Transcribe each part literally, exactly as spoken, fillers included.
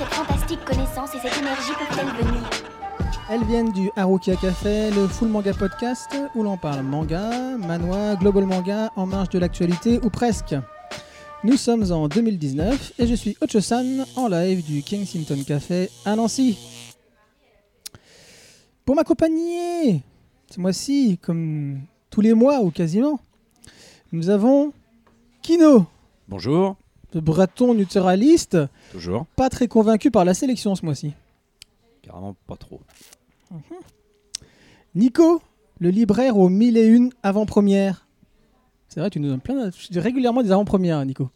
cette fantastique connaissance et cette énergie peuvent-elles venir ? Elles viennent du Harukiya Café, le Full Manga Podcast, où l'on parle manga, manhwa, global manga, en marge de l'actualité, ou presque. Nous sommes en deux mille dix-neuf, et je suis Hotcho-san, en live du Kensington Café à Nancy. Pour m'accompagner, ce mois-ci, comme tous les mois, ou quasiment, nous avons Kino. Bonjour. Le breton naturaliste. Toujours. Pas très convaincu par la sélection ce mois-ci. Carrément pas trop. Nico, le libraire aux mille et une avant-premières. C'est vrai, tu nous donnes plein de... régulièrement des avant-premières, Nico.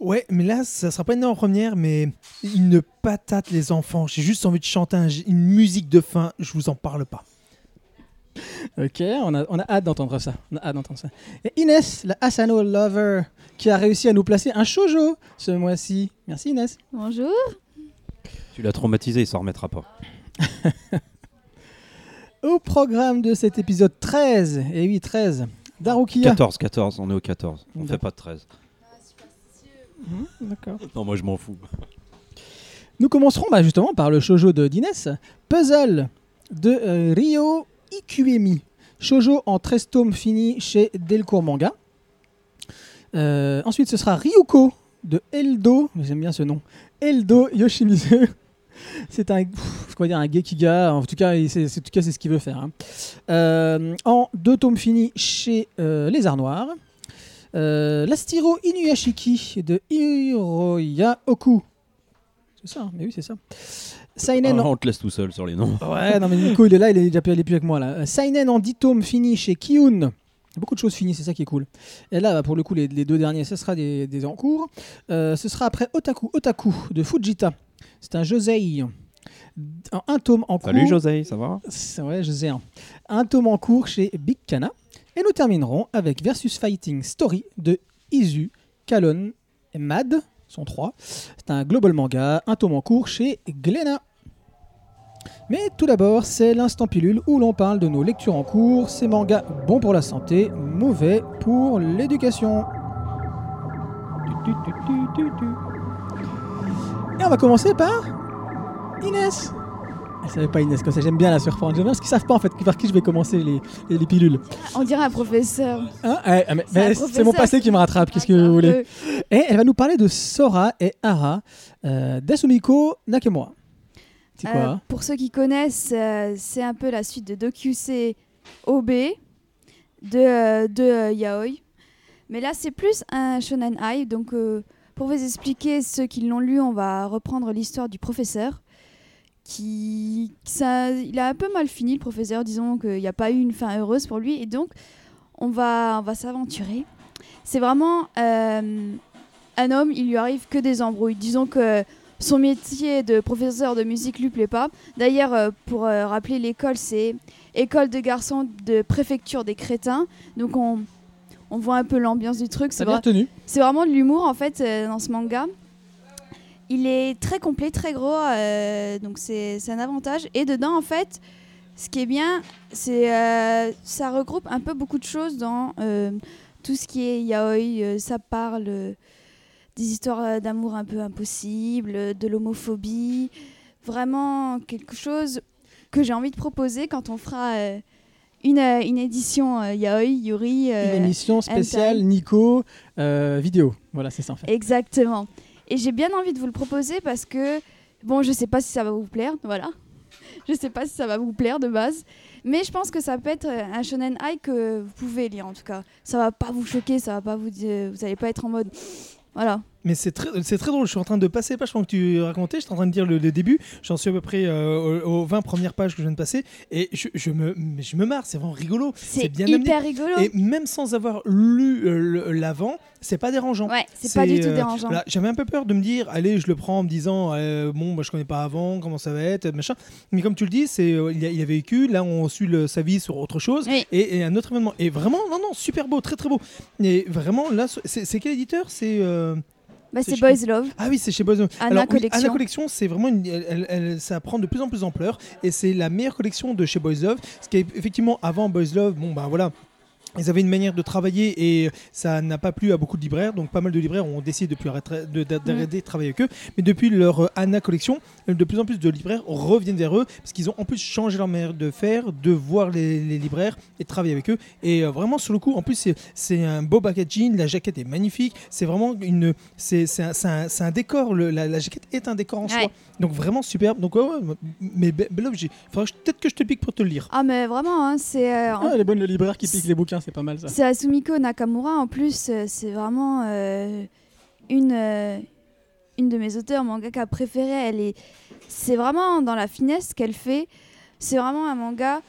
Ouais, mais là, ça sera pas une avant-première, mais ils ne patatent les enfants. J'ai juste envie de chanter un... une musique de fin, je vous en parle pas. Ok, on a, on a hâte d'entendre ça. On a hâte d'entendre ça. Et Inès, la Asano Lover, qui a réussi à nous placer un shoujo ce mois-ci. Merci Inès. Bonjour. Tu l'as traumatisé, il s'en remettra pas. Au programme de cet épisode treize, et oui, treize, d'Harukiya. quatorze, quatorze, on est au quatorze. On ne fait pas de treize. Mmh, d'accord. Non, moi je m'en fous. Nous commencerons bah, justement par le shoujo de d'Inès, Puzzle de euh, Ryo Ikuemi, shoujo en treize tomes finis chez Delcourt Manga. Euh, ensuite, ce sera Ryuko de Eldo, j'aime bien ce nom, Eldo Yoshimizu. C'est un, pff, quoi dire, un gekiga, en tout cas, c'est, c'est, en tout cas, c'est ce qu'il veut faire. Hein. Euh, en deux tomes finis chez euh, Les Arts Noirs. Euh, L'Astiro Inuyashiki de Hiroya Oku. C'est ça, mais oui, c'est ça. Seinen... Ah, on te laisse tout seul sur les noms. Ouais, non mais Nico il est là, il est déjà plus avec moi là. Seinen en dix tomes fini chez Kiun. Beaucoup de choses finies, c'est ça qui est cool. Et là, bah, pour le coup, les, les deux derniers, ce sera des, des en cours. Euh, ce sera après Otaku Otaku de Fujita. C'est un josei. Un, un tome en cours. Salut Josei, ça va ? C'est vrai, Josei. Un. un tome en cours chez Big Kana. Et nous terminerons avec Versus Fighting Story de Izu, Kalon et Mad. Sont trois. C'est un global manga, un tome en cours chez Glénat. Mais tout d'abord, c'est l'instant pilule où l'on parle de nos lectures en cours, ces mangas bons pour la santé, mauvais pour l'éducation. Et on va commencer par Inès. Elle savait pas Inès, comme ça j'aime bien la surprendre. J'aime bien parce qu'ils savent pas en fait par qui je vais commencer les, les, les pilules. On dirait un professeur. Hein ah, mais, c'est, mais un professeur. C'est mon passé qui me rattrape, qu'est-ce que vous voulez. Et elle va nous parler de Sora et Hara euh, d'Asumiko Nakamura. C'est quoi, euh, hein pour ceux qui connaissent, euh, c'est un peu la suite de Dokusei O B de, euh, de euh, Yaoi. Mais là, c'est plus un shonen high. Donc, euh, pour vous expliquer, ceux qui l'ont lu, on va reprendre l'histoire du professeur. Qui, ça, il a un peu mal fini, le professeur. Disons qu'il n'y a pas eu une fin heureuse pour lui. Et donc, on va, on va s'aventurer. C'est vraiment euh, un homme, il lui arrive que des embrouilles. Disons que... son métier de professeur de musique lui plaît pas. D'ailleurs, euh, pour euh, rappeler l'école, c'est école de garçons de préfecture des crétins. Donc on, on voit un peu l'ambiance du truc. C'est, vra- c'est vraiment de l'humour en fait euh, dans ce manga. Il est très complet, très gros, euh, donc c'est, c'est un avantage. Et dedans en fait, ce qui est bien, c'est euh, ça regroupe un peu beaucoup de choses dans euh, tout ce qui est yaoi, euh, ça parle. Euh, des histoires d'amour un peu impossibles, de l'homophobie, vraiment quelque chose que j'ai envie de proposer quand on fera euh, une, une édition euh, Yaoi, Yuri... Euh, une émission spéciale M-Time. Nico euh, vidéo, voilà c'est ça en fait. Exactement, et j'ai bien envie de vous le proposer parce que, bon je sais pas si ça va vous plaire, voilà, je sais pas si ça va vous plaire de base, mais je pense que ça peut être un shonen high que vous pouvez lire en tout cas, ça va pas vous choquer, ça va pas vous, euh, vous allez pas être en mode... Voilà. Mais c'est très, c'est très drôle, je suis en train de passer les pages pendant que tu racontais, je suis en train de dire le, le début, j'en suis à peu près euh, aux, aux vingt premières pages que je viens de passer, et je, je, me, je me marre, c'est vraiment rigolo. C'est, c'est bien hyper amené. Rigolo. Et même sans avoir lu euh, l'avant, c'est pas dérangeant. Ouais, c'est, c'est pas du euh, tout dérangeant. Voilà, j'avais un peu peur de me dire, allez, je le prends en me disant, euh, bon, moi je connais pas avant, comment ça va être, machin. Mais comme tu le dis, c'est, euh, il, a, il a vécu, là on suit le, sa vie sur autre chose, oui. et, et un autre événement. Et vraiment, non, non, super beau, très très beau. Et vraiment, là, c'est, c'est quel éditeur c'est, euh, Bah c'est, c'est Boys Love. Ah oui, c'est chez Boys Love. Anna Collection. Anna Collection, c'est vraiment une, elle, elle, ça prend de plus en plus d'ampleur et c'est la meilleure collection de chez Boys Love. Ce qui est effectivement avant Boys Love, bon bah voilà. Ils avaient une manière de travailler et ça n'a pas plu à beaucoup de libraires. Donc, pas mal de libraires ont décidé depuis arrêter, de, d'arrêter de travailler avec eux. Mais depuis leur Anna Collection, de plus en plus de libraires reviennent vers eux parce qu'ils ont en plus changé leur manière de faire, de voir les, les libraires et de travailler avec eux. Et vraiment, sur le coup, en plus, c'est, c'est un beau packaging. La jaquette est magnifique. C'est vraiment une. C'est, c'est, un, c'est, un, c'est un décor. Le, la, la jaquette est un décor en ouais. soi. Donc, vraiment superbe. Donc, ouais, ouais, mais bel objet. Faudrait peut-être que je te pique pour te le lire. Ah, mais vraiment, hein, c'est. Euh, ah, elle est bonne, le libraire qui pique les bouquins. C'est pas mal ça. C'est Asumiko Nakamura en plus, euh, c'est vraiment euh, une, euh, une de mes auteurs mangaka préférées. Elle est, c'est vraiment dans la finesse qu'elle fait. C'est vraiment un manga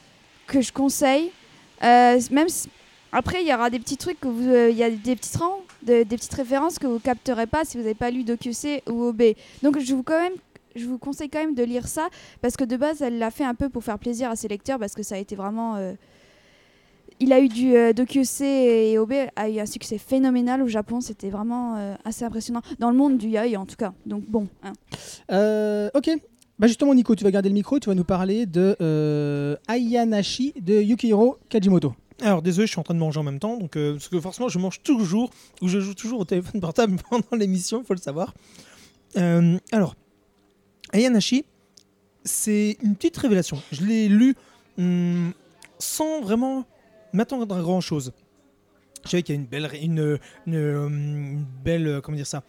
que je conseille. Euh, même si, après, il y aura des petits trucs que vous, il euh, y a des petits rangs, de, des petites références que vous capterez pas si vous n'avez pas lu Dokusei ou O B. Donc je vous quand même. Je vous conseille quand même de lire ça parce que de base, elle l'a fait un peu pour faire plaisir à ses lecteurs parce que ça a été vraiment. Euh, Il a eu du euh, Dokusei et O B a eu un succès phénoménal au Japon, c'était vraiment euh, assez impressionnant dans le monde du yaoi en tout cas. Donc bon. Hein. Euh, ok. Bah justement Nico, tu vas garder le micro, tu vas nous parler de euh, Ayanashi de Yukihiro Kajimoto. Alors désolé, je suis en train de manger en même temps, donc euh, parce que forcément je mange toujours ou je joue toujours au téléphone portable pendant l'émission, faut le savoir. Euh, alors Ayanashi, c'est une petite révélation. Je l'ai lu hum, sans vraiment m'attendre à grand chose. Je savais qu'il y a une belle, une, une, une belle, comment dire ça,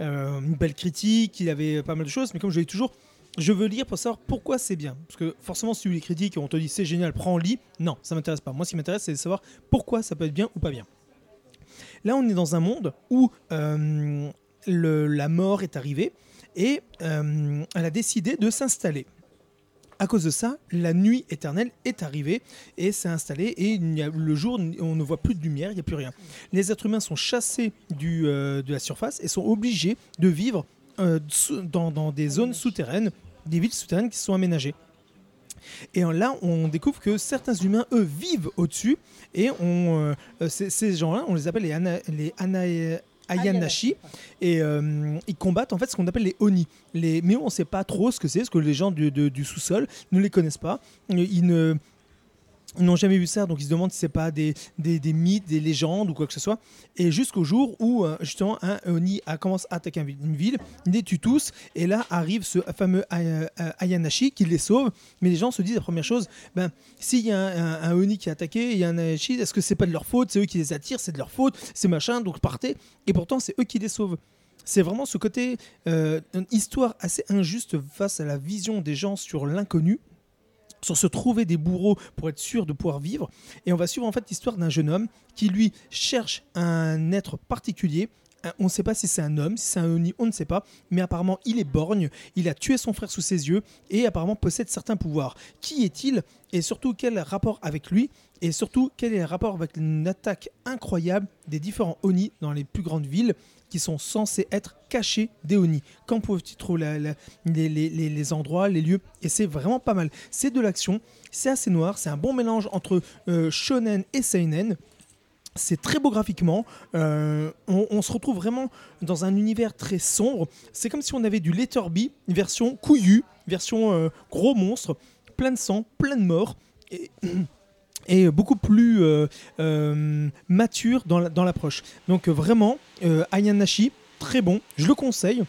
euh, une belle critique. Il avait pas mal de choses, mais comme je l'ai toujours, je veux lire pour savoir pourquoi c'est bien. Parce que forcément, si tu lis les critiques et on te dit c'est génial, prends, lis. Non, ça m'intéresse pas. Moi, ce qui m'intéresse, c'est de savoir pourquoi ça peut être bien ou pas bien. Là, on est dans un monde où euh, le, la mort est arrivée et euh, elle a décidé de s'installer. À cause de ça, la nuit éternelle est arrivée et s'est installée et il y a, le jour, on ne voit plus de lumière, il n'y a plus rien. Les êtres humains sont chassés du, euh, de la surface et sont obligés de vivre euh, dans, dans des zones souterraines, des villes souterraines qui sont aménagées. Et là, on découvre que certains humains, eux, vivent au-dessus et on, euh, ces, ces gens-là, on les appelle les ana, les ana, Ayanashi et euh, ils combattent en fait ce qu'on appelle les Oni. Les... Mais on ne sait pas trop ce que c'est, parce que les gens du, de, du sous-sol ne les connaissent pas. Ils, ne... ils n'ont jamais vu ça, donc ils se demandent si ce n'est pas des, des, des mythes, des légendes ou quoi que ce soit. Et jusqu'au jour où justement un Oni commence à attaquer une ville, ils les tuent tous et là arrive ce fameux Ayanashi qui les sauve. Mais les gens se disent la première chose, ben, s'il y a un, un, un Oni qui est attaqué, il y a un Ayanashi, est-ce que ce n'est pas de leur faute? C'est eux qui les attirent, c'est de leur faute, c'est machin, donc partez. Et pourtant c'est eux qui les sauvent. C'est vraiment ce côté euh, une histoire assez injuste face à la vision des gens sur l'inconnu, sur se trouver des bourreaux pour être sûr de pouvoir vivre. Et on va suivre en fait l'histoire d'un jeune homme qui lui cherche un être particulier. On ne sait pas si c'est un homme, si c'est un Oni, on ne sait pas. Mais apparemment, il est borgne, il a tué son frère sous ses yeux et apparemment possède certains pouvoirs. Qui est-il? Et surtout, quel rapport avec lui? Et surtout, quel est le rapport avec une attaque incroyable des différents Oni dans les plus grandes villes qui sont censés être cachés des Oni? Quand peuvent-ils trouver la, la, les, les, les endroits, les lieux? Et c'est vraiment pas mal. C'est de l'action, c'est assez noir, c'est un bon mélange entre euh, shonen et seinen. C'est très beau graphiquement, euh, on, on se retrouve vraiment dans un univers très sombre. C'est comme si on avait du Letterby, une version couillue, version euh, gros monstre, plein de sang, plein de morts, et, et beaucoup plus euh, euh, mature dans, la, dans l'approche. Donc vraiment, euh, Ayanashi, très bon, je le conseille.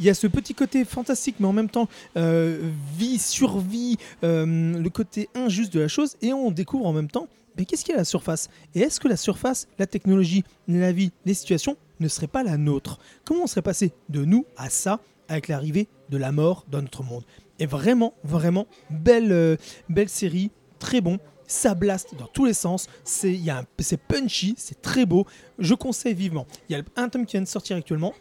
Il y a ce petit côté fantastique, mais en même temps euh, vie, survie, euh, le côté injuste de la chose, et on découvre en même temps mais qu'est-ce qu'il y a à la surface? Et est-ce que la surface, la technologie, la vie, les situations ne seraient pas la nôtre? Comment on serait passé de nous à ça avec l'arrivée de la mort dans notre monde? Et vraiment, vraiment, belle, euh, belle série, très bon. Ça blast dans tous les sens, c'est, y a un, c'est punchy, c'est très beau. Je conseille vivement. Il y a un tome qui vient de sortir actuellement.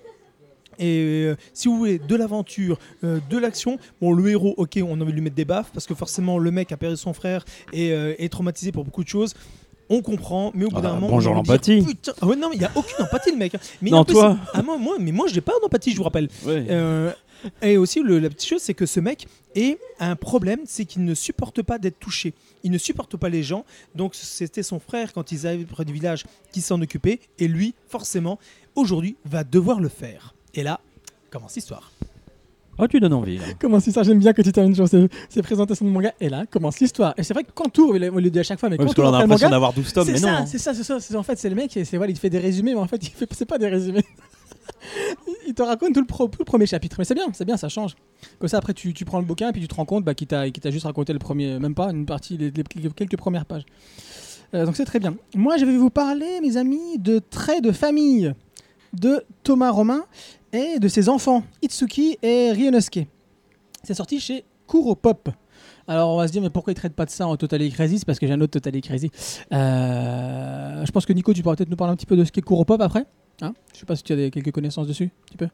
Et euh, si vous voulez de l'aventure, euh, de l'action, bon, le héros, ok, on a envie de lui mettre des baffes parce que forcément le mec a perdu son frère et euh, est traumatisé pour beaucoup de choses. On comprend, mais au bout ah, d'un moment, bonjour l'empathie. Putain, oh, non, il n'y a aucune empathie le mec. Mais non, toi. Ah, moi, moi, mais moi, je n'ai pas d'empathie, je vous rappelle. Ouais. Euh, et aussi, le, la petite chose, c'est que ce mec est un problème, c'est qu'il ne supporte pas d'être touché. Il ne supporte pas les gens. Donc, c'était son frère quand ils arrivaient près du village qui s'en occupait, et lui, forcément, aujourd'hui, va devoir le faire. Et là, commence l'histoire. Oh, tu donnes envie. Là. Commence l'histoire, j'aime bien que tu termines sur ces, ces présentations de manga. Et là, commence l'histoire. Et c'est vrai que Kantour, il le dit à chaque fois, mais ouais, quand on a l'impression manga, d'avoir douze tomes, mais ça, non. C'est ça, c'est ça, c'est ça. En fait, c'est le mec, et c'est, voilà, il te fait des résumés, mais en fait, il fait, c'est pas des résumés. Il te raconte tout le, pro, tout le premier chapitre. Mais c'est bien, c'est bien, ça change. Comme ça, après, tu, tu prends le bouquin et puis tu te rends compte bah, qu'il, t'a, qu'il t'a juste raconté le premier, même pas, une partie, les, les, les quelques premières pages. Euh, donc c'est très bien. Moi, je vais vous parler, mes amis, de Traits de famille de Thomas Romain et de ses enfants, Itsuki et Ryonosuke. C'est sorti chez Kuro Pop. Alors on va se dire, mais pourquoi ils ne traitent pas de ça en Total Ecrazy? C'est parce que j'ai un autre Total Ecrazy. Euh, je pense que Nico, tu pourrais peut-être nous parler un petit peu de ce qu'est Kuro Pop après. Hein, je ne sais pas si tu as des, quelques connaissances dessus, un petit peu.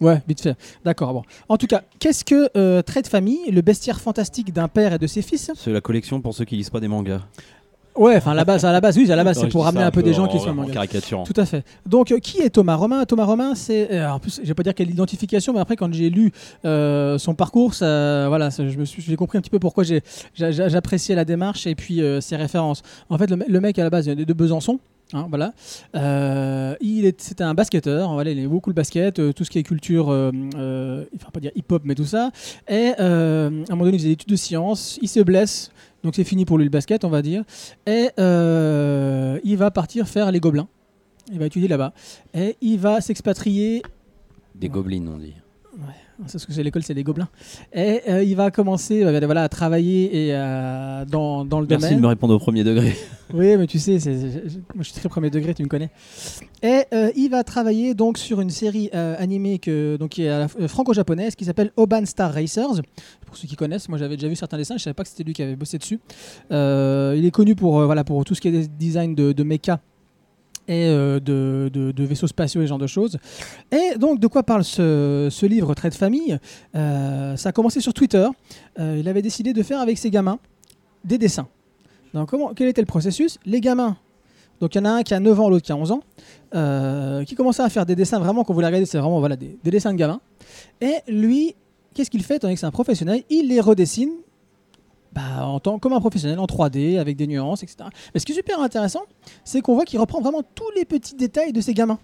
Ouais, vite fait. D'accord, bon. En tout cas, qu'est-ce que euh, Trait de famille, le bestiaire fantastique d'un père et de ses fils ? C'est la collection pour ceux qui lisent pas des mangas. Ouais, enfin à la base, à la base, oui, à la base, non, c'est pour ramener un peu des gens en, qui sont en manga. Caricature. Tout à fait. Donc, euh, qui est Thomas Romain ? Thomas Romain, c'est, euh, en plus, je vais pas dire quelle identification, mais après quand j'ai lu euh, son parcours, ça, voilà, ça, je me suis, j'ai compris un petit peu pourquoi j'ai, j'a, j'appréciais la démarche et puis euh, ses références. En fait, le, le mec à la base de Besançon. Hein, voilà. euh, il est, c'était un basketteur, voilà, il aimait beaucoup le basket, euh, tout ce qui est culture, euh, euh, enfin pas dire hip-hop mais tout ça, et euh, à un moment donné il faisait des études de sciences, il se blesse, donc c'est fini pour lui le basket on va dire, et euh, il va partir faire les gobelins, il va étudier là-bas, et il va s'expatrier... Des ouais. Gobelines on dit. Ouais. C'est ce que c'est l'école, c'est les gobelins. Et euh, il va commencer bah, voilà, à travailler et, euh, dans, dans le Merci domaine. Merci de me répondre au premier degré. Oui, mais tu sais, c'est, c'est, moi, je suis très premier degré, tu me connais. Et euh, il va travailler donc, sur une série euh, animée que, donc, qui est à la, euh, franco-japonaise qui s'appelle Oban Star Racers. Pour ceux qui connaissent, moi j'avais déjà vu certains dessins, je ne savais pas que c'était lui qui avait bossé dessus. Euh, il est connu pour, euh, voilà, pour tout ce qui est des designs de, de mecha. Et euh, de, de, de vaisseaux spatiaux et ce genre de choses. Et donc, de quoi parle ce, ce livre Trait de famille ? euh, Ça a commencé sur Twitter. Euh, il avait décidé de faire avec ses gamins des dessins. Donc, comment, quel était le processus ? Les gamins, donc il y en a un qui a neuf ans, l'autre qui a onze ans, euh, qui commençait à faire des dessins vraiment, quand vous les regardez, c'est vraiment voilà, des, des dessins de gamins. Et lui, qu'est-ce qu'il fait, étant donné que c'est un professionnel ? Il les redessine Bah, en tant, comme un professionnel en trois D avec des nuances, et cetera. Mais ce qui est super intéressant, c'est qu'on voit qu'il reprend vraiment tous les petits détails de ses gamins.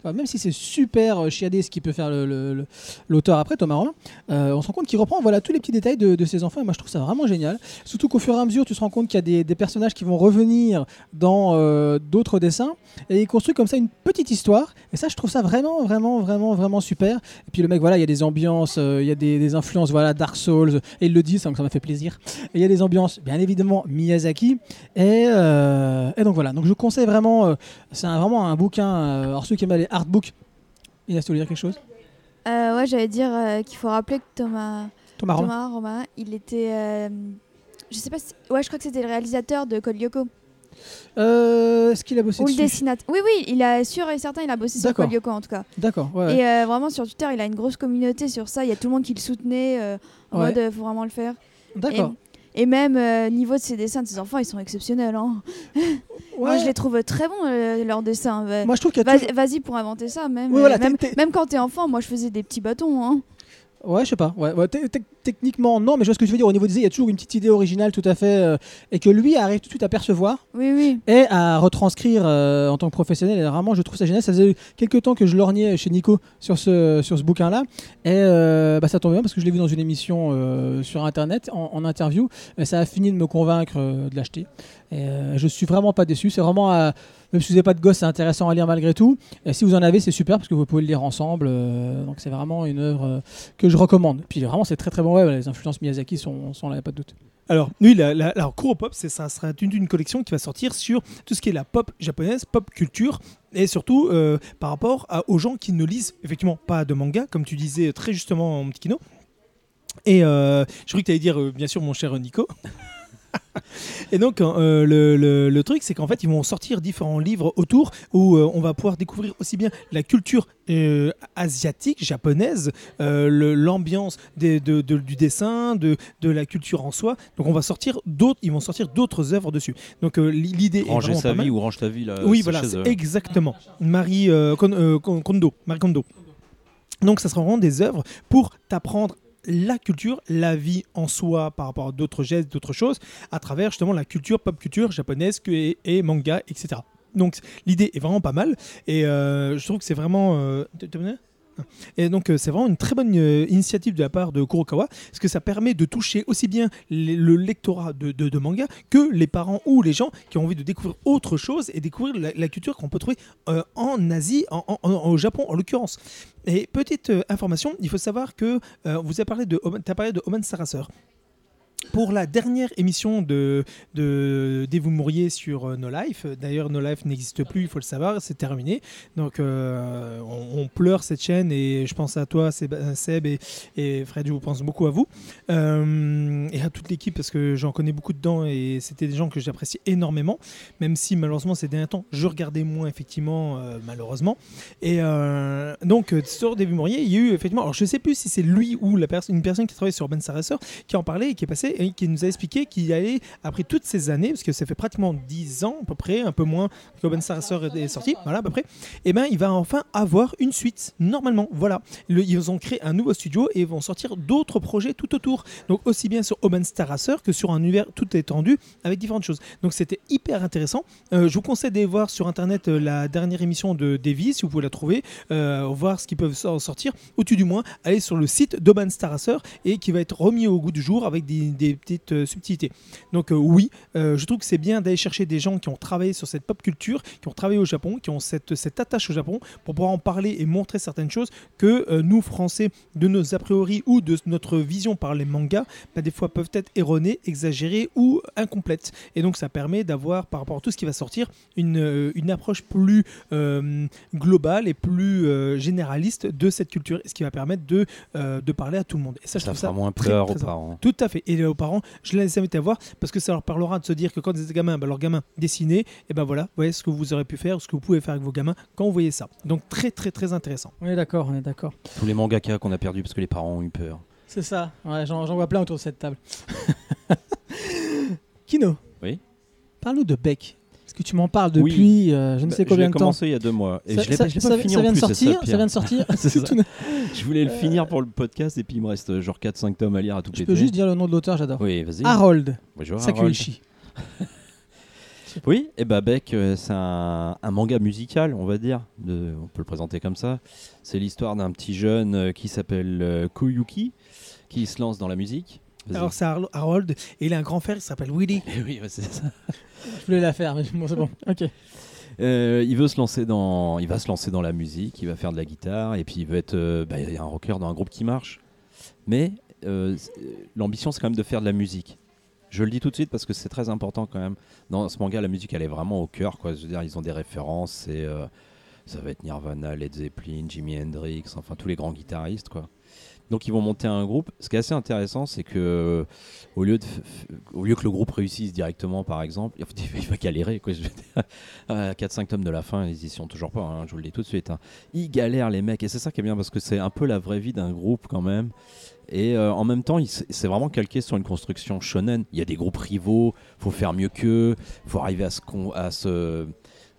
Enfin, même si c'est super euh, chiadé ce qu'il peut faire le, le, le, l'auteur après, Thomas Romain, euh, on se rend compte qu'il reprend voilà, tous les petits détails de, de ses enfants. Et moi, je trouve ça vraiment génial. Surtout qu'au fur et à mesure, tu te rends compte qu'il y a des, des personnages qui vont revenir dans euh, d'autres dessins. Et il construit comme ça une petite histoire. Et ça, je trouve ça vraiment, vraiment, vraiment, vraiment super. Et puis le mec, voilà, il y a des ambiances, euh, il y a des, des influences voilà, Dark Souls. Et il le dit, ça, ça m'a fait plaisir. Et il y a des ambiances, bien évidemment, Miyazaki. Et, euh, et donc voilà. Donc je conseille vraiment, euh, c'est un, vraiment un bouquin. Euh, alors ceux qui aiment aller Artbook. Inès, tu voulais dire quelque chose ? euh, Ouais, j'allais dire euh, qu'il faut rappeler que Thomas, Thomas, Romain. Thomas Romain, il était, euh, je sais pas, si, ouais, je crois que c'était le réalisateur de Code Lyoko. Euh, est-ce qu'il a bossé Ou dessus ? Ou le dessinateur ? Oui, oui, il a sûr et certain, il a bossé D'accord. sur Code Lyoko en tout cas. D'accord. Ouais, et euh, ouais. vraiment sur Twitter, il a une grosse communauté sur ça. Il y a tout le monde qui le soutenait euh, en ouais. mode, euh, faut vraiment le faire. D'accord. Et, Et même euh, niveau de ses dessins de ses enfants, ils sont exceptionnels. Hein. Ouais. Moi, je les trouve très bons, euh, leurs dessins. Bah, moi, je trouve qu'il y a vas- toujours... Vas-y pour inventer ça. Même, oui, voilà, même, t'es, t'es... même quand t'es enfant, moi, je faisais des petits bâtons. Hein. Ouais, je sais pas. Ouais, ouais, t- t- techniquement, non, mais je vois ce que je veux dire. Au niveau des idées, il y a toujours une petite idée originale tout à fait. Euh, et que lui arrive tout de suite à percevoir. Oui, oui. Et à retranscrire euh, en tant que professionnel. Et vraiment, je trouve ça génial. Ça faisait quelques temps que je lorgnais chez Nico sur ce, sur ce bouquin-là. Et euh, bah, ça tombe bien parce que je l'ai vu dans une émission euh, sur Internet, en, en interview. Et ça a fini de me convaincre euh, de l'acheter. Et euh, je suis vraiment pas déçu. C'est vraiment. À... Même si vous n'avez pas de gosse, c'est intéressant à lire malgré tout. Et si vous en avez, c'est super parce que vous pouvez le lire ensemble. Euh, donc c'est vraiment une œuvre euh, que je recommande. Puis vraiment, c'est très très bon. Ouais, les influences Miyazaki sont, sont là, il n'y a pas de doute. Alors, lui, la, la, alors Kuro Pop, c'est, ça sera une, une collection qui va sortir sur tout ce qui est la pop japonaise, pop culture, et surtout euh, par rapport à, aux gens qui ne lisent effectivement pas de manga, comme tu disais très justement en petit kino. Et euh, je crois que tu allais dire, euh, bien sûr, mon cher Nico. Et donc euh, le, le, le truc c'est qu'en fait ils vont sortir différents livres autour où euh, on va pouvoir découvrir aussi bien la culture euh, asiatique, japonaise, euh, le, l'ambiance des, de, de, du dessin, de, de la culture en soi. Donc on va sortir d'autres, ils vont sortir d'autres œuvres dessus. Donc euh, l'idée Ranger est vraiment sa pas vie mal. Ou range ta vie là. Oui voilà c'est exactement. Marie euh, Kondo, euh, Kondo, Marie Kondo. Donc ça sera vraiment des œuvres pour t'apprendre la culture, la vie en soi par rapport à d'autres gestes, d'autres choses, à travers justement la culture, pop culture japonaise et, et manga, et cetera. Donc l'idée est vraiment pas mal et euh, je trouve que c'est vraiment... Euh... Et donc, c'est vraiment une très bonne initiative de la part de Kurokawa, parce que ça permet de toucher aussi bien le lectorat de, de, de manga que les parents ou les gens qui ont envie de découvrir autre chose et découvrir la, la culture qu'on peut trouver euh, en Asie, en, en, en, au Japon en l'occurrence. Et petite euh, information, il faut savoir que euh, vous avez parlé de, t'as parlé de Oban Star Racers. Pour la dernière émission de, de Dès vous mouriez sur No Life, d'ailleurs No Life n'existe plus, il faut le savoir, c'est terminé. Donc euh, on, on pleure cette chaîne et je pense à toi Seb, Seb et, et Fred, je vous pense beaucoup à vous euh, et à toute l'équipe parce que j'en connais beaucoup dedans et c'était des gens que j'apprécie énormément, même si malheureusement ces derniers temps je regardais moins effectivement euh, malheureusement. Et euh, donc sur Dès vous mouriez, il y a eu effectivement, alors je sais plus si c'est lui ou la pers- une personne qui travaille sur Oban Star Racers qui en parlait et qui est passée et qui nous a expliqué qu'il allait, après toutes ces années, parce que ça fait pratiquement dix ans à peu près, un peu moins que Oban Star Racers est sorti, voilà à peu près, et ben il va enfin avoir une suite, normalement, voilà. Le, ils ont créé un nouveau studio et vont sortir d'autres projets tout autour, donc aussi bien sur Oban Star Racers que sur un univers tout étendu avec différentes choses. Donc c'était hyper intéressant. Euh, je vous conseille d'aller voir sur internet euh, la dernière émission de Davy, si vous pouvez la trouver, euh, voir ce qu'ils peuvent sortir, ou tu du moins, aller sur le site d'Oban Star Racers et qui va être remis au goût du jour avec des des petites euh, subtilités. Donc euh, oui, euh, je trouve que c'est bien d'aller chercher des gens qui ont travaillé sur cette pop culture, qui ont travaillé au Japon, qui ont cette, cette attache au Japon pour pouvoir en parler et montrer certaines choses que euh, nous Français, de nos a priori ou de notre vision par les mangas, bah, des fois peuvent être erronées, exagérées ou incomplètes. Et donc ça permet d'avoir, par rapport à tout ce qui va sortir, une, euh, une approche plus euh, globale et plus euh, généraliste de cette culture, ce qui va permettre de, euh, de parler à tout le monde. Et ça, je ça trouve ça moins peur très, très aux parents. Tout à fait. Et aux parents, je les invite à voir parce que ça leur parlera de se dire que quand des gamins, bah, leurs gamins dessinaient, et ben voilà, voyez ce que vous aurez pu faire, ce que vous pouvez faire avec vos gamins quand vous voyez ça. Donc très très très intéressant. On est d'accord, on est d'accord. Tous les mangaka qu'on a perdus parce que les parents ont eu peur. C'est ça. Ouais, j'en, j'en vois plein autour de cette table. Kino. Oui. Parle-nous de Beck. Parce que tu m'en parles depuis oui. euh, je ne sais bah, combien de temps. J'ai commencé il y a deux mois et ça, je l'ai, ça, je l'ai ça, pas ça, fini ça en vient plus. Sortir, ça, ça vient de sortir. C'est ça. Je voulais le finir pour le podcast et puis il me reste genre quatre cinq tomes à lire à tout péter. Je peux juste dire le nom de l'auteur, j'adore. Oui, vas-y. Harold. Bonjour Sakuichi. Oui, et bah Beck, euh, c'est un, un manga musical, on va dire. De, on peut le présenter comme ça. C'est l'histoire d'un petit jeune euh, qui s'appelle euh, Koyuki qui se lance dans la musique. Vas-y. Alors c'est Harold et il a un grand frère qui s'appelle Willy. Et oui, bah, c'est ça. Je voulais la faire, mais bon, c'est bon. Ok. Euh, il veut se lancer dans, il va se lancer dans la musique, il va faire de la guitare et puis il veut être, euh, bah, il y a un rocker dans un groupe qui marche. Mais euh, l'ambition, c'est quand même de faire de la musique. Je le dis tout de suite parce que c'est très important quand même. Dans ce manga, la musique, elle est vraiment au cœur, quoi. Je veux dire, ils ont des références et euh, ça va être Nirvana, Led Zeppelin, Jimi Hendrix, enfin tous les grands guitaristes, quoi. Donc ils vont monter un groupe. Ce qui est assez intéressant, c'est que au lieu de, au lieu que le groupe réussisse directement, par exemple, il va galérer. Quoi, je veux dire. À quatre cinq tomes de la fin, ils y sont toujours pas. Hein, je vous le dis tout de suite. Hein. Ils galèrent les mecs, et c'est ça qui est bien parce que c'est un peu la vraie vie d'un groupe quand même. Et euh, en même temps, il, c'est vraiment calqué sur une construction shonen. Il y a des groupes rivaux. Faut faire mieux qu'eux. Faut arriver à se con, à se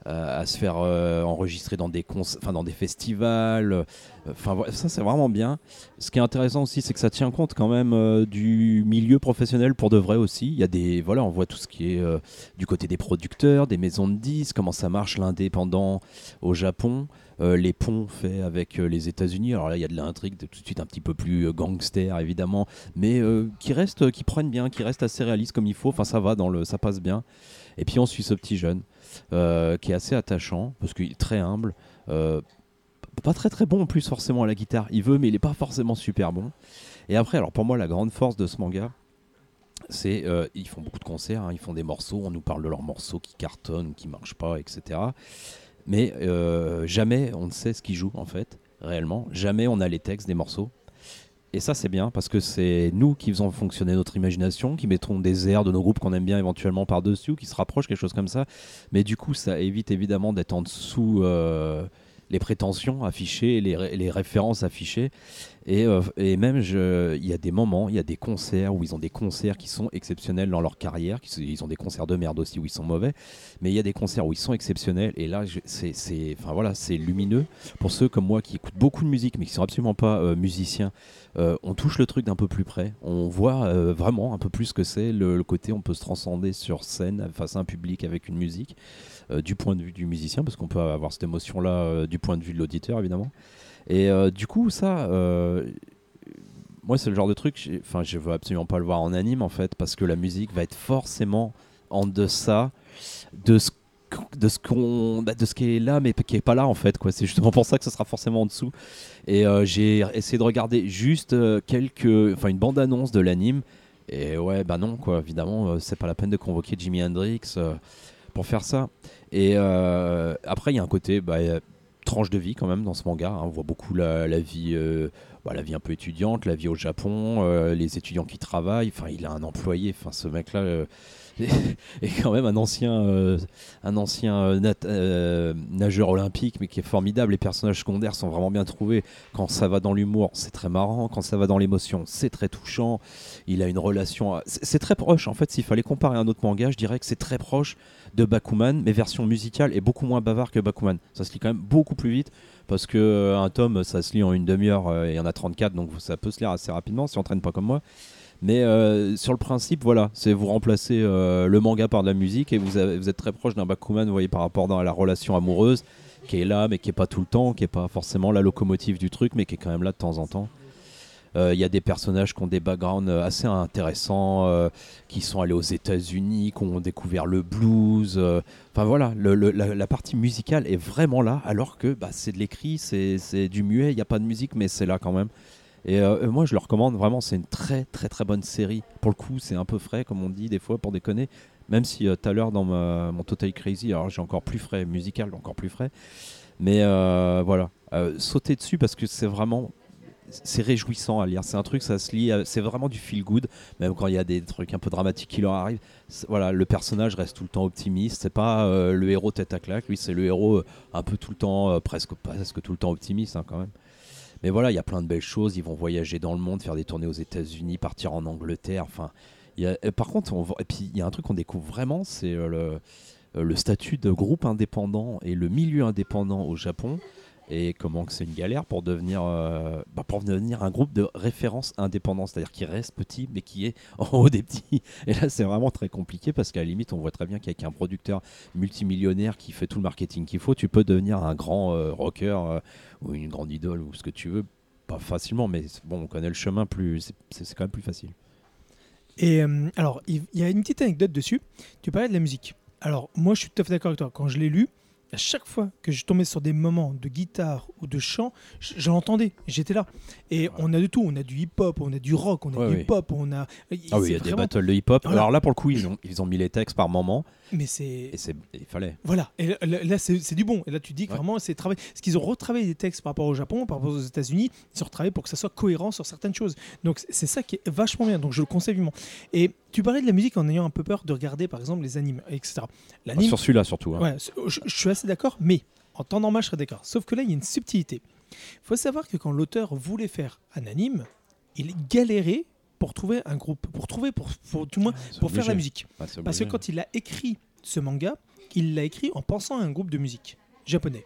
Euh, à se faire euh, enregistrer dans des, cons- dans des festivals. Enfin, euh, ça, c'est vraiment bien. Ce qui est intéressant aussi, c'est que ça tient compte quand même euh, du milieu professionnel pour de vrai aussi. Il y a des, voilà, on voit tout ce qui est euh, du côté des producteurs, des maisons de disques, comment ça marche l'indépendant au Japon, euh, les ponts faits avec euh, les États-Unis. Alors là, il y a de l'intrigue de, tout de suite un petit peu plus euh, gangster, évidemment, mais euh, qui reste, euh, qui prennent bien, qui reste assez réaliste comme il faut. Enfin, ça va, dans le, ça passe bien. Et puis on suit ce petit jeune euh, qui est assez attachant parce qu'il est très humble, euh, pas très très bon en plus forcément à la guitare. Il veut, mais il est pas forcément super bon. Et après, alors pour moi la grande force de ce manga, c'est euh, ils font beaucoup de concerts, hein, ils font des morceaux, on nous parle de leurs morceaux qui cartonnent, qui marchent pas, et cetera. Mais euh, jamais on ne sait ce qu'ils jouent en fait réellement. Jamais on a les textes des morceaux. Et ça c'est bien parce que c'est nous qui faisons fonctionner notre imagination, qui mettrons des airs de nos groupes qu'on aime bien éventuellement par-dessus ou qui se rapprochent, quelque chose comme ça. Mais du coup ça évite évidemment d'être en dessous euh, les prétentions affichées, les, ré- les références affichées. Et, euh, et même il y a des moments, il y a des concerts où ils ont des concerts qui sont exceptionnels dans leur carrière. Qui, ils ont des concerts de merde aussi où ils sont mauvais. Mais il y a des concerts où ils sont exceptionnels. Et là je, c'est, c'est, enfin, voilà, c'est lumineux. Pour ceux comme moi qui écoutent beaucoup de musique mais qui ne sont absolument pas euh, musiciens, Euh, on touche le truc d'un peu plus près, on voit euh, vraiment un peu plus ce que c'est le, le côté on peut se transcender sur scène face à un public avec une musique euh, du point de vue du musicien parce qu'on peut avoir cette émotion là euh, du point de vue de l'auditeur évidemment Et euh, du coup, ça, euh, moi, c'est le genre de truc, enfin, je veux absolument pas le voir en anime, en fait, parce que la musique va être forcément en deçà de ce de ce qu'on de ce qui est là mais qui est pas là en fait quoi. C'est justement pour ça que ça sera forcément en dessous. Et euh, j'ai essayé de regarder juste euh, quelques enfin une bande annonce de l'anime et ouais bah non quoi, évidemment euh, c'est pas la peine de convoquer Jimi Hendrix euh, pour faire ça. Et euh, après il y a un côté bah, tranche de vie quand même dans ce manga hein. On voit beaucoup la, la vie euh, bah, la vie un peu étudiante, la vie au Japon, euh, les étudiants qui travaillent, enfin il a un employé, enfin ce mec là euh, et quand même un ancien, euh, un ancien euh, nat- euh, nageur olympique mais qui est formidable. Les personnages secondaires sont vraiment bien trouvés. Quand ça va dans l'humour c'est très marrant, quand ça va dans l'émotion c'est très touchant. Il a une relation à... c'est, c'est très proche en fait. S'il fallait comparer à un autre manga je dirais que c'est très proche de Bakuman mais version musicale et beaucoup moins bavard que Bakuman. Ça se lit quand même beaucoup plus vite parce qu'un euh, tome ça se lit en une demi-heure euh, et il y en a trente-quatre donc ça peut se lire assez rapidement si on traîne pas comme moi. Mais euh, sur le principe, voilà, c'est vous remplacez euh, le manga par de la musique et vous, avez, vous êtes très proche d'un Bakuman, vous voyez, par rapport à la relation amoureuse qui est là, mais qui est pas tout le temps, qui est pas forcément la locomotive du truc, mais qui est quand même là de temps en temps. Il euh, y a des personnages qui ont des backgrounds assez intéressants, euh, qui sont allés aux États-Unis, qui ont découvert le blues. Enfin euh, voilà, le, le, la, la partie musicale est vraiment là, alors que bah, c'est de l'écrit, c'est, c'est du muet, il n'y a pas de musique, mais c'est là quand même. Et euh, moi je le recommande vraiment, c'est une très très très bonne série. Pour le coup c'est un peu frais comme on dit des fois pour déconner. Même si tout euh, à l'heure dans ma, mon Total Crazy, alors j'ai encore plus frais, musical encore plus frais. Mais euh, voilà, euh, sautez dessus parce que c'est vraiment, c'est réjouissant à lire. C'est un truc, ça se lit, c'est vraiment du feel good. Même quand il y a des trucs un peu dramatiques qui leur arrivent, voilà, le personnage reste tout le temps optimiste. C'est pas euh, le héros tête à claque, lui c'est le héros un peu tout le temps, euh, presque, presque tout le temps optimiste hein, quand même. Mais voilà, il y a plein de belles choses. Ils vont voyager dans le monde, faire des tournées aux États-Unis, partir en Angleterre. Enfin, y a... Par contre, on... et puis il y a un truc qu'on découvre vraiment, c'est le... le statut de groupe indépendant et le milieu indépendant au Japon. Et comment que c'est une galère pour devenir, euh... bah, pour devenir un groupe de référence indépendant, c'est-à-dire qui reste petit mais qui est en haut des petits. Et là, c'est vraiment très compliqué parce qu'à la limite, on voit très bien qu'avec un producteur multimillionnaire qui fait tout le marketing qu'il faut, tu peux devenir un grand euh, rocker. Euh... ou une grande idole ou ce que tu veux, pas facilement, mais bon, on connaît le chemin, plus c'est, c'est, c'est quand même plus facile. Et euh, alors, il y a une petite anecdote dessus, tu parlais de la musique. Alors, moi, je suis tout à fait d'accord avec toi. Quand je l'ai lu, à chaque fois que je tombais sur des moments de guitare ou de chant, je, je l'entendais, j'étais là. Et ouais. On a de tout, on a du hip-hop, on a du rock, on a ouais, du oui. hip-hop, on a... Ah oui, il y a vraiment... des battles de hip-hop. Voilà. Alors là, pour le coup, ils ont, ils ont mis les textes par moment. Mais c'est... Et c'est... il fallait. Voilà, et là, là c'est, c'est du bon. Et là, tu dis que ouais. vraiment, c'est travaillé. Parce qu'ils ont retravaillé des textes par rapport au Japon, par rapport aux États-Unis, ils ont retravaillé pour que ça soit cohérent sur certaines choses. Donc, c'est ça qui est vachement bien. Donc, je le conseille vivement. Et tu parlais de la musique en ayant un peu peur de regarder, par exemple, les animes, et cetera. L'anime... Ah, sur celui-là, surtout. Hein. Ouais, je, je suis assez d'accord, mais en temps normal, je serais d'accord. Sauf que là, il y a une subtilité. Il faut savoir que quand l'auteur voulait faire un anime, il galérait pour trouver un groupe, pour trouver, pour, pour du moins, c'est pour obligé. Faire la musique. Bah, parce que quand il a écrit ce manga, il l'a écrit en pensant à un groupe de musique japonais.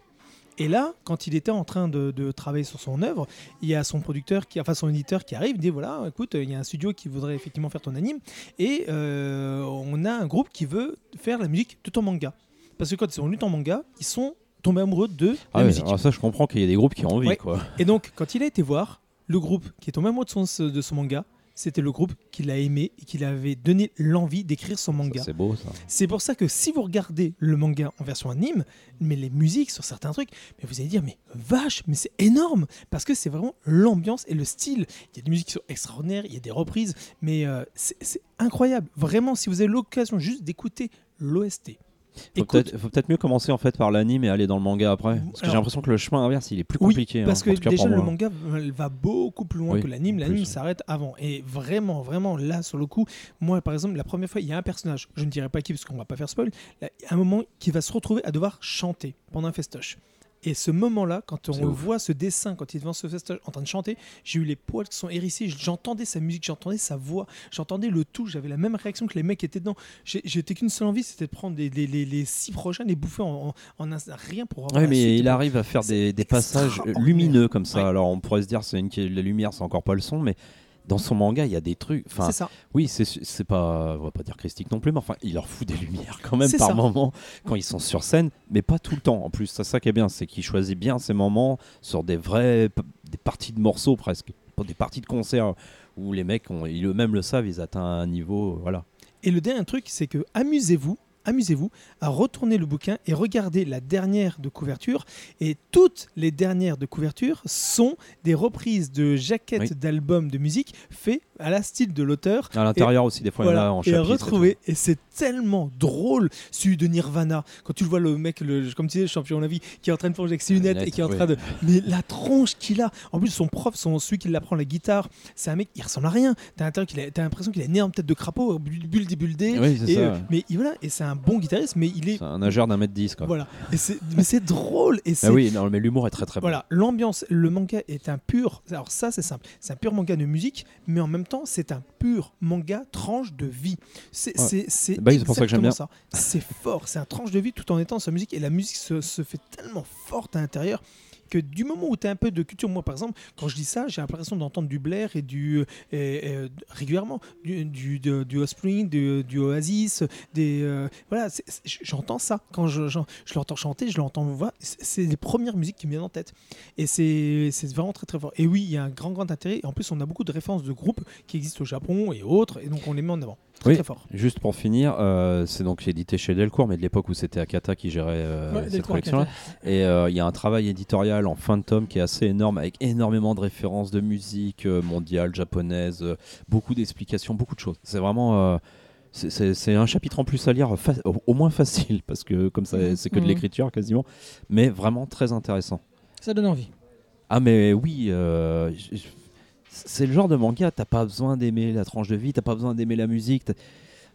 Et là, quand il était en train de, de travailler sur son œuvre, il y a son producteur, qui, enfin son éditeur qui arrive, dit voilà, écoute, il y a un studio qui voudrait effectivement faire ton anime, et euh, on a un groupe qui veut faire la musique de ton manga. Parce que quand ils ont lu ton manga, ils sont tombés amoureux de ah la oui, musique. Alors ça, je comprends qu'il y a des groupes qui ont envie. Ouais. Quoi. Et donc, quand il a été voir, le groupe qui est tombé amoureux de son, de son manga, c'était le groupe qui l'a aimé et qui lui avait donné l'envie d'écrire son manga. Ça, c'est beau, ça. C'est pour ça que si vous regardez le manga en version anime, mais les musiques sur certains trucs, mais vous allez dire, mais vache, mais c'est énorme, parce que c'est vraiment l'ambiance et le style. Il y a des musiques qui sont extraordinaires, il y a des reprises, mais euh, c'est, c'est incroyable. Vraiment, si vous avez l'occasion juste d'écouter l'O S T. Faut peut-être, faut peut-être mieux commencer en fait par l'anime et aller dans le manga après. Parce que alors, j'ai l'impression que le chemin inverse il est plus compliqué. Oui, parce hein, que cas, déjà le moi. manga va beaucoup plus loin oui, que l'anime. L'anime plus, s'arrête ouais. avant. Et vraiment, vraiment là sur le coup, moi par exemple, la première fois, il y a un personnage, je ne dirai pas qui parce qu'on va pas faire spoil, là, un moment qui va se retrouver à devoir chanter pendant un festoche. Et ce moment-là, quand on voit ce dessin, quand il est devant ce festoche en train de chanter, j'ai eu les poils qui sont hérissés, j'entendais sa musique, j'entendais sa voix, j'entendais le tout, j'avais la même réaction que les mecs qui étaient dedans. J'ai, j'étais qu'une seule envie, c'était de prendre les, les, les, les six prochains, les bouffer en, en, en un, rien pour avoir. Oui, mais suite. Il arrive à faire des, des passages lumineux comme ça. Ouais. Alors on pourrait se dire, c'est une, la lumière, c'est encore pas le son, mais dans son manga, il y a des trucs. Enfin, c'est ça. Oui, c'est, c'est pas, on va pas dire christique non plus, mais enfin, il leur fout des lumières quand même c'est par ça. Moment quand ils sont sur scène, mais pas tout le temps. En plus, c'est ça qui est bien, c'est qu'il choisit bien ses moments sur des vrais, des parties de morceaux presque, des parties de concert où les mecs, ont, ils eux-mêmes le savent, ils atteignent un niveau, voilà. Et le dernier truc, c'est que amusez-vous. Amusez-vous à retourner le bouquin et regarder la dernière de couverture. Et toutes les dernières de couverture sont des reprises de jaquettes oui. d'albums de musique faits à la style de l'auteur. À l'intérieur et, aussi, des fois, voilà, il y en a en chapitre. Et retrouver, et c'est tellement drôle, celui de Nirvana. Quand tu le vois, le mec, le, comme tu disais, le champion de la vie, qui est en train de plonger avec ses lunettes, lunettes et qui est en train oui. de... Mais la tronche qu'il a. En plus, son prof, son, celui qui l'apprend la guitare, c'est un mec, il ressemble à rien. T'as, qu'il a, t'as l'impression qu'il a une énorme tête de crapaud, bulldé, bulldé. Oui, c'est et, ça. Euh, mais voilà, et c'est un bon guitariste, mais il est... C'est un nageur d'un mètre dix, quoi. Voilà. Et c'est, mais c'est drôle. Et c'est... Ah oui, non, mais l'humour est très, très bon. Voilà, l'ambiance, le manga est un pur... Alors ça, c'est simple. C'est un pur manga de musique, mais en même temps, c'est un pur manga tranche de vie. C'est, ouais. c'est, c'est bah, exactement c'est pour ça, que j'aime bien. Ça. C'est fort, c'est un tranche de vie tout en étant sur la musique. Et la musique se, se fait tellement forte à l'intérieur que du moment où tu as un peu de culture, moi par exemple, quand je dis ça, j'ai l'impression d'entendre du Blair et du et, et, régulièrement, du, du, du, du Offspring, du, du Oasis, des euh, voilà, c'est, c'est, j'entends ça quand je, je, je l'entends chanter, je l'entends voir. Voilà, c'est, c'est les premières musiques qui me viennent en tête et c'est, c'est vraiment très très fort. Et oui, il y a un grand grand intérêt. Et en plus, on a beaucoup de références de groupes qui existent au Japon et autres, et donc on les met en avant. Très, oui, très fort. Juste pour finir, euh, c'est donc édité chez Delcourt, mais de l'époque où c'était Akata qui gérait euh, ouais, cette Delcourt, collection-là. Akata. Et il euh, y a un travail éditorial en fin de tome qui est assez énorme, avec énormément de références de musique mondiale, japonaise, beaucoup d'explications, beaucoup de choses. C'est vraiment euh, c'est, c'est, c'est un chapitre en plus à lire, fa- au moins facile, parce que comme ça c'est que de l'écriture quasiment, mais vraiment très intéressant. Ça donne envie. Ah mais oui, euh, c'est le genre de manga, t'as pas besoin d'aimer la tranche de vie, t'as pas besoin d'aimer la musique, t'as,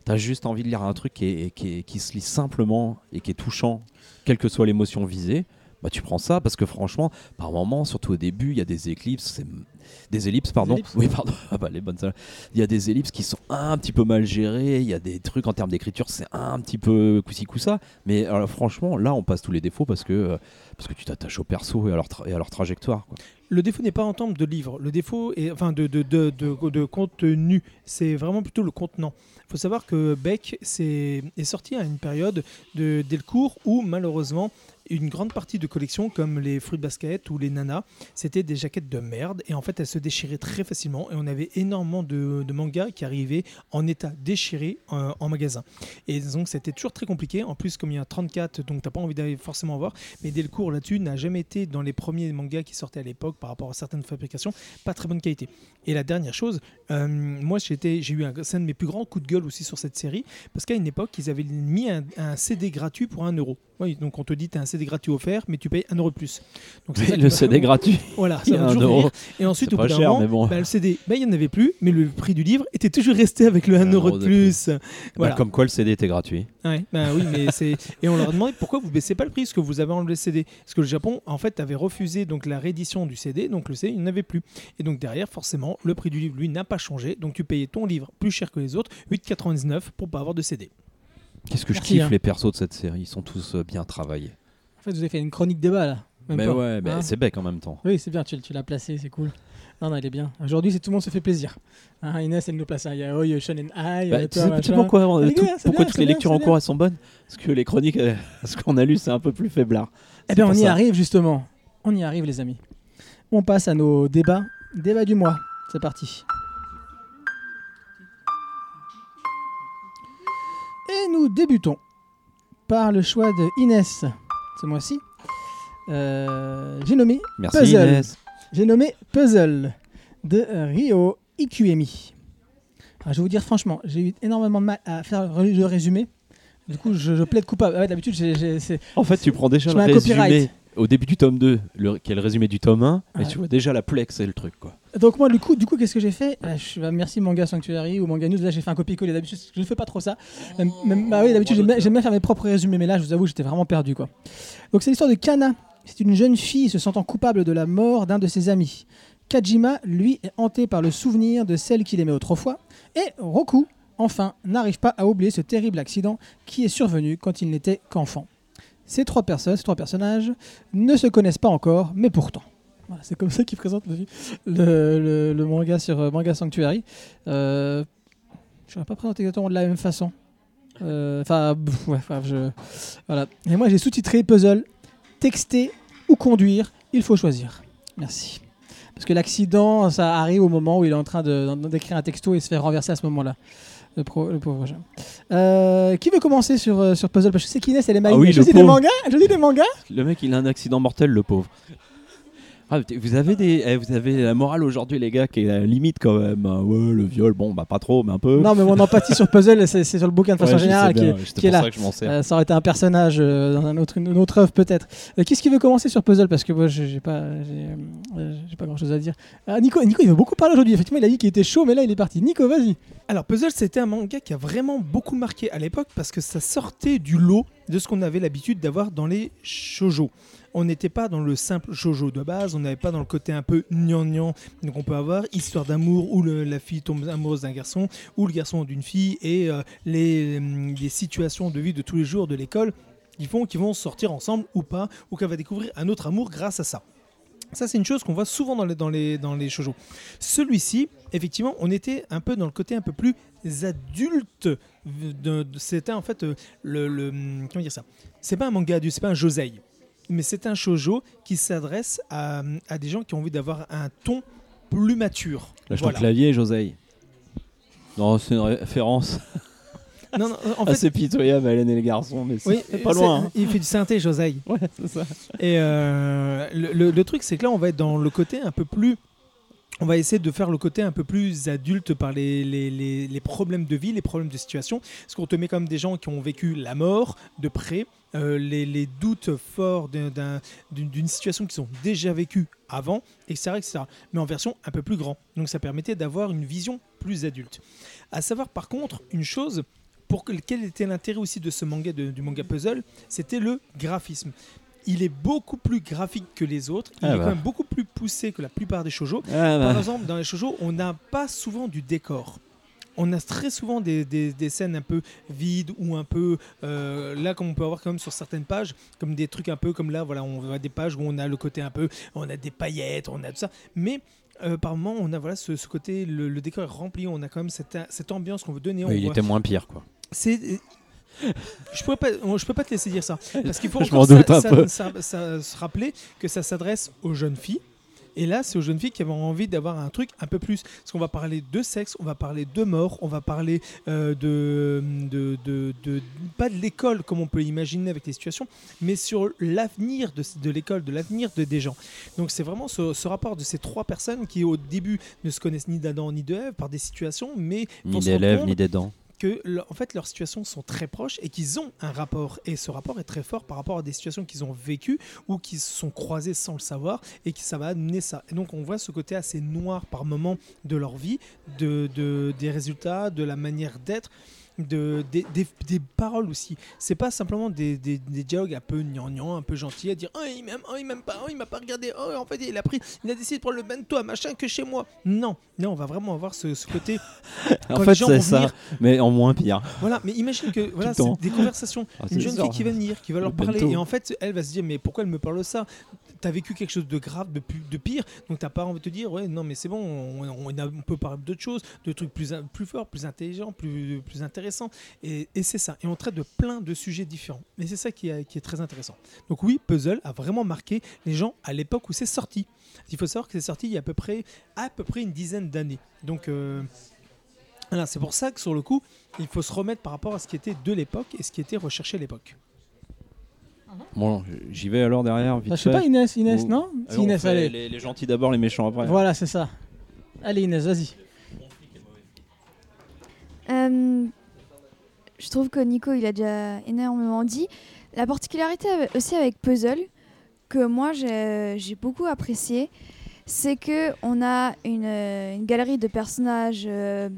t'as juste envie de lire un truc qui, est, qui, est, qui se lit simplement et qui est touchant, quelle que soit l'émotion visée. Bah tu prends ça parce que franchement par moment, surtout au début, il y a des éclipses, c'est... des ellipses pardon, des ellipses. oui pardon, ah bah les bonnes, il y a des ellipses qui sont un petit peu mal gérées, il y a des trucs en termes d'écriture, c'est un petit peu coussi coussa, mais alors, franchement là on passe tous les défauts parce que euh, parce que tu t'attaches au perso et à leur tra- et à leur trajectoire, quoi. Le défaut n'est pas en termes de livre, le défaut est enfin de de de de, de contenu, c'est vraiment plutôt le contenant. Il faut savoir que Beck c'est est sorti à une période de Delcourt où malheureusement une grande partie de collections comme les Fruits de Basket ou les Nanas, c'était des jaquettes de merde et en fait elles se déchiraient très facilement et on avait énormément de, de mangas qui arrivaient en état déchiré en, en magasin. Et donc c'était toujours très compliqué, en plus comme il y a trente-quatre, donc t'as pas envie d'aller forcément voir, mais Delcourt là-dessus n'a jamais été dans les premiers mangas qui sortaient à l'époque par rapport à certaines fabrications, pas très bonne qualité. Et la dernière chose, euh, moi j'étais, j'ai eu un, c'est un de mes plus grands coups de gueule aussi sur cette série, parce qu'à une époque ils avaient mis un, un C D gratuit pour un euro. Oui, donc on te dit t'as un C D gratuit offert, mais tu payes un euro de plus. Donc c'est le C D vraiment... gratuit. Voilà, ça va toujours rire. Et ensuite, c'est au bout d'un moment, bon. bah, le C D, bah, il n'y en avait plus, mais le prix du livre était toujours resté avec le un euro de plus. plus. Voilà. Bah, comme quoi le C D était gratuit. Ouais, bah, oui, mais c'est... Et on leur demandait pourquoi vous ne baissez pas le prix, parce que vous avez enlevé le C D. Parce que le Japon, en fait, avait refusé donc, la réédition du C D, donc le C D, il n'y en avait plus. Et donc derrière, forcément, le prix du livre, lui, n'a pas changé. Donc tu payais ton livre plus cher que les autres, huit quatre-vingt-dix-neuf pour ne pas avoir de C D. Qu'est-ce que Merci, je kiffe hein. les persos de cette série, ils sont tous euh, bien travaillés. En fait, vous avez fait une chronique débat là. Même mais pas. ouais, mais hein c'est Bec en même temps. Oui, c'est bien, tu, tu l'as placé, c'est cool. Non, non, il est bien. Aujourd'hui, c'est tout le monde se fait plaisir. Hein, Inès, elle nous place. Il y a Oi, Shonen Ai. Bah, tu sais peut-être pourquoi, euh, ah, tout, gars, pourquoi bien, toutes les bien, lectures en bien. cours elles sont bonnes. Parce que les chroniques, euh, ce qu'on a lu, c'est un peu plus faiblard. Eh bien, on y ça. arrive justement. On y arrive, les amis. On passe à nos débats. Débat du mois. C'est parti. Et nous débutons par le choix de Inès, ce mois-ci. Euh, j'ai nommé Merci Puzzle. Inès. J'ai nommé Puzzle de Ryo Ikuemi. Alors, je vais vous dire franchement, j'ai eu énormément de mal à faire le résumé. Du coup, je, je plaide coupable. Ah ouais, d'habitude, j'ai, j'ai, c'est, en fait, c'est, tu prends déjà le résumé copyright. Au début du tome deux, le, qui est le résumé du tome un, ah, et tu vois déjà la plexe et le truc, quoi. Donc moi du coup, du coup qu'est-ce que j'ai fait euh, je, bah, Merci Manga Sanctuary ou Manga News, là j'ai fait un copier-coller, d'habitude je ne fais pas trop ça. Même, même, bah oui, d'habitude j'aime bien, j'aime bien faire mes propres résumés, mais là je vous avoue j'étais vraiment perdu, quoi. Donc c'est l'histoire de Kana, c'est une jeune fille se sentant coupable de la mort d'un de ses amis. Kajima, lui, est hanté par le souvenir de celle qu'il aimait autrefois, et Roku, enfin, n'arrive pas à oublier ce terrible accident qui est survenu quand il n'était qu'enfant. Ces trois personnes, ces trois personnages ne se connaissent pas encore, mais pourtant. Voilà, c'est comme ça qu'ils présentent le, le, le, le manga sur euh, Manga Sanctuary. Euh, je ne l'aurais pas présenté exactement de la même façon. Enfin, euh, ouais, je... voilà. Et moi, j'ai sous-titré Puzzle, texter ou conduire, il faut choisir. Merci. Parce que l'accident, ça arrive au moment où il est en train de, d'écrire un texto et se faire renverser à ce moment-là. Le, pro, le pauvre jeune. Euh, qui veut commencer sur, sur Puzzle ? Parce que je sais qu'Inès, elle est maline. Ah oui, je, lis des mangas, je lis des mangas. Le mec, il a un accident mortel, le pauvre. Ah, vous, avez des, eh, vous avez la morale aujourd'hui, les gars, qui est à la limite quand même. Ouais, le viol, bon, bah pas trop, mais un peu. Non, mais mon empathie sur Puzzle, c'est, c'est sur le bouquin de façon ouais, générale bien, qui, qui est là. Ça, euh, ça aurait été un personnage euh, dans un autre, une autre œuvre, peut-être. Euh, qu'est-ce qui veut commencer sur Puzzle ? Parce que moi, j'ai pas, j'ai, euh, j'ai pas grand-chose à dire. Ah, Nico, Nico, il veut beaucoup parler aujourd'hui. Effectivement, il a dit qu'il était chaud, mais là, il est parti. Nico, vas-y. Alors, Puzzle, c'était un manga qui a vraiment beaucoup marqué à l'époque parce que ça sortait du lot de ce qu'on avait l'habitude d'avoir dans les shoujo. On n'était pas dans le simple shoujo de base, on n'avait pas dans le côté un peu gnangnan. Donc on peut avoir histoire d'amour où le, la fille tombe amoureuse d'un garçon, ou le garçon d'une fille, et euh, les, les situations de vie de tous les jours de l'école qui font qu'ils vont sortir ensemble ou pas, ou qu'elle va découvrir un autre amour grâce à ça. Ça, c'est une chose qu'on voit souvent dans les, dans les, dans les shoujo. Celui-ci, effectivement, on était un peu dans le côté un peu plus adulte. De, de, c'était en fait le, le... Comment dire ça ? C'est pas un manga adulte, c'est pas un josei. Mais c'est un shoujo qui s'adresse à, à des gens qui ont envie d'avoir un ton plus mature. Lâche voilà. Ton clavier, Josei. Non, c'est une référence. Non, non, en fait... Assez pitoyable, Hélène et les garçons, mais c'est, oui, c'est pas c'est, loin. Hein. Il fait du synthé, Josei. Ouais, c'est ça. Et euh, le, le, le truc, c'est que là, on va être dans le côté un peu plus... On va essayer de faire le côté un peu plus adulte par les, les, les, les problèmes de vie, les problèmes de situation. Parce qu'on te met comme des gens qui ont vécu la mort de près, euh, les, les doutes forts d'un, d'un, d'une, d'une situation qu'ils ont déjà vécue avant, et cetera, et cetera. Mais en version un peu plus grand. Donc ça permettait d'avoir une vision plus adulte. À savoir par contre, une chose, pour quel était l'intérêt aussi de ce manga, de, du manga Puzzle, c'était le graphisme. Il est beaucoup plus graphique que les autres. Il ah est bah. quand même beaucoup plus poussé que la plupart des shoujo. Ah Par bah. exemple, dans les shoujo, on n'a pas souvent du décor. On a très souvent des, des, des scènes un peu vides ou un peu... Euh, là, comme on peut avoir quand même sur certaines pages, comme des trucs un peu comme là, voilà, on a des pages où on a le côté un peu... On a des paillettes, on a tout ça. Mais... Euh, par moment, on a voilà, ce, ce côté... Le, le décor est rempli. On a quand même cette, cette ambiance qu'on veut donner. Oui, on il voit. Était moins pire, quoi. C'est... Je pourrais pas, je peux pas te laisser dire ça parce qu'il faut encore ça, ça, ça, ça, ça, se rappeler que ça s'adresse aux jeunes filles et là c'est aux jeunes filles qui avaient envie d'avoir un truc un peu plus parce qu'on va parler de sexe, on va parler de mort, on va parler euh, de, de, de, de pas de l'école comme on peut imaginer avec les situations mais sur l'avenir de, de l'école, de l'avenir de, des gens. Donc c'est vraiment ce, ce rapport de ces trois personnes qui au début ne se connaissent ni d'Adam ni d'Ève par des situations mais ni des lèvres ni des dents que en fait, leurs situations sont très proches et qu'ils ont un rapport. Et ce rapport est très fort par rapport à des situations qu'ils ont vécues ou qu'ils se sont croisées sans le savoir et que ça va amener ça. Et donc, on voit ce côté assez noir par moment de leur vie, de, de, des résultats, de la manière d'être, de, des, des, des paroles aussi. C'est pas simplement des, des, des dialogues un peu gnangnan, un peu gentils, à dire « Oh, il m'aime, oh, il m'aime pas, oh, il m'a pas regardé, oh, en fait, il a pris, il a décidé de prendre le bain de toi, machin, que chez moi. » Non, non, on va vraiment avoir ce, ce côté... En fait, c'est ça, venir, mais en moins pire. Voilà, mais imagine que voilà, c'est des conversations. Ah, c'est une jeune fille qui va venir, qui va leur le parler, bento. Et en fait, elle va se dire « Mais pourquoi elle me parle de ça ? T'as vécu quelque chose de grave, de, de pire, donc t'as pas envie de te dire « Ouais, non, mais c'est bon, on, on, a, on peut parler d'autres choses, de trucs plus, plus forts, plus intelligents, plus, plus intéressants. » Et, et c'est ça, et on traite de plein de sujets différents et c'est ça qui est, qui est très intéressant. Donc oui, Puzzle a vraiment marqué les gens à l'époque où c'est sorti. Il faut savoir que c'est sorti il y a à peu près, à peu près une dizaine d'années, donc euh, voilà, c'est pour ça que sur le coup il faut se remettre par rapport à ce qui était de l'époque et ce qui était recherché à l'époque. Bon, j'y vais alors derrière vite. Bah, je sais pas, Inès, Inès ou... non c'est Inès, allez. Les, les gentils d'abord, les méchants après. Voilà, c'est ça, allez Inès, vas-y. euh... Je trouve que Nico, il a déjà énormément dit. La particularité aussi avec Puzzle, que moi j'ai, j'ai beaucoup apprécié, c'est qu'on a une, une galerie de personnages euh,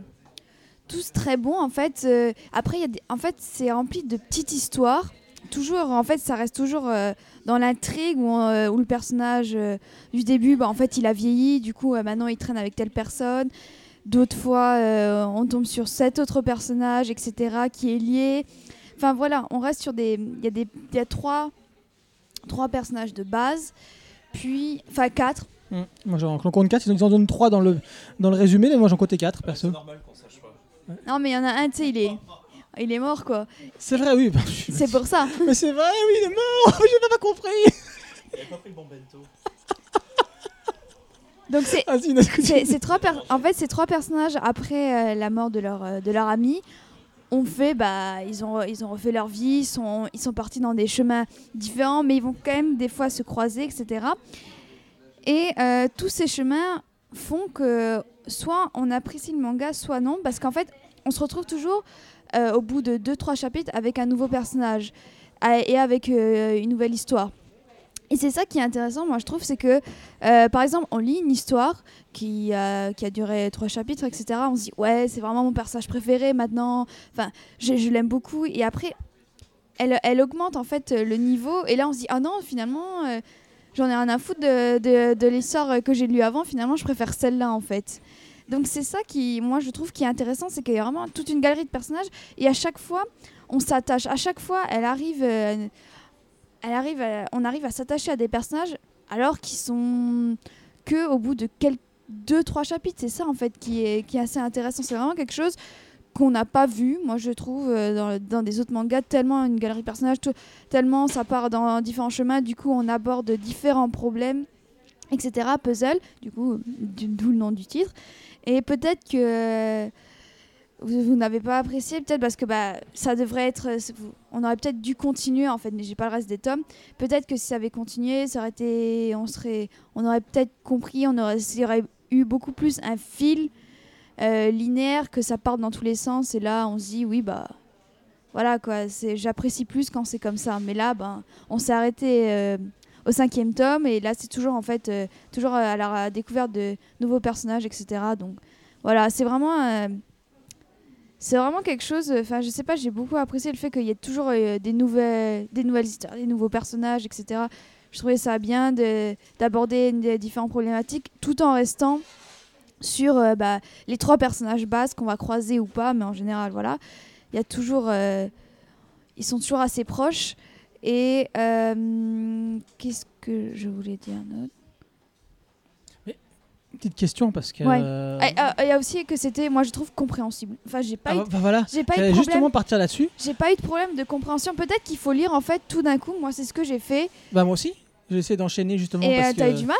tous très bons en fait. Euh, après, y a des, en fait, c'est rempli de petites histoires. Toujours, en fait, ça reste toujours euh, dans l'intrigue où, euh, où le personnage euh, du début, bah, en fait, il a vieilli. Du coup, euh, maintenant, il traîne avec telle personne. D'autres fois, euh, on tombe sur cet autre personnage, et cetera, qui est lié. Enfin voilà, on reste sur des, il y a des, il y a trois, trois personnages de base, puis, enfin quatre, Mmh. Moi j'en compte quatre, ils en donnent trois dans le, dans le résumé, mais moi j'en comptais quatre, perso. Ouais, c'est normal qu'on sache pas. Ouais. Non, mais il y en a un, tu sais, il est... il est mort, quoi. C'est vrai, oui. Bah, je... C'est pour ça. Mais c'est vrai, oui, il est mort. J'ai pas compris. Il a pas pris le bon bento. Donc c'est, ah, c'est, c'est, c'est trois per... en fait, ces trois personnages, après euh, la mort de leur, euh, de leur ami, ont fait, bah, ils, ont, ils ont refait leur vie, ils sont, ils sont partis dans des chemins différents, mais ils vont quand même des fois se croiser, et cetera. Et euh, tous ces chemins font que soit on apprécie le manga, soit non, parce qu'en fait, on se retrouve toujours... Euh, au bout de deux trois chapitres avec un nouveau personnage euh, et avec euh, une nouvelle histoire. Et c'est ça qui est intéressant, moi je trouve, c'est que euh, par exemple on lit une histoire qui, euh, qui a duré trois chapitres, et cetera. On se dit ouais, c'est vraiment mon personnage préféré maintenant, enfin je, je l'aime beaucoup, et après elle, elle augmente en fait le niveau, et là on se dit ah non, finalement euh, j'en ai rien à foutre de, de, de l'histoire que j'ai lue avant, finalement je préfère celle-là en fait. Donc c'est ça qui, moi, je trouve qui est intéressant, c'est qu'il y a vraiment toute une galerie de personnages, et à chaque fois, on s'attache. À chaque fois, elle arrive, euh, elle arrive, à, on arrive à s'attacher à des personnages alors qu'ils sont que au bout de quelques deux, trois chapitres. C'est ça en fait qui est qui est assez intéressant. C'est vraiment quelque chose qu'on n'a pas vu, moi je trouve, dans, dans des autres mangas, tellement une galerie de personnages, tout, tellement ça part dans différents chemins. Du coup, on aborde différents problèmes, et cetera. Puzzle, du coup, d'où le nom du titre. Et peut-être que vous, vous n'avez pas apprécié, peut-être parce que bah, ça devrait être... On aurait peut-être dû continuer, en fait, mais j'ai pas le reste des tomes. Peut-être que si ça avait continué, ça aurait été, on, serait, on aurait peut-être compris, on aurait, il y aurait eu beaucoup plus un fil euh, linéaire, que ça parte dans tous les sens. Et là, on se dit, oui, bah... Voilà, quoi, c'est, j'apprécie plus quand c'est comme ça. Mais là, bah, on s'est arrêté... Euh, au cinquième tome, et là c'est toujours en fait euh, toujours à la découverte de nouveaux personnages, etc. Donc voilà, c'est vraiment euh, c'est vraiment quelque chose, enfin euh, je sais pas, j'ai beaucoup apprécié le fait qu'il y ait toujours euh, des nouvelles des nouvelles histoires, des nouveaux personnages, etc. Je trouvais ça bien de, d'aborder des différentes problématiques tout en restant sur euh, bah, les trois personnages bases qu'on va croiser ou pas, mais en général voilà, il y a toujours euh, ils sont toujours assez proches. Et euh, qu'est-ce que je voulais dire d'autre ? Mais, petite question, parce que... Ouais. Euh... Il y a aussi que c'était, moi je trouve, compréhensible. Enfin, j'ai pas ah eu de bah, voilà. j'ai pas eu de justement problème. Partir là-dessus. J'ai pas eu de problème de compréhension. Peut-être qu'il faut lire en fait tout d'un coup. Moi, c'est ce que j'ai fait. Bah moi aussi. J'ai essayé d'enchaîner justement. Et parce euh, t'as que... eu du mal ?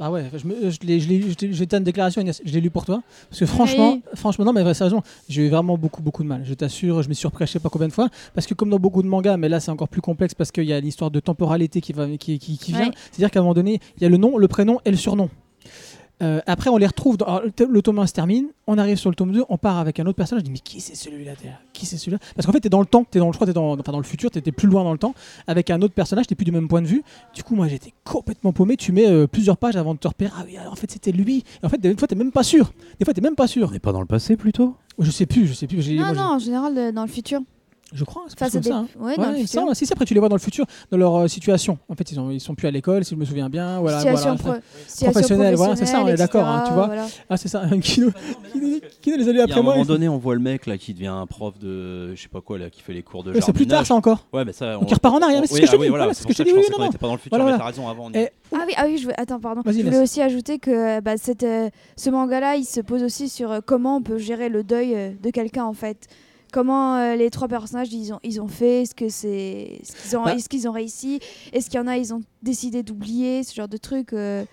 Ah ouais, je, me, je, l'ai, je, l'ai, je, l'ai, je l'ai une déclaration, Inès, je l'ai lu pour toi. Parce que franchement, oui. franchement non, mais bah, sérieusement, j'ai eu vraiment beaucoup, beaucoup de mal. Je t'assure, je me suis surpris, je sais pas combien de fois. Parce que comme dans beaucoup de mangas, mais là c'est encore plus complexe parce qu'il y a l'histoire de temporalité qui, va, qui, qui, qui vient. Oui. C'est-à-dire qu'à un moment donné, il y a le nom, le prénom et le surnom. Euh, après, on les retrouve. Dans... Alors, le tome un se termine, on arrive sur le tome deux, on part avec un autre personnage. Je dis, mais qui c'est celui-là derrière ? Qui c'est celui-là ? Parce qu'en fait, t'es dans le temps, t'es dans le, je crois, t'es dans, enfin, dans le futur, t'étais plus loin dans le temps, avec un autre personnage, t'es plus du même point de vue. Du coup, moi, j'étais complètement paumé. Tu mets euh, plusieurs pages avant de te repérer. Ah oui, alors en fait, c'était lui. Et en fait, des fois, t'es même pas sûr. Des fois, t'es même pas sûr. On est pas dans le passé plutôt ? Je sais plus, je sais plus. J'ai... Non, moi, non, j'ai... en général, le... dans le futur. Je crois, c'est enfin, comme des... ça. Hein. Ouais, ouais, le ça si, après tu les vois dans le futur, dans leur euh, situation. En fait, ils, ont, ils sont plus à l'école, si je me souviens bien. Voilà, situation voilà, pro... professionnelle, professionnelle, voilà, c'est ça, on est d'accord, hein, tu vois. Voilà. Ah, c'est ça, Kino, Kino les a lus après moi. À un moment donné, on voit le mec là qui devient un prof de, je sais pas quoi, là, qui fait les cours de jardinage. C'est plus tard, ça encore. Ouais, mais ça. On... Donc il repart en arrière, on... c'est ce que je te dis. Voilà, c'est ce que je te dis. Je pensais qu'on était pas dans le futur, mais t'as raison, avant. Ah oui, ah oui, attends, pardon. Je voulais aussi ajouter que ce manga-là, il se pose aussi sur comment on peut gérer le deuil de quelqu'un, en fait. Comment euh, les trois personnages ils ont, ils ont fait, est-ce, que c'est, est-ce, qu'ils ont, bah. est-ce qu'ils ont réussi, est-ce qu'il y en a, ils ont décidé d'oublier, ce genre de truc. Euh,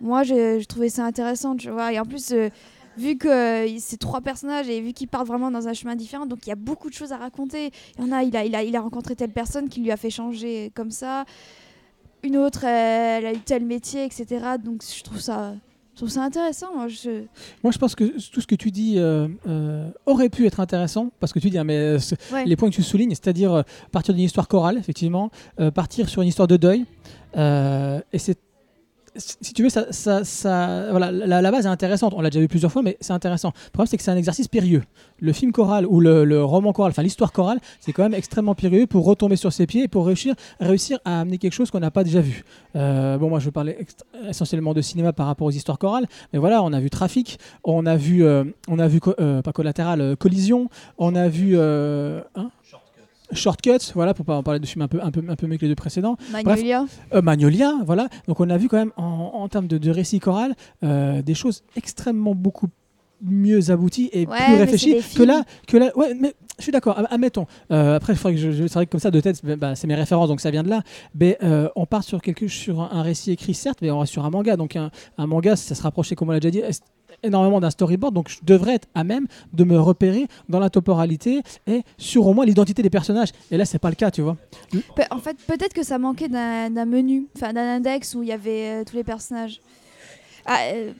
moi, je, je trouvais ça intéressant, tu vois. Et en plus, euh, vu que euh, c'est trois personnages et vu qu'ils partent vraiment dans un chemin différent, donc il y a beaucoup de choses à raconter. Il y en a, il a, il a, il a rencontré telle personne qui lui a fait changer comme ça. Une autre, euh, elle a eu tel métier, et cetera. Donc je trouve ça... Je trouve ça intéressant. Moi je... moi, je pense que tout ce que tu dis euh, euh, aurait pu être intéressant, parce que tu dis, hein, mais euh, ce, ouais. les points que tu soulignes, c'est-à-dire euh, partir d'une histoire chorale, effectivement, euh, partir sur une histoire de deuil, euh, et c'est, si tu veux, ça, ça, ça, voilà, la, la base est intéressante. On l'a déjà vu plusieurs fois, mais c'est intéressant. Le problème, c'est que c'est un exercice périlleux. Le film choral ou le, le roman choral, enfin l'histoire chorale, c'est quand même extrêmement périlleux pour retomber sur ses pieds et pour réussir, réussir à amener quelque chose qu'on n'a pas déjà vu. Euh, bon, moi, je parlais ext- essentiellement de cinéma par rapport aux histoires chorales, mais voilà, on a vu Trafic, on a vu, euh, on a vu co- euh, pas collatéral, euh, Collision, on a vu. Euh, hein Shortcut, voilà, pour pas en parler dessus, mais un peu, un peu, un peu mieux que les deux précédents. Magnolia. Bref, euh, Magnolia, voilà. Donc on a vu quand même, en, en termes de, de récit choral, euh, des choses extrêmement beaucoup mieux abouties et ouais, plus réfléchies que là, que là. Ouais, mais je suis d'accord. Admettons. Euh, après, il faudrait que je, je c'est vrai que comme ça de tête, bah, c'est mes références, donc ça vient de là. Mais euh, on part sur quelque sur un, un récit écrit certes, mais on reste sur un manga. Donc un, un manga, ça se rapprochait, comme on l'a déjà dit, énormément d'un storyboard, donc je devrais être à même de me repérer dans la temporalité et sur au moins l'identité des personnages. Et là, c'est pas le cas, tu vois. Pe- en fait, peut-être que ça manquait d'un, d'un menu, enfin d'un index où il y avait euh, tous les personnages. Ah, euh,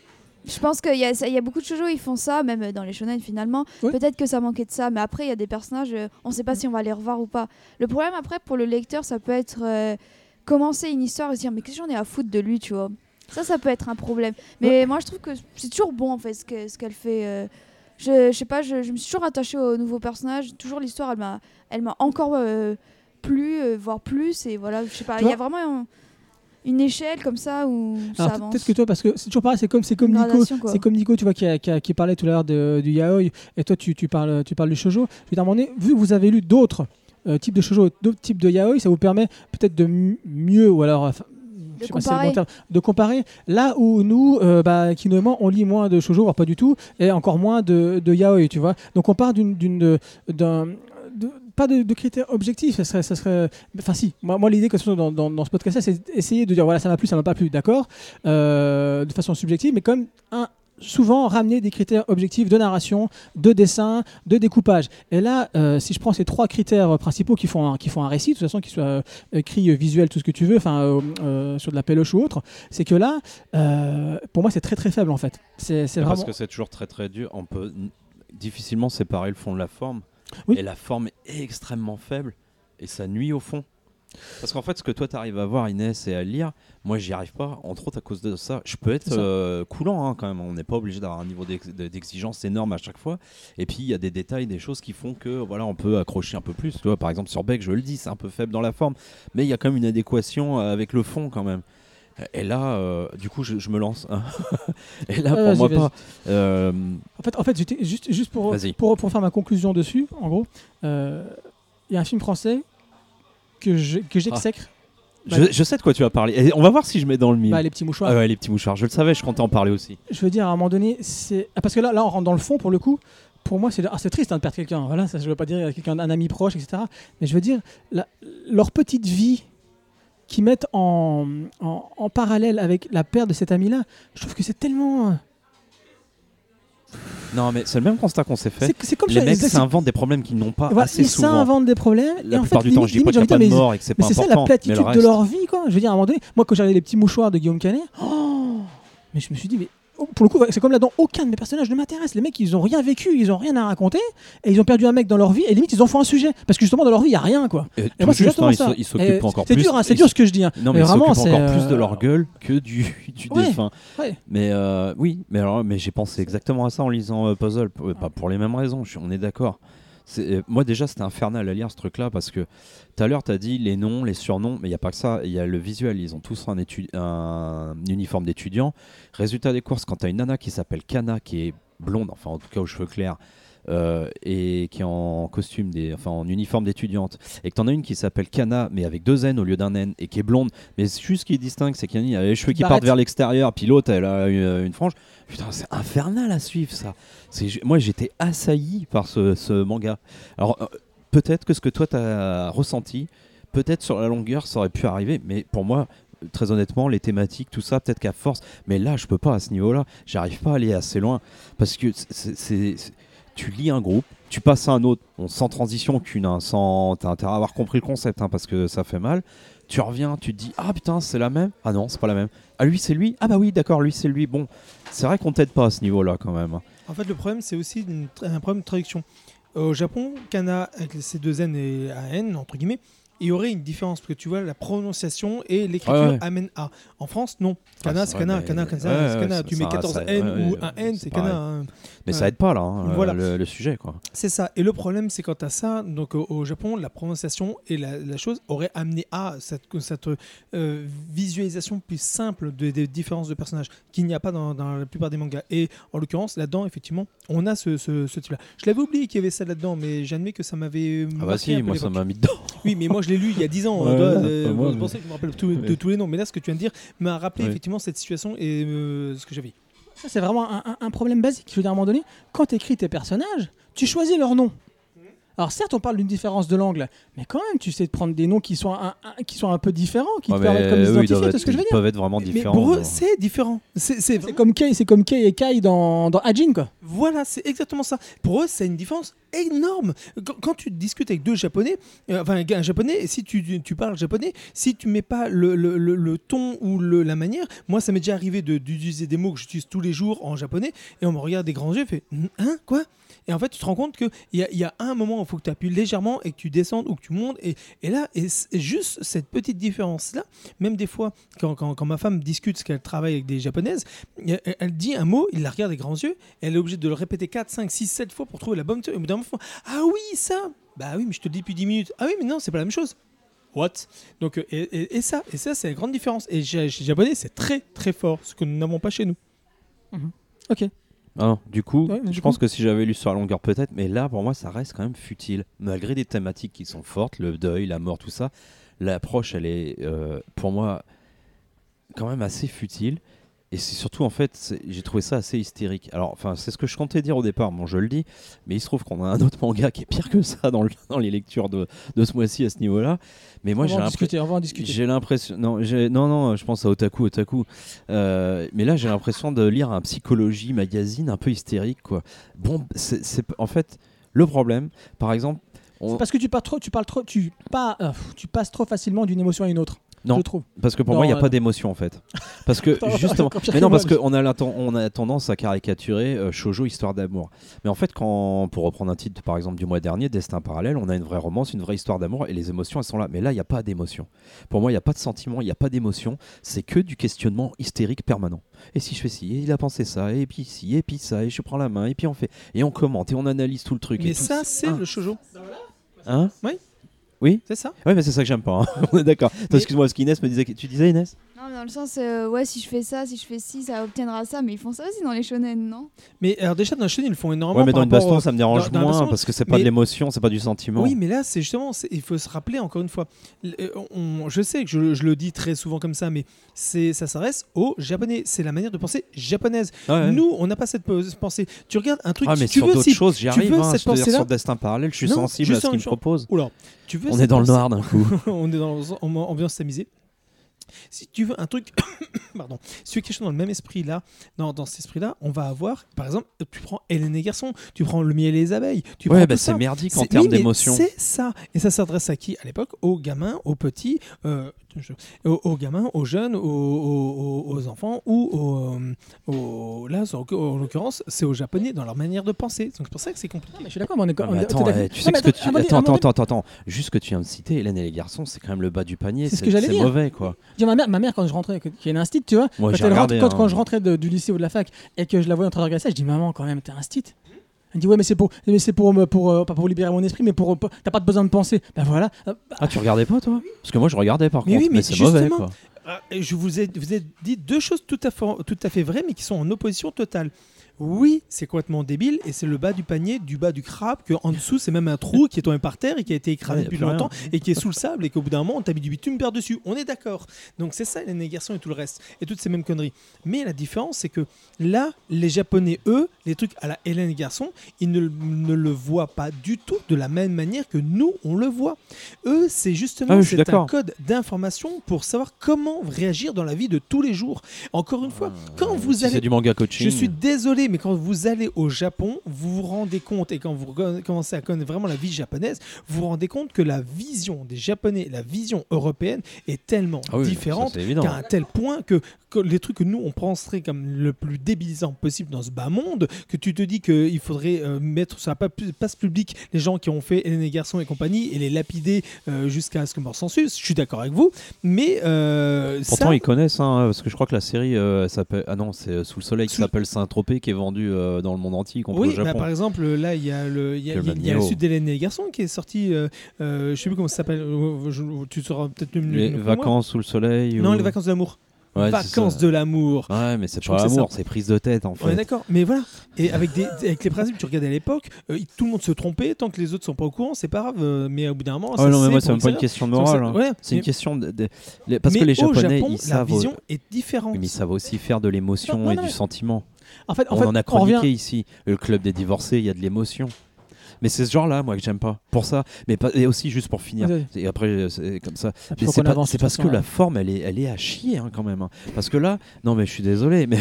je pense qu'il y a, y a beaucoup de shoujo, ils font ça, même dans les shonen finalement. Oui. Peut-être que ça manquait de ça, mais après, il y a des personnages, euh, on sait pas si on va les revoir ou pas. Le problème après, pour le lecteur, ça peut être euh, commencer une histoire et se dire, mais qu'est-ce que j'en ai à foutre de lui, tu vois. Ça, ça peut être un problème. Mais ouais. moi, je trouve que c'est toujours bon, en fait, ce, que, ce qu'elle fait. Euh, je, je sais pas, je, je me suis toujours attachée aux nouveaux personnages. Toujours l'histoire, elle m'a, elle m'a encore euh, plu, euh, voire plus. Et voilà, je sais pas, il y a vraiment un, une échelle comme ça où alors, ça avance. Peut-être que toi, parce que c'est toujours pareil, c'est comme, c'est comme Nico, c'est comme Nico, tu vois, qui, a, qui, a, qui parlait tout à l'heure de, du yaoi. Et toi, tu, tu, parles, tu parles du shoujo. Je vais demander, vu que vous avez lu d'autres euh, types de shoujo, d'autres types de yaoi, ça vous permet peut-être de m- mieux, ou alors... De comparer. Bon de comparer là où nous euh, bah, qui notamment on lit moins de shoujo voire pas du tout et encore moins de, de yaoi, tu vois, donc on part d'une, d'une de, d'un de, pas de, de critères objectifs, ça serait ça serait enfin si moi, moi l'idée que ce soit dans, dans, dans ce podcast là, c'est essayer de dire voilà, ça m'a plu, ça m'a pas plu, d'accord, euh, de façon subjective, mais comme un souvent ramener des critères objectifs de narration, de dessin, de découpage. Et là, euh, si je prends ces trois critères principaux qui font un, qui font un récit, de toute façon, qui soit euh, écrit, visuel, tout ce que tu veux, enfin euh, euh, sur de la péloche ou autre, c'est que là, euh, pour moi, c'est très très faible en fait. C'est, c'est vraiment... Parce que c'est toujours très très dur. On peut n- difficilement séparer le fond de la forme. Oui. Et la forme est extrêmement faible et ça nuit au fond. Parce qu'en fait, ce que toi t'arrives à voir, Inès, et à lire, moi j'y arrive pas, entre autres à cause de ça. Je peux être euh, coulant hein, quand même, on n'est pas obligé d'avoir un niveau d'ex- d'exigence énorme à chaque fois. Et puis il y a des détails, des choses qui font que voilà, on peut accrocher un peu plus. Tu vois, par exemple, sur Beck, je le dis, c'est un peu faible dans la forme, mais il y a quand même une adéquation avec le fond quand même. Et là, euh, du coup, je, je me lance. Et là, ah, pour moi, pas. Euh... En fait, en fait juste, juste pour, pour, pour faire ma conclusion dessus, en gros, il euh, y a un film français. Que, je, que j'exècre. Ah. Bah, je, je sais de quoi tu vas parler. Et on va voir si je mets dans le mille. Bah, les petits mouchoirs. Ah ouais, les petits mouchoirs. Je le savais, je comptais en parler aussi. Je veux dire, à un moment donné, c'est. Ah, parce que là, là, on rentre dans le fond pour le coup. Pour moi, c'est, ah, c'est triste hein, de perdre quelqu'un. Voilà, ça, je veux pas dire quelqu'un, un ami proche, et cetera. Mais je veux dire, la, leur petite vie qu'ils mettent en, en, en parallèle avec la perte de cet ami-là, je trouve que c'est tellement. Non, mais c'est le même constat qu'on s'est fait. C'est, c'est comme les ça, mecs c'est... s'inventent des problèmes qu'ils n'ont pas voilà, assez ils souvent. Ils s'inventent des problèmes. La et plupart en fait, du limite, temps, je dis limite, pas qu'il n'y a pas de mort et que c'est pas important. Mais c'est ça la platitude reste... de leur vie, quoi. Je veux dire, à un moment donné, moi, quand j'avais les petits mouchoirs de Guillaume Canet, oh mais je me suis dit, mais oh, pour le coup, c'est comme là-dedans, aucun de mes personnages ne m'intéresse. Les mecs, ils n'ont rien vécu, ils n'ont rien à raconter et ils ont perdu un mec dans leur vie et limite, ils en font un sujet. Parce que justement, dans leur vie, il n'y a rien, quoi. Et, et moi, c'est justement ça. Ils s'occupent encore plus. C'est dur, c'est dur ce que je dis. Non, mais ils s'occupent encore plus de leur gueule que du défunt. Mais oui, mais j'ai pensé exactement à ça en lisant Puzzle. Pas pour les mêmes raisons, on est d'accord. Moi, déjà, c'était infernal à lire ce truc-là parce que tout à l'heure, tu as dit les noms, les surnoms, mais il n'y a pas que ça. Il y a le visuel, ils ont tous un, étud- un uniforme d'étudiant. Résultat des courses, quand tu as une nana qui s'appelle Kana, qui est blonde, enfin en tout cas aux cheveux clairs, euh, et qui est en costume, des, enfin en uniforme d'étudiante, et que tu en as une qui s'appelle Kana, mais avec deux N au lieu d'un N, et qui est blonde, mais juste ce qui distingue, c'est qu'il y a les cheveux qui Barrette. Partent vers l'extérieur, puis l'autre, elle a une, une frange. Putain, c'est infernal à suivre ça. C'est, moi, j'étais assailli par ce, ce manga. Alors, euh, peut-être que ce que toi, t'as ressenti, peut-être sur la longueur, ça aurait pu arriver. Mais pour moi, très honnêtement, les thématiques, tout ça, peut-être qu'à force. Mais là, je peux pas à ce niveau-là. J'arrive pas à aller assez loin. Parce que c'est, c'est, c'est, tu lis un groupe, tu passes à un autre. Bon, sans transition, qu'une, hein, sans, t'as intérêt à avoir compris le concept, hein, parce que ça fait mal. Tu reviens, tu te dis, ah putain, c'est la même. Ah non, c'est pas la même. Ah lui, c'est lui. Ah bah oui, d'accord, lui, c'est lui. Bon, c'est vrai qu'on t'aide pas à ce niveau-là quand même. En fait, le problème, c'est aussi une, un problème de traduction. Au Japon, Kana, avec ses deux N et un N, entre guillemets, il y aurait une différence parce que tu vois la prononciation et l'écriture ah ouais. amène à. En France, non. Kana, ah, c'est Kana, mais... Kana, Kana, ouais, ouais, Kana. Tu mets quatorze ça, N ouais, ou un N, c'est Kana. Hein. Mais ouais. ça aide pas là, hein, voilà. le, le sujet quoi. C'est ça. Et le problème, c'est quand t'as ça, donc au, au Japon, la prononciation et la, la chose aurait amené à cette, cette euh, visualisation plus simple des, des différences de personnages qu'il n'y a pas dans, dans la plupart des mangas. Et en l'occurrence, là-dedans, effectivement, on a ce, ce, ce type-là. Je l'avais oublié qu'il y avait ça là-dedans, mais j'admets que ça m'avait. Ah bah si, moi ça m'a mis dedans. Oui, mais moi je l'ai lu il y a dix ans. Ouais, euh, euh, moi, je pensais mais... que je me rappelle tout, de tous les noms, mais là ce que tu viens de dire m'a rappelé oui. effectivement cette situation et euh, ce que j'avais. Ça, c'est vraiment un, un, un problème basique. Je veux dire, à un moment donné, quand tu écris tes personnages, tu choisis leur nom. Alors certes, on parle d'une différence de langue, mais quand même, tu sais de prendre des noms qui sont un, un, qui sont un peu différents, qui ouais, te permettent comme d'identifier tout ce que je veux dire. Ils peuvent être vraiment différents. Mais pour eux, genre. c'est différent. C'est, c'est, c'est comme Kei, c'est comme Kei et Kai dans dans Hajin quoi. Voilà, c'est exactement ça. Pour eux, c'est une différence énorme. Quand, quand tu discutes avec deux japonais, euh, enfin un japonais, et si tu tu parles japonais, si tu mets pas le le, le, le ton ou le, la manière, moi ça m'est déjà arrivé de d'utiliser des mots que j'utilise tous les jours en japonais et on me regarde des grands yeux, fait hein quoi. Et en fait, tu te rends compte qu'il y a, y a un moment où il faut que tu appuies légèrement et que tu descendes ou que tu montes. Et, et là, et juste cette petite différence-là, même des fois, quand, quand, quand ma femme discute parce qu'elle travaille avec des Japonaises, elle, elle dit un mot, il la regarde des grands yeux, et elle est obligée de le répéter quatre, cinq, six, sept fois pour trouver la bonne... Et au bout d'un moment, ah oui, ça. Bah oui, mais je te le dis depuis dix minutes. Ah oui, mais non, c'est pas la même chose. What? Donc, et, et, et, ça, et ça, c'est la grande différence. Et chez les Japonais, c'est très, très fort, ce que nous n'avons pas chez nous. Mmh. Ok. Ah, du coup, ouais, je pense coup... que si j'avais lu sur la longueur peut-être, mais là pour moi ça reste quand même futile. Malgré des thématiques qui sont fortes, le deuil, la mort, tout ça, l'approche elle est euh, pour moi quand même assez futile. Et c'est surtout en fait, j'ai trouvé ça assez hystérique. Alors enfin, c'est ce que je comptais dire au départ, bon je le dis, mais il se trouve qu'on a un autre manga qui est pire que ça dans, le, dans les lectures de, de ce mois-ci à ce niveau-là. Mais moi j'ai, discuter, j'ai l'impression, non, j'ai... non non, je pense à Otaku Otaku. Euh, mais là j'ai l'impression de lire un psychologie magazine un peu hystérique quoi. Bon, c'est, c'est... en fait le problème, par exemple, on... c'est parce que tu parles trop, tu parles trop, tu pas, euh, tu passes trop facilement d'une émotion à une autre. Non, parce que pour non, moi, il n'y a euh... pas d'émotion en fait. Parce que justement, mais non, parce qu'on a, la ten... on a tendance à caricaturer euh, shoujo, histoire d'amour. Mais en fait, quand, pour reprendre un titre par exemple du mois dernier, Destin parallèle, on a une vraie romance, une vraie histoire d'amour et les émotions elles sont là. Mais là, il n'y a pas d'émotion. Pour moi, il n'y a pas de sentiment, il n'y a pas d'émotion. C'est que du questionnement hystérique permanent. Et si je fais ci, et il a pensé ça, et puis ci, et puis ça, et je prends la main, et puis on fait, et on commente, et on analyse tout le truc. Mais et ça, tout... c'est ah. le shoujo. Hein ? Oui. Oui, c'est ça. Oui, mais c'est ça que j'aime pas. Hein. On est d'accord. Mais... Excuse-moi, ce qu'Inès me disait. Tu disais, Inès ? Non, mais dans le sens, euh, ouais, si je fais ça, si je fais ci, ça obtiendra ça. Mais ils font ça aussi dans les shonen, non ? Mais alors déjà dans les shonen, ils le font énormément. Ouais, mais dans une baston, au... ça me dérange dans, moins dans baston, parce que c'est pas mais... de l'émotion, c'est pas du sentiment. Oui, mais là, c'est justement, c'est... il faut se rappeler encore une fois. On... Je sais que je, je le dis très souvent comme ça, mais c'est... ça s'adresse aux Japonais. C'est la manière de penser japonaise. Ah ouais. Nous, on n'a pas cette pensée. Tu regardes un truc. Ah, mais tu sur veux, d'autres si... choses, j'y arrive. Hein, cette pensée-là. Sur Destin parallèle, je suis sensible à ce qu'ils me proposent. Oula. Tu veux. On est dans le noir d'un coup. On est dans l'ambiance s'amuser. Si tu veux un truc, pardon, si tu veux quelque chose dans le même esprit là, dans, dans cet esprit là, on va avoir, par exemple, tu prends Hélène et Garçon, tu prends Le Miel et les Abeilles, tu ouais, prends bah tout c'est ça. Merdique c'est, en termes oui, d'émotion. C'est ça, et ça s'adresse à qui à l'époque? Aux gamins, aux petits, euh, aux, aux gamins, aux jeunes, aux, aux, aux enfants ou aux, aux, là, en l'occurrence, c'est aux Japonais dans leur manière de penser. Donc c'est pour ça que c'est compliqué. Non, mais je suis d'accord, mais on est quand même. Attends, eh, tu sais non, que attends, tu... attends, attends, attends, attends, juste que tu viens de citer Hélène et les Garçons, c'est quand même le bas du panier. C'est, c'est, ce que j'allais c'est dire. Mauvais quoi. Ma mère, ma mère, quand je rentrais, qui est une instite, tu vois, moi, quand, regardé, rentre, quand, hein. quand je rentrais de, du lycée ou de la fac et que je la voyais en train de regresser, je dis maman, quand même, t'es instite. Elle me dit ouais, mais c'est pour, mais c'est pour, pour, pour euh, pas pour libérer mon esprit, mais pour, pour t'as pas besoin de penser. Ben voilà. Ah, tu regardais pas toi ? Parce que moi, je regardais par mais contre, oui, mais, mais c'est mauvais quoi. Je vous ai, vous ai dit deux choses tout à fait, tout à fait vraies, mais qui sont en opposition totale. Oui, c'est complètement débile et c'est le bas du panier, du bas du crabe, qu'en dessous c'est même un trou qui est tombé par terre et qui a été écrasé ouais, depuis longtemps rien. Et qui est sous le sable et qu'au bout d'un moment on t'a mis du bitume par-dessus. On est d'accord. Donc c'est ça les négations et tout le reste et toutes ces mêmes conneries. Mais la différence c'est que là, les Japonais, eux, les trucs à la Hélène et Garçon, ils ne, ne le voient pas du tout de la même manière que nous on le voit. Eux, c'est justement ah, c'est d'accord. un code d'information pour savoir comment réagir dans la vie de tous les jours. Encore une fois, quand vous si allez... c'est du manga coaching. Je suis désolé, mais quand vous allez au Japon, vous vous rendez compte, et quand vous commencez à connaître vraiment la vie japonaise, vous vous rendez compte que la vision des Japonais, la vision européenne est tellement ah oui, différente qu'à un tel point que que, les trucs que nous on penserait comme le plus débilisant possible dans ce bas monde, que tu te dis qu'il faudrait euh, mettre sur la passe publique les gens qui ont fait Hélène et Garçon et compagnie et les lapider euh, jusqu'à ce que mort s'en suce. Je suis d'accord avec vous, mais euh, pourtant ça... ils connaissent hein, parce que je crois que la série euh, s'appelle ah non c'est Sous le Soleil qui Sous... s'appelle Saint-Tropez, qui est vendue euh, dans le monde entier, y compris oui, au Japon. Bah, par exemple là il y a le il y a, y a, y a la suite d'Hélène et les Garçons qui est sortie euh, euh, je sais plus comment ça s'appelle euh, je, tu seras peut-être une, les une, vacances sous le soleil non ou... les vacances de l'amour. Ouais, vacances de l'amour. Ouais, mais c'est je pas l'amour, c'est, c'est prise de tête en fait. Ouais, d'accord. Mais voilà. Et avec des, avec les principes, tu regardais à l'époque, euh, tout le monde se trompait. Tant que les autres sont pas au courant, c'est pas grave. Euh, mais au bout d'un moment, ah, ça non, mais moi, c'est même pas une question de morale. Hein. Ouais, c'est mais... une question de, de, de parce mais que les Japonais, Japon, ils savent. La vision est différente. Mais ils savent aussi faire de l'émotion non, non, et non, du mais... sentiment. En fait, en on fait, en a chroniqué revient... ici. Le club des divorcés, il y a de l'émotion. Mais c'est ce genre-là, moi, que j'aime pas. Pour ça, mais pas, et aussi juste pour finir. Oui. Et après, c'est comme ça. Ah, mais c'est, pas, avance, c'est parce que là. La forme, elle est, elle est à chier hein, quand même. Hein. Parce que là, non, mais je suis désolé, mais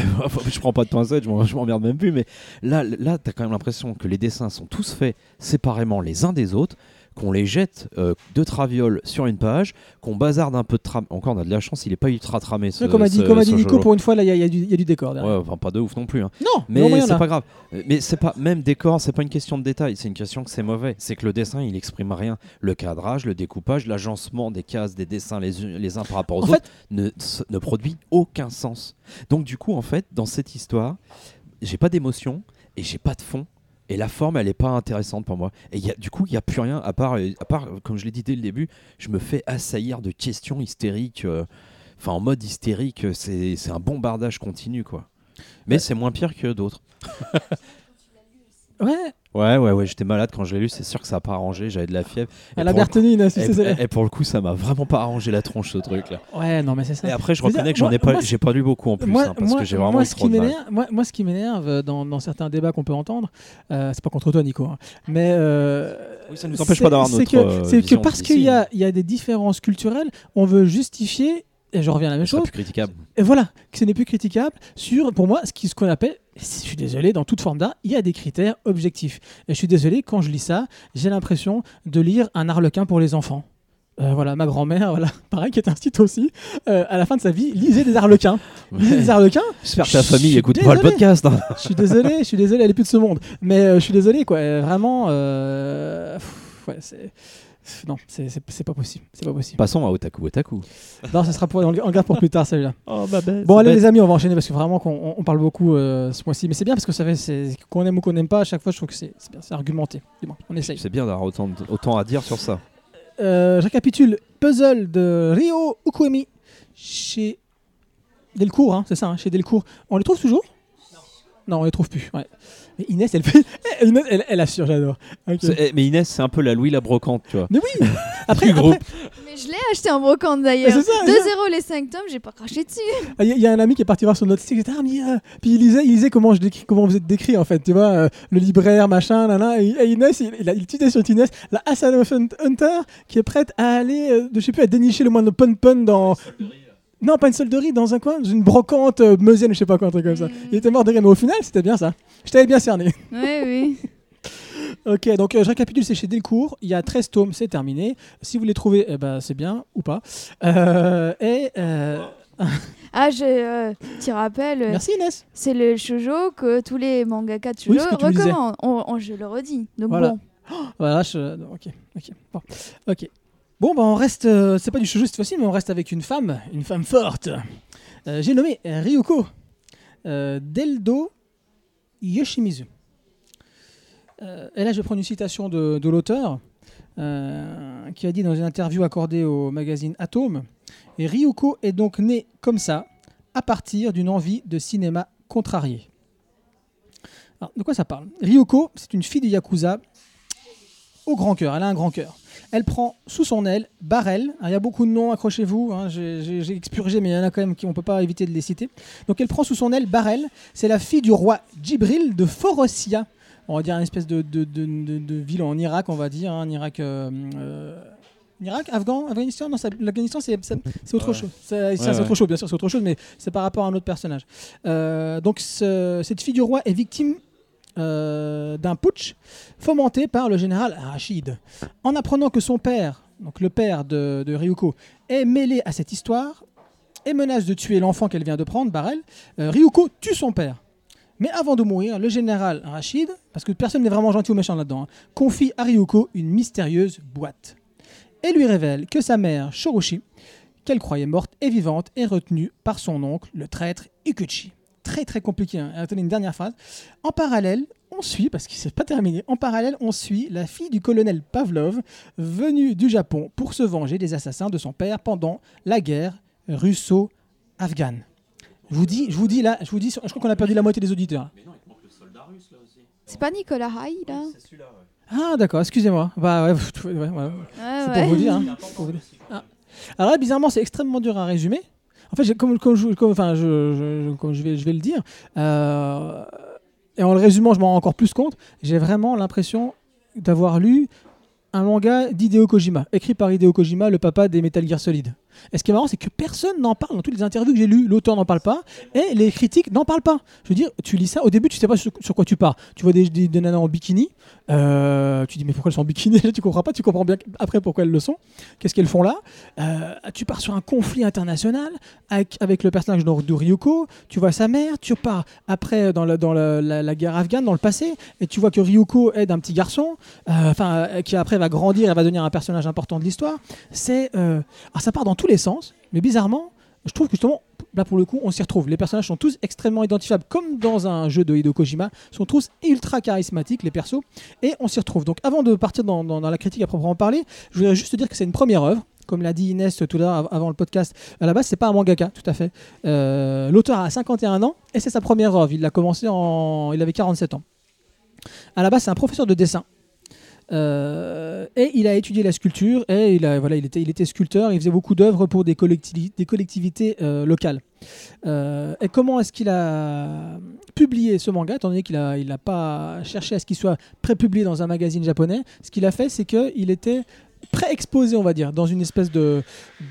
je prends pas de pincettes, je, m'en, je m'emmerde même plus. Mais là, là, t'as quand même l'impression que les dessins sont tous faits séparément les uns des autres, qu'on les jette euh, de traviole sur une page, qu'on bazarde un peu de trame. Encore, on a de la chance, il est pas ultra tramé. Ce, comme a dit, ce, comme a dit Nico, pour une fois, là, il y, y, y a du décor. Derrière. Ouais, enfin, pas de ouf non plus. Hein. Non, mais non, c'est pas grave. Mais c'est pas même décor, c'est pas une question de détail, c'est une question que c'est mauvais. C'est que le dessin, il exprime rien. Le cadrage, le découpage, l'agencement des cases, des dessins les, les uns par rapport aux en autres, fait... ne, ne produit aucun sens. Donc, du coup, en fait, dans cette histoire, j'ai pas d'émotion et j'ai pas de fond. Et la forme, elle n'est pas intéressante pour moi. Et y a, du coup, il n'y a plus rien, à part, à part, comme je l'ai dit dès le début, je me fais assaillir de questions hystériques. Enfin, euh, en mode hystérique, c'est, c'est un bombardage continu, quoi. Mais ouais. C'est moins pire que d'autres. ouais Ouais, ouais, ouais, j'étais malade quand je l'ai lu, c'est sûr que ça n'a pas arrangé, j'avais de la fièvre. Elle a bien retenu, là, c'est ça. Et pour le coup, ça m'a vraiment pas arrangé la tronche, ce truc-là. Ouais, non, mais c'est ça. Et après, je c'est reconnais ça. Que j'en ai moi, pas, moi, j'ai pas lu beaucoup en plus, moi, hein, parce moi, que j'ai vraiment moi, eu trop de mal. Moi, moi, ce qui m'énerve dans, dans certains débats qu'on peut entendre, euh, c'est pas contre toi, Nico, hein, mais. Euh, oui, ça ne nous empêche pas d'avoir notre. C'est que, euh, c'est que parce qu'il y a, y a des différences culturelles, on veut justifier. Et je reviens à la même chose. C'est plus critiquable. Et voilà, que ce n'est plus critiquable sur, pour moi, ce, qui, ce qu'on appelle, je suis désolé, dans toute forme d'art, il y a des critères objectifs. Et je suis désolé, quand je lis ça, j'ai l'impression de lire un Arlequin pour les enfants. Euh, voilà, ma grand-mère, voilà, pareil, qui est un site aussi, euh, à la fin de sa vie, lisez des Arlequins. Ouais. Lisez des Arlequins. J'espère que ta famille écoute pas le podcast. Hein. Je suis désolé, je suis désolé, elle est plus de ce monde. Mais euh, je suis désolé, quoi. Vraiment, euh, pff, ouais, c'est... Non, c'est, c'est, c'est pas possible. C'est pas possible. Passons à Otaku Otaku. Non, ça sera pour on le garde pour plus tard celui-là. Oh, bah ben, bon allez bête. Les amis, on va enchaîner parce que vraiment qu'on, on parle beaucoup euh, ce mois-ci, mais c'est bien parce que ça fait c'est, qu'on aime ou qu'on n'aime pas à chaque fois. Je trouve que c'est, c'est, bien, c'est argumenté. C'est bon, on essaye. C'est bien d'avoir autant, de, autant à dire sur ça. Euh, je récapitule. Puzzle de Ryo Ukuemi chez Delcourt, hein, c'est ça, hein, chez Delcourt. On les trouve toujours ? Non, on les trouve plus. Ouais. Mais Inès, elle, fait... Inès, elle, elle assure, j'adore. Okay. Mais Inès, c'est un peu la Louis la brocante, tu vois. Mais oui. Après, après... Mais je l'ai acheté en brocante d'ailleurs. deux euros les cinq tomes, j'ai pas craché dessus. Il y, y a un ami qui est parti voir sur notre site, ah, mais, euh... puis il lisait, il lisait comment je décris, comment vous êtes décrit en fait, tu vois, euh, le libraire, machin, là, là. Et, et Inès, il, il, il tweetait sur Inès, la Asano Hunter qui est prête à aller, euh, je sais plus, à dénicher le moindre pun-pun dans. Non, pas une solderie, dans un coin, dans une brocante euh, meusienne, je sais pas quoi, un truc comme ça. Mmh. Il était mort de rire, mais au final, c'était bien ça. Je t'avais bien cerné. Oui, oui. Ok, donc euh, je récapitule, c'est chez Delcourt. Il y a treize tomes, c'est terminé. Si vous les trouvez, eh ben, c'est bien, ou pas. Euh, et... Euh... Ah, je euh, t'y rappelle. Merci Inès. C'est le shoujo que tous les mangaka de shoujo oui, recommandent. On, on, je le redis, donc voilà. Bon. Oh, voilà, je... Ok, ok, bon, ok. Bon, bah on reste, euh, c'est pas du shoujo cette fois-ci, mais on reste avec une femme, une femme forte. Euh, j'ai nommé Ryuko euh, Deldo Yoshimizu. Euh, et là, je vais prendre une citation de, de l'auteur euh, qui a dit dans une interview accordée au magazine Atom, « Ryuko est donc née comme ça, à partir d'une envie de cinéma contrariée. » Alors, de quoi ça parle ? Ryuko, c'est une fille de Yakuza au grand cœur, elle a un grand cœur. Elle prend sous son aile Barel. Il y a beaucoup de noms, accrochez-vous. Hein, j'ai, j'ai, j'ai expurgé, mais il y en a quand même qu'on ne peut pas éviter de les citer. Donc elle prend sous son aile Barel. C'est la fille du roi Djibril de Forossia. On va dire une espèce de, de, de, de, de ville en Irak, on va dire. Hein, en Irak, euh, euh, Irak, Afghan, Afghanistan. Non, ça, l'Afghanistan, c'est, ça, c'est autre ouais. chose. Ça, ouais, ça, c'est ouais. autre chose, bien sûr, c'est autre chose, mais c'est par rapport à un autre personnage. Euh, donc ce, cette fille du roi est victime Euh, d'un putsch fomenté par le général Rachid. En apprenant que son père, donc le père de, de Ryuko, est mêlé à cette histoire, et menace de tuer l'enfant qu'elle vient de prendre, Barel, euh, Ryuko tue son père. Mais avant de mourir, le général Rachid, parce que personne n'est vraiment gentil ou méchant là-dedans, hein, confie à Ryuko une mystérieuse boîte. Et lui révèle que sa mère, Shoroshi, qu'elle croyait morte, est vivante et retenue par son oncle, le traître Ikuchi. Très très compliqué, hein. Attendez une dernière phrase. En parallèle, on suit, parce qu'il ne s'est pas terminé, en parallèle, on suit la fille du colonel Pavlov, venue du Japon pour se venger des assassins de son père pendant la guerre russo-afghane. Je vous dis, je vous dis là, je vous dis, je crois qu'on a perdu la moitié des auditeurs. Mais non, il te manque le soldat russe là aussi. C'est pas Nicolas Haï là? Oui, c'est celui-là, ouais. Ah d'accord, excusez-moi. Bah ouais, ouais, ouais, ouais. Ah, c'est ouais. Pour vous dire. Hein. Ah. Alors là, bizarrement, c'est extrêmement dur à résumer. En fait, comme, comme, je, comme, enfin, je, je, comme je, vais, je vais le dire, euh, et en le résumant, je m'en rends encore plus compte, j'ai vraiment l'impression d'avoir lu un manga d'Hideo Kojima, écrit par Hideo Kojima, le papa des Metal Gear Solid. Et ce qui est marrant, c'est que personne n'en parle. Dans toutes les interviews que j'ai lues, l'auteur n'en parle pas et les critiques n'en parlent pas. Je veux dire, tu lis ça, au début, tu sais pas sur, sur quoi tu pars. Tu vois des, des, des nanas en bikini, euh, tu dis mais pourquoi elles sont en bikini? Tu comprends pas, tu comprends bien après pourquoi elles le sont, qu'est-ce qu'elles font là. Euh, tu pars sur un conflit international avec, avec le personnage de Ryuko, tu vois sa mère, tu pars après dans, la, dans la, la, la guerre afghane, dans le passé, et tu vois que Ryuko aide un petit garçon, enfin euh, qui après va grandir et va devenir un personnage important de l'histoire. C'est, euh, ah, ça part dans tous les sens, mais bizarrement, je trouve que justement, là pour le coup, on s'y retrouve. Les personnages sont tous extrêmement identifiables, comme dans un jeu de Hideo Kojima, sont tous ultra charismatiques, les persos, et on s'y retrouve. Donc avant de partir dans, dans, dans la critique à proprement parler, je voudrais juste dire que c'est une première œuvre. Comme l'a dit Inès tout à l'heure avant le podcast, à la base, c'est pas un mangaka, tout à fait. Euh, l'auteur a cinquante et un ans, et c'est sa première œuvre. Il l'a commencé en... Il avait quarante-sept ans. À la base, c'est un professeur de dessin. Euh, et il a étudié la sculpture et il, a, voilà, il, était, il était sculpteur, il faisait beaucoup d'œuvres pour des, collecti- des collectivités euh, locales. Euh, et comment est-ce qu'il a publié ce manga, étant donné qu'il n'a il a pas cherché à ce qu'il soit pré-publié dans un magazine japonais? Ce qu'il a fait, c'est qu'il était pré-exposé, on va dire, dans une espèce de,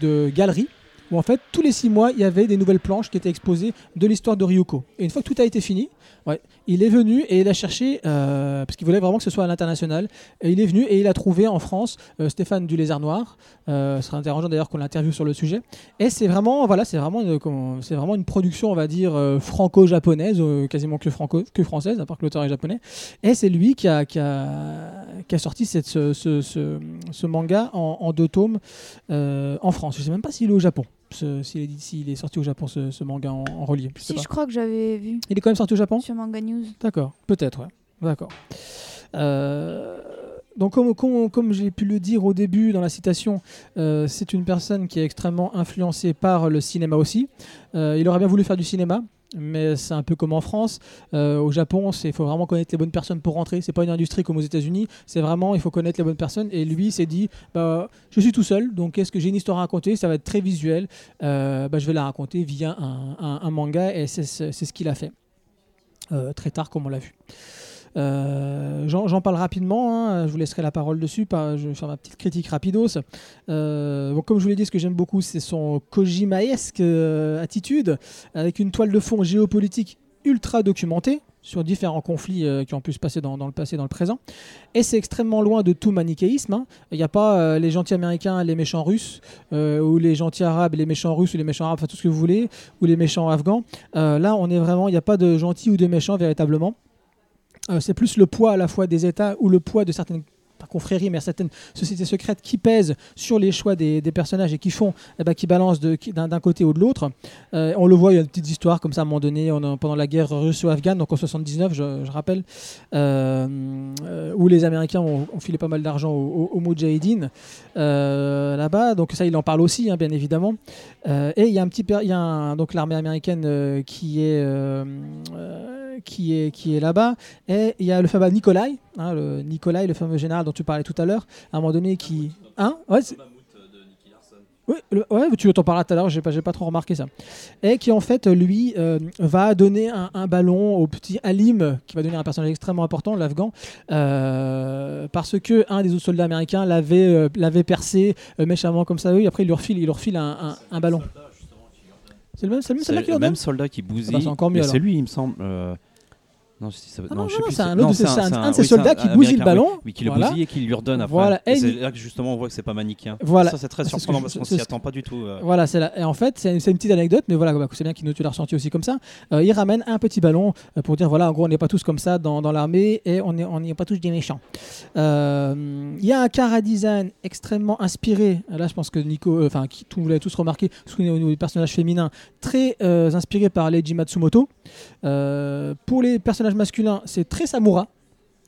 de galerie où en fait tous les six mois il y avait des nouvelles planches qui étaient exposées de l'histoire de Ryuko. Et une fois que tout a été fini, ouais, il est venu et il a cherché, euh, parce qu'il voulait vraiment que ce soit à l'international, et il est venu et il a trouvé en France euh, Stéphane du Lézard Noir, euh, ce sera intéressant d'ailleurs qu'on l'interviewe sur le sujet, et c'est vraiment, voilà, c'est vraiment, une, c'est vraiment une production, on va dire, euh, franco-japonaise, euh, quasiment que, franco, que française, à part que l'auteur est japonais, et c'est lui qui a, qui a, qui a sorti cette, ce, ce, ce, ce manga en, en deux tomes euh, en France. Je ne sais même pas s'il est au Japon. S'il si est, si est sorti au Japon ce, ce manga en, en relié. Je si, pas. Je crois que j'avais vu. Il est quand même sorti au Japon ? Sur Manga News. D'accord, peut-être, ouais. D'accord. Euh, donc, comme, comme, comme j'ai pu le dire au début dans la citation, euh, c'est une personne qui est extrêmement influencée par le cinéma aussi. Euh, il aurait bien voulu faire du cinéma, mais c'est un peu comme en France. Euh, au Japon, il faut vraiment connaître les bonnes personnes pour rentrer. C'est pas une industrie comme aux États-Unis. C'est vraiment, il faut connaître les bonnes personnes. Et lui s'est dit, bah, je suis tout seul, donc est-ce que j'ai une histoire à raconter? Ça va être très visuel. Euh, bah, je vais la raconter via un, un, un manga, et c'est, c'est, c'est ce qu'il a fait. Euh, très tard, comme on l'a vu. Euh, j'en, j'en parle rapidement, hein, je vous laisserai la parole dessus, par, je vais faire ma petite critique rapidos. Euh, bon, comme je vous l'ai dit, ce que j'aime beaucoup, c'est son Kojimaesque euh, attitude, avec une toile de fond géopolitique ultra documentée sur différents conflits euh, qui ont pu se passer dans, dans le passé et dans le présent. Et c'est extrêmement loin de tout manichéisme. Hein. Il n'y a pas euh, les gentils américains et les méchants russes, euh, ou les gentils arabes et les méchants russes, ou les méchants arabes, enfin tout ce que vous voulez, ou les méchants afghans. Euh, là, on est vraiment, il n'y a pas de gentils ou de méchants véritablement. Euh, c'est plus le poids à la fois des États ou le poids de certaines confréries, mais certaines sociétés secrètes qui pèsent sur les choix des, des personnages et qui font, eh ben, qui balancent de, qui, d'un, d'un côté ou de l'autre. Euh, on le voit, il y a des petites histoires comme ça à un moment donné, on a, pendant la guerre russo-afghane, donc en soixante-dix-neuf, je, je rappelle, euh, euh, où les Américains ont, ont filé pas mal d'argent aux, aux, aux Moudjahidines euh, là-bas. Donc ça, il en parle aussi, hein, bien évidemment. Euh, et il y a un petit, il y a un, donc l'armée américaine euh, qui est euh, euh, Qui est, qui est là-bas, et il y a le fameux Nikolai, hein, le Nikolai, le fameux général dont tu parlais tout à l'heure, à un moment donné qui... Hein ouais, c'est... Oui, le, ouais, tu t'en parlais tout à l'heure, j'ai pas, j'ai pas trop remarqué ça. Et qui en fait, lui, euh, va donner un, un ballon au petit Halim, qui va devenir un personnage extrêmement important, l'Afghan, euh, parce que un des autres soldats américains l'avait, euh, l'avait percé euh, méchamment comme ça, et après il leur file, il leur file un, un, un ballon. C'est le même, c'est le même, c'est soldat, qui le même soldat qui bousille. Ah bah c'est encore mieux, mais c'est lui, il me semble. Euh, Non, ça... ah non, non, non c'est un, non, c'est un, un, un de ces oui, soldats qui bousille le ballon. Oui, oui qui le voilà. bousille et qui lui redonne après. Voilà. Et et c'est il... là que justement on voit que c'est pas manichéen. Voilà. Ça, c'est très surprenant parce qu'on s'y attend pas du tout. Euh... Voilà, c'est là. Et en fait, c'est une, c'est une petite anecdote, mais voilà, c'est bien qu'Ino, tu l'as ressenti aussi comme ça. Euh, il ramène un petit ballon pour dire voilà, en gros, on n'est pas tous comme ça dans, dans l'armée et on n'est on est pas tous des méchants. Il euh, y a un chara-design extrêmement inspiré. Là, je pense que Nico, enfin, euh, vous l'avez tous remarqué, au niveau des personnages féminins, très euh, inspiré par Leiji Matsumoto. Euh, pour les personnages masculin, c'est très Samura,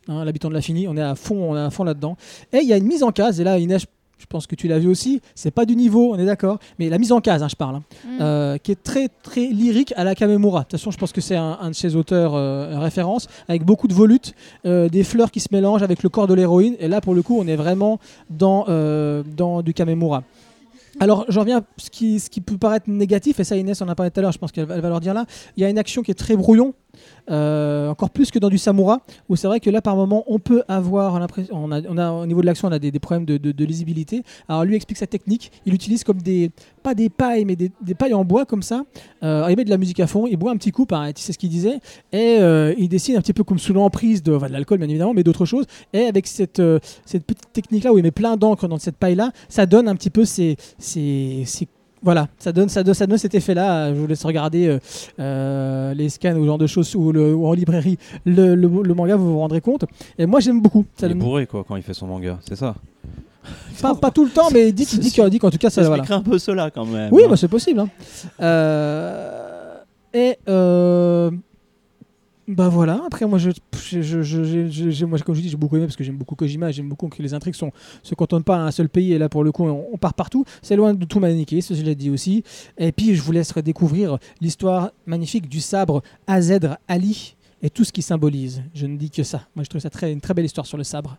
hein, l'habitant de l'infini, on est à fond, on est à fond là-dedans. Et il y a une mise en case, et là Inès, je pense que tu l'as vu aussi, c'est pas du niveau, on est d'accord, mais la mise en case, hein, je parle, hein, mm. euh, qui est très très lyrique à la Kamemura. De toute façon, je pense que c'est un, un de ses auteurs euh, référence, avec beaucoup de volutes, euh, des fleurs qui se mélangent avec le corps de l'héroïne, et là pour le coup, on est vraiment dans, euh, dans du Kamemura. Alors, j'en reviens à ce qui, ce qui peut paraître négatif, et ça Inès en a parlé tout à l'heure, je pense qu'elle va leur dire là. Il y a une action qui est très brouillon, euh, encore plus que dans du Samura, où c'est vrai que là, par moment, on peut avoir, on a, on a, au niveau de l'action, on a des, des problèmes de, de, de lisibilité. Alors, lui explique sa technique, il utilise comme des, pas des pailles, mais des, des pailles en bois comme ça. Euh, il met de la musique à fond, il boit un petit coup, pareil, c'est ce qu'il disait, et euh, il dessine un petit peu comme sous l'emprise de, enfin, de l'alcool, bien évidemment, mais d'autres choses. Et avec cette, euh, cette petite technique-là, où il met plein d'encre dans cette paille-là, ça donne un petit peu ces... C'est, c'est, voilà, ça donne, ça, donne, ça donne cet effet-là. Je vous laisse regarder euh, euh, les scans ou ce genre de choses, ou, le, ou en librairie, le, le, le manga, vous vous rendrez compte. Et moi, j'aime beaucoup. Ça il est bourré quoi, quand il fait son manga, c'est ça pas, pas tout le temps, mais il dit, dit, dit qu'en tout cas... Ça, ça expliquerait voilà. un peu cela quand même. Oui, hein. bah, c'est possible. Hein. Euh, et... Euh, bah voilà, après moi, je, je, je, je, je, je, moi comme je dis, j'ai beaucoup aimé parce que j'aime beaucoup Kojima, j'aime beaucoup que les intrigues ne se cantonnent pas à un seul pays et là pour le coup on, on part partout, c'est loin de tout manichéisme, je l'ai dit aussi, et puis je vous laisserai découvrir l'histoire magnifique du sabre Azedr Ali et tout ce qui symbolise, je ne dis que ça, moi je trouve ça très, une très belle histoire sur le sabre.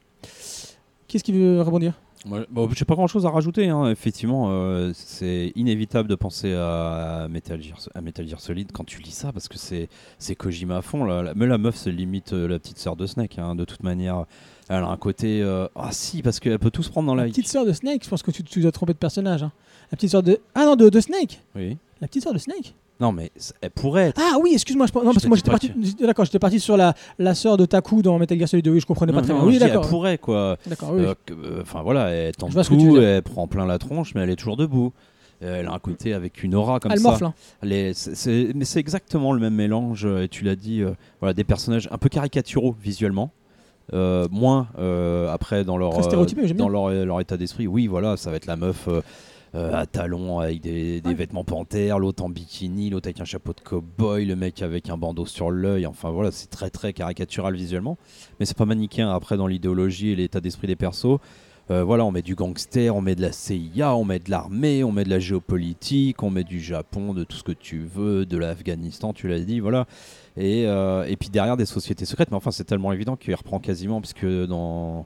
Qu'est-ce qui veut rebondir ? Moi, bon, j'ai pas grand chose à rajouter, hein. Effectivement, euh, c'est inévitable de penser à Metal Gear, à Metal Gear Solid quand tu lis ça, parce que c'est, c'est Kojima à fond. Là. Mais la meuf, c'est limite euh, la petite sœur de Snake, hein. De toute manière. Elle a un côté. Euh... Ah si, parce qu'elle peut tout se prendre dans la. La petite sœur de Snake, je pense que tu, tu dois te tromper de personnage. Hein. La petite sœur de. Ah non, de, de Snake Oui. La petite sœur de Snake Non, mais elle pourrait être... Ah oui, excuse-moi, je... non, je parce que moi j'étais parti... Que... D'accord, j'étais parti sur la, la sœur de Taku dans Metal Gear Solid deux, oui, je comprenais non, pas non, très non, bien. Oui, d'accord. Elle pourrait, quoi. D'accord, oui. Enfin, euh, voilà, elle tente tout, elle prend plein la tronche, mais elle est toujours debout. Elle a un côté avec une aura comme elle ça. Morfle, hein. Elle est... c'est... C'est... Mais c'est exactement le même mélange, et tu l'as dit, euh... voilà, des personnages un peu caricaturaux visuellement. Euh, moins, euh, après, dans leur, euh, dans leur, leur état d'esprit. Oui, voilà, ça va être la meuf... Euh... Euh, à talons avec des, des ouais. vêtements panthères, l'autre en bikini, l'autre avec un chapeau de cow-boy, le mec avec un bandeau sur l'œil, enfin voilà, c'est très très caricatural visuellement, mais c'est pas manichéen après dans l'idéologie et l'état d'esprit des persos. Euh, voilà, on met du gangster, on met de la C I A, on met de l'armée, on met de la géopolitique, on met du Japon, de tout ce que tu veux, de l'Afghanistan, tu l'as dit, voilà. Et, euh, et puis derrière des sociétés secrètes, mais enfin c'est tellement évident qu'il reprend quasiment, parce que dans...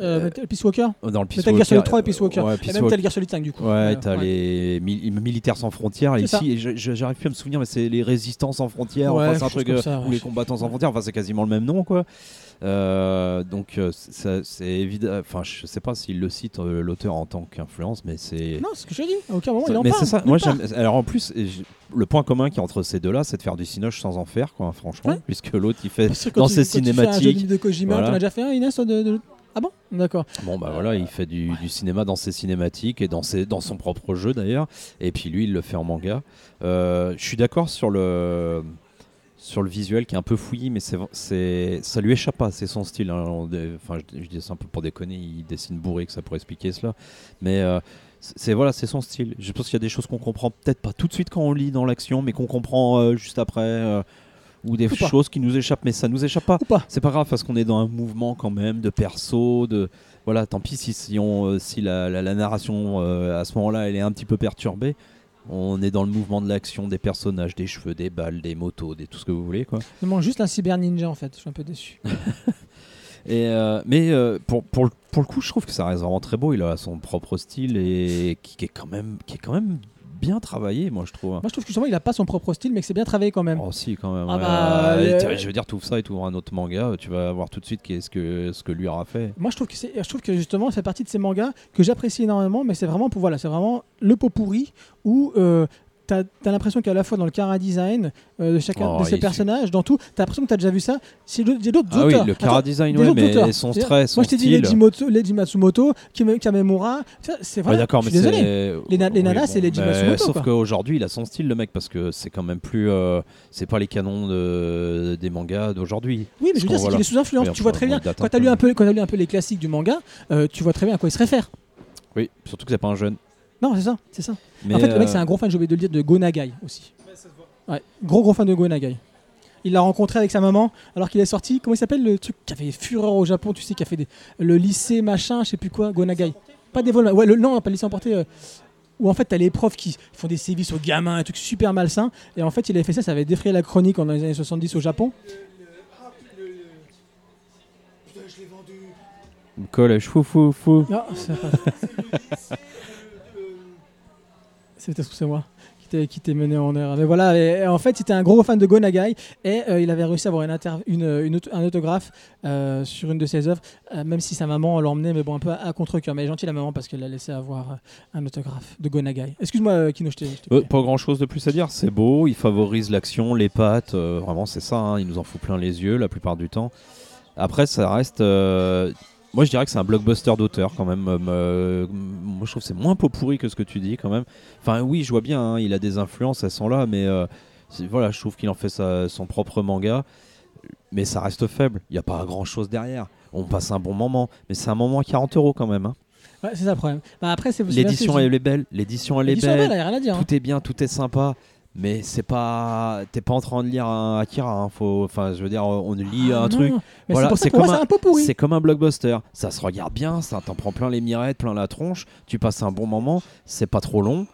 Euh, euh, Peace Walker dans le Peace Metal Walker, Gear Solid trois et Peace Walker ouais, Peace et même Metal Gear Solid cinq du coup ouais euh, t'as ouais. les mi- militaires sans frontières et ici et je, je, j'arrive plus à me souvenir mais c'est les résistants sans frontières ouais, enfin, c'est un truc ça, ouais. ou les combattants sans frontières enfin c'est quasiment le même nom quoi euh, donc ça, c'est évident enfin je sais pas s'il le cite euh, l'auteur en tant qu'influence mais c'est non c'est ce que je dis à aucun moment ça, il en mais parle c'est ça. Moi, alors en plus je... le point commun qui est entre ces deux là c'est de faire du cinoche sans en faire quoi franchement ouais. puisque l'autre il fait dans ses cinématiques de Kojima t'en as déjà fait un Inès de Ah bon ? D'accord. Bon bah voilà, euh, il fait du, ouais. du cinéma dans ses cinématiques et dans, ses, dans son propre jeu d'ailleurs. Et puis lui, il le fait en manga. Euh, je suis d'accord sur le, sur le visuel qui est un peu fouillis, mais c'est, c'est, ça lui échappe pas, c'est son style. Hein. Enfin, je, je dis ça un peu pour déconner, il dessine bourré, que ça pourrait expliquer cela. Mais... Euh, C'est, voilà, c'est son style. Je pense qu'il y a des choses qu'on comprend peut-être pas tout de suite quand on lit dans l'action, mais qu'on comprend euh, juste après... Euh, ou des ou choses qui nous échappent, mais ça nous échappe pas. pas. C'est pas grave parce qu'on est dans un mouvement quand même de perso, de voilà. Tant pis si si, on, si la, la, la narration euh, à ce moment-là elle est un petit peu perturbée. On est dans le mouvement de l'action, des personnages, des cheveux, des balles, des motos, des tout ce que vous voulez quoi. Il manque juste un cyber ninja en fait. Je suis un peu déçu. Et euh, mais euh, pour, pour, pour le coup, je trouve que ça reste vraiment très beau. Il a son propre style et qui, qui est quand même qui est quand même bien travaillé, moi je trouve. Moi je trouve que justement il a pas son propre style, mais que c'est bien travaillé quand même. Oh si, quand même. Ah ouais. bah, euh... Je veux dire, tout ça et tout un autre manga, tu vas voir tout de suite qu'est-ce que ce que lui aura fait. Moi je trouve que c'est, je trouve que justement ça fait partie de ces mangas que j'apprécie énormément, mais c'est vraiment pour voilà, c'est vraiment le pot pourri où euh, t'as, t'as l'impression qu'à la fois dans le chara design euh, de chacun oh, de ces personnages, dans tout, t'as l'impression que t'as déjà vu ça. C'est d'autres, d'autres ah auteurs. Ah oui, le chara design, ouais, mais auteurs. Son stress, son moi je t'ai dit Leiji Matsumoto, Kamemura, c'est vrai. Ouais, je suis désolé. C'est... Les, na- les nanas, oui, bon, c'est Leiji Matsumoto. Sauf quoi. Qu'aujourd'hui, il a son style, le mec, parce que c'est quand même plus, euh, c'est pas les canons de, des mangas d'aujourd'hui. Oui, mais je veux dire, c'est qu'il est sous influence. Tu vois très bien. Quand t'as lu un peu, quand t'as lu un peu les classiques du manga, tu vois très bien à quoi il se réfère. Oui, surtout que c'est pas un jeune. Non, c'est ça, c'est ça. Mais en fait, euh... le mec, c'est un gros fan, j'ai oublié de le dire, de Go Nagai aussi. Ouais, gros gros fan de Go Nagai. Il l'a rencontré avec sa maman, alors qu'il est sorti. Comment il s'appelle le truc qui a fait fureur au Japon, tu sais, qui a fait des... le lycée machin, je sais plus quoi, Go Nagai. Pas des vols, ouais, le non, pas le lycée emporté. Euh... Où en fait, t'as les profs qui font des sévices aux gamins, un truc super malsain. Et en fait, il avait fait ça, ça avait défrayé la chronique dans les années soixante-dix au Japon. Putain, je l'ai vendu. Le collège, fou fou fou. Non, c'est pas. C'était sous c'est moi qui t'ai, qui t'ai mené en erreur. Mais voilà, et, et en fait, c'était un gros fan de Go Nagai et euh, il avait réussi à avoir une interv- une, une auto- un autographe euh, sur une de ses œuvres, euh, même si sa maman l'emmenait, mais bon, un peu à, à contre-cœur. Mais gentille la maman parce qu'elle l'a laissé avoir euh, un autographe de Go Nagai. Excuse-moi, euh, Kino, je t'ai. Je t'ai euh, pas grand-chose de plus à dire. C'est beau, il favorise l'action, les pattes. Euh, vraiment, c'est ça. Hein, il nous en fout plein les yeux la plupart du temps. Après, ça reste. Euh, Moi, je dirais que c'est un blockbuster d'auteur quand même. Euh, moi, je trouve que c'est moins pot pourri que ce que tu dis quand même. Enfin, oui, je vois bien, hein, il a des influences, elles sont là, mais euh, voilà, je trouve qu'il en fait sa, son propre manga. Mais ça reste faible. Il n'y a pas grand-chose derrière. On passe un bon moment, mais c'est un moment à quarante euros quand même. Hein. Ouais, c'est ça le problème. Bah, après, c'est, l'édition, elle est belle. L'édition, elle est belle. L'édition, elle est belle. Tout est bien, tout est sympa. Mais c'est pas, t'es pas en train de lire un Akira, hein. Faut, enfin, je veux dire, on lit ah un non. truc. Mais voilà, c'est, c'est comme moi, un, c'est un peu pourri. C'est comme un blockbuster. Ça se regarde bien, ça t'en prend plein les mirettes, plein la tronche. Tu passes un bon moment, c'est pas trop long.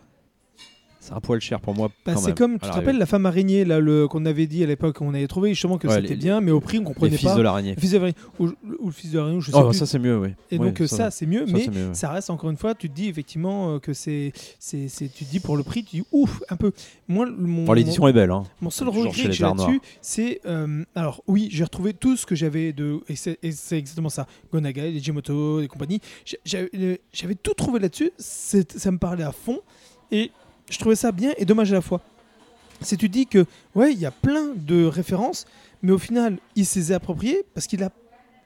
C'est un poil cher pour moi. Bah, quand c'est même. Comme, tu te rappelles la femme araignée là, le, qu'on avait dit à l'époque, qu'on avait trouvé justement que ouais, c'était les, bien, mais au prix on comprenait pas. Le fils de l'araignée. Le fils de l'araignée ou, ou le fils de l'araignée, je sais oh, plus. Ça c'est mieux, oui. Et oui, donc ça, ça c'est mieux, ça, mais c'est mieux, ouais. Ça reste encore une fois, tu te dis effectivement euh, que c'est, c'est, c'est, tu te dis pour le prix, tu dis ouf un peu. Moi, mon, bon, l'édition mon, est belle. Hein. Mon seul regret que j'ai là-dessus, c'est euh, alors oui, j'ai retrouvé tout ce que j'avais de, et c'est, et c'est exactement ça. Go Nagai, les Jimoto, les compagnies, j'avais, j'avais tout trouvé là-dessus. Ça me parlait à fond et je trouvais ça bien et dommage à la fois. Si tu dis que, ouais, il y a plein de références, mais au final, il s'est approprié parce qu'il n'a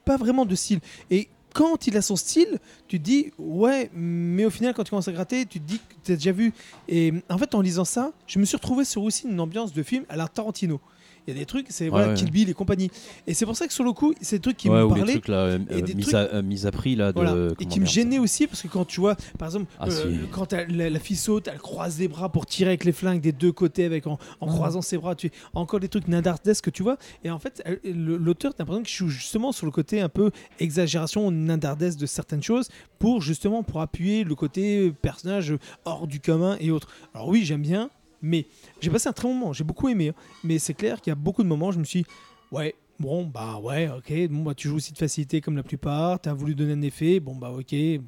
pas vraiment de style. Et quand il a son style, tu te dis, ouais, mais au final, quand tu commences à gratter, tu te dis que tu as déjà vu. Et en fait, en lisant ça, je me suis retrouvé sur aussi une ambiance de film à la Tarantino. Il y a des trucs, c'est ouais, voilà, ouais. Kill Bill et compagnie. Et c'est pour ça que sur le coup, c'est des trucs qui ouais, me parlaient. Trucs, là, euh, et des mis trucs à, euh, mis à prix. Là, de, voilà. Et qui me gênaient aussi, parce que quand tu vois, par exemple, ah, euh, quand la, la fille saute, elle croise les bras pour tirer avec les flingues des deux côtés, avec, en, en ah. croisant ses bras. Tu, encore des trucs nindardesques que tu vois. Et en fait, elle, le, l'auteur, t'as l'impression que je suis justement sur le côté un peu exagération nindardesque de certaines choses, pour justement pour appuyer le côté personnage hors du commun et autres. Alors oui, j'aime bien. Mais j'ai passé un très bon moment, j'ai beaucoup aimé. Hein. Mais c'est clair qu'il y a beaucoup de moments où je me suis dit, ouais, bon, bah ouais, ok, bon, bah, tu joues aussi de facilité comme la plupart, t'as voulu donner un effet, bon, bah ok, pff,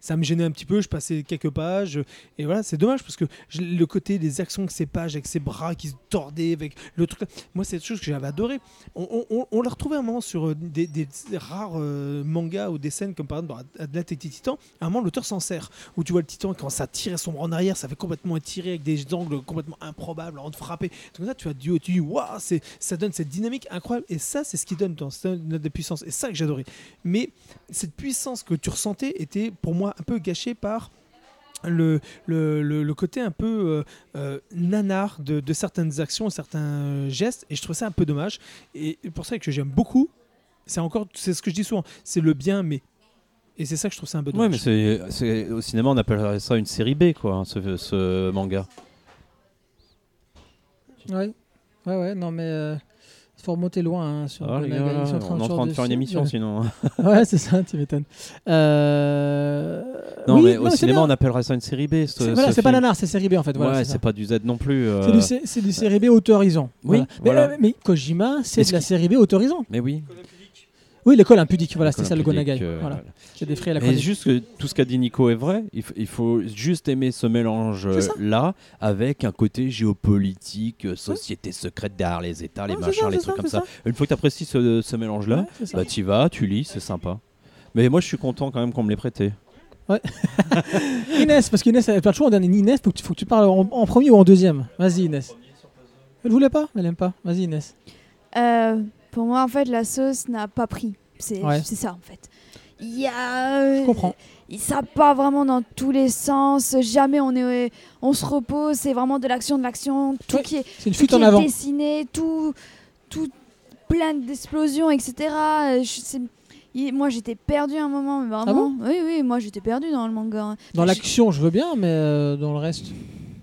ça me gênait un petit peu, je passais quelques pages. Et voilà, c'est dommage parce que le côté des actions avec ses pages, avec ses bras qui se tordaient, avec le truc, moi, c'est quelque chose que j'avais adoré. On, on, on l'a retrouvé à un moment sur des, des rares euh, mangas ou des scènes, comme par exemple dans Atlas et Titan, à un moment, l'auteur s'en sert, où tu vois le Titan, quand ça tire son bras en arrière, ça fait complètement étirer avec des angles complètement improbables, avant de frapper. Comme ça, tu as du haut, tu dis, waouh, ça donne cette dynamique incroyable. Et ça, c'est ce qui donne dans cette note de puissance. Et ça que j'adorais. Mais cette puissance que tu ressentais était pour moi un peu gâchée par le, le, le, le côté un peu euh, nanar de, de certaines actions, certains gestes. Et je trouvais ça un peu dommage. Et pour ça que j'aime beaucoup, c'est encore, c'est ce que je dis souvent, c'est le bien, mais. Et c'est ça que je trouve ça un peu dommage. Ouais, mais c'est, c'est, au cinéma, on appellerait ça une série B, quoi, hein, ce, ce manga. Ouais, ouais, ouais, non, mais. Euh... Il faut remonter loin. Hein, sur ah, gars, on est en train de faire une émission, sinon. Ouais, c'est ça, tu m'étonnes. Euh... Non, oui, mais non, au cinéma, bien. On appellerait ça une série B. Ce, c'est, voilà, ce c'est pas nanar, c'est série B, en fait. Voilà, ouais, c'est, c'est pas du Z non plus. Euh... C'est, du, c'est, c'est du série B autorisant. Oui, voilà. Mais, voilà. Euh, mais Kojima, c'est Est-ce de la série B autorisant. Mais oui. Oui, l'école impudique, voilà, l'école c'est ça le Go Nagai. Euh, voilà. Voilà. C'est des frais à la chronique. Mais juste que tout ce qu'a dit Nico est vrai, il, f- il faut juste aimer ce mélange-là euh, avec un côté géopolitique, euh, société secrète derrière les États, les ouais, machins, ça, les trucs ça, comme ça. ça. Une fois que tu apprécies ce, ce mélange-là, ouais, bah, tu y vas, tu lis, c'est sympa. Mais moi je suis content quand même qu'on me l'ait prêté. Ouais. Inès, parce qu'Inès elle a plein de choses. En dernier, Inès, faut que tu, faut que tu parles en, en premier ou en deuxième. Vas-y, Inès. Elle voulait pas, elle aime pas. Vas-y, Inès. Euh, pour moi, en fait, la sauce n'a pas pris. C'est, ouais. c'est ça, en fait. Il y a. Euh, Je comprends. Ça part vraiment dans tous les sens. Jamais on est, on se repose. C'est vraiment de l'action, de l'action. Tout ouais, qui est, c'est une fuite tout en qui avant. Est dessiné, tout, tout plein d'explosions, et cetera. Je, c'est, moi j'étais perdue à un moment, mais vraiment. Ah bon oui, oui, moi j'étais perdue dans le manga. Enfin, dans l'action, je... je veux bien, mais euh, dans le reste.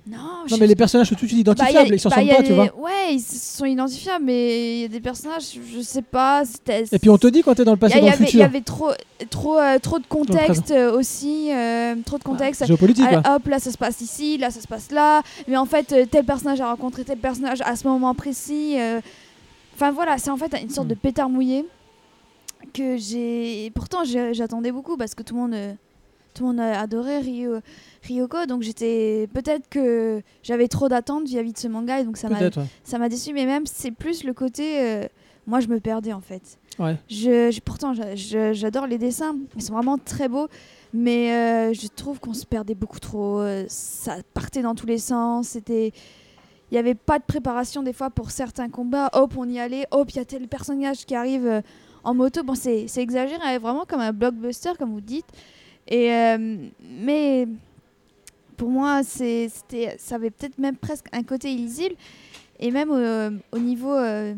Non, non mais je... les personnages sont tous identifiables, bah, a, ils s'en bah, sentent pas, les... tu vois. Ouais, ils sont identifiables, mais il y a des personnages, je sais pas. C'était... Et puis on te dit quand t'es dans le passé, y a, dans y le futur. Il y avait trop, trop, euh, trop de contexte aussi, euh, trop de contexte. Ah, géopolitique. Ah, hop, là ça se passe ici, là ça se passe là, mais en fait euh, tel personnage a rencontré tel personnage à ce moment précis. Euh... Enfin voilà, c'est en fait une sorte hmm. de pétard mouillé que j'ai. Et pourtant j'ai, j'attendais beaucoup parce que tout le monde. Euh... Tout le monde a adoré Ryo, Ryoko, donc j'étais peut-être que j'avais trop d'attentes vis-à-vis de ce manga et donc ça peut-être, m'a ouais. ça m'a déçu. Mais même c'est plus le côté, euh, moi je me perdais en fait. Ouais. Je, je pourtant je, je, j'adore les dessins, ils sont vraiment très beaux, mais euh, je trouve qu'on se perdait beaucoup trop. Euh, ça partait dans tous les sens, c'était, il y avait pas de préparation des fois pour certains combats. Hop, on y allait. Hop, il y a tel personnage qui arrive euh, en moto. Bon, c'est, c'est exagéré, hein, vraiment comme un blockbuster comme vous dites. Et euh, mais pour moi, c'est, c'était, ça avait peut-être même presque un côté illisible. Et même euh, au niveau euh,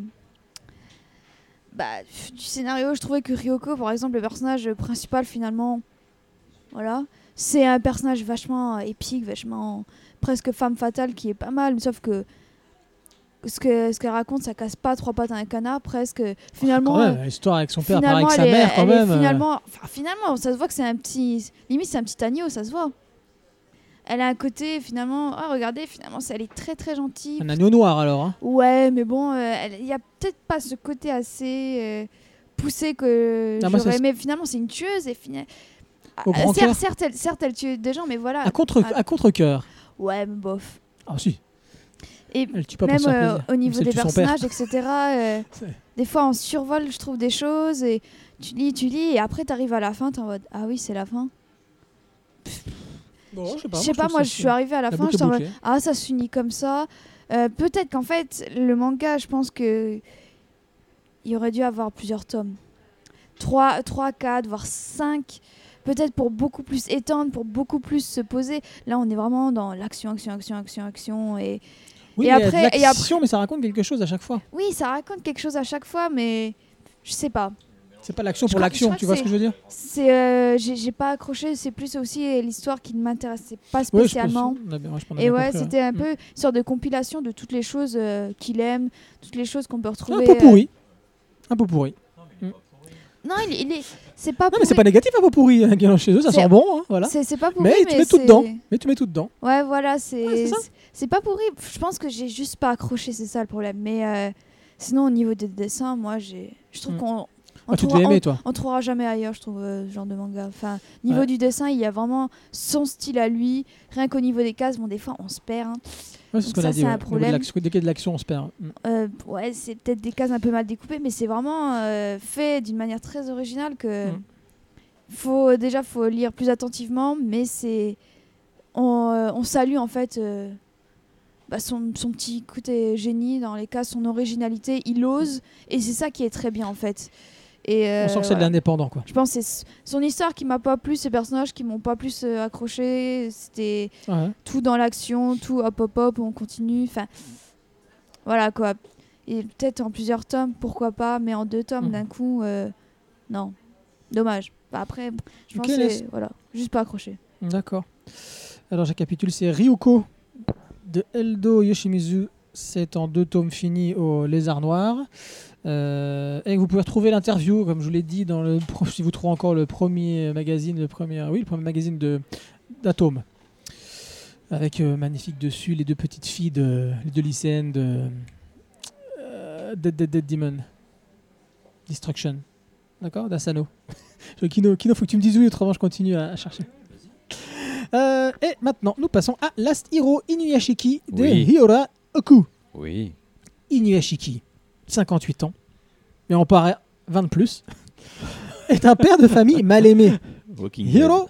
bah, du scénario, je trouvais que Ryoko, par exemple, le personnage principal, finalement, voilà, c'est un personnage vachement épique, vachement presque femme fatale, qui est pas mal, sauf que ce que ce qu'elle raconte, ça casse pas trois pattes à un canard presque. Finalement, oh, euh, l'histoire avec son père, avec sa mère, est, quand même. Finalement, enfin, finalement, ça se voit que c'est un petit, limite c'est un petit agneau, ça se voit. Elle a un côté finalement, ah regardez, finalement, elle est très très gentille. Un agneau noir alors. Hein. Ouais, mais bon, il euh, y a peut-être pas ce côté assez euh, poussé que non, j'aurais aimé. Finalement, c'est une tueuse et finalement, ah, certes, certes, elle, certes, elle tue des gens, mais voilà. À contre, à, à contre-cœur. Ouais, mais bof. Ah si. Et même euh, au niveau des personnages, et cetera. Euh, des fois, en survol, je trouve des choses et tu lis, tu lis et après, t'arrives à la fin, t'es en mode ah oui, c'est la fin. Bon, je sais pas, je sais pas, moi, je suis arrivée à la, la fin, j'étais en mode ah ça se finit comme ça. Euh, peut-être qu'en fait, le manga, je pense que il aurait dû avoir plusieurs tomes, trois, trois, quatre, voire cinq. Peut-être pour beaucoup plus étendre, pour beaucoup plus se poser. Là, on est vraiment dans l'action, action, action, action, action et oui, et, après, et après, mais ça raconte quelque chose à chaque fois. Oui, ça raconte quelque chose à chaque fois, mais je sais pas. C'est pas l'action je pour l'action, tu vois ce que je veux dire ? C'est, euh, j'ai, j'ai pas accroché. C'est plus aussi l'histoire qui ne m'intéressait pas spécialement. Ouais, je pense, ouais, je et ouais, compris, c'était ouais. un peu une sorte de compilation de toutes les choses euh, qu'il aime, toutes les choses qu'on peut retrouver. Un pot pourri, euh... un pot pourri. Non, il, il est. C'est pas. Non, pourri. Mais c'est pas négatif un pot pourri. Un galant chez eux, ça c'est... sent bon, hein, voilà. C'est, c'est pas pourri. Mais, mais tu mets c'est... tout dedans. Mais tu mets tout dedans. Ouais, voilà, c'est. Ouais, c'est, c'est... c'est pas pourri. Je pense que j'ai juste pas accroché, c'est ça le problème. Mais euh... sinon, au niveau des dessins, moi, j'ai. Je trouve mm. qu'on. On ah, tu devais aimer, toi. On, on trouvera jamais ailleurs, je trouve, euh, ce genre de manga. Enfin, niveau ouais. du dessin, il y a vraiment son style à lui. Rien qu'au niveau des cases, bon, des fois, on se perd. Hein. Ouais, c'est ce qu'on ça, a dit. C'est ouais. un problème. Dès qu'il y a de l'action, on se perd. Euh, ouais, c'est peut-être des cases un peu mal découpées, mais c'est vraiment euh, fait d'une manière très originale que mm. faut déjà faut lire plus attentivement, mais c'est on, euh, on salue en fait euh, bah, son, son petit côté génie dans les cases, son originalité, il ose, et c'est ça qui est très bien en fait. Et euh, on sent que c'est voilà. de l'indépendant quoi. Je pense que c'est son histoire qui m'a pas plu, ses personnages qui m'ont pas plus euh, accroché, c'était ouais. tout dans l'action, tout hop hop hop, on continue, enfin voilà quoi. Et peut-être en plusieurs tomes, pourquoi pas, mais en deux tomes mmh. d'un coup, euh, non, dommage. Bah, après, je pense okay, que voilà, juste pas accroché. D'accord. Alors je récapitule, c'est Ryoko de Eldo Yoshimizu, c'est en deux tomes finis au Lézard Noir. Euh, et vous pouvez retrouver l'interview, comme je vous l'ai dit, dans le pro- si vous trouvez encore le premier magazine, le premier, oui, le premier magazine de d'Atome, avec euh, magnifique dessus les deux petites filles de les deux lycéennes de euh, Dead Dead Dead Demon Destruction, d'accord, d'Asano. Kino, Kino, faut que tu me dises oui, autrement je continue à, à chercher. Euh, et maintenant, nous passons à Last Hero Inuyashiki de oui. Hiura Oku. Oui. Inuyashiki. cinquante-huit ans, mais on paraît vingt de plus, est un père de famille mal aimé. Hiro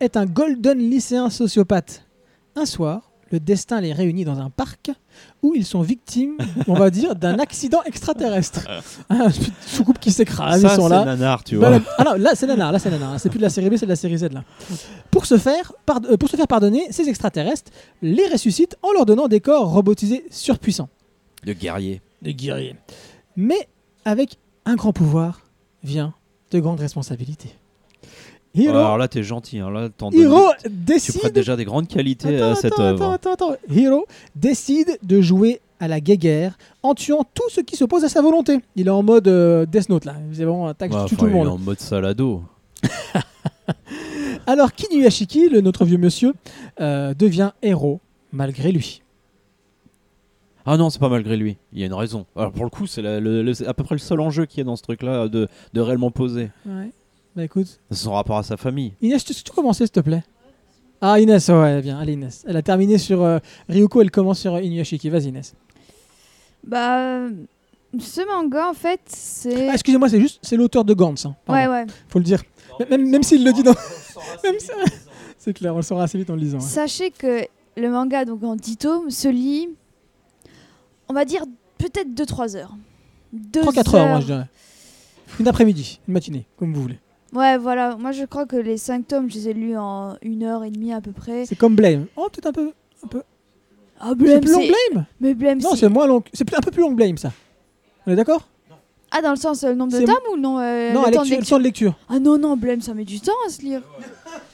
est un golden lycéen sociopathe. Un soir, le destin les réunit dans un parc où ils sont victimes, on va dire, d'un accident extraterrestre. Un soucoupe qui s'écrase, ils sont là. Ça, c'est nanar, tu vois. Ah non, là, c'est nanar, là, c'est nanar. C'est plus de la série B, c'est de la série Z, là. Pour se faire, pardon, pour se faire pardonner, ces extraterrestres les ressuscitent en leur donnant des corps robotisés surpuissants. De guerriers. De guerriers. Mais avec un grand pouvoir vient de grandes responsabilités. Hiro... Alors là, t'es gentil. Hein. Là, t'en Hiro donnes... décide... Tu prêtes déjà des grandes qualités attends, à cette œuvre. Attends, attends, attends. Hiro décide de jouer à la guéguerre en tuant tout ce qui s'oppose à sa volonté. Il est en mode euh, Death Note, là. C'est vraiment attaque bah, tout, tout le monde. Il est en mode Salado. Alors, Kinuyashiki, le, notre vieux monsieur, euh, devient héros malgré lui. Ah non, c'est pas malgré lui. Il y a une raison. Alors, pour le coup, c'est la, le, le, c'est à peu près le seul enjeu qu'il y a dans ce truc-là de, de réellement poser. Ouais. Bah écoute. Son rapport à sa famille. Inès, tu peux commencer s'il te plaît. Ah Inès, ouais, bien, allez Inès. Elle a terminé sur euh, Ryuko, elle commence sur Inuyashiki. Vas-y Inès. Bah, ce manga en fait, c'est... Ah, excusez-moi, c'est juste, c'est l'auteur de Gantz. Hein, ouais, ouais. Faut le dire. Non, même même s'il le dit dans... même ça... C'est clair, on le saura assez vite en le lisant. Ouais. Sachez que le manga, donc en dix tomes, se lit, on va dire, peut-être deux à trois heures. trois à quatre heures, moi je dirais. Une après-midi, une matinée, comme vous voulez. Ouais, voilà. Moi, je crois que les cinq tomes, je les ai lus en une heure et demie à peu près. C'est comme Blame. Oh, peut-être un peu... Un peu... Ah, Blame, c'est plus long que Blame ? Mais Blame, non, c'est... c'est moins long... C'est un peu plus long que Blame, ça. On est d'accord ? Ah, dans le sens, le nombre de c'est... tomes ou non euh, Non, le, lecture, de le temps de lecture. Ah non, non, Blame, ça met du temps à se lire.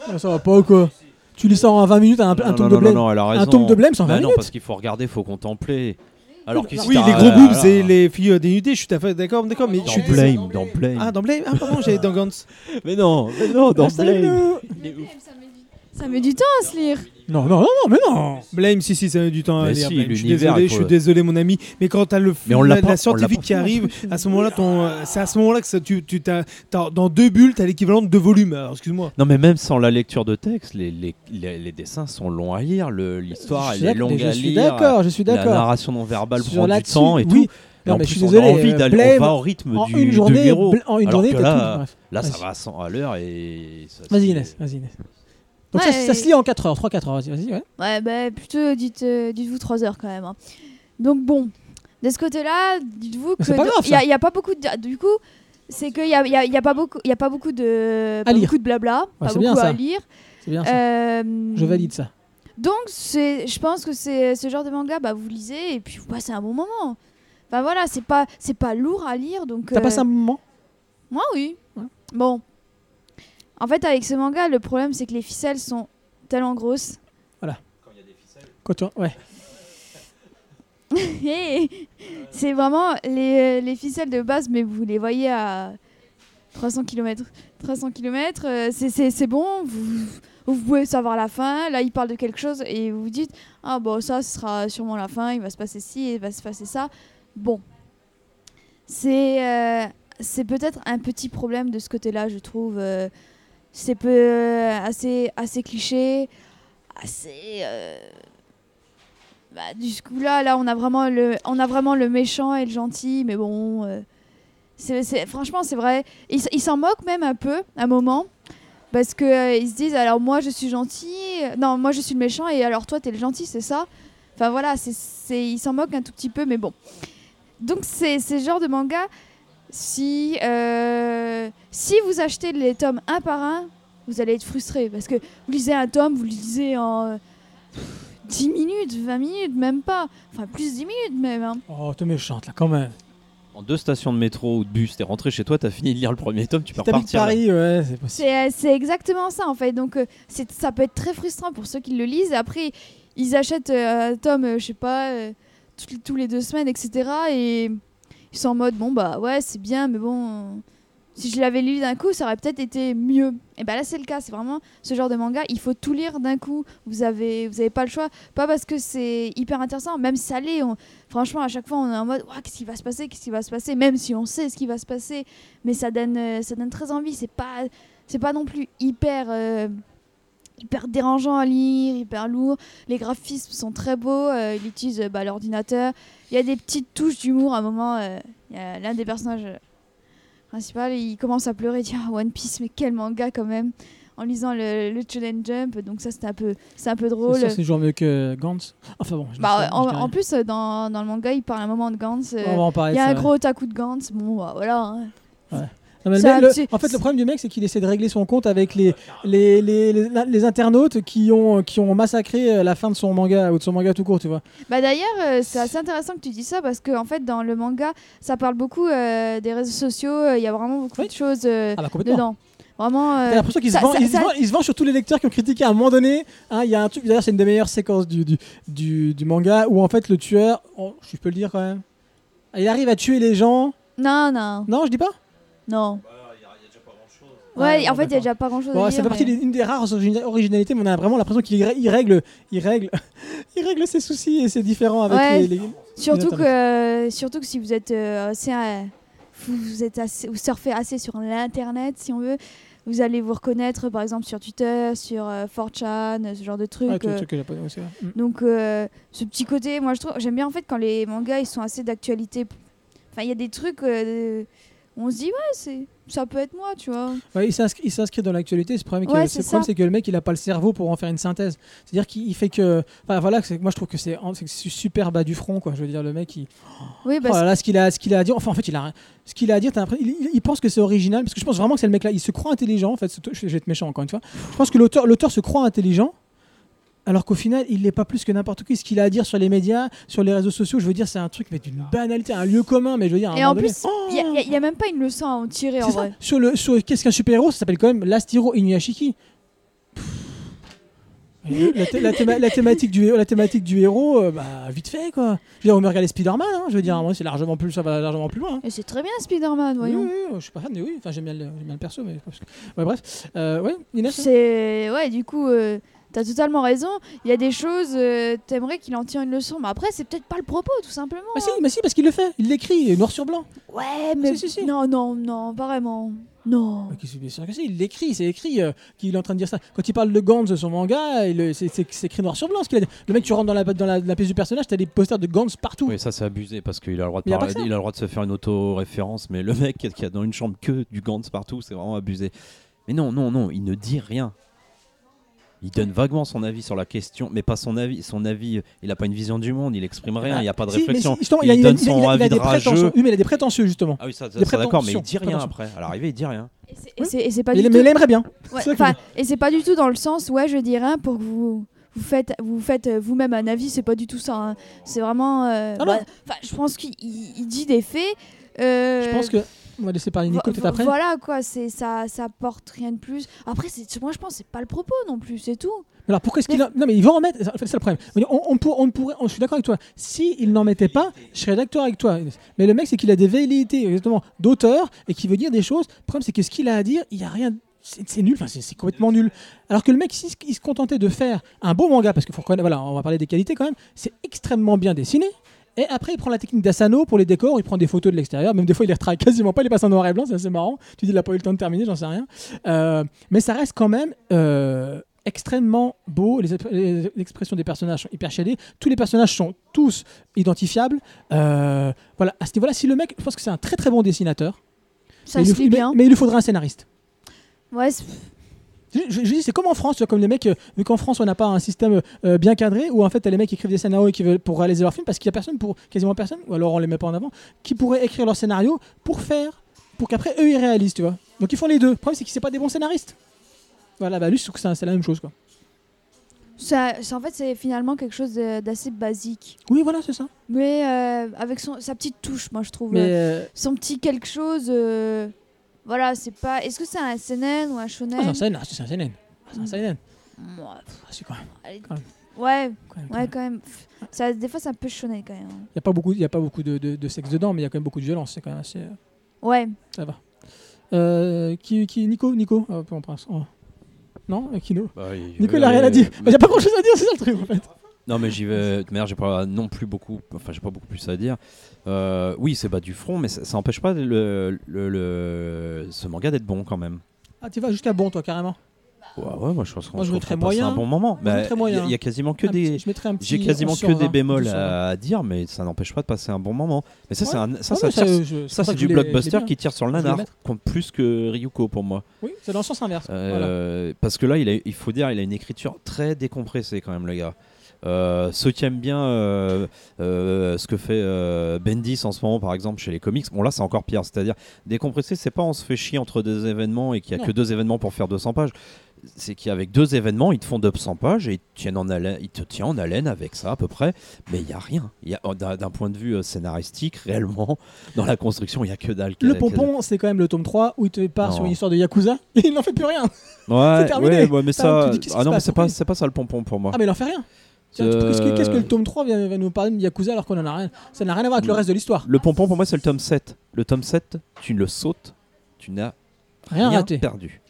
Ah, ça va pas ou quoi ? Tu lis ça en vingt minutes, un, un non, tome non, de Blame. Non, non, elle a raison. Un tome de Blame, c'est en vingt bah, minutes. Non, parce qu'il faut regarder, il faut contempler... Alors que oui, les gros boobs ah, et les filles dénudées, je suis tout à fait d'accord, d'accord, mais je suis Blame, dans Blame. Ah, dans Blame, ah pardon, j'avais dans Gantz. Mais non, mais non, dans Blame. Blame ça, met du... ça met du temps à se lire. Non, non, non, non, mais non. Blame, si, si, ça met du temps à mais lire. Si, je suis désolé, je suis désolé, mon ami, mais quand t'as le, mais on la, la scientifique qui arrive, à ce moment-là, ton, c'est à ce moment-là que ça, tu, tu, t'as, t'as, dans deux bulles, t'as l'équivalent de deux volumes. Alors, excuse-moi. Non, mais même sans la lecture de texte, les, les, les, les dessins sont longs à lire, le, l'histoire, elle est longue à lire. Je suis d'accord, je suis d'accord. La narration non verbale prend du temps et tout. Non, mais je suis désolé. On a envie d'aller, on va au rythme en du, une journée, du héros. En une journée, t'as tout. Là, ça va à cent à l'heure et. Vas-y, Inès, vas-y, Inès. Donc ouais, ça, ça se lit en quatre heures, trois à quatre heures, vas-y, vas-y, ouais. Ouais, bah plutôt dites, euh, dites-vous trois heures quand même. Hein. Donc bon, de ce côté-là, dites-vous que il n'y a, a pas beaucoup de... Du coup, c'est qu'il n'y a, y a, y a pas beaucoup, y a pas beaucoup de, pas beaucoup de blabla, ouais, pas beaucoup à lire. C'est bien ça. Euh, Je valide ça. Donc c'est, je pense que c'est ce genre de manga, bah, vous lisez et puis vous passez un bon moment. Enfin voilà, c'est pas, c'est pas lourd à lire. Donc, t'as euh... passé un bon moment ? Moi oui. Ouais. Bon. En fait, avec ce manga, le problème, c'est que les ficelles sont tellement grosses. Voilà. Quand il y a des ficelles. Quand tu... Ouais. Hey, c'est vraiment les, les ficelles de base, mais vous les voyez à trois cents kilomètres. trois cents kilomètres, euh, c'est, c'est, c'est bon, vous, vous pouvez savoir la fin. Là, il parle de quelque chose et vous vous dites « Ah bon, ça, ce sera sûrement la fin, il va se passer ci, il va se passer ça. » Bon. C'est, euh, c'est peut-être un petit problème de ce côté-là, je trouve. Euh, C'est peu, euh, assez, assez cliché, assez... Euh... Bah, du coup, là, là on, a vraiment le, on a vraiment le méchant et le gentil, mais bon... Euh, c'est, c'est, franchement, c'est vrai. Ils, ils s'en moquent même un peu, un moment, parce qu'ils euh, se disent, alors moi, je suis gentil, euh, non, moi, je suis le méchant, et alors toi, t'es le gentil, c'est ça ? Enfin, voilà, c'est, c'est, ils s'en moquent un tout petit peu, mais bon. Donc, c'est, c'est ce genre de manga... Si, euh, si vous achetez les tomes un par un, vous allez être frustré. Parce que vous lisez un tome, vous le lisez en euh, dix minutes, vingt minutes, même pas. Enfin, plus de dix minutes même. Hein. Oh, t'es méchante là, quand même. En deux stations de métro ou de bus, t'es rentré chez toi, t'as fini de lire le premier tome, tu si peux repartir. Paris, ouais, c'est, c'est, c'est exactement ça, en fait. Donc, euh, c'est, ça peut être très frustrant pour ceux qui le lisent. Après, ils achètent euh, un tome, euh, je sais pas, euh, tout, tous les deux semaines, et cetera. Et... Ils sont en mode, bon, bah ouais, c'est bien, mais bon, euh, si je l'avais lu d'un coup, ça aurait peut-être été mieux. Et bah là, c'est le cas, c'est vraiment ce genre de manga, il faut tout lire d'un coup, vous avez, vous avez pas le choix, pas parce que c'est hyper intéressant, même si ça l'est, on, franchement, à chaque fois, on est en mode, ouais, qu'est-ce qui va se passer, qu'est-ce qui va se passer, même si on sait ce qui va se passer, mais ça donne, ça donne très envie, c'est pas, c'est pas non plus hyper, euh, hyper dérangeant à lire, hyper lourd, les graphismes sont très beaux, euh, ils utilisent bah, l'ordinateur. Il y a des petites touches d'humour. À un moment, euh, y a l'un des personnages euh, principaux, il commence à pleurer, il dit ah, One Piece, mais quel manga quand même. en lisant le, le Challenge Jump, donc ça c'était un peu, c'est un peu drôle. C'est, ça, c'est toujours mieux que Gantz. Enfin bon. Je bah, en, en plus dans, dans le manga il parle un moment de Gantz. Euh, il y a un gros otaku de Gantz. Bon bah, voilà. Ouais. Non, mais le, le, en fait, le problème du mec, c'est qu'il essaie de régler son compte avec les, les, les, les, les internautes qui ont, qui ont massacré la fin de son manga ou de son manga tout court, tu vois. Bah d'ailleurs, euh, c'est assez intéressant que tu dis ça parce que en fait, dans le manga, ça parle beaucoup euh, des réseaux sociaux. Il euh, y a vraiment beaucoup oui. de choses euh, ah bah, dedans. Vraiment, euh... T'as l'impression qu'ils se vendent ça... sur tous les lecteurs qui ont critiqué à un moment donné. Hein, y a un truc, d'ailleurs, c'est une des meilleures séquences du, du, du, du manga où en fait le tueur, oh, je peux le dire quand même, il arrive à tuer les gens. Non, non. Non, je dis pas. Non. Bah, il y a, y a déjà pas grand-chose. Ouais, ah, en fait, il y a déjà pas grand-chose. Bon, à dire, ça fait partie mais... d'une des rares originalités, mais on a vraiment l'impression qu'il règle, il règle, il règle, il règle ses soucis et ses différends avec ouais. les, les. Surtout les que, euh, surtout que si vous êtes euh, assez, euh, vous êtes assez, vous surfez assez sur l'internet, si on veut, vous allez vous reconnaître, par exemple sur Twitter, sur euh, four chan, ce genre de trucs. Ah, tout, euh, tout, tout, tout, tout, tout. Donc, euh, ce petit côté, moi, je trouve, j'aime bien en fait quand les mangas ils sont assez d'actualité. Enfin, il y a des trucs. Euh, On se dit, ouais, c'est... ça peut être moi, tu vois. Ouais, il s'inscrit, il s'inscrit dans l'actualité. Ce problème, ouais, c'est le problème, c'est que le mec, il n'a pas le cerveau pour en faire une synthèse. C'est-à-dire qu'il fait que. Enfin, voilà, c'est... moi, je trouve que c'est... c'est super bas du front, quoi. Je veux dire, le mec, il. Oui, bah, oh là là, ce qu'il a, ce qu'il a à dire. Enfin, en fait, il a ce qu'il a à dire. T'as... Il, il pense que c'est original, parce que je pense vraiment que c'est le mec-là. Il se croit intelligent, en fait. Je vais être méchant encore une fois. Je pense que l'auteur, l'auteur se croit intelligent. Alors qu'au final, il n'est pas plus que n'importe qui. Ce qu'il a à dire sur les médias, sur les réseaux sociaux, je veux dire, c'est un truc, mais d'une banalité, un lieu commun. Mais je veux dire, et en plus, il n'y a, y a même pas une leçon à en tirer c'est en ça. vrai. Sur le, sur qu'est-ce qu'un super-héros, ça s'appelle quand même l'Astiro Inuyashiki. La, th- la, théma- la, thématique du, la thématique du héros, euh, bah vite fait quoi. Je veux dire, on me regarde Spider-Man, hein, je veux dire, moi c'est largement plus, ça va largement plus loin. Hein. Et c'est très bien Spider-Man, voyons. Oui, oui, oui, je suis pas fan, mais oui, enfin j'aime bien le, j'aime bien le perso, mais parce que... ouais, bref, euh, ouais, Inès. C'est ouais, du coup. Euh... T'as totalement raison, il y a des choses, euh, t'aimerais qu'il en tire une leçon, mais après c'est peut-être pas le propos tout simplement. Mais, hein. si, mais si, parce qu'il le fait, il l'écrit, noir sur blanc. Ouais, mais... Si, si, si. Non, non, non, pas vraiment, non. Bien sûr que si, il l'écrit, c'est écrit euh, qu'il est en train de dire ça. Quand il parle de Gantz de son manga, il, c'est, c'est, c'est écrit noir sur blanc ce qu'il a dit. Le mec, tu rentres dans la, dans la, dans la pièce du personnage, t'as des posters de Gantz partout. Oui, ça c'est abusé, parce qu'il a le droit de, parler, il a le droit de se faire une auto-référence, mais le mec qui a dans une chambre que du Gantz partout, c'est vraiment abusé. Mais non, non, non, il ne dit rien. Il donne vaguement son avis sur la question, mais pas son avis. Son avis, il n'a pas une vision du monde, il n'exprime rien, il n'y a pas de si, réflexion. Si, il, il a, donne il a, son il a, avis il a de rageux. Oui, mais il a des prétentieux, justement. Ah oui, ça, ça, ça d'accord, mais il ne dit rien après. À l'arrivée, il ne dit rien. Et c'est, et c'est, et c'est pas du mais tout... il aimerait bien. Ouais, c'est ça et c'est pas du tout dans le sens, ouais, je dirais rien pour que vous... Vous faites, vous faites vous-même un avis, c'est pas du tout ça. Hein. C'est vraiment... Euh, ah bah, je pense qu'il il, il dit des faits. Euh... Je pense que... On va laisser parler Nico peut-être après. Voilà quoi, c'est, ça, ça apporte rien de plus. Après, c'est, moi je pense que c'est pas le propos non plus, c'est tout. Alors pourquoi est-ce mais... qu'il en... Non mais il va en mettre, c'est ça le problème. On, on, pour, on pourrait, on, je suis d'accord avec toi. Si il n'en mettait pas, je serais d'accord avec toi. Mais le mec c'est qu'il a des velléités exactement d'auteur et qu'il veut dire des choses. Le problème c'est que ce qu'il a à dire, il y a rien. C'est, c'est nul, enfin c'est, c'est complètement nul. Alors que le mec, s'il si, se contentait de faire un beau manga, parce qu'il faut reconnaître, voilà, on va parler des qualités quand même. C'est extrêmement bien dessiné. Et après, il prend la technique d'Asano pour les décors, il prend des photos de l'extérieur, même des fois il les retravaille quasiment pas, il les passe en noir et blanc, c'est assez marrant. Tu dis, il a pas eu le temps de terminer, j'en sais rien. Euh, mais ça reste quand même euh, extrêmement beau, les, les expressions des personnages sont hyper chialées, tous les personnages sont tous identifiables. Euh, voilà, à ce niveau-là, si le mec, je pense que c'est un très très bon dessinateur, ça mais, se il, bien. Mais, mais il lui faudra un scénariste. Ouais, c'est... Je, je, je dis, c'est comme en France, tu vois, comme les mecs, euh, vu qu'en France on n'a pas un système euh, bien cadré où en fait t'as les mecs qui écrivent des scénarios et qui veulent pour réaliser leur film parce qu'il y a personne pour quasiment personne, ou alors on les met pas en avant, qui pourrait écrire leur scénario pour faire, pour qu'après eux ils réalisent, tu vois. Donc ils font les deux. Le problème c'est qu'ils c'est pas des bons scénaristes. Voilà, bah lui je trouve que c'est, c'est la même chose quoi. Ça, c'est, en fait c'est finalement quelque chose de, d'assez basique. Oui voilà c'est ça. Mais euh, avec son, sa petite touche, moi je trouve. Mais euh... Son petit quelque chose. Euh... Voilà, c'est pas. Est-ce que c'est un seinen ou un shonen ? Ah, c'est un seinen. Ah, c'est un seinen. Ah, c'est un seinen. Mmh. Ouais. Ah, c'est quand même. Allez, quand même. Ouais, quand même, quand ouais, quand même. même. Ça, des fois, c'est un peu shonen quand même. Il y a pas beaucoup, il y a pas beaucoup de, de, de sexe dedans, mais il y a quand même beaucoup de violence. C'est quand même assez. Ouais. Ça va. Euh, qui, qui, Nico, Nico, oh, on prend. Oh. Non, Kino. Bah, Nico, il a rien à dire. Il y a pas grand chose à dire, c'est ça le truc en fait. Non mais j'y vais. Merde, j'ai pas non plus beaucoup. Enfin, j'ai pas beaucoup plus à dire. Euh, oui, c'est bas du front, mais ça, ça empêche pas le, le, le, ce manga d'être bon quand même. Ah, tu vas jusqu'à bon toi carrément. Ouais, ouais, moi je pense qu'on moi, je mettrais moyen. Un bon moment. Il bah, y, y a quasiment que des, petit, j'ai quasiment que des bémols à, à dire, mais ça n'empêche pas de passer un bon moment. Mais ça, ouais. c'est un, ça, ouais, ça, ça, tire, je, ça c'est du les, blockbuster les qui tire sur le nanar, plus que Ryuko pour moi. Oui, c'est dans le sens inverse. Euh, voilà. Parce que là, il, a, il faut dire, il a une écriture très décompressée quand même, le gars. Euh, ceux qui aiment bien euh, euh, ce que fait euh, Bendis en ce moment par exemple chez les comics, bon là c'est encore pire, c'est-à-dire décompressé, c'est pas on se fait chier entre deux événements et qu'il y a non. que deux événements pour faire deux cents pages, c'est qu'avec deux événements ils te font deux cents pages et ils te tiennent en haleine, ils te tiennent en haleine avec ça à peu près, mais il n'y a rien, y a, d'un, d'un point de vue scénaristique réellement dans la construction il n'y a que dalle. Le pompon c'est quand même le tome trois où il te part non. sur une histoire de Yakuza et il n'en fait plus rien. Ouais, c'est terminé. Ouais, ouais, mais ça, tu dis, ah non, mais c'est pas, c'est pas ça le pompon pour moi. Ah mais il n'en fait rien. Euh... Qu'est-ce, que, qu'est-ce que le tome trois vient, vient nous parler de Yakuza alors qu'on en a rien. Ça n'a rien à voir avec le reste de l'histoire. Le pompon pour moi c'est le tome sept. Le tome sept, tu le sautes, tu n'as rien, rien raté. Perdu.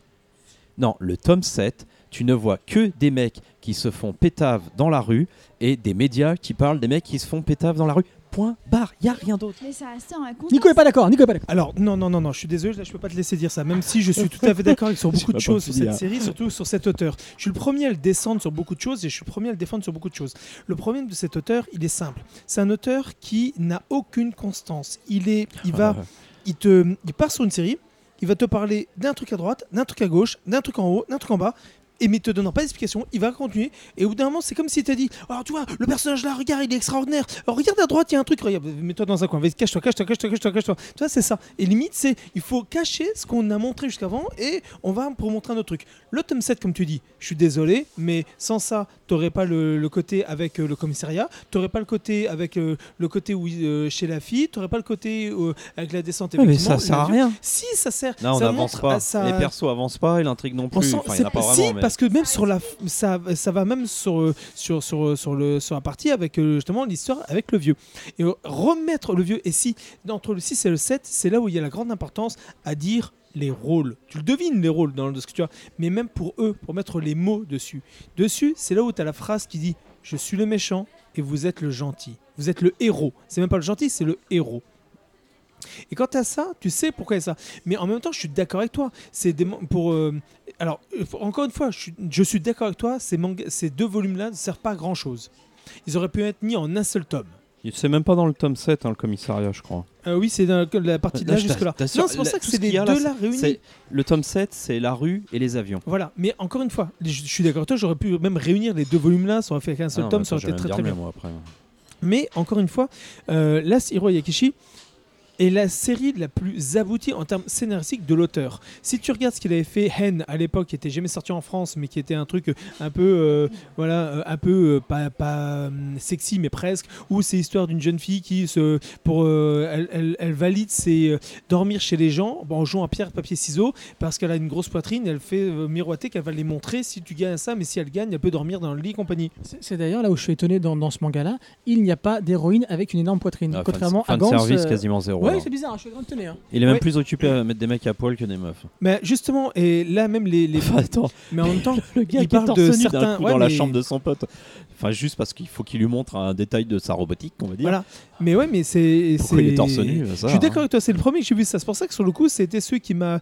Non, le tome sept, tu ne vois que des mecs qui se font pétave dans la rue et des médias qui parlent des mecs qui se font pétave dans la rue. Point barre, il n'y a rien d'autre. Mais ça sort un Nico n'est pas d'accord, Nico est pas d'accord. Alors, non, non, non, non, je suis désolé, là, je ne peux pas te laisser dire ça, même si je suis tout à fait d'accord sur beaucoup de choses sur cette série, surtout sur cet auteur. Je suis le premier à le descendre sur beaucoup de choses et je suis le premier à le défendre sur beaucoup de choses. Le problème de cet auteur, il est simple. C'est un auteur qui n'a aucune constance. Il, est, il, va, il, te, il part sur une série, il va te parler d'un truc à droite, d'un truc à gauche, d'un truc en haut, d'un truc en bas... Et mais te donnant pas d'explication, il va continuer. Et au bout d'un moment, c'est comme si t'as dit, alors oh, tu vois, le personnage là, regarde, il est extraordinaire. Alors, regarde à droite, il y a un truc. Regarde, mets-toi dans un coin. Vas-y, cache-toi, cache-toi, cache-toi, cache-toi, cache-toi. Tu vois, c'est ça. Et limite, c'est, il faut cacher ce qu'on a montré jusqu'avant et on va pour montrer un autre truc. Le tome sept, comme tu dis, je suis désolé, mais sans ça, t'aurais pas le, le côté avec euh, le commissariat, t'aurais pas le côté avec euh, le côté où euh, chez la fille, t'aurais pas le côté euh, avec la descente. Mais ça sert à rien. Si ça sert. Non, on n'avance pas. Ça... Les persos avancent pas, et l'intrigue non plus. Sent... Enfin, il n'a pas vraiment. Si, mais... Parce que même sur la f- ça, ça va même sur sur sur sur le sur la partie avec justement l'histoire avec le vieux et remettre le vieux et si entre le six et le sept c'est là où il y a la grande importance à dire les rôles, tu le devines les rôles dans le, ce que tu as, mais même pour eux pour mettre les mots dessus dessus c'est là où tu as la phrase qui dit je suis le méchant et vous êtes le gentil, vous êtes le héros, c'est même pas le gentil c'est le héros. Et quand t'as ça, tu sais pourquoi ça. Mais en même temps, je suis d'accord avec toi. C'est des man- pour euh, alors encore une fois, je suis, je suis d'accord avec toi. Ces, manga- ces deux volumes-là ne servent pas à grand chose. Ils auraient pu être mis en un seul tome. C'est même pas dans le tome sept, hein, le commissariat, je crois. Euh, oui, c'est dans la partie de là, là jusque là. Non, c'est pour la, ça que c'est les deux là, là réunis. C'est, le tome sept, c'est la rue et les avions. Voilà, mais encore une fois, je, je suis d'accord avec toi. J'aurais pu même réunir les deux volumes-là. Ça aurait fait qu'un seul ah non, tome, ça aurait été très très bien. Après. Mais encore une fois, euh, là, c'est Hiro Yakishi. Et la série la plus aboutie en termes scénaristiques de l'auteur. Si tu regardes ce qu'il avait fait Hen à l'époque, qui était jamais sorti en France, mais qui était un truc un peu, euh, voilà, un peu euh, pas, pas sexy, mais presque, où c'est l'histoire d'une jeune fille qui, se, pour, euh, elle, elle, elle valide ses euh, dormir chez les gens en jouant à pierre, papier, ciseaux, parce qu'elle a une grosse poitrine, elle fait euh, miroiter qu'elle va les montrer si tu gagnes ça, mais si elle gagne, elle peut dormir dans le lit et compagnie. C'est, c'est d'ailleurs là où je suis étonné dans, dans ce manga-là, il n'y a pas d'héroïne avec une énorme poitrine, ah, contrairement fin de, fin à Gans. Service euh... quasiment zéro. Ouais. Oui, c'est bizarre, je suis grand tenir. Il est même ouais. plus occupé à mettre des mecs à poil que des meufs. Mais justement, et là même les. les... Enfin, attends. Mais en même temps, le gars il qui parle de certains. Coup ouais, dans mais... la chambre de son pote. Enfin, juste parce qu'il faut qu'il lui montre un détail de sa robotique, on va dire. Voilà. Mais ouais, mais c'est. Pourquoi c'est... il est torse nu, ça. Je suis d'accord hein. avec toi, c'est le premier que j'ai vu ça. C'est pour ça que sur le coup, c'était celui qui m'a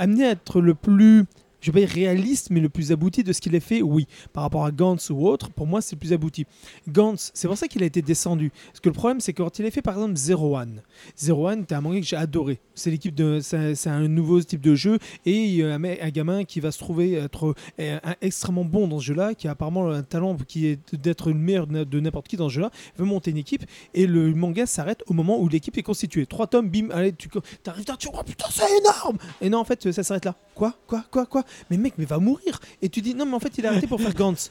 amené à être le plus. Je vais pas dire réaliste, mais le plus abouti de ce qu'il a fait, oui. Par rapport à Gantz ou autre, pour moi, c'est le plus abouti. Gantz, c'est pour ça qu'il a été descendu. Parce que le problème, c'est que quand il a fait, par exemple, Zero One. Zero One, t'as un manga que j'ai adoré. C'est l'équipe de, c'est, c'est un nouveau type de jeu et il y a un, un gamin qui va se trouver être euh, un, extrêmement bon dans ce jeu-là, qui a apparemment un talent qui est d'être le meilleur de n'importe qui dans ce jeu-là, veut monter une équipe et le manga s'arrête au moment où l'équipe est constituée. Trois tomes, bim, allez, tu arrives là, tu oh putain, c'est énorme. Et non, en fait, ça s'arrête là. Quoi, quoi, quoi, quoi. Mais mec, mais va mourir. Et tu dis non, mais en fait, il a arrêté pour faire Gantz.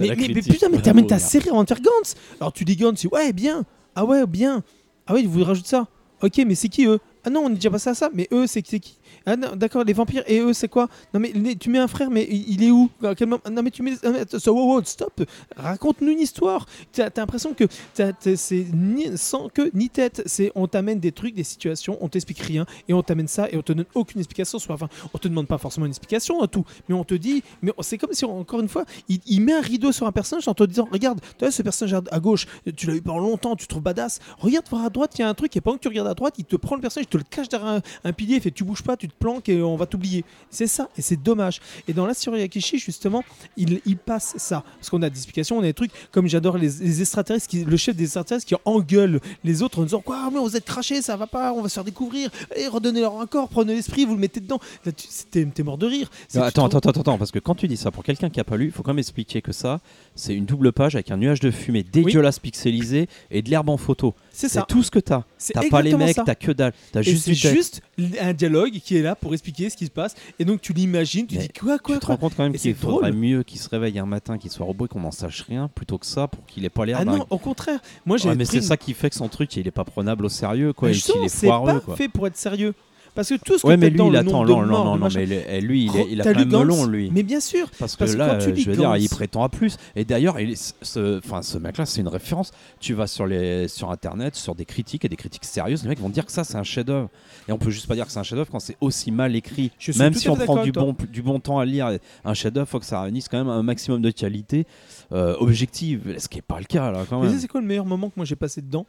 Mais, mais, mais putain, mais termine ta série avant de faire Gantz. Alors tu dis Gantz, ouais, bien. Ah ouais, bien. Ah ouais, vous rajoutez ça. Ok, mais c'est qui eux? Ah non, on n'est déjà passé à ça. Mais eux, c'est, c'est qui? Ah non, d'accord, les vampires. Et eux, c'est quoi? Non, mais les, tu mets un frère, mais il, il est où? À quel moment? Non, mais tu mets. So, wow, wow, stop. Raconte-nous une histoire. T'as, t'as l'impression que t'as, t'as, c'est ni, sans queue ni tête. C'est, on t'amène des trucs, des situations, on t'explique rien et on t'amène ça et on te donne aucune explication. Soit, enfin, on te demande pas forcément une explication à tout, mais on te dit. Mais c'est comme si, on, encore une fois, il, il met un rideau sur un personnage en te disant regarde, tu as ce personnage à, à gauche, tu l'as eu pendant longtemps, tu te trouves badass. Regarde voir à droite, il y a un truc. Et pendant que tu regardes à droite, il te prend le personnage, il te le cache derrière un, un pilier, fait tu bouges pas. tu te planques et on va t'oublier. C'est ça, et c'est dommage. Et dans la Suryakishi, justement, il, il passe ça. Parce qu'on a des explications, on a des trucs, comme j'adore les, les extraterrestres, qui, le chef des extraterrestres qui engueule les autres en disant quoi, mais vous êtes crachés, ça va pas, on va se faire découvrir, et redonnez-leur un corps, prenez l'esprit, vous le mettez dedans. Là, tu, t'es, t'es mort de rire. Non, attends, attends, attends, attends, parce que quand tu dis ça, pour quelqu'un qui a pas lu, il faut quand même expliquer que ça, c'est une double page avec un nuage de fumée dégueulasse oui. pixelisé et de l'herbe en photo. C'est, c'est ça. Tout ce que t'as. C'est t'as pas les mecs, ça. T'as que dalle. T'as juste, c'est juste un dialogue qui est là pour expliquer ce qui se passe. Et donc tu l'imagines, tu mais dis quoi, quoi, tu te rends compte quand même et qu'il faudrait mieux qu'il se réveille un matin, qu'il soit robot et qu'on n'en sache rien plutôt que ça pour qu'il ait pas l'air. Ah d'un... non, au contraire. Moi j'ai. Ouais, mais c'est une... ça qui fait que son truc il est pas prenable au sérieux quoi. Mais et qu'il est foireux quoi. C'est pas fait pour être sérieux. Parce que tout ce que tu dans le attend, nombre non, de non, morts, non, non, mais lui, lui il, est, il a quand même melon, lui. Mais bien sûr. Parce, parce que, que là, quand tu je veux dire, il prétend à plus. Et d'ailleurs, il, ce, ce mec-là, c'est une référence. Tu vas sur, les, sur Internet, sur des critiques, et des critiques sérieuses, les mecs vont dire que ça, c'est un chef-d'œuvre. Et on peut juste pas dire que c'est un chef-d'œuvre quand c'est aussi mal écrit. Je même si on prend du bon, du bon temps à lire un chef-d'œuvre, il faut que ça réunisse quand même un maximum de qualité euh, objective, ce qui n'est pas le cas, là, quand même. Mais c'est quoi le meilleur moment que moi j'ai passé dedans ?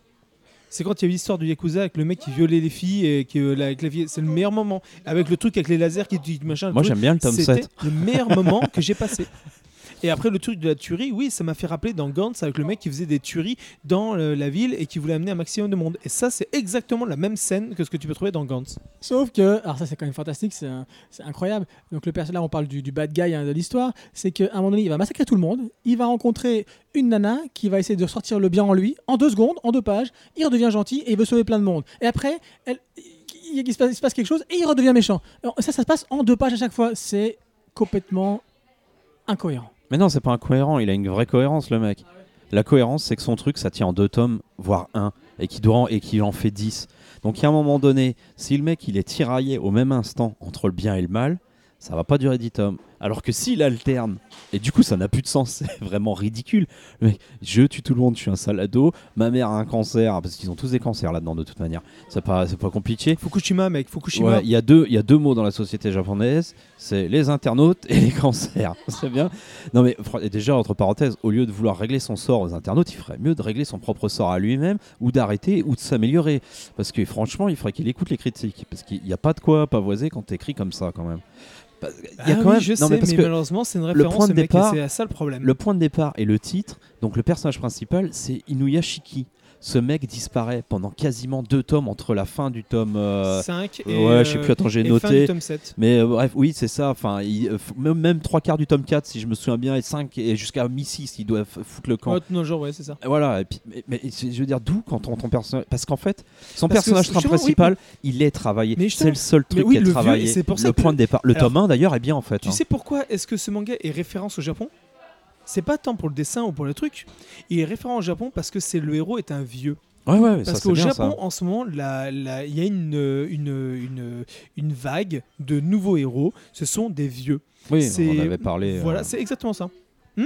C'est quand il y a eu l'histoire du Yakuza avec le mec qui violait les filles et qui, euh, là, avec la vie, c'est le meilleur moment. Avec le truc avec les lasers qui dit machin. Moi truc, j'aime bien le tome sept. C'était le meilleur moment que j'ai passé. Et après le truc de la tuerie, oui, ça m'a fait rappeler dans Gantz avec le mec qui faisait des tueries dans euh, la ville et qui voulait amener un maximum de monde. Et ça, c'est exactement la même scène que ce que tu peux trouver dans Gantz. Sauf que, alors ça c'est quand même fantastique, c'est, un, c'est incroyable. Donc le personnage, là on parle du, du bad guy hein, de l'histoire, c'est qu'à un moment donné, il va massacrer tout le monde, il va rencontrer une nana qui va essayer de sortir le bien en lui, en deux secondes, en deux pages, il redevient gentil et il veut sauver plein de monde. Et après, elle, il, il, se passe, il se passe quelque chose et il redevient méchant. Alors, ça, ça se passe en deux pages à chaque fois. C'est complètement incohérent. Mais non, c'est pas incohérent, il a une vraie cohérence le mec. La cohérence, c'est que son truc, ça tient en deux tomes, voire un, et qu'il doit en, et qu'il en fait dix. Donc il y a un moment donné, si le mec il est tiraillé au même instant entre le bien et le mal, ça va pas durer dix tomes. Alors que s'il alterne, et du coup ça n'a plus de sens, c'est vraiment ridicule. Le mec, je tue tout le monde, je suis un salado, ma mère a un cancer, parce qu'ils ont tous des cancers là-dedans de toute manière, c'est pas, c'est pas compliqué. Fukushima mec, Fukushima. Ouais, il y a deux, il y a deux mots dans la société japonaise, c'est les internautes et les cancers, c'est bien. Non mais déjà, entre parenthèses, au lieu de vouloir régler son sort aux internautes, il ferait mieux de régler son propre sort à lui-même, ou d'arrêter, ou de s'améliorer. Parce que franchement, il faudrait qu'il écoute les critiques, parce qu'il n'y a pas de quoi pavoiser quand t'écris comme ça quand même. Il y a ah quand oui, même... je non, sais, mais, mais malheureusement c'est une référence, le départ, mec, c'est ça le problème. Le point de départ et le titre, donc le personnage principal, c'est Inuya Shiki. Ce mec disparaît pendant quasiment deux tomes entre la fin du tome euh, cinq et, ouais, je sais plus, attends, j'ai et noté, fin du tome sept. Mais euh, bref, oui, c'est ça. Enfin, il, euh, même trois quarts du tome quatre, si je me souviens bien, et cinq, et jusqu'à mi-six, ils doivent foutre le camp. Oh, non, genre, ouais, c'est ça. Et voilà. Et puis, mais, mais je veux dire, d'où quand ton, ton personnage. Parce qu'en fait, son Parce personnage principal, oui, mais... il est travaillé. C'est le seul truc oui, qui est travaillé. Vieux, c'est pour ça le que... point de départ. Le Alors, tome un, d'ailleurs, est bien en fait. Tu hein. sais pourquoi est-ce que ce manga est référence au Japon ? C'est pas tant pour le dessin ou pour le truc. Il est référent au Japon parce que c'est, le héros est un vieux. Ouais, ouais, parce ça, qu'au c'est Japon, bien, ça. En ce moment, il y a une, une, une, une vague de nouveaux héros. Ce sont des vieux. Oui, c'est, on en avait parlé. Voilà, euh... c'est exactement ça. Hmm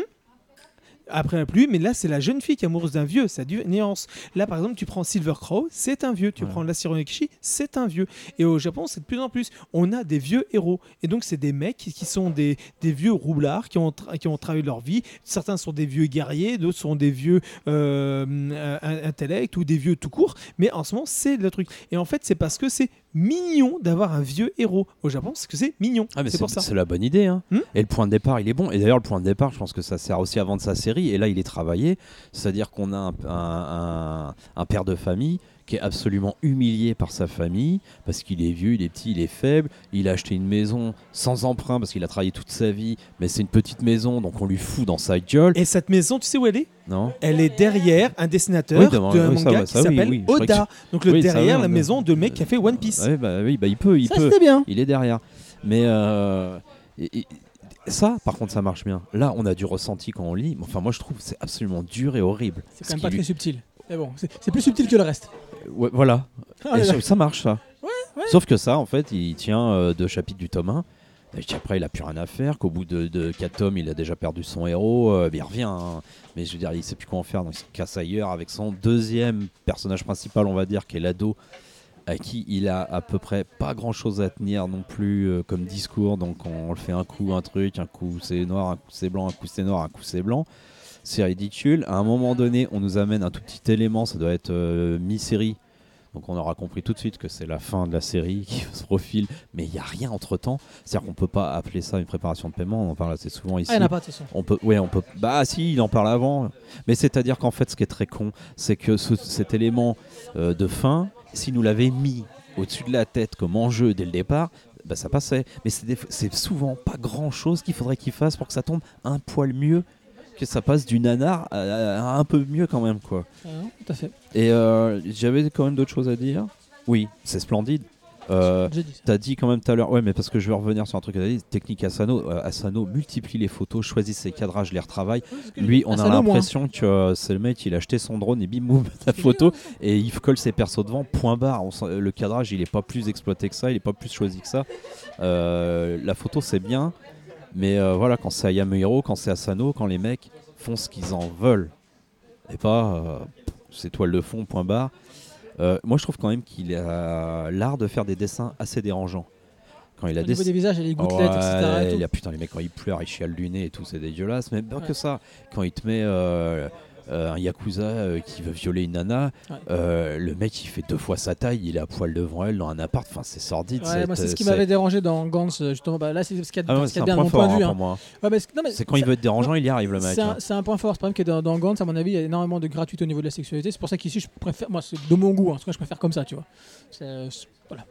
Après la pluie, mais là, c'est la jeune fille qui est amoureuse d'un vieux. Ça a du nuance. Là, par exemple, tu prends Silver Crow, c'est un vieux. Tu ouais. prends La Sironekishi, c'est un vieux. Et au Japon, c'est de plus en plus. On a des vieux héros. Et donc, c'est des mecs qui sont des, des vieux roublards qui ont, tra- qui ont travaillé leur vie. Certains sont des vieux guerriers, d'autres sont des vieux euh, intellects ou des vieux tout court. Mais en ce moment, c'est le truc. Et en fait, c'est parce que c'est mignon d'avoir un vieux héros. Au Japon, c'est que c'est mignon. Ah, mais c'est, c'est pour ça. C'est la bonne idée. Hein. Hum Et le point de départ, il est bon. Et d'ailleurs, le point de départ, je pense que ça sert aussi à vendre sa série. Et là, il est travaillé, c'est-à-dire qu'on a un, un, un, un père de famille qui est absolument humilié par sa famille parce qu'il est vieux, il est petit, il est faible. Il a acheté une maison sans emprunt parce qu'il a travaillé toute sa vie, mais c'est une petite maison, donc on lui fout dans sa gueule. Et cette maison, tu sais où elle est ? Non. Elle est derrière un dessinateur oui, demain, de oui, un manga va, qui s'appelle oui, oui. Oda. Donc le oui, derrière va, la non. maison de mec qui a fait One Piece. Oui, bah, oui, bah il peut, il ça, peut. C'était bien. Il est derrière. Mais euh, et, et, ça, par contre, ça marche bien. Là, on a du ressenti quand on lit. Enfin, moi, je trouve que c'est absolument dur et horrible. C'est quand même pas lui... très subtil. Mais bon, c'est, c'est plus subtil que le reste. Ouais, voilà. Ah, et ça, ça marche, ça. Ouais, ouais. Sauf que ça, en fait, il tient euh, deux chapitres du tome un. Et puis après, il a plus rien à faire. Qu'au bout de, de quatre tomes, il a déjà perdu son héros. Euh, mais il revient. Hein. Mais je veux dire, il sait plus quoi en faire. Donc, il se casse ailleurs avec son deuxième personnage principal, on va dire, qui est l'ado, à qui il a à peu près pas grand chose à tenir non plus euh, comme discours, donc on, on le fait un coup un truc, un coup c'est noir, un coup c'est blanc, un coup c'est noir, un coup c'est blanc, c'est ridicule. À un moment donné, on nous amène un tout petit élément, ça doit être euh, mi-série, Donc on aura compris tout de suite que c'est la fin de la série qui se profile, mais il n'y a rien entre temps. C'est-à-dire qu'on ne peut pas appeler ça une préparation de paiement, on en parle assez souvent ici. Ah, il n'y en a pas de toute façon. On peut, ouais, on peut, bah si, il en parle avant. Mais c'est-à-dire qu'en fait, ce qui est très con, c'est que ce, cet élément euh, de fin, s'il nous l'avait mis au-dessus de la tête comme enjeu dès le départ, bah ça passait. Mais c'est, des, c'est souvent pas grand-chose qu'il faudrait qu'il fasse pour que ça tombe un poil mieux, que ça passe du nanar à, à, à un peu mieux quand même, quoi. Ah non, tout à fait. Et euh, j'avais quand même d'autres choses à dire. Oui, c'est splendide. Euh, J'ai dit ça. T'as dit quand même tout à l'heure, ouais, mais parce que je vais revenir sur un truc que t'as dit. Technique Asano, euh, Asano multiplie les photos, choisit ses cadrages, les retravaille. Lui, on Asano a l'impression moins. que euh, c'est le mec, il a acheté son drone et bim, boum, la photo, et il colle ses persos devant, point barre. On, le cadrage, il est pas plus exploité que ça, il est pas plus choisi que ça. Euh, la photo, c'est bien, mais euh, voilà, quand c'est Ayamuhiro, quand c'est Asano, quand les mecs font ce qu'ils en veulent, et pas euh, ces toiles de fond, point barre. Euh, moi je trouve quand même qu'il a l'art de faire des dessins assez dérangeants. Quand il a au des... niveau des visages et les gouttelettes, oh ouais, et cetera. Et et putain, les mecs quand ils pleurent, ils chialent du nez et tout, c'est dégueulasse. Mais bien ouais. que ça, quand il te met euh, euh, un yakuza euh, qui veut violer une nana, ouais. euh, le mec il fait deux fois sa taille, il est à poil devant elle dans un appart, enfin c'est sordide. Ouais, c'est, moi, c'est ce qui c'est... m'avait dérangé dans Gans, justement. Bah, là c'est ce qui a ah ouais, bien mon point de vue. Hein. Ouais, mais c'est... Non, mais c'est quand ça... il veut être dérangeant, non, il y arrive le mec. C'est un, hein. c'est un point fort. C'est le problème que dans, dans Gans, à mon avis, il y a énormément de gratuité au niveau de la sexualité. C'est pour ça qu'ici je préfère, moi c'est de mon goût, hein. En tout cas je préfère comme ça, tu vois. C'est, c'est... Voilà.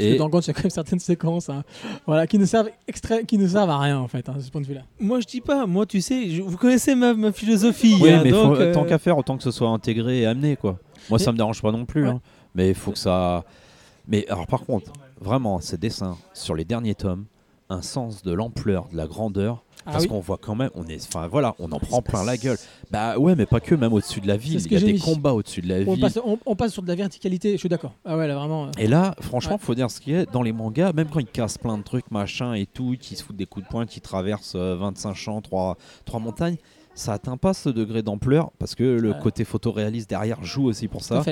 Et dans Gantz, il y a quand même certaines séquences hein, voilà, qui, ne servent extra... qui ne servent à rien, en fait, hein, de ce point de vue-là. Moi, je dis pas. Moi, tu sais, je... vous connaissez ma, ma philosophie. Oui, hein, mais donc, faut, euh... tant qu'à faire, autant que ce soit intégré et amené, quoi. Moi, et... ça me dérange pas non plus. Ouais. Hein, mais il faut que ça... Mais alors, par contre, vraiment, ces dessins, sur les derniers tomes, un sens de l'ampleur, de la grandeur... Parce ah oui. qu'on voit quand même, on est, enfin voilà, on en prend plein la gueule. Bah ouais, mais pas que, même au-dessus de la ville, il y a des mis. combats au-dessus de la on ville. Passe, on, on passe sur de la verticalité, je suis d'accord. Ah ouais, là vraiment. Euh... Et là, franchement, ouais. faut dire ce qu'il y a dans les mangas, même quand ils cassent plein de trucs, machin et tout, qui se foutent des coups de poing, qui traversent euh, vingt-cinq champs, trois montagnes, ça atteint pas ce degré d'ampleur parce que le ouais. côté photoréaliste derrière joue aussi pour ça.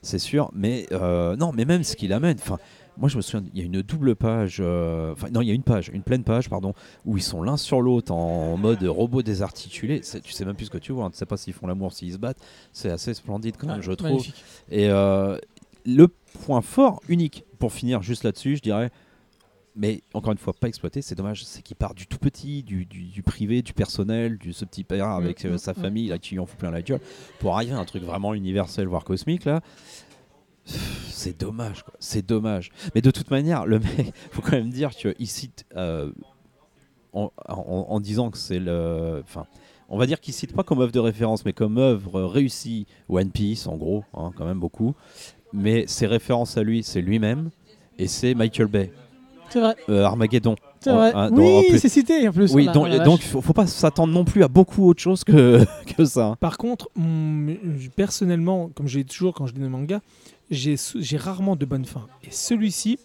C'est sûr, mais euh, non, mais même ce qu'il amène, enfin. Moi, je me souviens, il y a une double page, euh, enfin, non, il y a une page, une pleine page, pardon, où ils sont l'un sur l'autre en mode robot désarticulé. C'est, tu sais même plus ce que tu vois, hein, tu sais pas s'ils font l'amour, s'ils se battent. C'est assez splendide, quand même, ah, je trouve. Magnifique. Et euh, le point fort, unique, pour finir juste là-dessus, je dirais, mais encore une fois, pas exploité, c'est dommage, c'est qu'il part du tout petit, du, du, du privé, du personnel, du ce petit père avec mmh, euh, sa mmh. famille, là, qui lui en fout plein la gueule, pour arriver à un truc vraiment universel, voire cosmique, là. C'est dommage, quoi. C'est dommage. Mais de toute manière, le mec, faut quand même dire qu'il cite euh, en, en, en disant que c'est le, enfin, on va dire qu'il cite pas comme œuvre de référence, mais comme œuvre réussie One Piece, en gros, hein, quand même beaucoup. Mais ses références à lui, c'est lui-même et c'est Michael Bay. C'est vrai. Euh, Armageddon. C'est vrai. En, oui, en c'est cité en plus. Oui, donc, donc faut, faut pas s'attendre non plus à beaucoup autre chose que que ça. Par contre, personnellement, comme j'ai toujours quand je lis des mangas. J'ai, j'ai rarement de bonnes fins. Et celui-ci,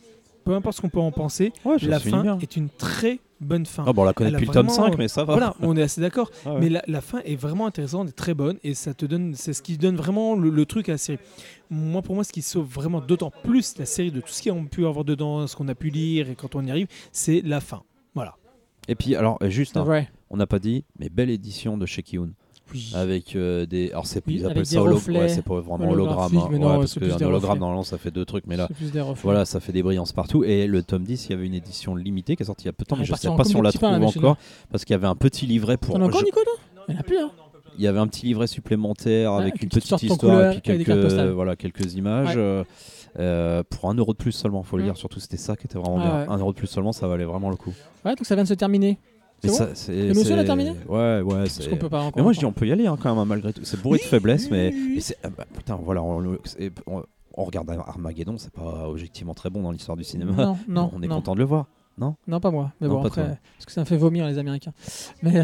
peu importe ce qu'on peut en penser, ouais, la fin bien. est une très bonne fin. Ah bon, on la connaît depuis le tome cinq, mais ça va. Voilà, on est assez d'accord. Ah ouais. Mais la, la fin est vraiment intéressante et très bonne. Et ça te donne, c'est ce qui donne vraiment le, le truc à la série. Moi, pour moi, ce qui sauve vraiment d'autant plus la série de tout ce qu'on a pu avoir dedans, ce qu'on a pu lire et quand on y arrive, c'est la fin. Voilà. Et puis, alors, juste, hein, on n'a pas dit, mais belle édition de chez Kiun. Oui. Avec euh, des. Alors, c'est, oui, ils appellent ça hologramme. Ouais, c'est pas vraiment hologramme. Hein. Ouais, non, parce qu'un hologramme, normalement, ça fait deux trucs. Mais là, voilà, ça fait des brillances partout. Et le tome dix, il y avait une édition limitée qui est sortie il y a peu de temps, mais je sais pas si on la trouve encore. Parce qu'il y avait un petit livret pour. On a encore, Nicolas ? Il n'y en a plus, hein ? Il y avait un petit livret supplémentaire ah, avec une petite histoire et puis quelques, euh, voilà, quelques images. Ouais. Euh, euh, pour un euro de plus seulement, faut le dire. Surtout, c'était ça qui était vraiment bien. Un euro de plus seulement, ça valait vraiment le coup. Ouais, donc ça vient de se terminer. C'est bon ça, c'est, le monsieur l'a terminé. Ouais, ouais. C'est... Qu'on peut pas encore mais moi, je dis, on peut y aller hein, quand même, malgré tout. C'est bourré de faiblesses, mais, mais c'est... Ah bah, putain, voilà, on, on, on regarde Armageddon, c'est pas objectivement très bon dans l'histoire du cinéma. Non, non, on est non. content de le voir, non Non, pas moi. Mais non, bon, après, parce que ça me fait vomir les Américains. Mais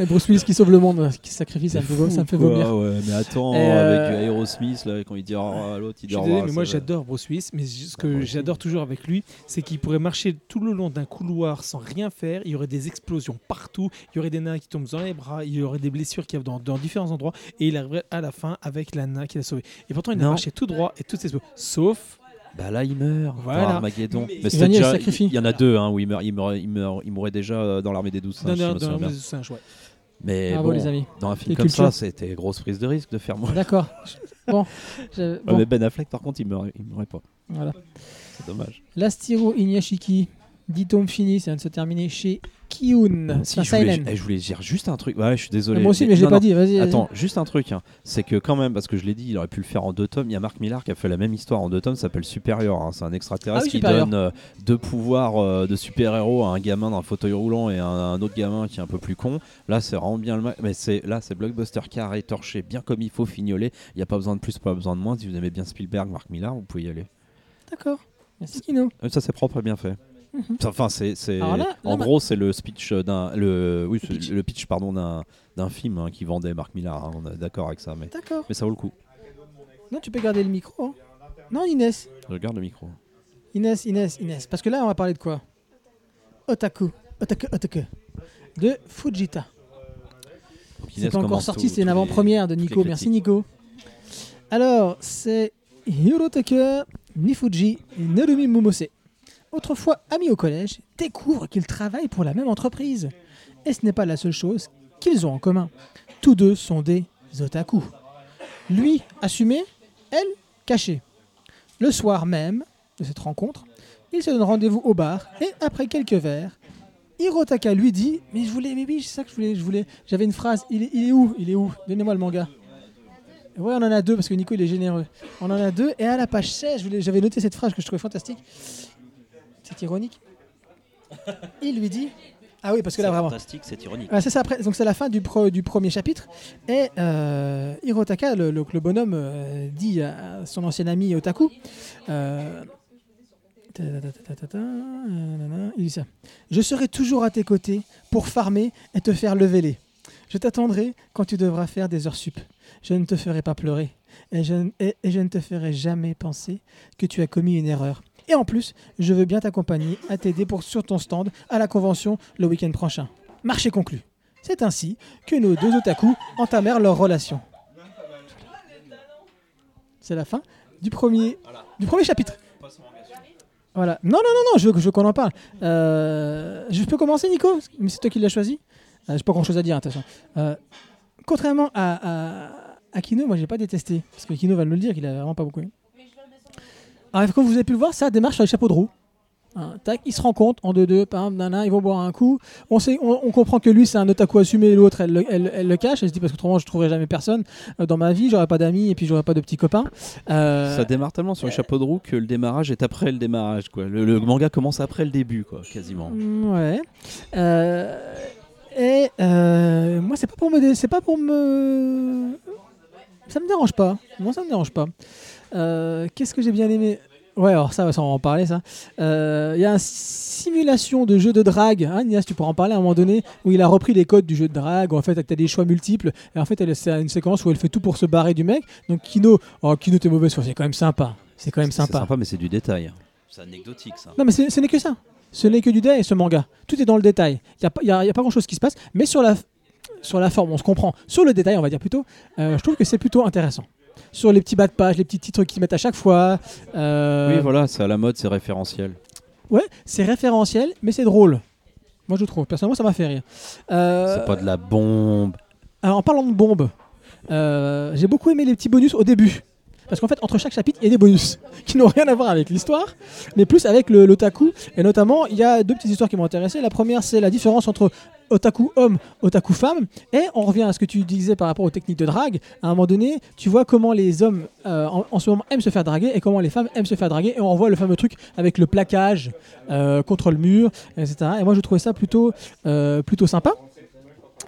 et Bruce Willis qui sauve le monde, qui sacrifie, ça me fait, fou, ça me fait vomir. Ah ouais, mais attends, euh... avec Aerosmith, là, quand il dit oh, à l'autre, il dit oh, mais moi, j'adore Bruce Willis, mais ce que ah, j'adore toujours avec lui, c'est qu'il pourrait marcher tout le long d'un couloir sans rien faire. Il y aurait des explosions partout, il y aurait des nains qui tombent dans les bras, il y aurait des blessures qui dans, dans différents endroits, et il arriverait à la fin avec la nain qu'il a sauvée. Et pourtant, il non. a marché tout droit et toutes ses sauf. Bah là il meurt voilà. dans Armageddon. Mais, mais c'est déjà, il y en a deux hein, où il meurt, il meurt, il meurt, il mourait déjà dans l'armée des douze singes. Dans, dans l'armée des douze singes, ouais. Mais ah bon, bon, les amis. Dans un film les comme cultures. ça, c'était grosse prise de risque de faire mourir. D'accord. Bon, je... bon. Mais Ben Affleck, par contre, il meurt, il meurt pas. Voilà. C'est dommage. L'Astiro Inyashiki, dix tomes finis, ça vient de se terminer chez Kiun. Si, je, voulais, eh, je voulais dire juste un truc. Ouais, je suis désolé. Mais moi aussi, mais, mais je l'ai pas non. dit. Vas-y, Attends, vas-y. juste un truc. Hein. C'est que quand même, parce que je l'ai dit, il aurait pu le faire en deux tomes. Il y a Marc Millar qui a fait la même histoire en deux tomes. Ça s'appelle Supérieur. Hein. C'est un extraterrestre ah oui, qui donne euh, deux pouvoirs euh, de super-héros à un gamin d'un fauteuil roulant et à un, un autre gamin qui est un peu plus con. Là, c'est vraiment bien le. Ma- mais c'est là, c'est blockbuster carré, torché, bien comme il faut, fignolé. Il y a pas besoin de plus, pas besoin de moins. Si vous aimez bien Spielberg, Marc Millar, vous pouvez y aller. D'accord. Merci Kino. Ça, c'est propre et bien fait. Mm-hmm. Enfin, c'est, c'est... Là, là, en ma... gros, c'est le speech d'un, le, oui, pitch. le pitch pardon d'un, d'un film hein, qui vendait Marc Millar. Hein, on est d'accord avec ça, mais, mais ça vaut le coup. Non, tu peux garder le micro. Hein. Non, Inès. Je garde le micro. Inès, Inès, Inès. Parce que là, on va parler de quoi ? Otaku, Otaku, Otaku, de Fujita. Donc, Inès, c'est pas encore sorti, tout, c'est une avant-première les... de Nico. Merci Nico. Alors, c'est Hirotaka Nifuji Narumi Momose. Autrefois amis au collège, découvrent qu'ils travaillent pour la même entreprise. Et ce n'est pas la seule chose qu'ils ont en commun. Tous deux sont des otaku. Lui, assumé, elle, cachée. Le soir même de cette rencontre, ils se donnent rendez-vous au bar et après quelques verres, Hirotaka lui dit « Mais je voulais, mais oui, c'est ça que je voulais, je voulais. J'avais une phrase, il est, il est où, il est où donnez-moi le manga. » Ouais, on en a deux parce que Nico, il est généreux. On en a deux et à la page seize, je voulais, j'avais noté cette phrase que je trouvais fantastique. C'est ironique. Il lui dit... Ah oui, parce que c'est là, vraiment... C'est fantastique, c'est ironique. Ah, c'est ça, après. Donc, c'est la fin du, pro, du premier chapitre. Et euh, Hirotaka, le, le, le bonhomme, euh, dit à son ancien ami Otaku... Euh, il dit ça. « Je serai toujours à tes côtés pour farmer et te faire leveler. Je t'attendrai quand tu devras faire des heures sup. Je ne te ferai pas pleurer. Et je, et, et je ne te ferai jamais penser que tu as commis une erreur. » Et en plus, je veux bien t'accompagner à t'aider pour, sur ton stand à la convention le week-end prochain. Marché conclu. C'est ainsi que nos deux otaku entamèrent leur relation. C'est la fin du premier, du premier chapitre. Voilà. Non, non, non, non, je veux, je veux qu'on en parle. Euh, je peux commencer, Nico ? Mais c'est toi qui l'as choisi. Euh, j'ai pas grand-chose à dire, attention. Euh, contrairement à, à, à Kino, moi, j'ai pas détesté. Parce que Kino va me le dire, qu'il a vraiment pas beaucoup aimé. Alors, comme vous avez pu le voir, ça démarche sur les chapeaux de roue. Hein, tac, ils se rencontrent en deux deux, ils vont boire un coup. On, sait, on, on comprend que lui, c'est un otaku assumé et l'autre, elle, elle, elle, elle le cache. Elle se dit parce que autrement, je ne trouverai jamais personne euh, dans ma vie, j'aurai pas d'amis et puis j'aurai pas de petits copains. Euh... Ça démarre tellement sur les chapeaux de roue que le démarrage est après le démarrage. Quoi. Le, le manga commence après le début, quoi, quasiment. Ouais. Euh... Et euh... moi, c'est pas pour me. C'est pas pour me. Ça me dérange pas. Moi, ça me dérange pas. Euh, qu'est-ce que j'ai bien aimé ? Ouais, alors ça, on va en parler, ça. Il euh, y a une simulation de jeu de drague. Hein, Nias, tu pourras en parler à un moment donné, où il a repris les codes du jeu de drague. Où, en fait, tu as des choix multiples. Et en fait, elle, c'est une séquence où elle fait tout pour se barrer du mec. Donc, Kino, oh, Kino, t'es mauvaise foi. C'est quand même sympa. C'est quand même sympa. C'est sympa, mais c'est du détail. C'est anecdotique, ça. Non, mais ce n'est que ça. Ce n'est que du détail, ce manga. Tout est dans le détail. Il n'y a, a, a pas grand-chose qui se passe. Mais sur la, sur la forme, on se comprend. Sur le détail, on va dire plutôt, euh, je trouve que c'est plutôt intéressant. Sur les petits bas de page, les petits titres qu'ils mettent à chaque fois. Euh... Oui, voilà, c'est à la mode, c'est référentiel. Ouais, c'est référentiel, mais c'est drôle. Moi, je trouve. Personnellement, ça m'a fait rire. Euh... C'est pas de la bombe. Alors, en parlant de bombe, euh, j'ai beaucoup aimé les petits bonus au début. Parce qu'en fait, entre chaque chapitre, il y a des bonus qui n'ont rien à voir avec l'histoire, mais plus avec le, l'otaku. Et notamment, il y a deux petites histoires qui m'ont intéressé. La première, c'est la différence entre otaku homme, otaku femme. Et on revient à ce que tu disais par rapport aux techniques de drague. À un moment donné, tu vois comment les hommes, euh, en, en ce moment, aiment se faire draguer et comment les femmes aiment se faire draguer. Et on revoit le fameux truc avec le plaquage euh, contre le mur, et cetera. Et moi, je trouvais ça plutôt, euh, plutôt sympa.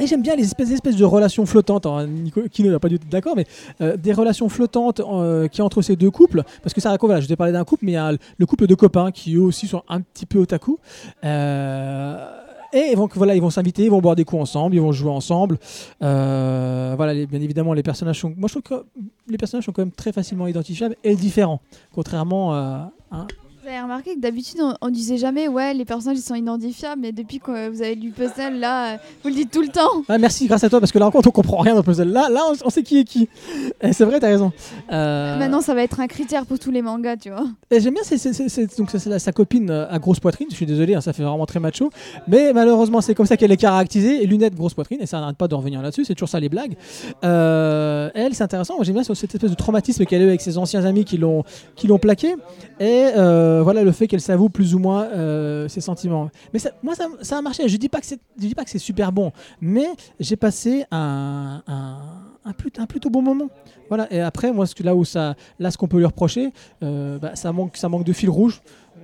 Et j'aime bien les espèces, les espèces de relations flottantes, hein, Nico, Kino n'a pas du tout d'accord, mais euh, des relations flottantes euh, qui entre ces deux couples, parce que ça raconte, voilà, je t'ai parlé d'un couple, mais il y a le couple de copains qui eux aussi sont un petit peu otaku. Euh, et donc voilà, ils vont s'inviter, ils vont boire des coups ensemble, ils vont jouer ensemble. Euh, voilà, les, bien évidemment, les personnages sont. Moi je trouve que les personnages sont quand même très facilement identifiables et différents, contrairement euh, hein, Vous avez remarqué que d'habitude, on, on disait jamais, ouais, les personnages ils sont identifiables, mais depuis que vous avez lu puzzle, là, vous le dites tout le temps. Ah, merci, grâce à toi, parce que là encore, on comprend rien dans puzzle. Là, là, on, on sait qui est qui. Et c'est vrai, t'as raison. Euh... Maintenant, ça va être un critère pour tous les mangas, tu vois. Et j'aime bien, c'est, c'est, c'est, c'est, donc, c'est la, sa copine à grosse poitrine. Je suis désolé, hein, ça fait vraiment très macho, mais malheureusement, c'est comme ça qu'elle est caractérisée. Et lunettes, grosse poitrine, et ça n'arrête pas de revenir là-dessus. C'est toujours ça les blagues. Euh... Elle, c'est intéressant. Moi, j'aime bien cette espèce de traumatisme qu'elle a eu avec ses anciens amis qui l'ont, qui l'ont plaqué. Et euh... voilà le fait qu'elle s'avoue plus ou moins euh, ses sentiments. Mais ça, moi, ça, ça a marché. Je dis pas que c'est, je dis pas que c'est super bon, mais j'ai passé un, un, un, plutôt, un plutôt bon moment. Voilà. Et après, moi, ce que, là où ça, là, ce qu'on peut lui reprocher, euh, bah, ça manque, ça manque de fil rouge.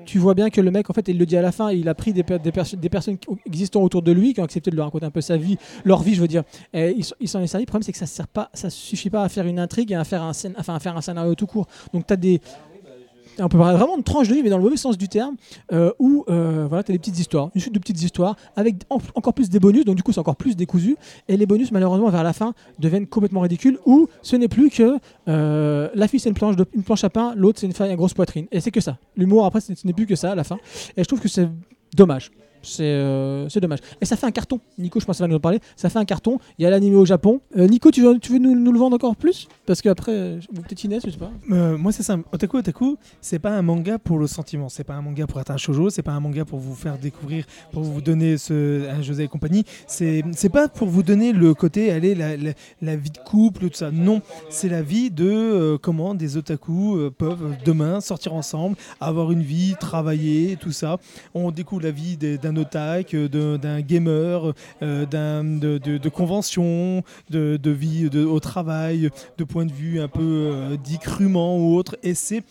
Tu vois bien que le mec, en fait, il le dit à la fin, il a pris des, per- des, pers- des personnes existant autour de lui, qui ont accepté de leur raconter un peu sa vie, leur vie, je veux dire. Et ils, ils s'en est servi. Le problème, c'est que ça sert pas, ça suffit pas à faire une intrigue et à faire un, scén- enfin, à faire un scénario tout court. Donc, t'as des on peut parler vraiment de tranche de vie, mais dans le mauvais sens du terme, euh, où euh, voilà, tu as des petites histoires, une suite de petites histoires, avec en, encore plus des bonus, donc du coup c'est encore plus décousu, et les bonus malheureusement vers la fin deviennent complètement ridicules, où ce n'est plus que euh, la fille c'est une planche, de, une planche à pain, l'autre c'est une fille à grosse poitrine, et c'est que ça. L'humour après ce n'est plus que ça à la fin, et je trouve que c'est dommage. C'est, euh, c'est dommage. Et ça fait un carton. Nico, je pense que ça va nous en parler. Ça fait un carton. Il y a l'anime au Japon. Euh, Nico, tu veux, tu veux nous, nous le vendre encore plus ? Parce qu'après, euh, peut-être Inès, je sais pas. Euh, moi, c'est simple. Otaku, Otaku, c'est pas un manga pour le sentiment. C'est pas un manga pour être un shoujo. C'est pas un manga pour vous faire découvrir, pour vous donner ce, un José et compagnie. C'est, c'est pas pour vous donner le côté, allez, la, la, la vie de couple, tout ça. Non. C'est la vie de euh, comment des Otaku euh, peuvent demain sortir ensemble, avoir une vie, travailler, tout ça. On découvre la vie des, d'un d'un otak, de, d'un gamer, euh, d'un, de, de, de convention, de, de vie de, au travail, de point de vue un peu euh, dit crûment ou autre. Et c'est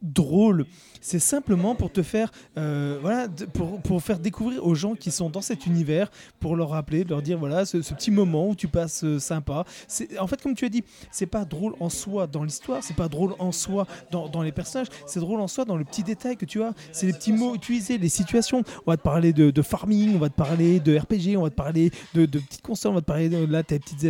drôle. C'est simplement pour te faire, euh, voilà, pour, pour faire découvrir aux gens qui sont dans cet univers, pour leur rappeler, leur dire voilà, ce, ce petit moment où tu passes euh, sympa. C'est, en fait, comme tu as dit, c'est pas drôle en soi dans l'histoire, c'est pas drôle en soi dans, dans les personnages, c'est drôle en soi dans le petit détail que tu as, c'est les petits mots utilisés, les situations. On va te parler de, de farming, on va te parler de R P G, on va te parler de, de petites consoles, on va te parler de là, t'as les petites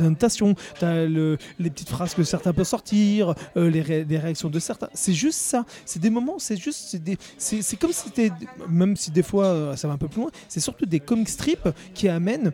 annotations, t'as le, les petites phrases que certains peuvent sortir, euh, les, ré, les réactions de certains. C'est juste ça, c'est des moments. C'est juste, c'est, des, c'est, c'est comme si c'était, même si des fois euh, ça va un peu plus loin, c'est surtout des comic strips qui amènent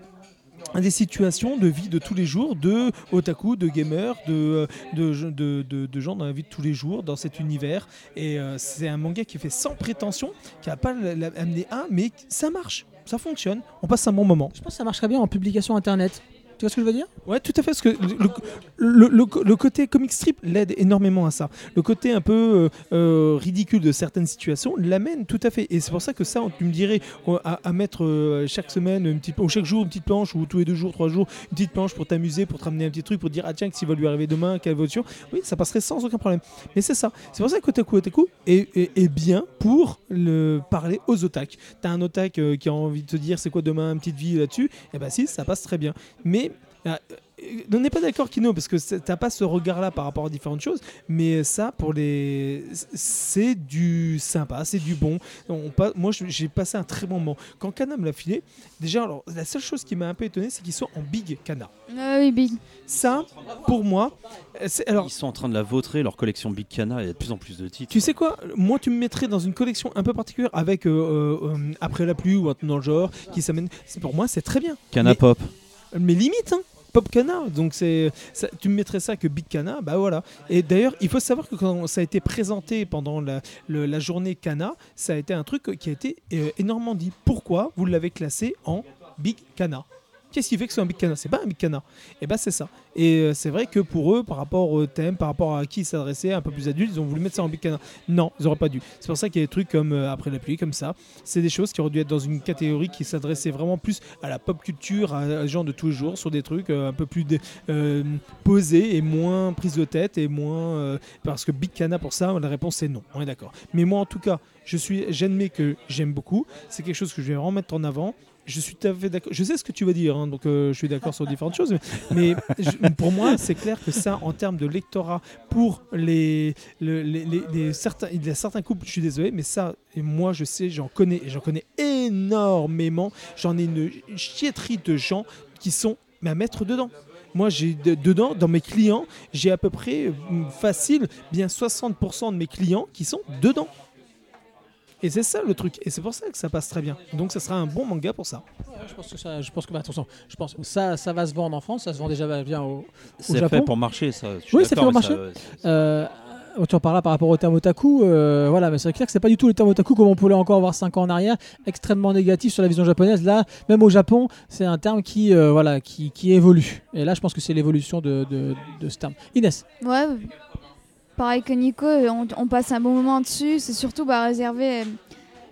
des situations de vie de tous les jours, de otaku, de gamers, de, de, de, de, de gens dans la vie de tous les jours, dans cet univers. Et euh, c'est un manga qui est fait sans prétention, qui n'a pas la, la, amené un, mais ça marche, ça fonctionne, on passe un bon moment. Je pense que ça marcherait bien en publication internet. Tu vois ce que je veux dire ? Ouais, tout à fait. Parce que le, le, le, le côté comic strip l'aide énormément à ça. Le côté un peu euh, ridicule de certaines situations l'amène tout à fait. Et c'est pour ça que ça, tu me dirais à, à mettre euh, chaque semaine, une petite, ou chaque jour une petite planche, ou tous les deux jours, trois jours, une petite planche pour t'amuser, pour te ramener un petit truc, pour te dire ah tiens, s'il va lui arriver demain, quelle voiture ? Oui, ça passerait sans aucun problème. Mais c'est ça. C'est pour ça que Otaku Otaku est, est, est bien pour le parler aux otak. T'as un otak euh, qui a envie de te dire c'est quoi demain, une petite vie là-dessus ? Et ben si, ça passe très bien. Mais Ah, on n'est pas d'accord Kino parce que t'as pas ce regard là par rapport à différentes choses, mais ça pour les c'est du sympa, c'est du bon. On pas... moi j'ai passé un très bon moment quand Kana me l'a filé. Déjà alors, la seule chose qui m'a un peu étonné c'est qu'ils sont en Big Kana. Ah oui, Big. Ça pour moi c'est... alors ils sont en train de la vautrer leur collection Big Kana, il y a de plus en plus de titres. Tu sais quoi, moi tu me mettrais dans une collection un peu particulière avec euh, euh, Après la pluie ou un truc dans le genre qui s'amène, pour moi c'est très bien. Kana mais... Pop. Mais limite, hein, Pop Kana. Donc c'est, ça, tu me mettrais ça que Big Kana, bah voilà. Et d'ailleurs, il faut savoir que quand ça a été présenté pendant la, le, la journée Kana, ça a été un truc qui a été euh, énormément dit. Pourquoi vous l'avez classé en Big Kana ? Qu'est-ce qui fait que c'est un Big Kana ? C'est pas un Big Kana. Et bah c'est ça. Et euh, c'est vrai que pour eux, par rapport au thème, par rapport à qui ils s'adressaient, un peu plus adultes, ils ont voulu mettre ça en Big Kana. Non, ils auraient pas dû. C'est pour ça qu'il y a des trucs comme euh, Après la pluie, comme ça. C'est des choses qui auraient dû être dans une catégorie qui s'adressait vraiment plus à la pop culture, à la gens de tous les jours, sur des trucs euh, un peu plus dé- euh, posés et moins prise de tête et moins. Euh, parce que Big Kana pour ça, la réponse c'est non. On est d'accord. Mais moi en tout cas, je suis, j'admets que j'aime beaucoup. C'est quelque chose que je vais vraiment mettre en avant. Je suis tout à fait d'accord. Je sais ce que tu vas dire, hein, donc euh, je suis d'accord sur différentes choses. Mais, mais je, pour moi, c'est clair que ça, en termes de lectorat, pour les, les, les, les, les certains, il y a certains couples, je suis désolé, mais ça, et moi, je sais, j'en connais, et j'en connais énormément. J'en ai une chiéterie de gens qui sont à mettre dedans. Moi, j'ai de, dedans, dans mes clients, j'ai à peu près euh, facile, bien soixante pour cent de mes clients qui sont dedans. Et c'est ça le truc, et c'est pour ça que ça passe très bien. Donc ça sera un bon manga pour ça. Ouais, je pense que ça, je pense que bah, attention, je pense ça, ça va se vendre en France, ça se vend déjà bien au, au c'est Japon. C'est fait pour marcher, ça. Oui, c'est fait pour marcher. Ça, ouais, c'est... Euh, tu en parles là par rapport au terme otaku, euh, voilà, mais c'est clair que c'est pas du tout le terme otaku comme on pouvait encore voir cinq ans en arrière, extrêmement négatif sur la vision japonaise. Là, même au Japon, c'est un terme qui, euh, voilà, qui, qui évolue. Et là, je pense que c'est l'évolution de, de, de ce terme. Inès. Ouais. Pareil que Nico, on, on passe un bon moment dessus. C'est surtout bah, réservé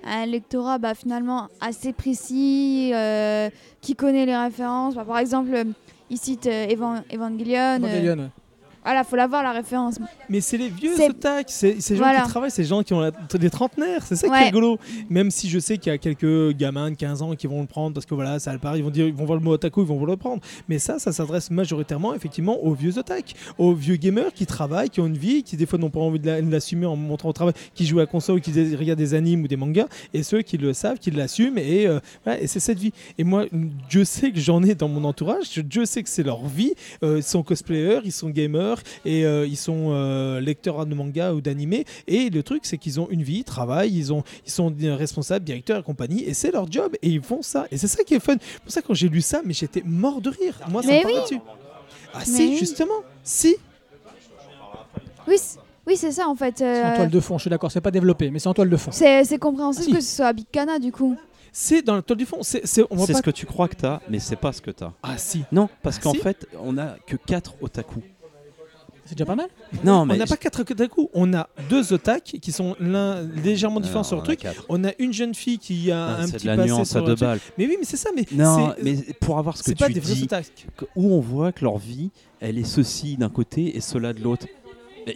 à un lectorat bah, finalement assez précis, euh, qui connaît les références. Bah, par exemple, il cite euh, Evan- Evangelion. Evangelion, euh, ouais. Voilà, faut l'avoir la référence. Mais c'est les vieux, c'est... ce tac. C'est ces gens voilà. qui travaillent, ces gens qui ont la... des trentenaires. C'est ça ouais. qui est rigolo. Même si je sais qu'il y a quelques gamins de quinze ans qui vont le prendre parce que voilà, ça le parle. Ils vont dire, ils vont voir le mot otaku, ils vont le prendre. Mais ça, ça s'adresse majoritairement effectivement aux vieux otaku, aux vieux gamers qui travaillent, qui ont une vie, qui des fois n'ont pas envie de, la... de l'assumer en montrant au travail, qui jouent à console, qui dé... regardent des animes ou des mangas, et ceux qui le savent, qui l'assument et, euh, voilà, et c'est cette vie. Et moi, Dieu sait que j'en ai dans mon entourage. Dieu sait que c'est leur vie. Euh, ils sont cosplayers, ils sont gamers. Et euh, ils sont euh, lecteurs de manga ou d'animé. Et le truc, c'est qu'ils ont une vie, ils travaillent, ils, ont, ils sont responsables, directeurs et compagnie. Et c'est leur job. Et ils font ça. Et c'est ça qui est fun. C'est pour ça, quand j'ai lu ça, mais j'étais mort de rire. Moi, ça mais me parle oui. dessus. Ah, mais si, oui. justement. Si. Oui, c'est, oui, c'est ça, en fait. Euh... C'est en toile de fond, je suis d'accord. C'est pas développé, mais c'est en toile de fond. C'est, c'est compréhensible ah, si. que ce soit à Big Kana, du coup. C'est dans la toile du fond. C'est, c'est, on voit c'est pas ce que tu crois que t'as, mais c'est pas ce que t'as. Ah, si. Non, parce ah, qu'en si. fait, on a que quatre otaku. C'est déjà pas mal. Non, mais on n'a pas quatre otaku, on a deux otaku qui sont l'un légèrement différents sur le truc. Quatre. On a une jeune fille qui a non, un petit passé sur le truc. Mais oui, mais c'est ça. Mais non, c'est... mais pour avoir ce que c'est tu pas des dis, où on voit que leur vie, elle est ceci d'un côté et cela de l'autre.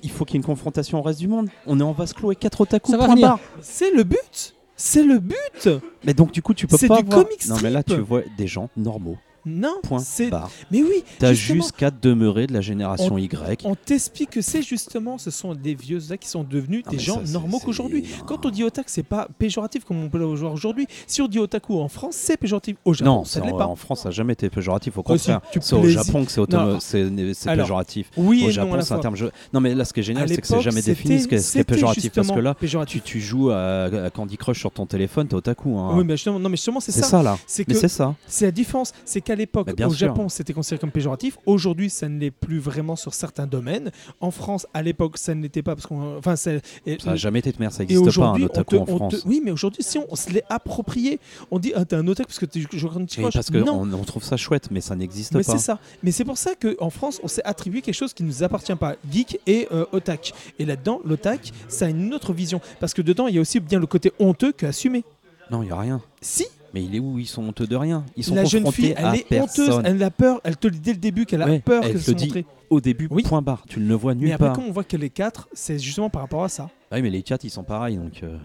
Il faut qu'il y ait une confrontation au reste du monde. On est en vase clos et quatre otaku. Ça va venir. C'est le but. C'est le but. Mais donc du coup, tu peux c'est pas. C'est du avoir... comic strip. Non, mais là, tu vois des gens normaux. Non, point c'est... barre. Mais oui, t'as juste qu'à demeurer de la génération on, Y. On t'explique que c'est justement, ce sont des vieux otaku qui sont devenus non des gens ça, normaux c'est, qu'aujourd'hui. C'est... Quand on dit otaku, c'est pas péjoratif comme on peut le voir aujourd'hui. Si on dit otaku en France, c'est péjoratif. Au Japon, non, ça ne l'est pas. En France, ça n'a jamais été péjoratif. Au contraire, si, c'est plaisir. Au Japon que c'est, autom... c'est, c'est Alors, péjoratif. Oui et au Japon, non, c'est un terme. Je... Non, mais là, ce qui est génial, c'est que c'est jamais défini ce qui est péjoratif. Parce que là, tu, tu joues à Candy Crush sur ton téléphone, t'es otaku. Hein. Oui, mais justement, non, mais justement, c'est ça. C'est ça là. Mais c'est ça. C'est la différence. C'est à l'époque, bah au sûr. Japon, c'était considéré comme péjoratif. Aujourd'hui, ça ne l'est plus vraiment sur certains domaines. En France, à l'époque, ça ne l'était pas parce qu'on, enfin, ça n'a jamais été de merde. Ça n'existe pas un otaku te, en France. Te, oui, mais aujourd'hui, si on, on se l'est approprié, on dit ah t'es un otaku parce que tu joues Candy Crush. Parce que on, on trouve ça chouette, mais ça n'existe mais pas. Mais c'est ça. Mais c'est pour ça que en France, on s'est attribué quelque chose qui ne nous appartient pas, geek et euh, otaku. Et là-dedans, l'otaku, ça a une autre vision parce que dedans, il y a aussi bien le côté honteux que assumé. Non, il y a rien. Si. Mais il est où? Ils sont honteux de rien. Ils sont la confrontés fille, à personne. La jeune fille, elle est personne. honteuse. Elle a peur. Elle te le dit dès le début qu'elle a ouais, peur que se montre. Au début, oui. point barre. Tu ne le vois nulle part. Mais après, part. Quand on voit qu'elle est quatre, c'est justement par rapport à ça. Oui, mais les quatre, ils sont pareils. Donc euh...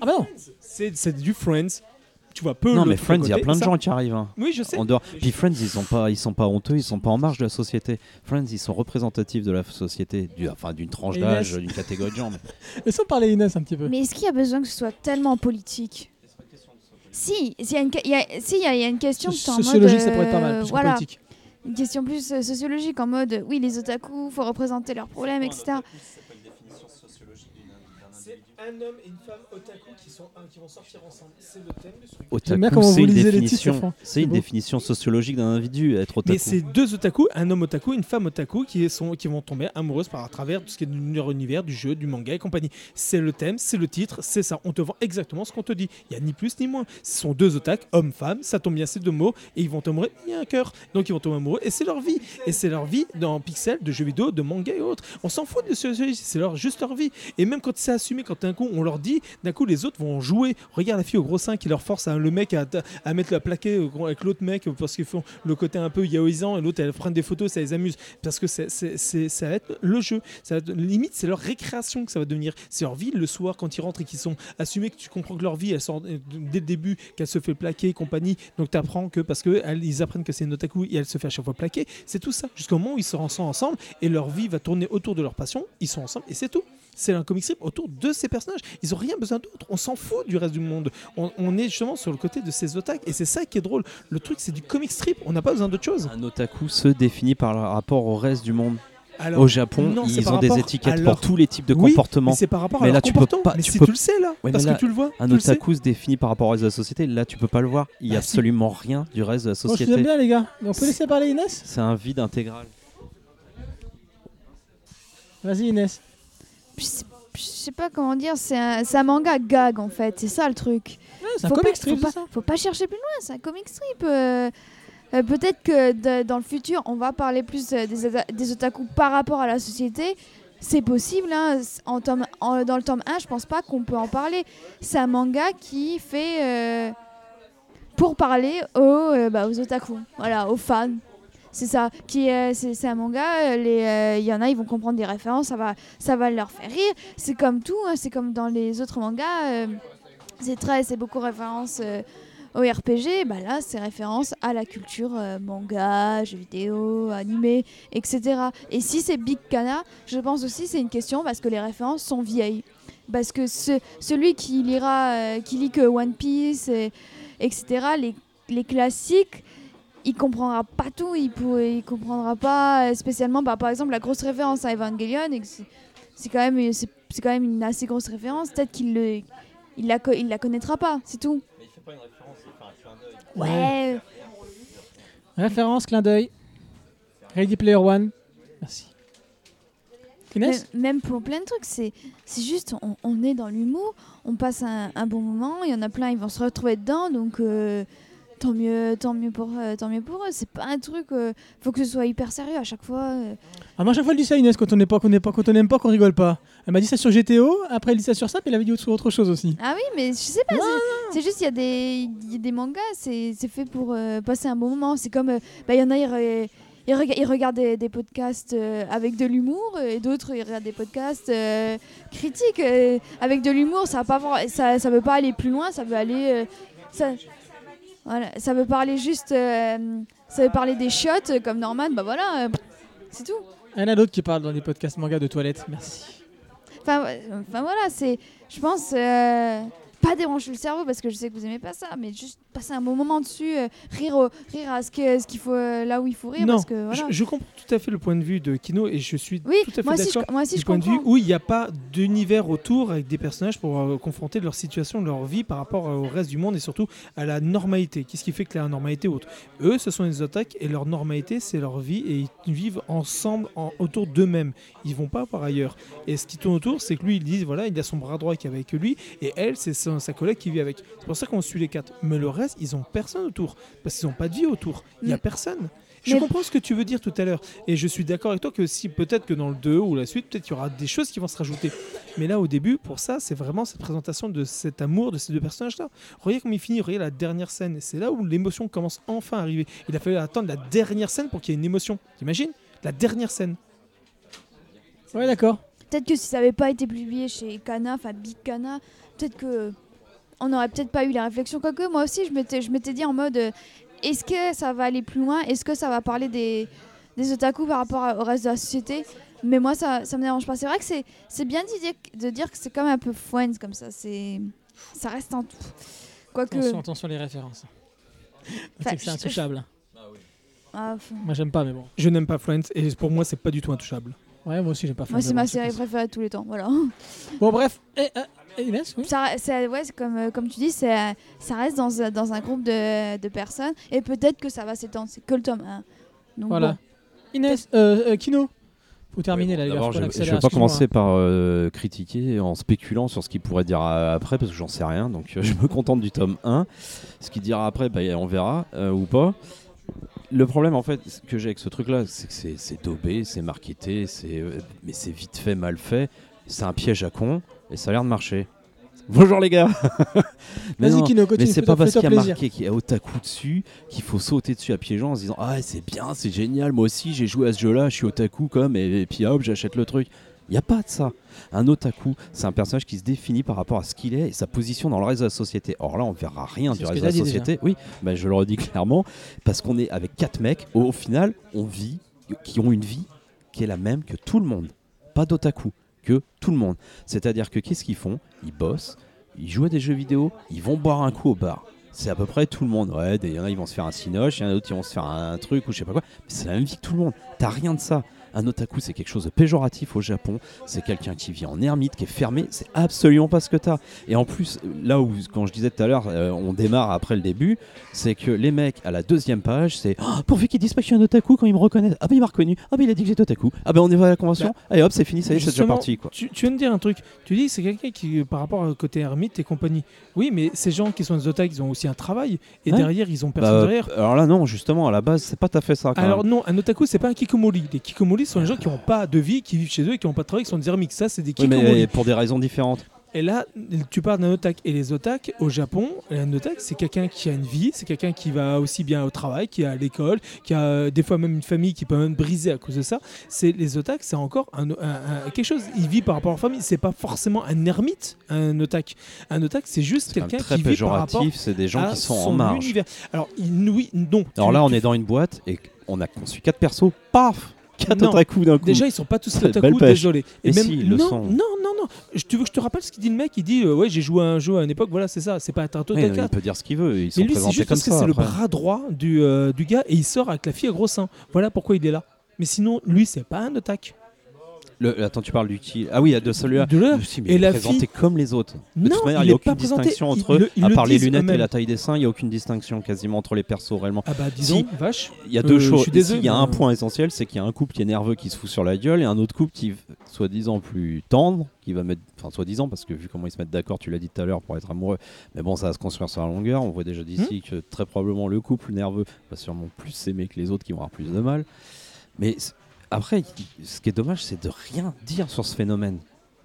Ah bah non c'est, c'est du Friends. Tu vois peu non, le mais Friends, il y a plein de ça. gens qui arrivent. Hein, oui, je sais. En dehors. Puis Friends, ils sont pas, ils sont pas honteux. Ils sont pas en marge de la société. Friends, ils sont représentatifs de la société. Du, enfin, d'une tranche d'âge, d'une catégorie de gens. Laissons parler Inès un petit peu. Mais est-ce qu'il y a besoin que ce soit tellement politique? Si, il si y, si y, y a une question de temps en mode... Sociologique, ça pourrait être pas mal, plus voilà. politique. Une question plus euh, sociologique, en mode, oui, les otaku, il faut représenter leurs problèmes, et cetera. Un otaku, ça s'appelle définition sociologique d'une, d'un individu. C'est un homme et une femme otaku qui, sont, un, qui vont sortir ensemble. C'est le thème de ce truc. Otaku, c'est une, définition, titres, c'est c'est une définition sociologique d'un individu, être otaku. Mais c'est deux otaku, un homme otaku, une femme otaku, qui, sont, qui vont tomber amoureuses par à travers tout ce qui est de leur univers, du jeu, du manga et compagnie. C'est le thème, c'est le titre, c'est ça. On te vend exactement ce qu'on te dit. Il n'y a ni plus ni moins. Ce sont deux otaku, homme, femme, ça tombe bien, ces deux mots, et ils vont tomber amoureux, il y a un cœur. Donc ils vont tomber amoureux, et c'est leur vie. Et c'est leur vie dans pixels, de jeux vidéo, de manga et autres. On s'en fout de sociologie, c'est leur, juste leur vie. Et même quand c'est assumé, quand d'un coup on leur dit, d'un coup les autres vont jouer. Regarde la fille au gros sein qui leur force à, le mec à, à mettre la plaquée avec l'autre mec parce qu'ils font le côté un peu yaoïsant et l'autre elle prend des photos, ça les amuse parce que c'est, c'est, c'est, ça va être le jeu. Ça va être, limite c'est leur récréation que ça va devenir. C'est leur vie le soir quand ils rentrent et qu'ils sont assumés que tu comprends que leur vie, elle sort dès le début qu'elle se fait plaquer et compagnie. Donc tu apprends que parce qu'ils apprennent que c'est une otaku et elle se fait à chaque fois plaquer. C'est tout ça. Jusqu'au moment où ils se rencontrent ensemble et leur vie va tourner autour de leur passion. Ils sont ensemble et c'est tout. C'est un comic strip autour de ces personnages. Ils n'ont rien besoin d'autre. On s'en fout du reste du monde. On, on est justement sur le côté de ces otaku. Et c'est ça qui est drôle. Le truc, c'est du comic strip. On n'a pas besoin d'autre chose. Un otaku se définit par rapport au reste du monde. Alors, au Japon, non, ils ont des étiquettes leur... pour tous les types de oui, comportements. Mais c'est par rapport à mais là, leur tu comportement. Peux pas, mais tu si peux... tu le sais là, ouais, parce là, que tu le vois. Un otaku se définit par rapport au reste de la société. Là, tu peux pas le voir. Il n'y a ah, absolument si. rien du reste de la société. Moi, je vous aime bien, les gars. Mais on peut laisser parler Inès ? C'est un vide intégral. Vas-y, Inès. Je sais pas comment dire. C'est un, c'est un manga gag, en fait. C'est ça, le truc. Ouais, c'est un comic pas, strip, faut, ça. Pas, faut pas chercher plus loin. C'est un comic strip. Euh... Euh, peut-être que de, dans le futur, on va parler plus euh, des, des otaku par rapport à la société. C'est possible. Hein. En tome, en, dans le tome un, je pense pas qu'on peut en parler. C'est un manga qui fait euh, pour parler aux, euh, bah, aux otaku, voilà, aux fans. C'est ça. Qui, euh, c'est, c'est un manga. Il euh, euh, y en a, ils vont comprendre des références. Ça va, ça va leur faire rire. C'est comme tout. Hein, c'est comme dans les autres mangas. Euh, c'est très, c'est beaucoup références. Euh, Au R P G, bah là, c'est référence à la culture euh, manga, jeux vidéo, animé, et cetera. Et si c'est Big Kana, je pense aussi c'est une question parce que les références sont vieilles. Parce que ce, celui qui lira, euh, qui lit que One Piece, et, etc., les, les classiques, il comprendra pas tout, il, pour, il comprendra pas spécialement, bah, par exemple, la grosse référence à Evangelion, et c'est, c'est, quand même, c'est, c'est quand même une assez grosse référence, peut-être qu'il le, il la, il la connaîtra pas, c'est tout. Mais il fait pas une référence. Ouais. Référence, clin d'œil. Ready Player One. Merci. Inès ? Même pour plein de trucs, c'est, c'est juste, on, on est dans l'humour, on passe un, un bon moment, il y en a plein, ils vont se retrouver dedans, donc euh, tant mieux, tant mieux pour, euh, tant mieux pour eux. C'est pas un truc, euh, faut que ce soit hyper sérieux à chaque fois. Euh. Ah moi, à chaque fois, elle dit ça, Inès, quand on n'est pas, qu'on n'est pas, quand on n'aime pas, qu'on rigole pas. Elle m'a dit ça sur G T O, après elle dit ça sur ça, puis elle avait dit autre chose aussi. Ah oui, mais je sais pas, ouais, c'est, c'est juste il y, y a des mangas, c'est, c'est fait pour euh, passer un bon moment. C'est comme, il euh, bah, y en a, ils, re, ils, rega- ils regardent des, des podcasts euh, avec de l'humour, et d'autres, ils regardent des podcasts euh, critiques. Euh, avec de l'humour, ça ne ça, ça veut pas aller plus loin, ça veut aller... Euh, ça, voilà, ça veut parler juste... Euh, ça veut parler des chiottes, comme Norman, bah voilà, euh, c'est tout. Il y en a d'autres qui parlent dans des podcasts manga de toilettes, merci. Enfin, enfin voilà, c'est, je pense, euh, pas déranger le cerveau parce que je sais que vous aimez pas ça, mais juste passer un bon moment dessus, euh, rire, au, rire à ce, que, ce qu'il faut, euh, là où il faut rire. Non, parce que, voilà. je, je comprends tout à fait le point de vue de Kino et je suis oui, tout à fait moi d'accord. Oui, moi aussi, du je point comprends. De vue où il n'y a pas d'univers autour avec des personnages pour euh, confronter leur situation, leur vie par rapport au reste du monde et surtout à la normalité. Qu'est-ce qui fait que la normalité est autre ? Eux, ce sont les otaku et leur normalité, c'est leur vie et ils vivent ensemble en, autour d'eux-mêmes. Ils vont pas par ailleurs. Et ce qui tourne autour, c'est que lui, il dit voilà, il a son bras droit qui est avec lui et elle, c'est son, sa collègue qui vit avec. C'est pour ça qu'on suit les quatre. Mais le reste, ils n'ont personne autour, parce qu'ils n'ont pas de vie autour. Il n'y a personne. Je mais... comprends ce que tu veux dire tout à l'heure, et je suis d'accord avec toi que si peut-être que dans le deux ou la suite, peut-être qu'il y aura des choses qui vont se rajouter. Mais là, au début, pour ça, c'est vraiment cette présentation de cet amour de ces deux personnages-là. Regardez comme il finit, regardez la dernière scène. C'est là où l'émotion commence enfin à arriver. Il a fallu attendre la dernière scène pour qu'il y ait une émotion. T'imagines ? La dernière scène. Ouais, d'accord. Peut-être que si ça n'avait pas été publié chez Kana, enfin Big Kana, peut-être que... on n'aurait peut-être pas eu la réflexion, quoique moi aussi je m'étais, je m'étais dit en mode euh, est-ce que ça va aller plus loin, est-ce que ça va parler des, des otaku par rapport à, au reste de la société, mais moi ça, ça me dérange pas. C'est vrai que c'est, c'est bien de dire, de dire que c'est quand même un peu friends comme ça, c'est, ça reste en tout. Quoique... attention, attention les références. C'est que c'est intouchable. Je... ah, oui. ah, fin... moi j'aime pas, mais bon. Je n'aime pas Friends et pour moi c'est pas du tout intouchable. Ouais, moi aussi j'ai pas Friends. Moi c'est ma série préférée de tous les temps, voilà. Bon bref, et, euh... Inès, oui. ça, c'est, ouais, c'est comme, euh, comme tu dis, c'est, euh, ça reste dans, dans un groupe de, de personnes et peut-être que ça va s'étendre. C'est que le tome un. Donc, voilà. Bon. Inès, euh, euh, Kino, faut terminer ouais, bon, là. D'abord, je ne vais pas commencer par euh, critiquer en spéculant sur ce qu'il pourrait dire euh, après parce que j'en sais rien. Donc, euh, je me contente du tome un. Ce qu'il dira après, bah, on verra euh, ou pas. Le problème en fait que j'ai avec ce truc-là, c'est que c'est, c'est daubé, c'est marketé, c'est, euh, mais c'est vite fait, mal fait. C'est un piège à con. Et ça a l'air de marcher. Bonjour les gars. Mais, non, Kino, continue, mais c'est pas parce qu'il y a plaisir. Marqué qu'il y a otaku dessus qu'il faut sauter dessus à pieds joints en se disant ah c'est bien, c'est génial, moi aussi j'ai joué à ce jeu là, je suis otaku comme et, et puis hop j'achète le truc. Il y a pas de ça. Un otaku, c'est un personnage qui se définit par rapport à ce qu'il est et sa position dans le reste de la société. Or là, on verra rien c'est du reste de la société. Déjà. Oui, bah, je le redis clairement parce qu'on est avec quatre mecs au, au final, on vit qui ont une vie qui est la même que tout le monde. Pas d'otaku. Que tout le monde. C'est-à-dire que qu'est-ce qu'ils font ? Ils bossent, ils jouent à des jeux vidéo, ils vont boire un coup au bar. C'est à peu près tout le monde. Ouais, il y en a, ils vont se faire un cinoche, il y en a d'autres, ils vont se faire un truc ou je sais pas quoi. Mais c'est la même vie que tout le monde. T'as rien de ça. Un otaku, c'est quelque chose de péjoratif au Japon. C'est quelqu'un qui vit en ermite, qui est fermé. C'est absolument pas ce que t'as. Et en plus, là où, quand je disais tout à l'heure, euh, on démarre après le début, c'est que les mecs, à la deuxième page, c'est oh, pourvu qu'ils disent pas que je suis un otaku quand ils me reconnaissent. Ah ben il m'a reconnu. Ah ben il a dit que j'étais otaku. Ah ben on est à la convention. Bah, allez hop, c'est fini, ça y est, c'est déjà parti. Quoi. Tu, tu viens de dire un truc. Tu dis, c'est quelqu'un qui, par rapport au côté ermite et compagnie. Oui, mais ces gens qui sont des otaku, ils ont aussi un travail. Et ouais. derrière, ils ont personne bah, derrière. Alors là, non, justement, à la base, c'est pas tout à fait ça. Quand alors même. Non, un otaku, c'est pas un kikomori. Les kikomori sont les gens qui n'ont pas de vie, qui vivent chez eux et qui n'ont pas de travail, qui sont des ermites. Ça, c'est des kikomori. Oui, mais pour des raisons différentes. Et là, tu parles d'un otak. Et les otak, au Japon, un otak, c'est quelqu'un qui a une vie, c'est quelqu'un qui va aussi bien au travail, qui est à l'école, qui a des fois même une famille qui peut même briser à cause de ça. C'est, les otak, c'est encore un, un, un, quelque chose. Il vit par rapport à leur famille. C'est pas forcément un ermite, un otak. Un otak, c'est juste c'est quelqu'un qui vit par rapport à c'est des gens qui sont en marge. Univers. Alors, il, oui, non. Alors là, on est dans une boîte et on a conçu quatre persos. Paf! Quatre otaku d'un coup. Déjà, ils sont pas tous otaku, désolé. Et, et même si, le non, non, non, non. Tu veux que je te rappelle ce qu'il dit le mec? Il dit euh, ouais, j'ai joué à un jeu à une époque. Voilà, c'est ça. C'est pas un otaku. Ouais, il peut dire ce qu'il veut. Ils sont mais lui, c'est juste parce que ça, c'est après. Le bras droit du euh, du gars et il sort avec la fille à gros seins. Voilà pourquoi il est là. Mais sinon, lui, c'est pas un otaku. Le, attends, tu parles du qui? Ah oui, de celui-là. De là. Si, mais et il est présenté fille... comme les autres. De non, toute manière, il n'y a aucune distinction présenté. Entre eux. Le, à part les lunettes et la taille des seins, il n'y a aucune distinction quasiment entre les persos réellement. Ah bah disons, si, vache. Il y a deux euh, choses. Il si, y a un point essentiel, c'est qu'il y a un couple qui est nerveux qui se fout sur la gueule et un autre couple qui, soi-disant, plus tendre, qui va mettre. Enfin, soi-disant, parce que vu comment ils se mettent d'accord, tu l'as dit tout à l'heure, pour être amoureux. Mais bon, ça va se construire sur la longueur. On voit déjà d'ici hmm. que très probablement le couple nerveux va sûrement plus s'aimer que les autres qui vont avoir plus de mal. Mais. Après, ce qui est dommage, c'est de rien dire sur ce phénomène,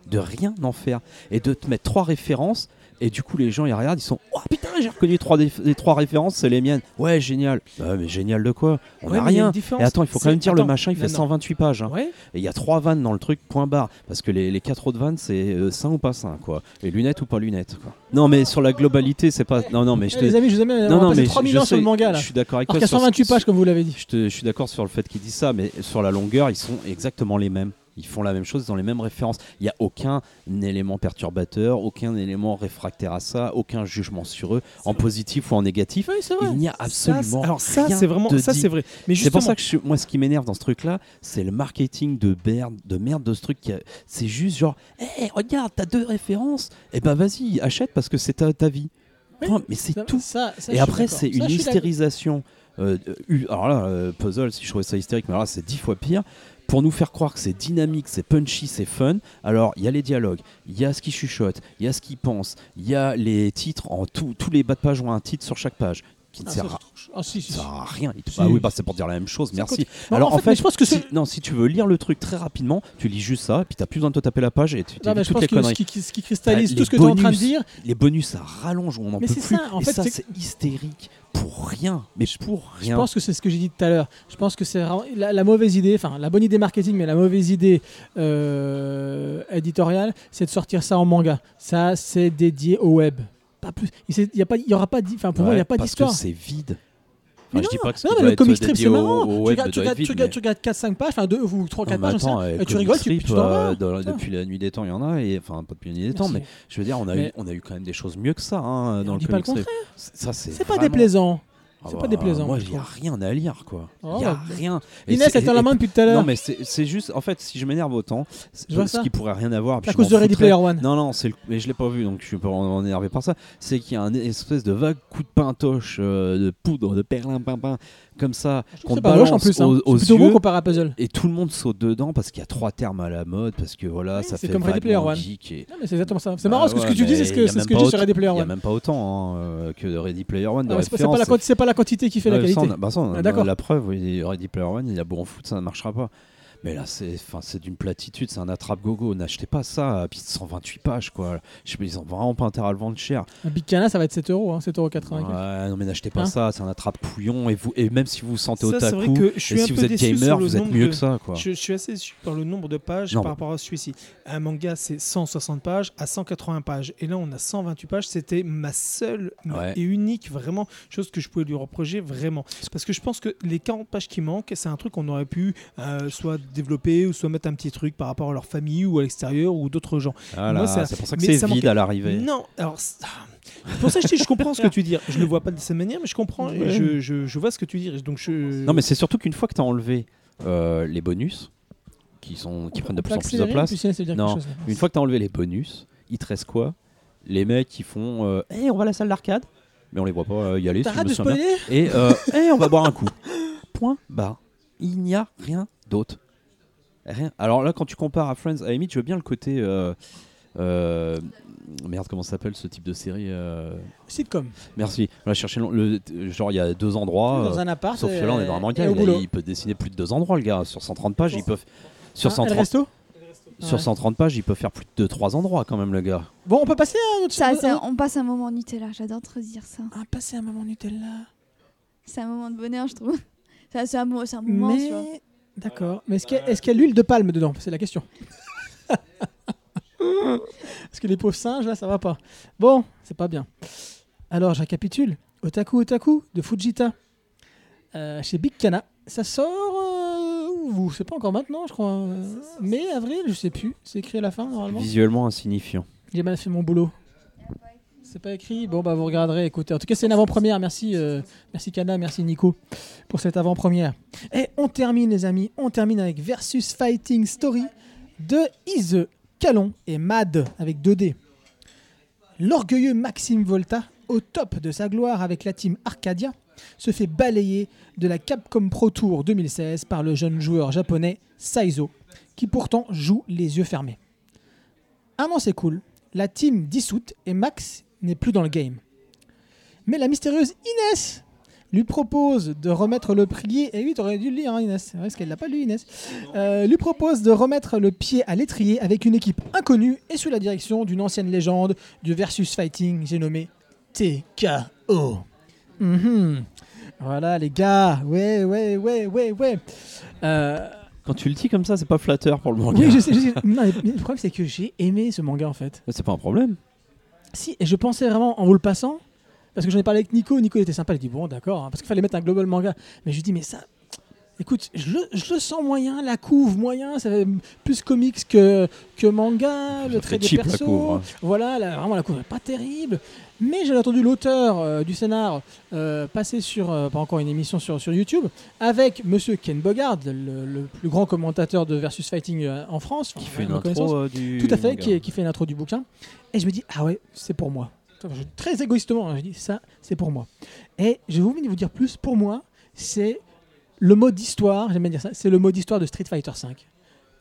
de rien en faire, et de te mettre trois références, et du coup, les gens, ils regardent, ils sont « Oh putain, j'ai reconnu trois des, les trois références, c'est les miennes. Ouais, génial. Bah, » mais génial de quoi? On n'a ouais, rien. Et attends, il faut c'est... quand même dire attends, le machin, il non, fait non. cent vingt-huit pages. Hein. Ouais. Et il y a trois vannes dans le truc, point barre. Parce que les, les quatre autres vannes, c'est euh, sain ou pas sain, quoi. Et lunettes ou pas lunettes, quoi. Non, mais sur la globalité, c'est pas... Non, non, mais je te... Les amis, je vous amène, on va passer trois mille ans sur le manga, là. Je suis d'accord avec toi. cent vingt-huit pages, comme vous l'avez dit. Je, te, je suis d'accord sur le fait qu'ils disent ça, mais sur la longueur, ils sont exactement les mêmes. Ils font la même chose dans les mêmes références. Il n'y a aucun élément perturbateur, aucun élément réfractaire à ça, aucun jugement sur eux, c'est en vrai. Positif ou en négatif. Oui, il n'y a absolument ça, alors ça, rien c'est vraiment, de ça, dit. C'est vrai. Mais c'est pour ça que je, moi, ce qui m'énerve dans ce truc-là, c'est le marketing de merde de, merde de ce truc. Qui a, c'est juste genre, hé, hey, regarde, t'as deux références. Eh ben, vas-y, achète parce que c'est ta, ta vie. Oui, enfin, mais c'est ça, tout. Ça, ça, et après, c'est ça, une hystérisation. Euh, euh, alors là, euh, puzzle, si je trouvais ça hystérique, mais alors là, c'est dix fois pire. Pour nous faire croire que c'est dynamique, c'est punchy, c'est fun. Alors, il y a les dialogues, il y a ce qu'ils chuchotent, il y a ce qu'ils pensent, il y a les titres. En tout, tous les bas de page ont un titre sur chaque page qui ne ah, sert à ah, si, si, si. rien. Te... Si. Ah oui, bah, c'est pour dire la même chose, c'est merci. Non, alors, en fait, en fait je pense que si, non, si tu veux lire le truc très rapidement, tu lis juste ça, puis tu n'as plus besoin de te taper la page et tu dis toutes les conneries. Ce qui, ce qui cristallise ah, tout ce que tu es en train de dire. Les bonus, ça rallonge, on n'en peut plus. Ça, en et fait, ça, c'est, c'est hystérique. Pour rien, mais pour rien. Je pense que c'est ce que j'ai dit tout à l'heure. Je pense que c'est la, la mauvaise idée, enfin la bonne idée marketing, mais la mauvaise idée euh, éditoriale, c'est de sortir ça en manga. Ça, c'est dédié au web. Pas plus. Il n'y a pas, il y aura pas, enfin pour ouais, moi, il n'y a pas parce d'histoire. Que c'est vide. Enfin, non, je dis pas que non, mais le comic strip, c'est marrant. Au, au tu, regardes, tu, regardes, vide, tu, regardes, mais... tu regardes quatre cinq pages, enfin deux ou trois quatre pages, attends, et tu rigoles, strip, tu, tu euh, dans, depuis la nuit des temps, il y en a, et, enfin pas depuis la nuit des temps, mais je veux dire, on a, mais... eu, on a eu quand même des choses mieux que ça hein, dans le comic strip. Ça, c'est c'est vraiment... pas déplaisant. Ah c'est bah, pas déplaisant. Moi, il n'y a rien à lire, quoi. Il oh, n'y a bah, rien. Et Inès, elle tient la main depuis tout à l'heure. Non, mais c'est, c'est juste, en fait, si je m'énerve autant, c'est je ce qui pourrait rien avoir. À cause de Ready Player One. Non, non, c'est le... mais je l'ai pas vu, donc je suis pas en énervé par ça. C'est qu'il y a une espèce de vague coup de pintoche, euh, de poudre, de perlimpinpin, comme ça, qu'on te balance en plus, hein. aux, aux c'est yeux. Bon à puzzle. Et tout le monde saute dedans parce qu'il y a trois termes à la mode, parce que voilà, oui, ça c'est fait comme Ready Player One. Et... Non, mais c'est exactement ça. C'est marrant, parce que ce que tu dis, c'est ce que je dis sur Ready Player One. Il n'y a même pas autant que de Ready Player One. C'est pas la quantité qui fait ouais, la qualité. Ça, on a, bah ça, on a, ah, d'accord. La preuve, oui, Ready Player One, il a beau en foutre, ça ne marchera pas. Mais là, c'est, c'est d'une platitude, c'est un attrape-gogo. N'achetez pas ça, puis cent vingt-huit pages, quoi. Je sais pas, ils n'ont vraiment pas intérêt à le vendre cher. Un Big Kana, ça va être sept euros, hein, sept euros quatre-vingt-dix-neuf. Ouais, non, mais n'achetez pas hein ça, c'est un attrape-pouillon. Et, vous, et même si vous vous sentez ça, otaku, et si vous êtes gamer, vous êtes mieux de... que ça, quoi. Je, je suis assez déçu par le nombre de pages non, par bon. rapport à celui-ci. Un manga, c'est cent soixante pages à cent quatre-vingts pages. Et là, on a cent vingt-huit pages. C'était ma seule ouais. et unique, vraiment, chose que je pouvais lui reprocher, vraiment. Parce que je pense que les quarante pages qui manquent, c'est un truc qu'on aurait pu euh, soit développer ou soit mettre un petit truc par rapport à leur famille ou à l'extérieur ou d'autres gens. Voilà, moi, c'est... c'est pour ça que mais c'est ça vide manquait... à l'arrivée. Non, alors c'est... pour ça je, dis, je comprends ce que tu dis. Je le vois pas de cette manière, mais je comprends. Ouais. Je, je, je vois ce que tu dis. Donc je... Non, mais c'est surtout qu'une fois que tu as enlevé euh, les bonus, qui, sont, qui prennent de plus en plus de place. Plus, ça veut dire non. Chose, une fois que tu as enlevé les bonus, il te reste quoi? Les mecs qui font euh, « Hey, on va à la salle d'arcade !» Mais on les voit pas euh, y aller. T'arrête si de spoiler. Et euh, « Hey, on va boire un coup !» Point barre. Il n'y a rien d'autre. Rien. Alors là, quand tu compares à Friends, à la limite, je veux bien le côté... Euh, euh, merde, comment ça s'appelle ce type de série euh... Sitcom. Merci. On va chercher le, le, genre, il y a deux endroits. Dans euh, un appart. Sauf que là, on est dans un manga. Il peut dessiner plus de deux endroits, le gars. Sur cent trente pages, ils peuvent... Sur cent trente... Resto Sur ouais. cent trente pages, il peut faire plus de trois endroits quand même, le gars. Bon, on peut passer à un autre ça, chose. Un, on passe un moment Nutella, j'adore te dire ça. Ah, passer un moment Nutella. C'est un moment de bonheur, je trouve. Ça, c'est, un, c'est un moment, mais... tu vois. D'accord. Mais est-ce qu'il y a, est-ce qu'il y a l'huile de palme dedans? C'est la question. Parce que les pauvres singes, là, ça va pas. Bon, c'est pas bien. Alors, je récapitule. Otaku Otaku de Fujita. Euh, chez Big Kana. Ça sort... Euh... Vous, c'est pas encore maintenant, je crois. Mai, avril, je sais plus. C'est écrit à la fin, normalement. Visuellement insignifiant. J'ai mal fait mon boulot. C'est pas écrit. Bon, bah vous regarderez, écoutez. En tout cas, c'est une avant-première. Merci, euh, merci Kana, merci Nico pour cette avant-première. Et on termine, les amis. On termine avec Versus Fighting Story de Ise, Calon et Mad avec deux D. L'orgueilleux Maxime Volta, au top de sa gloire avec la team Arcadia, se fait balayer de la Capcom Pro Tour deux mille seize par le jeune joueur japonais Saizo, qui pourtant joue les yeux fermés. Un an s'écoule, la team dissoute et Max n'est plus dans le game. Mais la mystérieuse Inès lui propose de remettre le pied... Eh oui, t'aurais dû le lire, hein, Inès. C'est vrai qu'elle l'a pas lu, Inès. Euh, lui propose de remettre le pied à l'étrier avec une équipe inconnue et sous la direction d'une ancienne légende du versus fighting, j'ai nommé T K O. Mm-hmm. Voilà les gars, ouais, ouais, ouais, ouais, ouais. Euh... Quand tu le dis comme ça, c'est pas flatteur pour le manga. Oui, je sais, je sais. Non, le problème c'est que j'ai aimé ce manga en fait. C'est pas un problème. Si, et je pensais vraiment en vous le passant, parce que j'en ai parlé avec Nico, Nico il était sympa, il dit bon d'accord, hein, parce qu'il fallait mettre un global manga. Mais je lui dis mais ça, écoute, je le, je le sens moyen, la couve moyen, ça fait plus comics que, que manga, le trait des persos. Hein. Voilà, la, vraiment la couve est pas terrible. Mais j'ai entendu l'auteur euh, du scénar euh, passer sur, euh, pas encore une émission sur, sur YouTube, avec monsieur Ken Bogard, le, le plus grand commentateur de Versus Fighting euh, en France. Qui fait une intro euh, du... Tout à fait, qui, qui fait une intro du bouquin. Et je me dis, ah ouais, c'est pour moi. Je, très égoïstement, hein, je dis, ça, c'est pour moi. Et je vais vous, vous dire plus, pour moi, c'est le mot d'histoire, j'aime bien dire ça, c'est le mot d'histoire de Street Fighter cinq.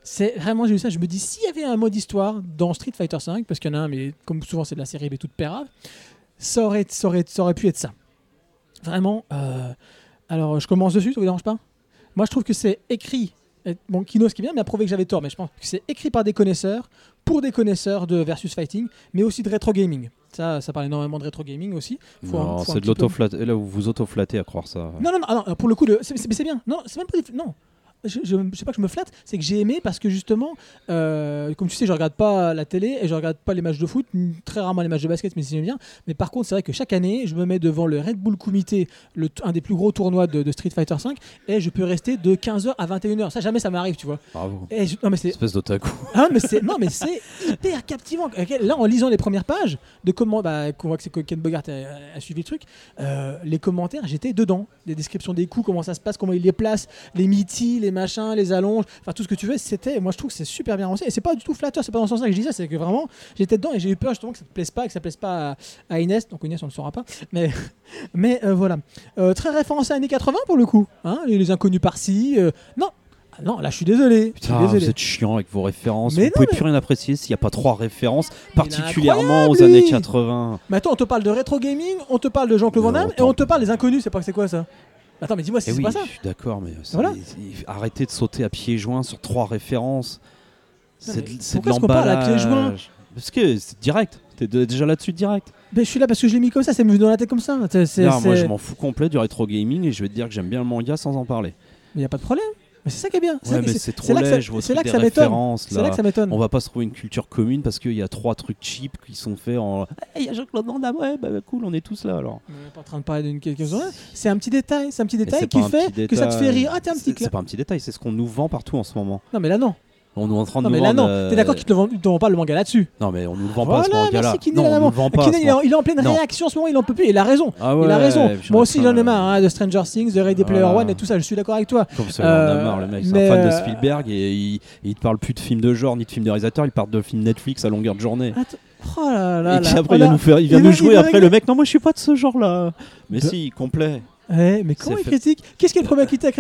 C'est vraiment, j'ai vu ça, je me dis, s'il y avait un mot d'histoire dans Street Fighter cinq, parce qu'il y en a un, mais comme souvent c'est de la série, mais toute pérave, ça aurait, ça, aurait, ça aurait pu être ça. Vraiment, euh, alors je commence dessus, ça vous dérange pas? Moi je trouve que c'est écrit, bon, Kino ce qui est bien, mais à prouver que j'avais tort, mais je pense que c'est écrit par des connaisseurs, pour des connaisseurs de Versus Fighting, mais aussi de rétro gaming. Ça, ça parle énormément de rétro gaming aussi. Faut non, un, faut c'est de l'auto-flatter, là où vous vous auto-flattez à croire ça. Non, non, non, alors, pour le coup, le, c'est, c'est, c'est bien, non, c'est même pas... Non. Je, je, je sais pas que je me flatte, c'est que j'ai aimé parce que justement, euh, comme tu sais, je regarde pas la télé et je regarde pas les matchs de foot, très rarement les matchs de basket, mais si j'aime bien. Mais par contre, c'est vrai que chaque année, je me mets devant le Red Bull Kumite, le, un des plus gros tournois de, de Street Fighter cinq, et je peux rester de quinze heures à vingt et une heures. Ça, jamais ça m'arrive, tu vois. Bravo. Et je, non, mais c'est, espèce d'otaku. Hein, mais c'est, non, mais c'est hyper captivant. Là, en lisant les premières pages, de comment, bah, qu'on voit que c'est que Ken Bogart a, a suivi le truc, euh, les commentaires, j'étais dedans. Les descriptions des coups, comment ça se passe, comment il les place, les mitis, les machins, les allonges, enfin tout ce que tu veux, c'était, moi je trouve que c'est super bien renseigné, et c'est pas du tout flatteur, c'est pas dans ce sens là que je dis ça, c'est que vraiment j'étais dedans et j'ai eu peur justement que ça te plaise pas, que ça plaise pas à, à Inès, donc Inès on le saura pas, mais, mais euh, voilà, euh, très référencé années quatre-vingts pour le coup, hein, les, les inconnus par-ci, euh, non, ah, non là je suis désolé, putain, désolé, vous êtes chiant avec vos références, mais vous non, pouvez mais... plus rien apprécier s'il n'y a pas trois références particulièrement aux années quatre-vingts. Mais attends, on te parle de rétro gaming, on te parle de Jean-Claude Van Damme et on te parle des inconnus, c'est pas que c'est quoi ça? Attends, mais dis-moi si eh c'est oui, pas ça. Je suis d'accord, mais voilà. Arrêtez de sauter à pieds joints sur trois références. Non, c'est de, c'est de l'emballage. À parce que c'est direct. T'es de, déjà là-dessus direct. Mais je suis là parce que je l'ai mis comme ça. Ça me venu dans la tête comme ça. C'est, c'est, non, c'est... moi je m'en fous complet du rétro gaming et je vais te dire que j'aime bien le manga sans en parler. Mais y a pas de problème. Mais c'est ça qui est bien. Ouais, c'est mais c'est, c'est trop lèche. C'est là que ça m'étonne. C'est là que ça m'étonne. On va pas se trouver une culture commune parce qu'il y a trois trucs cheap qui sont faits en. Il hey, y a Jean-Claude Van Damme, ouais, bah, bah cool, on est tous là alors. On n'est pas en train de parler d'une quelques chose. C'est un petit détail, c'est un petit détail qui fait détail... que ça te fait rire. Ah, t'es un petit. C'est, c'est pas un petit détail, c'est ce qu'on nous vend partout en ce moment. Non, mais là non. On nous en train de non, nous mais là, vendre, non, t'es d'accord qu'ils te vendent, te vendent pas le manga là-dessus. Non, mais on nous le vend voilà, pas ce manga-là. Non, on nous le vend pas. Kiné, il, est en, il est en pleine non. réaction en ce moment, il en peut plus. Il a raison. Ah ouais, il a raison. Moi aussi, j'en ai marre hein, de Stranger Things, de Ready Player ah. One et tout ça. Je suis d'accord avec toi. Comme ça, euh, on a marre. Le mec, c'est un fan euh... de Spielberg et il, il te parle plus de films de genre ni de films de réalisateur. Il parle de films Netflix à longueur de journée. Attends. Oh là là. Et qui après, il vient nous faire, il vient nous jouer après le mec. Non, moi, je suis pas de ce genre-là. Mais si, complet. Ouais, mais comment il critique ? Qu'est-ce qui est le premier critique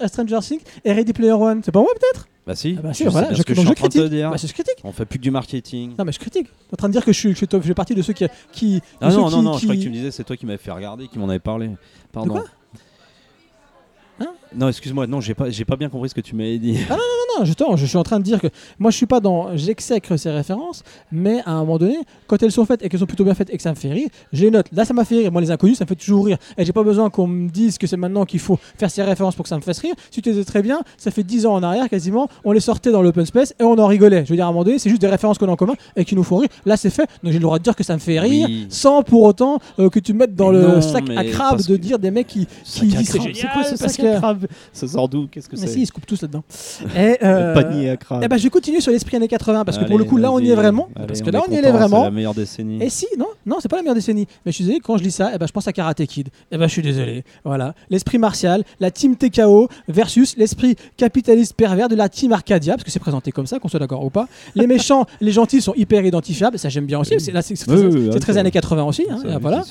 à Stranger Things et Ready Player One ? C'est pas moi peut-être ? Bah si, ah bah si je voilà, je, que je, suis je, en train de te dire. Bah, je critique. On fait plus que du marketing. Non mais je critique. T'es en train de dire que je suis, je suis, je suis partie de ceux qui, qui ah non ceux non qui, non, qui... je crois que tu me disais c'est toi qui m'avais fait regarder, qui m'en avait parlé. Pardon. De quoi ? Hein ? Non, excuse-moi, non, j'ai pas, j'ai pas bien compris ce que tu m'avais dit. Ah non non non, non je t'en, je suis en train de dire que moi je suis pas dans, j'exècre ces références, mais à un moment donné, quand elles sont faites et qu'elles sont plutôt bien faites et que ça me fait rire, je les note. Là ça m'a fait rire. Moi les inconnus, ça me fait toujours rire. Et j'ai pas besoin qu'on me dise que c'est maintenant qu'il faut faire ces références pour que ça me fasse rire. Si tu les as très bien, ça fait dix ans en arrière quasiment, on les sortait dans l'open space et on en rigolait. Je veux dire à un moment donné, c'est juste des références qu'on a en commun et qui nous font rire. Là c'est fait, donc j'ai le droit de dire que ça me fait rire, oui. Sans pour autant euh, que tu me mettes dans mais le non, sac à crabe de dire des mecs qui, qui disent c'est génial, c'est quoi ce sac à crabe. Ça sort d'où ? Qu'est-ce que c'est ? Mais si, ils se coupent tous là-dedans. Et euh, le panier à crabe. Et bah, je vais continuer sur l'esprit années quatre-vingts parce que allez, pour le coup, là, on y est vraiment. Allez, parce que là, on y est vraiment. C'est la meilleure décennie. Et si, non, non, c'est pas la meilleure décennie. Mais je suis désolé, quand je lis ça, et bah, je pense à Karate Kid. Et bah, je suis désolé. Voilà. L'esprit martial, la team T K O versus l'esprit capitaliste pervers de la team Arcadia, parce que c'est présenté comme ça, qu'on soit d'accord ou pas. Les méchants, les gentils sont hyper identifiables. Ça, j'aime bien aussi. C'est, là, c'est, c'est, oui, très, oui, oui, c'est très années quatre-vingts aussi. Hein, là, voilà.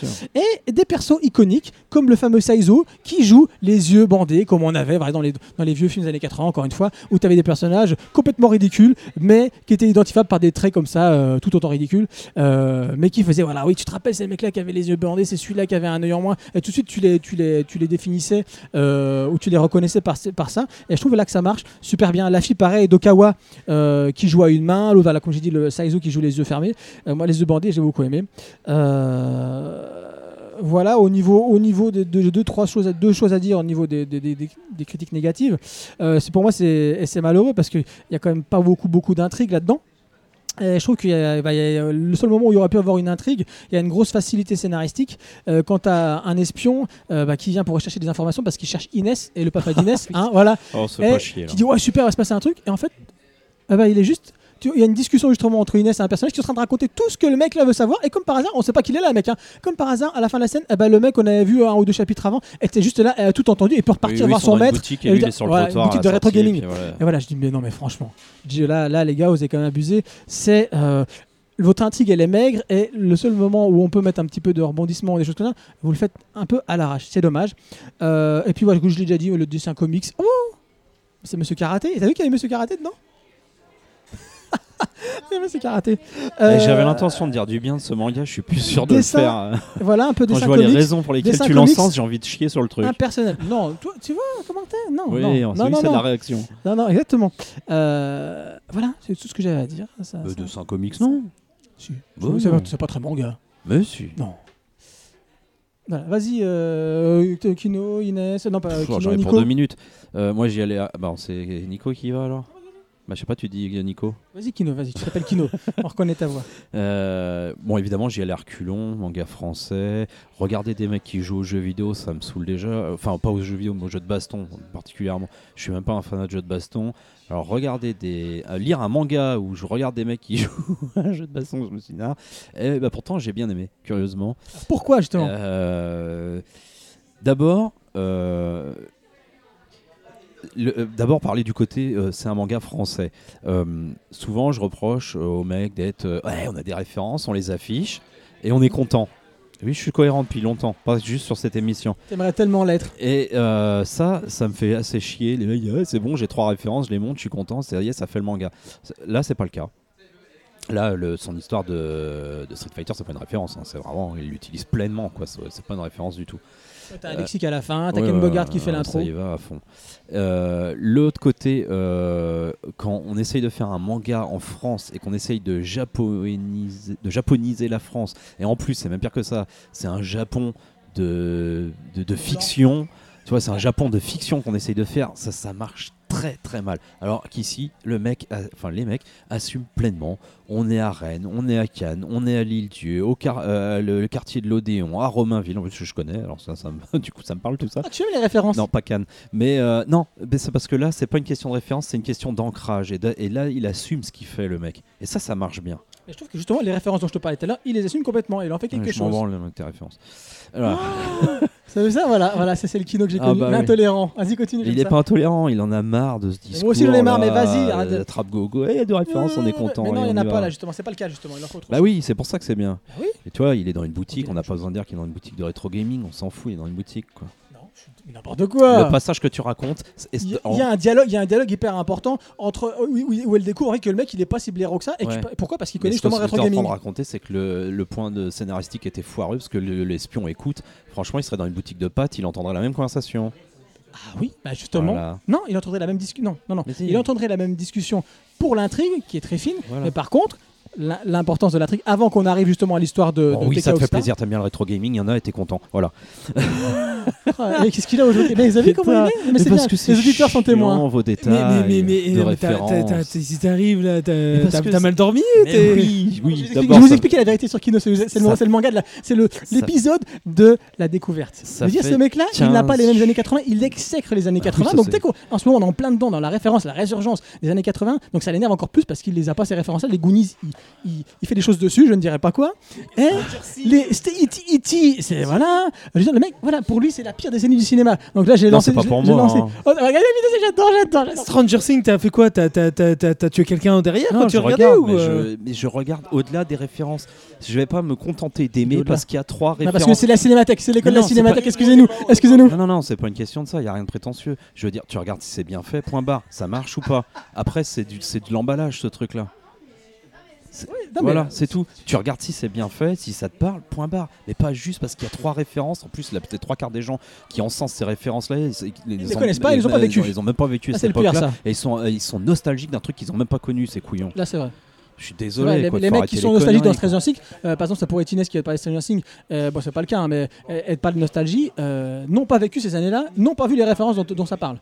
Et des persos iconiques, comme le fameux Saizo, qui joue les yeux bandés, comme on avait dans les, dans les vieux films des années quatre-vingts, encore une fois, où tu avais des personnages complètement ridicules, mais qui étaient identifiables par des traits comme ça, euh, tout autant ridicules, euh, mais qui faisaient, voilà, oui, tu te rappelles, c'est le mec-là qui avait les yeux bandés, c'est celui-là qui avait un œil en moins, et tout de suite, tu les, tu les, tu les définissais, euh, ou tu les reconnaissais par, par ça, et je trouve là que ça marche super bien. La fille, pareil, Dokawa, euh, qui joue à une main, l'autre, là, comme j'ai dit, le Saizu qui joue les yeux fermés, euh, moi, les yeux bandés, j'ai beaucoup aimé. Euh... Voilà, au niveau, au niveau de deux, de, trois choses, deux choses à dire au niveau des, des, des, des critiques négatives. Euh, c'est pour moi, c'est, et c'est malheureux parce qu'il n'y a quand même pas beaucoup, beaucoup d'intrigues là-dedans. Et je trouve que bah, le seul moment où il aurait pu avoir une intrigue, il y a une grosse facilité scénaristique euh, quant à un espion euh, bah, qui vient pour rechercher des informations parce qu'il cherche Inès et le papa d'Inès, hein, voilà, oh, et chier, qui dit ouais super, il va se passer un truc, et en fait, euh, bah, il est juste. Il y a une discussion justement entre Inès et un personnage qui est en train de raconter tout ce que le mec là veut savoir, et comme par hasard, on sait pas qu'il est là le mec, hein. Comme par hasard, à la fin de la scène, eh ben, le mec on avait vu un ou deux chapitres avant était juste là, elle a tout entendu et peut repartir oui, voir son maître. Boutique, et lui, il est sur le ouais, trottoir, boutique de rétro gaming. Et, voilà. et voilà, je dis mais non mais franchement, dis, là là les gars vous avez quand même abusé. C'est euh, votre intrigue elle est maigre et le seul moment où on peut mettre un petit peu de rebondissement ou des choses comme ça, vous le faites un peu à l'arrache. C'est dommage. Euh, et puis ouais, je l'ai déjà dit, le dessin comics. Oh, c'est Monsieur Karaté. Et t'as vu qu'il y avait Monsieur Karaté dedans? C'est karaté. Euh... J'avais l'intention de dire du bien de ce manga, je suis plus sûr de dessin, le faire. Voilà, un peu dessin. Quand je vois comics, les raisons pour lesquelles tu l'encenses, j'ai envie de chier sur le truc. Impersonnel. Non, toi, tu vois un commentaire ? Non, oui, non, non, non, c'est non. De la réaction. Non, non, exactement. Euh... Voilà, c'est tout ce que j'avais à dire. Ça, euh, ça... Dessin comics, non. Si. Bon, c'est, pas, c'est pas très manga. Mais si. Non. Voilà, vas-y, euh, Kino, Inès. Non, pas Pff, Kino, j'en ai pour deux minutes. Euh, moi, j'y allais. À... Bah, c'est Nico qui y va alors. Bah, je sais pas, tu dis Nico. Vas-y Kino, vas-y, tu t'appelles Kino, on reconnaît ta voix. Euh, bon évidemment j'y allais à reculons, manga français, regarder des mecs qui jouent aux jeux vidéo ça me saoule déjà, enfin pas aux jeux vidéo mais aux jeux de baston particulièrement, je suis même pas un fanat de jeux de baston, alors regarder des... Euh, lire un manga où je regarde des mecs qui jouent à un jeu de baston, je me suis dit ah, et bah pourtant j'ai bien aimé, curieusement. Pourquoi justement euh... D'abord... Euh... Le, euh, d'abord parler du côté euh, c'est un manga français, euh, souvent je reproche euh, aux mecs d'être euh, ouais on a des références, on les affiche et on est content. Oui, je suis cohérent depuis longtemps, pas juste sur cette émission. T'aimerais tellement l'être. Et euh, ça, ça me fait assez chier, les mecs, ouais, c'est bon j'ai trois références, je les monte, je suis content, ça y est ça fait le manga. Là c'est pas le cas. Là, le, son histoire de, de Street Fighter, c'est pas une référence, hein, c'est vraiment, il l'utilise pleinement, quoi, c'est, c'est pas une référence du tout. T'as un lexique euh, à la fin, t'as ouais, Ken Bogard qui ouais, fait ouais, l'intro. Ça y va à fond. Euh, l'autre côté, euh, quand on essaye de faire un manga en France et qu'on essaye de japoniser, de japoniser la France, et en plus, c'est même pire que ça, c'est un Japon de, de, de fiction, tu vois, c'est un Japon de fiction qu'on essaye de faire, ça, ça marche très très très mal. Alors qu'ici, le mec, a, enfin les mecs assument pleinement. On est à Rennes, on est à Cannes, on est à l'Île-Dieu, au car- euh, le, le quartier de l'Odéon, à Romainville, en plus je, je connais. Alors ça, ça me, du coup, ça me parle tout ça. Ah, tu aimes les références ? Non, pas Cannes. Mais euh, non, mais c'est parce que là, c'est pas une question de référence, c'est une question d'ancrage. Et, de, et là, il assume ce qu'il fait, le mec. Et ça, ça marche bien. Et je trouve que justement, les références dont je te parlais tout à l'heure, il les assume complètement. Il en fait quelque ouais, je chose. Je m'en branle avec tes références. Alors... Oh ça veut ça, voilà, voilà, ça c'est le kino que j'ai ah connu. Bah l'intolérant. Oui. Vas-y, continue. Il n'est pas intolérant, il en a marre de ce discours. Moi aussi, j'en ai marre, mais vas-y. Arrête. La trappe gogo. Il y a deux références, on est content. Mais non, il n'y en a pas là, justement. C'est pas le cas, justement. Il en faut autre chose. Bah oui, c'est pour ça que c'est bien. Bah oui. Et toi, il est dans une boutique. Okay, on n'a pas besoin de dire qu'il est dans une boutique de rétro gaming. On s'en fout, il est dans une boutique, quoi. N'importe quoi. Le passage que tu racontes, il y, en... y a un dialogue, il y a un dialogue hyper important entre où, où, où elle découvre que le mec il est pas si blaireau que ça. Et ouais. tu, pourquoi? Parce qu'il connaît justement rétro gaming. Ce que tu es en train de raconter, c'est que le, le point de scénaristique était foireux parce que le, l'espion écoute. Franchement, il serait dans une boutique de pâtes, il entendrait la même conversation. Ah oui, bah justement. Voilà. Non, il entendrait la même discussion. Non, non, non. Il entendrait la même discussion pour l'intrigue qui est très fine. Voilà. Mais par contre. L'importance de la trick avant qu'on arrive justement à l'histoire de, oh de oui K K ça te fait Star. Plaisir, t'aimes bien le rétro gaming, il y en a et t'es content, voilà. Et qu'est-ce qu'il a aujourd'hui, les amis, comment il est, mais c'est parce bien que c'est les auditeurs sont témoins vos détails mais, mais, mais, mais, de référence. Si t'arrives là, t'as, t'as, t'as mal dormi t'es... Oui, oui, je vous, vous expliquer la vérité sur Kino, c'est, c'est, le, ça, c'est le manga de la, c'est le, l'épisode de la découverte. Ça veut dire ce mec là il n'a pas les mêmes années quatre-vingts, il exècre les années quatre-vingts, donc en ce moment on est en plein dedans dans la référence, la résurgence des années quatre-vingts, donc ça l'énerve encore plus parce qu'il les a pas ces références là, les Goonies. Il, il fait des choses dessus, je ne dirais pas quoi. Et les E T, c'est voilà. Je veux dire, le mec, voilà, pour lui, c'est la pire décennie du cinéma. Donc là, j'ai non, lancé. C'est pas pour moi. Lancé... Hein. Oh, regardez, j'adore, j'adore, j'adore. Stranger Things, t'as fait quoi ? T'as, t'as, t'as, t'as, t'as tué quelqu'un derrière ? Non, quand tu regardais regarde, ou euh... mais, je, mais je regarde au-delà des références. Je vais pas me contenter d'aimer au-delà. Parce qu'il y a trois références. Non, parce que c'est la cinémathèque, c'est l'école non, de la cinémathèque. Pas... Excusez-nous, excusez-nous. Non, non, non, c'est pas une question de ça. Il y a rien de prétentieux. Je veux dire, tu regardes si c'est bien fait. Point barre. Ça marche ou pas ? Après, c'est du, c'est de l'emballage, ce truc-là. C'est, oui, non, voilà, mais... c'est tout. Tu regardes si c'est bien fait, si ça te parle, point barre. Mais pas juste parce qu'il y a trois références. En plus, là, peut-être trois quarts des gens qui encensent ces références-là, ils, ils les, les connaissent pas, les, ils les ont pas vécu. Ils, ils ont même pas vécu à cette époque-là. Et ils sont, ils sont nostalgiques d'un truc qu'ils ont même pas connu, ces couillons. Là, c'est vrai. Je suis désolé. Ouais, les, quoi, les mecs qui sont nostalgiques dans Stranger Things, euh, par exemple, ça pourrait être Inès qui va parler de Stranger Things. Euh, bon, c'est pas le cas, hein, mais elle parle de nostalgie. Euh, n'ont pas vécu ces années-là, n'ont pas vu les références dont, dont ça parle.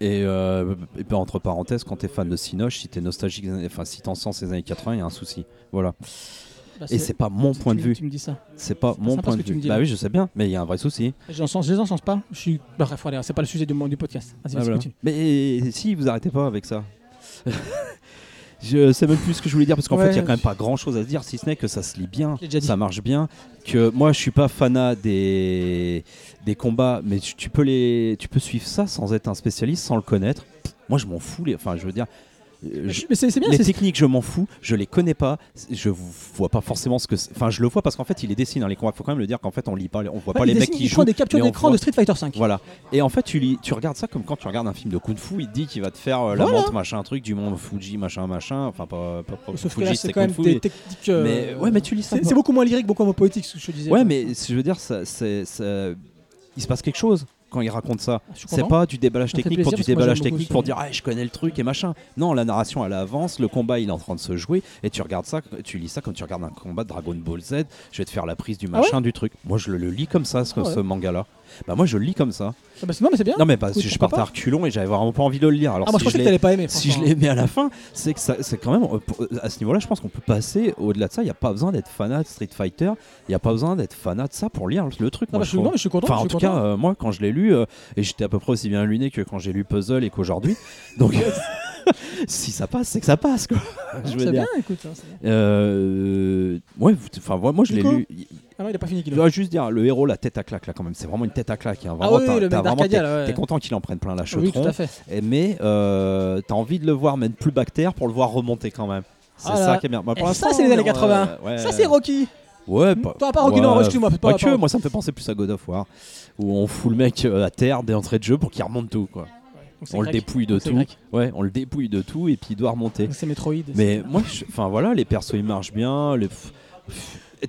Et, euh, et ben entre parenthèses, quand t'es fan de Cinoche, si t'es nostalgique, enfin si t'en sens ces années quatre-vingts, il y a un souci. Voilà. Bah c'est et c'est pas mon point tu, de vue. Tu me dis ça. C'est pas c'est mon point de vue. Bah oui, je sais bien, mais il y a un vrai souci. J'en sens, je les en sens pas. Je suis. Bah, voilà, c'est pas le sujet du, du podcast. Vas-y, ah voilà. Continue. Mais si vous arrêtez pas avec ça. Je sais même plus ce que je voulais dire parce qu'en ouais, fait il y a quand même pas grand chose à se dire si ce n'est que ça se lit bien, ça marche bien, que moi je suis pas fanat des des combats, mais tu, tu peux les tu peux suivre ça sans être un spécialiste, sans le connaître. Moi je m'en fous, les, enfin je veux dire je, mais c'est, c'est bien, les c'est... techniques je m'en fous, je les connais pas, je vois pas forcément ce que c'est. Enfin je le vois parce qu'en fait il les dessine dans les combats, faut quand même le dire qu'en fait on lit pas, on voit ouais, pas les dessine, mecs qui jouent, il prend des captures d'écran voit... de Street Fighter cinq, voilà, et en fait tu, lis, tu regardes ça comme quand tu regardes un film de Kung Fu, il te dit qu'il va te faire euh, la voilà. Vente machin truc du monde Fuji machin machin, enfin pas, pas, pas Fuji là, c'est, c'est quand même des techniques euh... mais, ouais mais tu lis ça, c'est, c'est beaucoup moins lyrique, beaucoup moins poétique, ce que je disais ouais mais je veux dire ça, c'est, ça... il se passe quelque chose quand il raconte ça, c'est pas du déballage ça technique pour du déballage technique pour dire ah je connais le truc et machin. Non, la narration elle avance, le combat il est en train de se jouer et tu regardes ça, tu lis ça comme tu regardes un combat de Dragon Ball Z. Je vais te faire la prise du machin ah ouais du truc. Moi je le, le lis comme ça ce, ah ouais. ce manga là. Bah moi je le lis comme ça. Ah bah c'est, non mais c'est bien. Non mais bah, oui, si je partais à reculons et j'avais vraiment pas envie de le lire. Alors ah, moi, si je pensais que t'allais pas aimer. Si je l'ai aimé à la fin, c'est que ça, c'est quand même à ce niveau-là, je pense qu'on peut passer au-delà de ça. Il y a pas besoin d'être fanat de Street Fighter. Il y a pas besoin d'être fanat de ça pour lire le truc. Ah moi, bah, je, non, je suis content. Enfin en tout cas euh, moi quand je l'ai lu euh, et j'étais à peu près aussi bien luné que quand j'ai lu Puzzle et qu'aujourd'hui. Donc si ça passe, c'est que ça passe quoi. Ah, je veux c'est, dire. Bien, écoute, hein, c'est bien. Euh, ouais, enfin moi je l'ai lu. Ah non, il a pas fini. Je dois juste dire, le héros, la tête à claque là quand même, c'est vraiment une tête à claque. Hein. Vraiment, ah oui, t'as, le t'as vraiment, t'es, ouais. t'es content qu'il en prenne plein la chautron. Oui, tout à fait. Et, mais euh, t'as envie de le voir mettre plus bactère pour le voir remonter quand même. C'est ah ça qui est bien. Bah, pour ça c'est les années quatre-vingts. Euh, ouais. Ça c'est Rocky. Ouais. Pas, T'as pas Rocky ouais, non, excuse-moi. Pas, pas, que, pas, moi ça me fait penser plus à God of War où on fout le mec à terre dès l'entrée de jeu pour qu'il remonte tout quoi. On grec. le dépouille de c'est tout. Grec. Ouais, on le dépouille de tout et puis il doit remonter. C'est Metroid. Mais moi, enfin voilà, les persos ils marchent bien.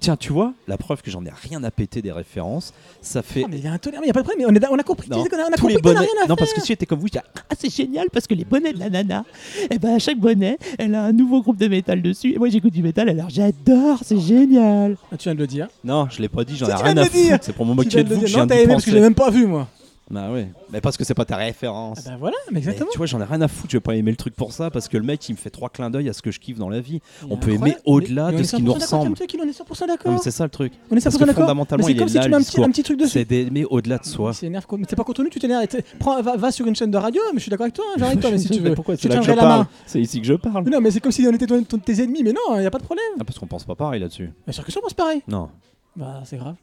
Tiens, tu vois, la preuve que j'en ai rien à péter des références, ça fait. Ah, mais il y a un tolérant, il n'y a pas de problème, mais on, est, on a compris, non. qu'on a, on a compris qu'on n'a rien à faire. Non, parce que si j'étais comme vous, je disais, ah, c'est génial, parce que les bonnets de la nana, eh ben, à chaque bonnet, elle a un nouveau groupe de métal dessus, et moi j'écoute du métal, alors j'adore, c'est génial. Ah, tu viens de le dire ? Non, je ne l'ai pas dit, j'en ai rien à foutre. C'est pour me moquer de vous que je viens de le dire. Non, t'as aimé parce que je l'ai même pas vu, moi. Bah ouais, mais parce que c'est pas ta référence. Ah bah voilà, mais exactement. Mais tu vois, j'en ai rien à foutre, je vais pas aimer le truc pour ça parce que le mec il me fait trois clins d'œil à ce que je kiffe dans la vie. On peut aimer au-delà de ce qui nous ressemble. On est cent pour cent d'accord. Non, mais c'est ça le truc. On est cent pour cent d'accord. Fondamentalement, il est là. C'est comme si tu mets un petit, un petit truc dessus. C'est d'aimer au-delà de soi. C'est énerve quoi. Mais t'es pas contenu, tu t'énerves. Prends, va, va sur une chaîne de radio. Mais je suis d'accord avec toi. Hein, j'arrête toi, mais si tu veux. Pourquoi tu tiendrais la main. C'est ici que je parle. Non, mais c'est comme si on était tes ennemis. Mais non, y a pas de problème. Ah parce qu'on pense pas pareil là-dessus. Bien sûr que ça on pense pareil. Non. Bah c'est grave.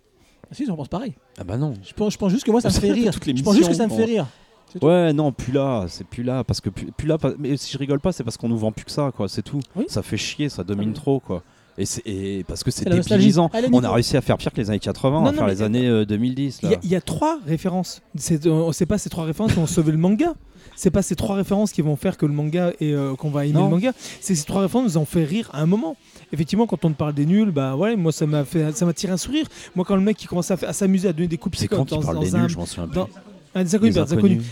Si, j'en pense pareil. Ah bah non. Je pense, je pense juste que moi ça me fait rire. Je pense juste que ça me fait rire. Ouais, non, plus là, c'est plus là, parce que plus, plus là. Pas... Mais si je rigole pas, c'est parce qu'on nous vend plus que ça, quoi. C'est tout. Oui. Ça fait chier, ça domine ah oui. trop, quoi. Et, c'est, et parce que c'est débilisant. On a réussi à faire pire que les années quatre-vingts, non, à non, faire les années euh, deux mille dix. Il y, y a trois références. C'est, euh, c'est pas ces trois références qui vont sauver le manga. C'est pas ces trois références qui vont faire que le manga et euh, qu'on va aimer non. le manga. C'est ces trois références nous ont fait rire à un moment. Effectivement, quand on te parle des nuls, bah ouais, moi ça m'a fait, ça m'a tiré un sourire. Moi, quand le mec qui commence à, à s'amuser, à donner des coups, c'est quand il parle des nuls, je m'en souviens plus. Ah, des inconnus, des inconnus.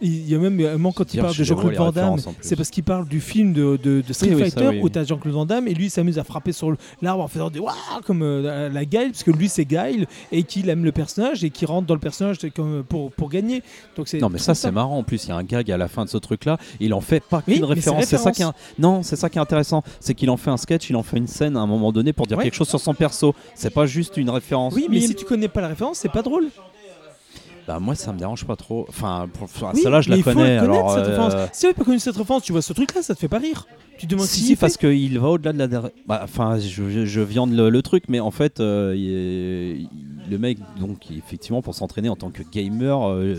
Il y a même un moment quand il parle de Jean-Claude Van Damme, c'est parce qu'il parle du film de, de, de Street oui, Fighter oui, ça, oui, oui. où t'as Jean-Claude Van Damme et lui il s'amuse à frapper sur l'arbre en faisant des waouh comme euh, la Guile, parce que lui c'est Guile et qu'il aime le personnage et qu'il rentre dans le personnage comme pour, pour gagner. Donc, c'est non, mais ça, ça c'est marrant en plus. Il y a un gag à la fin de ce truc là, il en fait pas oui, qu'une référence. C'est, c'est ça qui est un... Non, c'est ça qui est intéressant, c'est qu'il en fait un sketch, il en fait une scène à un moment donné pour dire ouais. quelque chose sur son perso. C'est pas juste une référence. Oui, mais si tu connais pas la référence, c'est pas drôle. Bah moi ça me dérange pas trop. Enfin, pour... oui, celle-là je la connais. Alors, cette euh... si tu n'as pas connu cette référence, tu vois ce truc-là, ça te fait pas rire. Tu te demandes si, si parce qu'il va au-delà de la. Bah, enfin, je, je, je viande le, le truc, mais en fait, euh, il est... il, le mec, donc effectivement, pour s'entraîner en tant que gamer. Euh...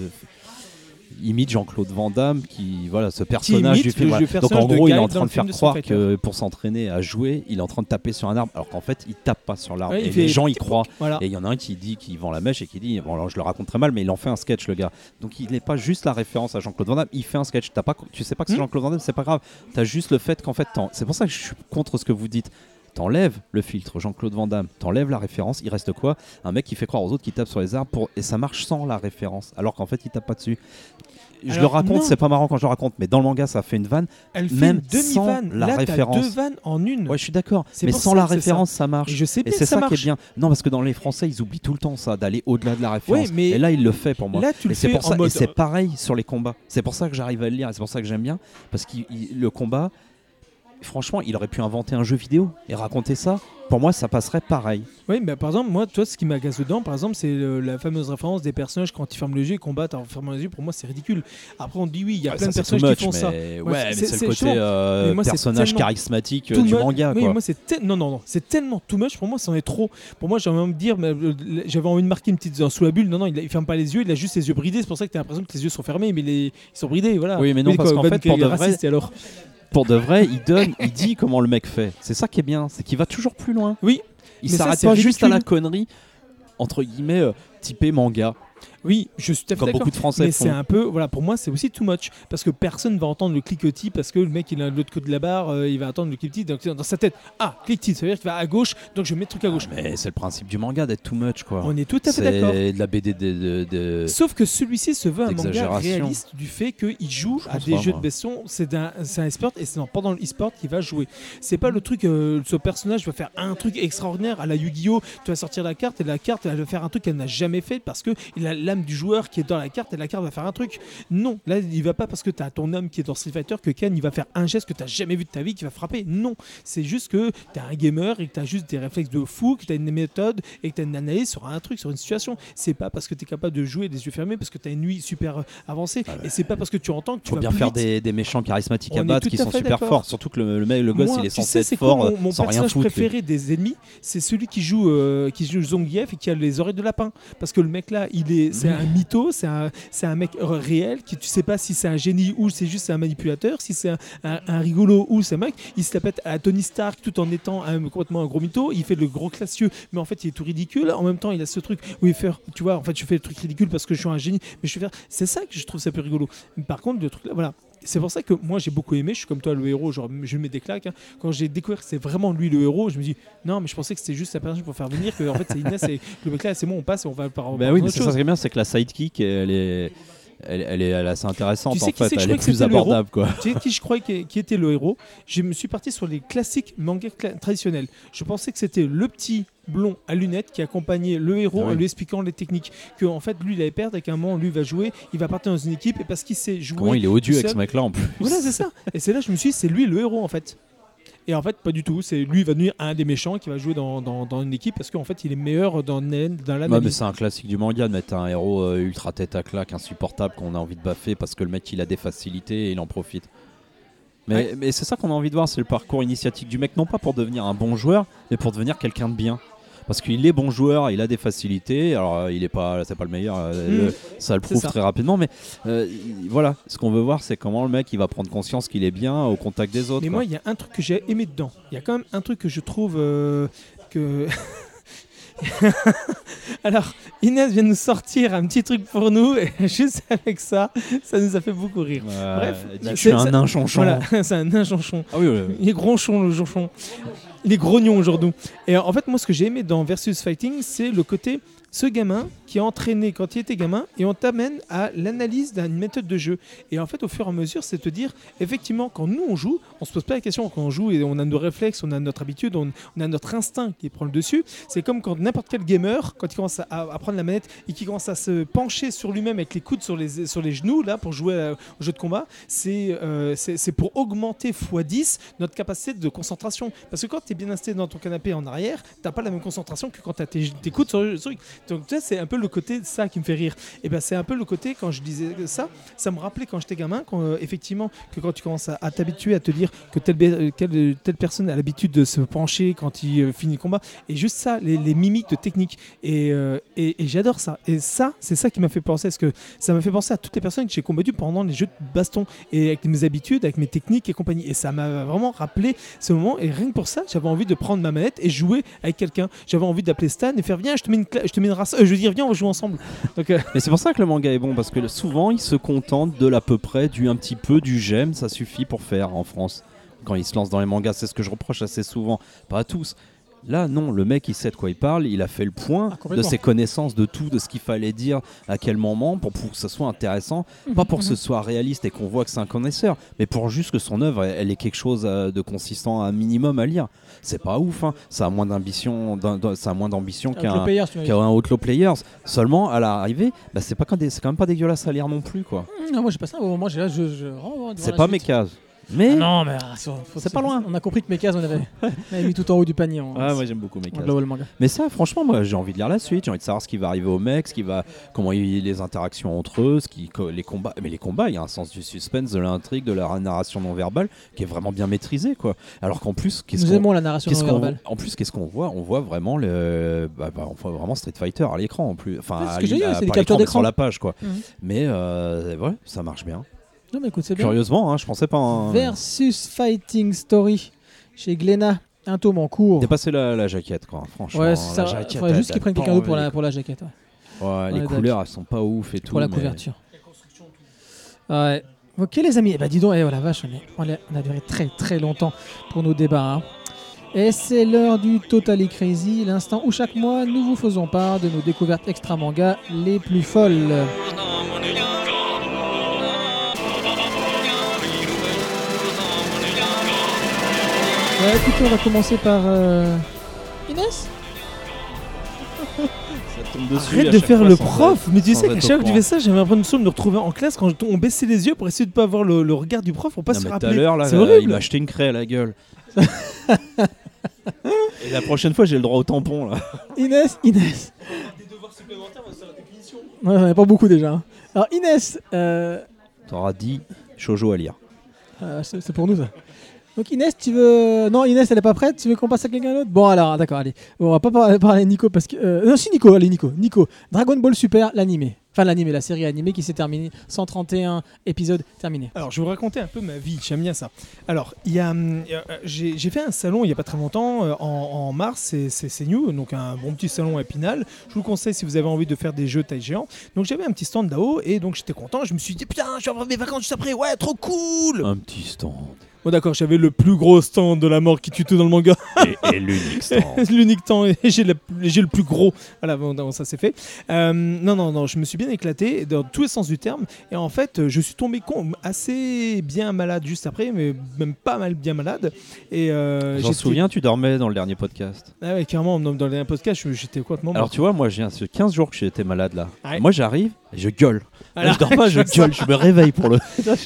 imite Jean-Claude Van Damme qui voilà ce personnage du film, voilà. Personnage donc en gros il est en train de faire croire de que pour s'entraîner à jouer il est en train de taper sur un arbre alors qu'en fait il tape pas sur l'arbre ouais, et les gens y croient voilà. Et il y en a un qui dit qu'il vend la mèche et qui dit bon alors je le raconte très mal mais il en fait un sketch le gars donc il n'est pas juste la référence à Jean-Claude Van Damme, il fait un sketch. T'as pas, tu sais pas que c'est mmh. Jean-Claude Van Damme, c'est pas grave, t'as juste le fait qu'en fait t'en... c'est pour ça que je suis contre ce que vous dites. T'enlèves le filtre Jean-Claude Van Damme, t'enlèves la référence, il reste quoi? Un mec qui fait croire aux autres qui tape sur les arbres pour... et ça marche sans la référence alors qu'en fait il tape pas dessus. Je alors, le raconte, non. C'est pas marrant quand je le raconte, mais dans le manga ça fait une vanne, elle même fait une sans demi-vanne. La là, référence. T'as deux vannes en une. Ouais, je suis d'accord, c'est mais sans ça, la référence ça. Ça marche. Et je sais bien et c'est que ça, ça marche. Qui est bien. Non, parce que dans les Français ils oublient tout le temps ça, d'aller au-delà de la référence. Ouais, mais et là il le fait pour moi. Là, tu et le c'est fais pour en ça. Mode... Et c'est pareil sur les combats. C'est pour ça que j'arrive à le lire, et c'est pour ça que j'aime bien, parce que le combat. Franchement, il aurait pu inventer un jeu vidéo et raconter ça. Pour moi, ça passerait pareil. Oui, mais par exemple, moi, toi, ce qui m'agace dedans, par exemple, c'est le, la fameuse référence des personnages quand ils ferment les yeux et combattent en fermant les yeux. Pour moi, c'est ridicule. Après, on dit oui, il y a ouais, plein de personnages much, qui font mais ça. Ouais, ouais c'est, mais c'est, c'est, c'est le côté euh, moi, personnage charismatique euh, du much, manga. Oui, quoi. Moi, c'est te... non, non, non, c'est tellement too much. Pour moi, c'en est trop. Pour moi, j'avais envie de dire, mais, euh, j'avais envie de marquer une petite euh, sous la bulle. Non, non, il, il ferme pas les yeux. Il a juste les yeux bridés. C'est pour ça que t'as l'impression que les yeux sont fermés, mais les... ils sont bridés. Voilà. Oui, mais non, mais, parce quoi, qu'en fait, pour de vrai, alors. Pour de vrai, il donne, il dit comment le mec fait. C'est ça qui est bien, c'est qu'il va toujours plus loin. Oui, il s'arrête ça, pas ridicule. Juste à la connerie entre guillemets euh, typée manga. Oui, je suis tout à fait comme d'accord. Beaucoup de Français mais font. C'est un peu, voilà, pour moi, c'est aussi too much parce que personne va entendre le cliquetis parce que le mec il est de l'autre côté de la barre, euh, il va entendre le cliquetis donc dans sa tête. Ah, cliquetis, ça veut dire qu'il va à gauche, donc je mets le truc à gauche. Ah, mais c'est le principe du manga d'être too much, quoi. On est tout à fait c'est d'accord. C'est de la B D de, de, de... Sauf que celui-ci se veut un manga réaliste du fait qu'il joue je à des pas, jeux moi. De baston. C'est un, c'est un e-sport et c'est pendant le e-sport qu'il va jouer. C'est pas le truc, euh, ce personnage va faire un truc extraordinaire à la Yu-Gi-Oh. Tu vas sortir la carte et la carte elle va faire un truc qu'elle n'a jamais fait parce que il a l'âme du joueur qui est dans la carte et la carte va faire un truc. Non, là il va pas parce que t'as ton âme qui est dans Street Fighter que Ken il va faire un geste que t'as jamais vu de ta vie qui va frapper. Non, c'est juste que t'es un gamer et que t'as juste des réflexes de fou, que t'as une méthode et que t'as une analyse sur un truc, sur une situation. C'est pas parce que t'es capable de jouer les yeux fermés parce que t'as une nuit super avancée ah bah, et c'est pas parce que tu entends que tu vas bien plus faire des, des méchants charismatiques on à battre qui sont super d'accord. forts. Surtout que le, le, le gosse moi, il est censé sais, être fort quoi, mon, mon sans rien foutre. Mon personnage préféré des ennemis c'est celui qui joue euh, qui joue Zangief et qui a les oreilles de lapin parce que le mec là il est c'est un mytho, c'est un, c'est un mec réel qui tu sais pas si c'est un génie ou c'est juste un manipulateur, si c'est un, un, un rigolo ou c'est un mec, il se la pète à Tony Stark tout en étant un, complètement un gros mytho, il fait le gros classieux, mais en fait il est tout ridicule, en même temps il a ce truc où il fait, tu vois, en fait je fais le truc ridicule parce que je suis un génie, mais je fais faire, c'est ça que je trouve ça plus rigolo, mais par contre le truc là, voilà. C'est pour ça que moi j'ai beaucoup aimé, je suis comme toi le héros, genre je mets des claques. Hein. Quand j'ai découvert que c'est vraiment lui le héros, je me dis non mais je pensais que c'était juste la personne pour faire venir, que en fait c'est Inès et le mec là c'est bon on passe et on va par. Ben oui mais c'est ça qui est bien c'est que la sidekick elle est, elle, elle est assez intéressante tu sais en fait, elle est plus abordable quoi. Tu sais qui je croyais qui, qui était le héros, je me suis parti sur les classiques mangas cla- traditionnels. Je pensais que c'était le petit blond à lunettes qui accompagnait le héros, oui, en lui expliquant les techniques, que en fait lui il allait perdre et qu'à un moment lui va jouer, il va partir dans une équipe, et parce qu'il sait jouer, comment il est odieux avec ce mec là en plus, voilà c'est ça, et c'est là je me suis dit c'est lui le héros en fait. Et en fait, pas du tout. C'est lui, il va devenir un des méchants qui va jouer dans, dans, dans une équipe parce qu'en fait, il est meilleur dans, dans la même. Ouais, c'est un classique du manga de mettre un héros euh, ultra tête à claque, insupportable, qu'on a envie de baffer parce que le mec, il a des facilités et il en profite. Mais, ouais. mais c'est ça qu'on a envie de voir, c'est le parcours initiatique du mec, non pas pour devenir un bon joueur, mais pour devenir quelqu'un de bien. Parce qu'il est bon joueur, il a des facilités. Alors, il est pas, c'est pas le meilleur, mmh, le, ça le prouve ça. Très rapidement. Mais euh, voilà, ce qu'on veut voir, c'est comment le mec il va prendre conscience qu'il est bien au contact des autres. Mais quoi. Moi, il y a un truc que j'ai aimé dedans. Il y a quand même un truc que je trouve euh, que. Alors, Inès vient nous sortir un petit truc pour nous, et juste avec ça, ça nous a fait beaucoup rire. Euh, Bref, je suis un nain chonchon. Voilà, c'est un nain chonchon. Ah oui, oui, oui. Il est gronchon, le jonchon. Il est grognon aujourd'hui. Et en fait, moi, ce que j'ai aimé dans Versus Fighting, c'est le côté ce gamin qui est entraîné quand il était gamin, et on t'amène à l'analyse d'une méthode de jeu. Et en fait, au fur et à mesure, c'est te dire, effectivement, quand nous on joue, on se pose pas la question. Quand on joue, et on a nos réflexes, on a notre habitude, on, on a notre instinct qui prend le dessus. C'est comme quand n'importe quel gamer, quand il commence à, à prendre la manette et qu'il commence à se pencher sur lui-même avec les coudes sur les, sur les genoux là pour jouer à, au jeu de combat, c'est, euh, c'est, c'est pour augmenter fois dix notre capacité de concentration. Parce que quand tu es bien installé dans ton canapé en arrière, t'as pas la même concentration que quand tu as tes, tes coudes sur le truc. Donc tu sais, c'est un peu le côté de ça qui me fait rire. Et ben c'est un peu le côté, quand je disais ça, ça me rappelait quand j'étais gamin, quand, euh, effectivement, que quand tu commences à, à t'habituer à te dire que telle, be- quelle, telle personne a l'habitude de se pencher quand il euh, finit le combat, et juste ça, les, les mimiques de technique, et, euh, et, et j'adore ça. Et ça, c'est ça qui m'a fait penser, parce que ça m'a fait penser à toutes les personnes que j'ai combattues pendant les jeux de baston, et avec mes habitudes, avec mes techniques et compagnie. Et ça m'a vraiment rappelé ce moment, et rien que pour ça, j'avais envie de prendre ma manette et jouer avec quelqu'un. J'avais envie d'appeler Stan et faire viens, je te mets une cla- je te mets une race, euh, je veux dire viens, on va jouer ensemble. Donc, euh... Mais c'est pour ça que le manga est bon, parce que souvent il se contente de l'à peu près, du un petit peu, du j'aime, ça suffit pour faire en France. Quand il se lance dans les mangas, c'est ce que je reproche assez souvent, pas à tous. Là non, le mec il sait de quoi il parle, il a fait le point ah, de ses connaissances, de tout, de ce qu'il fallait dire à quel moment pour, pour que ça soit intéressant, mmh, pas pour mmh. que ce soit réaliste et qu'on voit que c'est un connaisseur, mais pour juste que son œuvre elle, elle ait quelque chose de consistant, un minimum à lire. C'est pas ouf, hein. Ça a moins d'ambition, d'un, d'un, ça a moins d'ambition qu'un, players, qu'un Outlaw Players. Seulement à l'arrivée, bah, c'est pas quand des, c'est quand même pas dégueulasse à lire non plus quoi. Mmh, non, moi j'ai pas ça. Au moment j'ai là, je, je... Oh, c'est pas mes cases. Mais ah non, mais ah, c'est, c'est pas loin. On a compris que Mekaz, on avait, on avait mis tout en haut du panier. En, ah, moi ouais, j'aime beaucoup Mekaz. Mais ça, franchement, moi j'ai envie de lire la suite. J'ai envie de savoir ce qui va arriver au mec, ce qui va, comment il, les interactions entre eux, ce qui, les combats. Mais les combats, il y a un sens du suspense, de l'intrigue, de la narration non verbale qui est vraiment bien maîtrisée, quoi. Alors qu'en plus, qu'est-ce nous qu'on, aimons la narration non verbale. En plus, qu'est-ce qu'on voit? On voit vraiment le, bah, bah, on voit vraiment Street Fighter à l'écran en plus. Enfin, ouais, à, dit, à, c'est des captures d'écran sur la page, quoi. Mm-hmm. Mais euh, ouais, ça marche bien. Non, mais écoute, c'est curieusement, hein, je pensais pas. Un... Versus Fighting Story chez Glénat, un tome en cours. Dépasser la, la jaquette, quoi. Franchement, ouais, ça, la jaquette. Il faudrait juste qu'ils prennent quelqu'un d'autre pour la, pour la jaquette. Ouais, ouais les, les couleurs, elles sont pas ouf et tout. Pour la mais... couverture. La construction, tout. Ouais. Ok, les amis. Eh bah, dis donc, eh, oh, la vache, on, est... on a duré très très longtemps pour nos débats. Hein. Et c'est l'heure du Totally Crazy, l'instant où chaque mois nous vous faisons part de nos découvertes extra manga les plus folles. Ouais, écoutez, on va commencer par euh... Inès. Ça tombe dessus. Arrête de faire le prof, mais tu sais qu'à chaque fois que tu fais ça, j'avais l'impression de me retrouver en classe quand on baissait les yeux pour essayer de ne pas avoir le, le regard du prof, on passe se rappeler. Tout à l'heure, là, c'est horrible. Il m'a acheté une craie à la gueule. Et la prochaine fois, j'ai le droit au tampon là. Inès, Inès. Des devoirs supplémentaires, on va se faire la définition. Ouais, j'en ai pas beaucoup déjà. Hein. Alors Inès, euh... t'auras dit shoujo à lire. Euh, c'est, c'est pour nous ça. Donc Inès, tu veux... Non, Inès, elle est pas prête. Tu veux qu'on passe à quelqu'un d'autre? Bon, alors, d'accord, allez. Bon, on va pas parler, parler Nico parce que... Euh... Non, si, Nico, allez, Nico. Nico, Dragon Ball Super, l'animé. Enfin, l'animé, la série animée qui s'est terminée. cent trente et un épisodes terminés. Alors, je vais vous raconter un peu ma vie. J'aime bien ça. Alors, il y a, y a, j'ai, j'ai fait un salon il n'y a pas très longtemps, en, en mars, c'est, c'est, c'est new, donc un bon petit salon à Épinal. Je vous conseille si vous avez envie de faire des jeux taille géant. Donc, j'avais un petit stand là-haut et donc j'étais content. Je me suis dit, putain, je vais avoir mes vacances juste après. Ouais, trop cool. Un petit stand. Bon d'accord, j'avais le plus gros stand de la mort qui tue tout dans le manga. Et, et l'unique stand. L'unique stand, et j'ai, la, j'ai le plus gros. Voilà, bon, non, ça c'est fait. Euh, non, non, non, je me suis bien éclaté dans tous les sens du terme. Et en fait, je suis tombé con, assez bien malade juste après, mais même pas mal bien malade. Et, euh, J'en souviens, tu dormais dans le dernier podcast. Ah ouais, carrément, dans le dernier podcast, j'étais complètement... Alors mort. Tu vois, moi, j'ai quinze jours que j'étais malade là. Ah ouais. Moi, j'arrive et je gueule. Alors, là, je dors pas, je gueule, je me réveille pour le...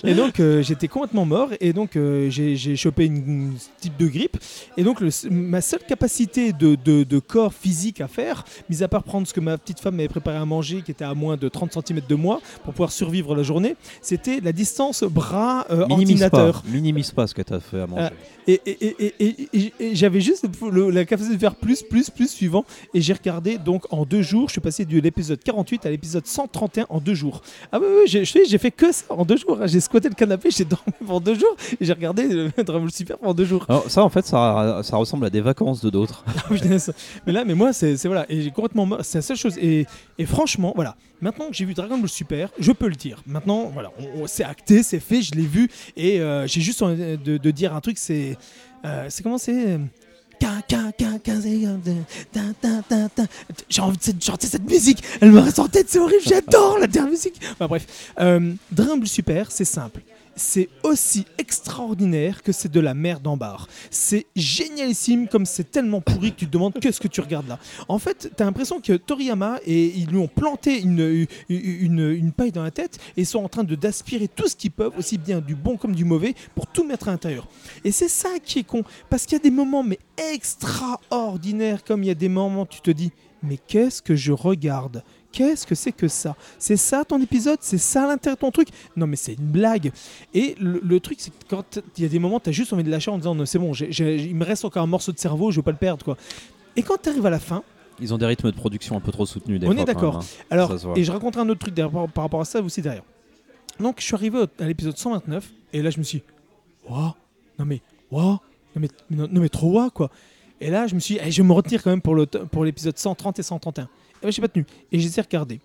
Et donc, euh, j'étais complètement mort et donc... Euh, J'ai, j'ai chopé une, une type de grippe et donc le, ma seule capacité de, de, de corps physique à faire, mis à part prendre ce que ma petite femme m'avait préparé à manger qui était à moins de trente centimètres de moi pour pouvoir survivre la journée, c'était la distance bras euh, ordinateur. Minimise pas ce que t'as fait à manger. Euh, et, et, et, et, et, et j'avais juste le, la capacité de faire plus, plus, plus suivant et j'ai regardé donc en deux jours, je suis passé de l'épisode quarante-huit à l'épisode cent trente et un en deux jours. Ah oui, oui, j'ai, j'ai fait que ça en deux jours. J'ai squatté le canapé, j'ai dormi pendant deux jours et j'ai regardé Dragon Ball Super pendant deux jours. Alors, ça en fait ça, ça ressemble à des vacances de d'autres. mais là mais moi c'est, c'est voilà et j'ai complètement mort, c'est la seule chose et, et franchement voilà maintenant que j'ai vu Dragon Ball Super je peux le dire maintenant voilà on, on, c'est acté, c'est fait, je l'ai vu et euh, j'ai juste envie de, de dire un truc c'est euh, c'est comment c'est j'ai envie de chanter cette musique, elle me reste en tête, c'est horrible, j'adore la dernière musique. Enfin, bref euh, Dragon Ball Super c'est simple. C'est aussi extraordinaire que c'est de la merde en barre. C'est génialissime comme c'est tellement pourri que tu te demandes qu'est-ce que tu regardes là. En fait, t'as l'impression que Toriyama et ils lui ont planté une, une, une paille dans la tête et ils sont en train de, d'aspirer tout ce qu'ils peuvent, aussi bien du bon comme du mauvais, pour tout mettre à l'intérieur. Et c'est ça qui est con, parce qu'il y a des moments mais extraordinaires comme il y a des moments où tu te dis mais qu'est-ce que je regarde ? Qu'est-ce que c'est que ça ? C'est ça ton épisode ? C'est ça l'intérêt de ton truc ? Non mais c'est une blague. Et le, le truc c'est que quand il y a des moments t'as juste envie de lâcher en disant non, c'est bon, j'ai, j'ai, il me reste encore un morceau de cerveau, je veux pas le perdre quoi. Et quand t'arrives à la fin, ils ont des rythmes de production un peu trop soutenus. Des on fois, est d'accord. Même, hein. Alors et je raconterai un autre truc par, par rapport à ça aussi derrière. Donc je suis arrivé à l'épisode cent vingt-neuf et là je me suis dit waouh, non mais waouh, non mais non, non mais trop waouh quoi. Et là je me suis dit, eh, je vais me retenir quand même pour le pour l'épisode cent trente et cent trente et un. Et j'ai pas tenu. Et j'ai regardé.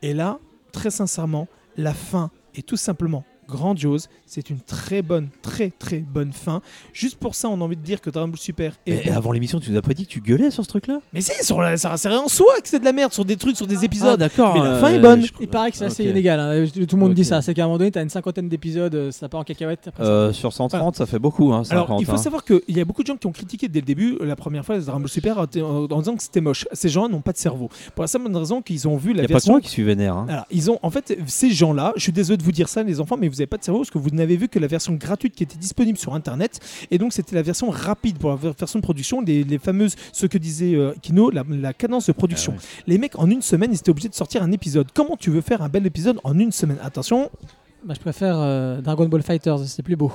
Et là, très sincèrement, la fin est tout simplement grandiose. C'est une très bonne, très très bonne fin. Juste pour ça, on a envie de dire que Dragon Ball Super est... Et avant l'émission, tu nous as pas dit que tu gueulais sur ce truc-là ? Mais si, sur la... ça reste en soi que c'est de la merde, sur des trucs, sur des épisodes. Ah, d'accord. Mais euh, la fin est bonne. Je... Il paraît que c'est assez okay. Illégal. Hein. Tout le monde okay. dit ça. C'est qu'à un moment donné, t'as une cinquantaine d'épisodes, ça part en cacahuète. Après, euh, sur cent trente, voilà. Ça fait beaucoup. Hein, cinquante, alors, il faut hein. savoir qu'il y a beaucoup de gens qui ont critiqué dès le début, la première fois, Dragon Ball Super, en, en disant que c'était moche. Ces gens n'ont pas de cerveau. Pour la simple raison qu'ils ont vu la y a version. Pas que moi qui suis vénère. Hein. Alors, ils ont, en fait, ces gens-là, je suis désolé de vous dire ça, les enfants, mais vous n'avez pas de cerveau parce que vous n'avez vu que la version gratuite qui était disponible sur internet et donc c'était la version rapide pour la version de production, les, les fameuses, ce que disait euh, Kino, la, la cadence de production. Ah ouais. Les mecs en une semaine ils étaient obligés de sortir un épisode. Comment tu veux faire un bel épisode en une semaine ? Attention. Bah, je préfère euh, Dragon Ball Fighters, c'est plus beau.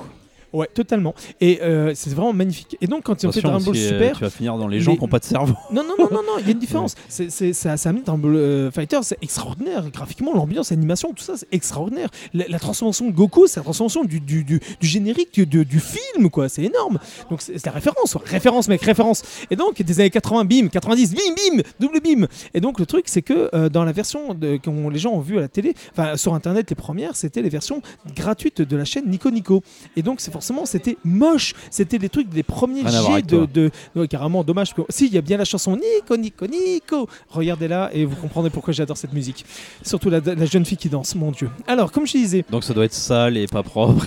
Ouais, totalement. Et euh, c'est vraiment magnifique. Et donc, quand ils ont fait Dragon Ball si Super. Tu vas finir dans les gens mais... qui n'ont pas de cerveau. Non, non, non, non, non, il y a une différence. c'est, c'est, ça, ça a mis Dragon Ball euh, Fighter, c'est extraordinaire. Graphiquement, l'ambiance, l'animation, tout ça, c'est extraordinaire. La, la transformation de Goku, c'est la transformation du, du, du, du générique, du, du, du film, quoi. C'est énorme. Donc, c'est, c'est la référence. Quoi. Référence, mec, référence. Et donc, des années quatre-vingts, bim, quatre-vingt-dix, bim, bim, double bim. Et donc, le truc, c'est que euh, dans la version de, qu'on les gens ont vu à la télé, enfin, sur Internet, les premières, c'était les versions gratuites de la chaîne Nico Nico. Et donc, c'est forcément forcément c'était moche, c'était des trucs des premiers jets de, de... Non, carrément dommage que... si il y a bien la chanson Nico Nico Nico, regardez-la et vous comprendrez pourquoi j'adore cette musique, surtout la, la jeune fille qui danse, mon dieu. Alors comme je disais, donc ça doit être sale et pas propre.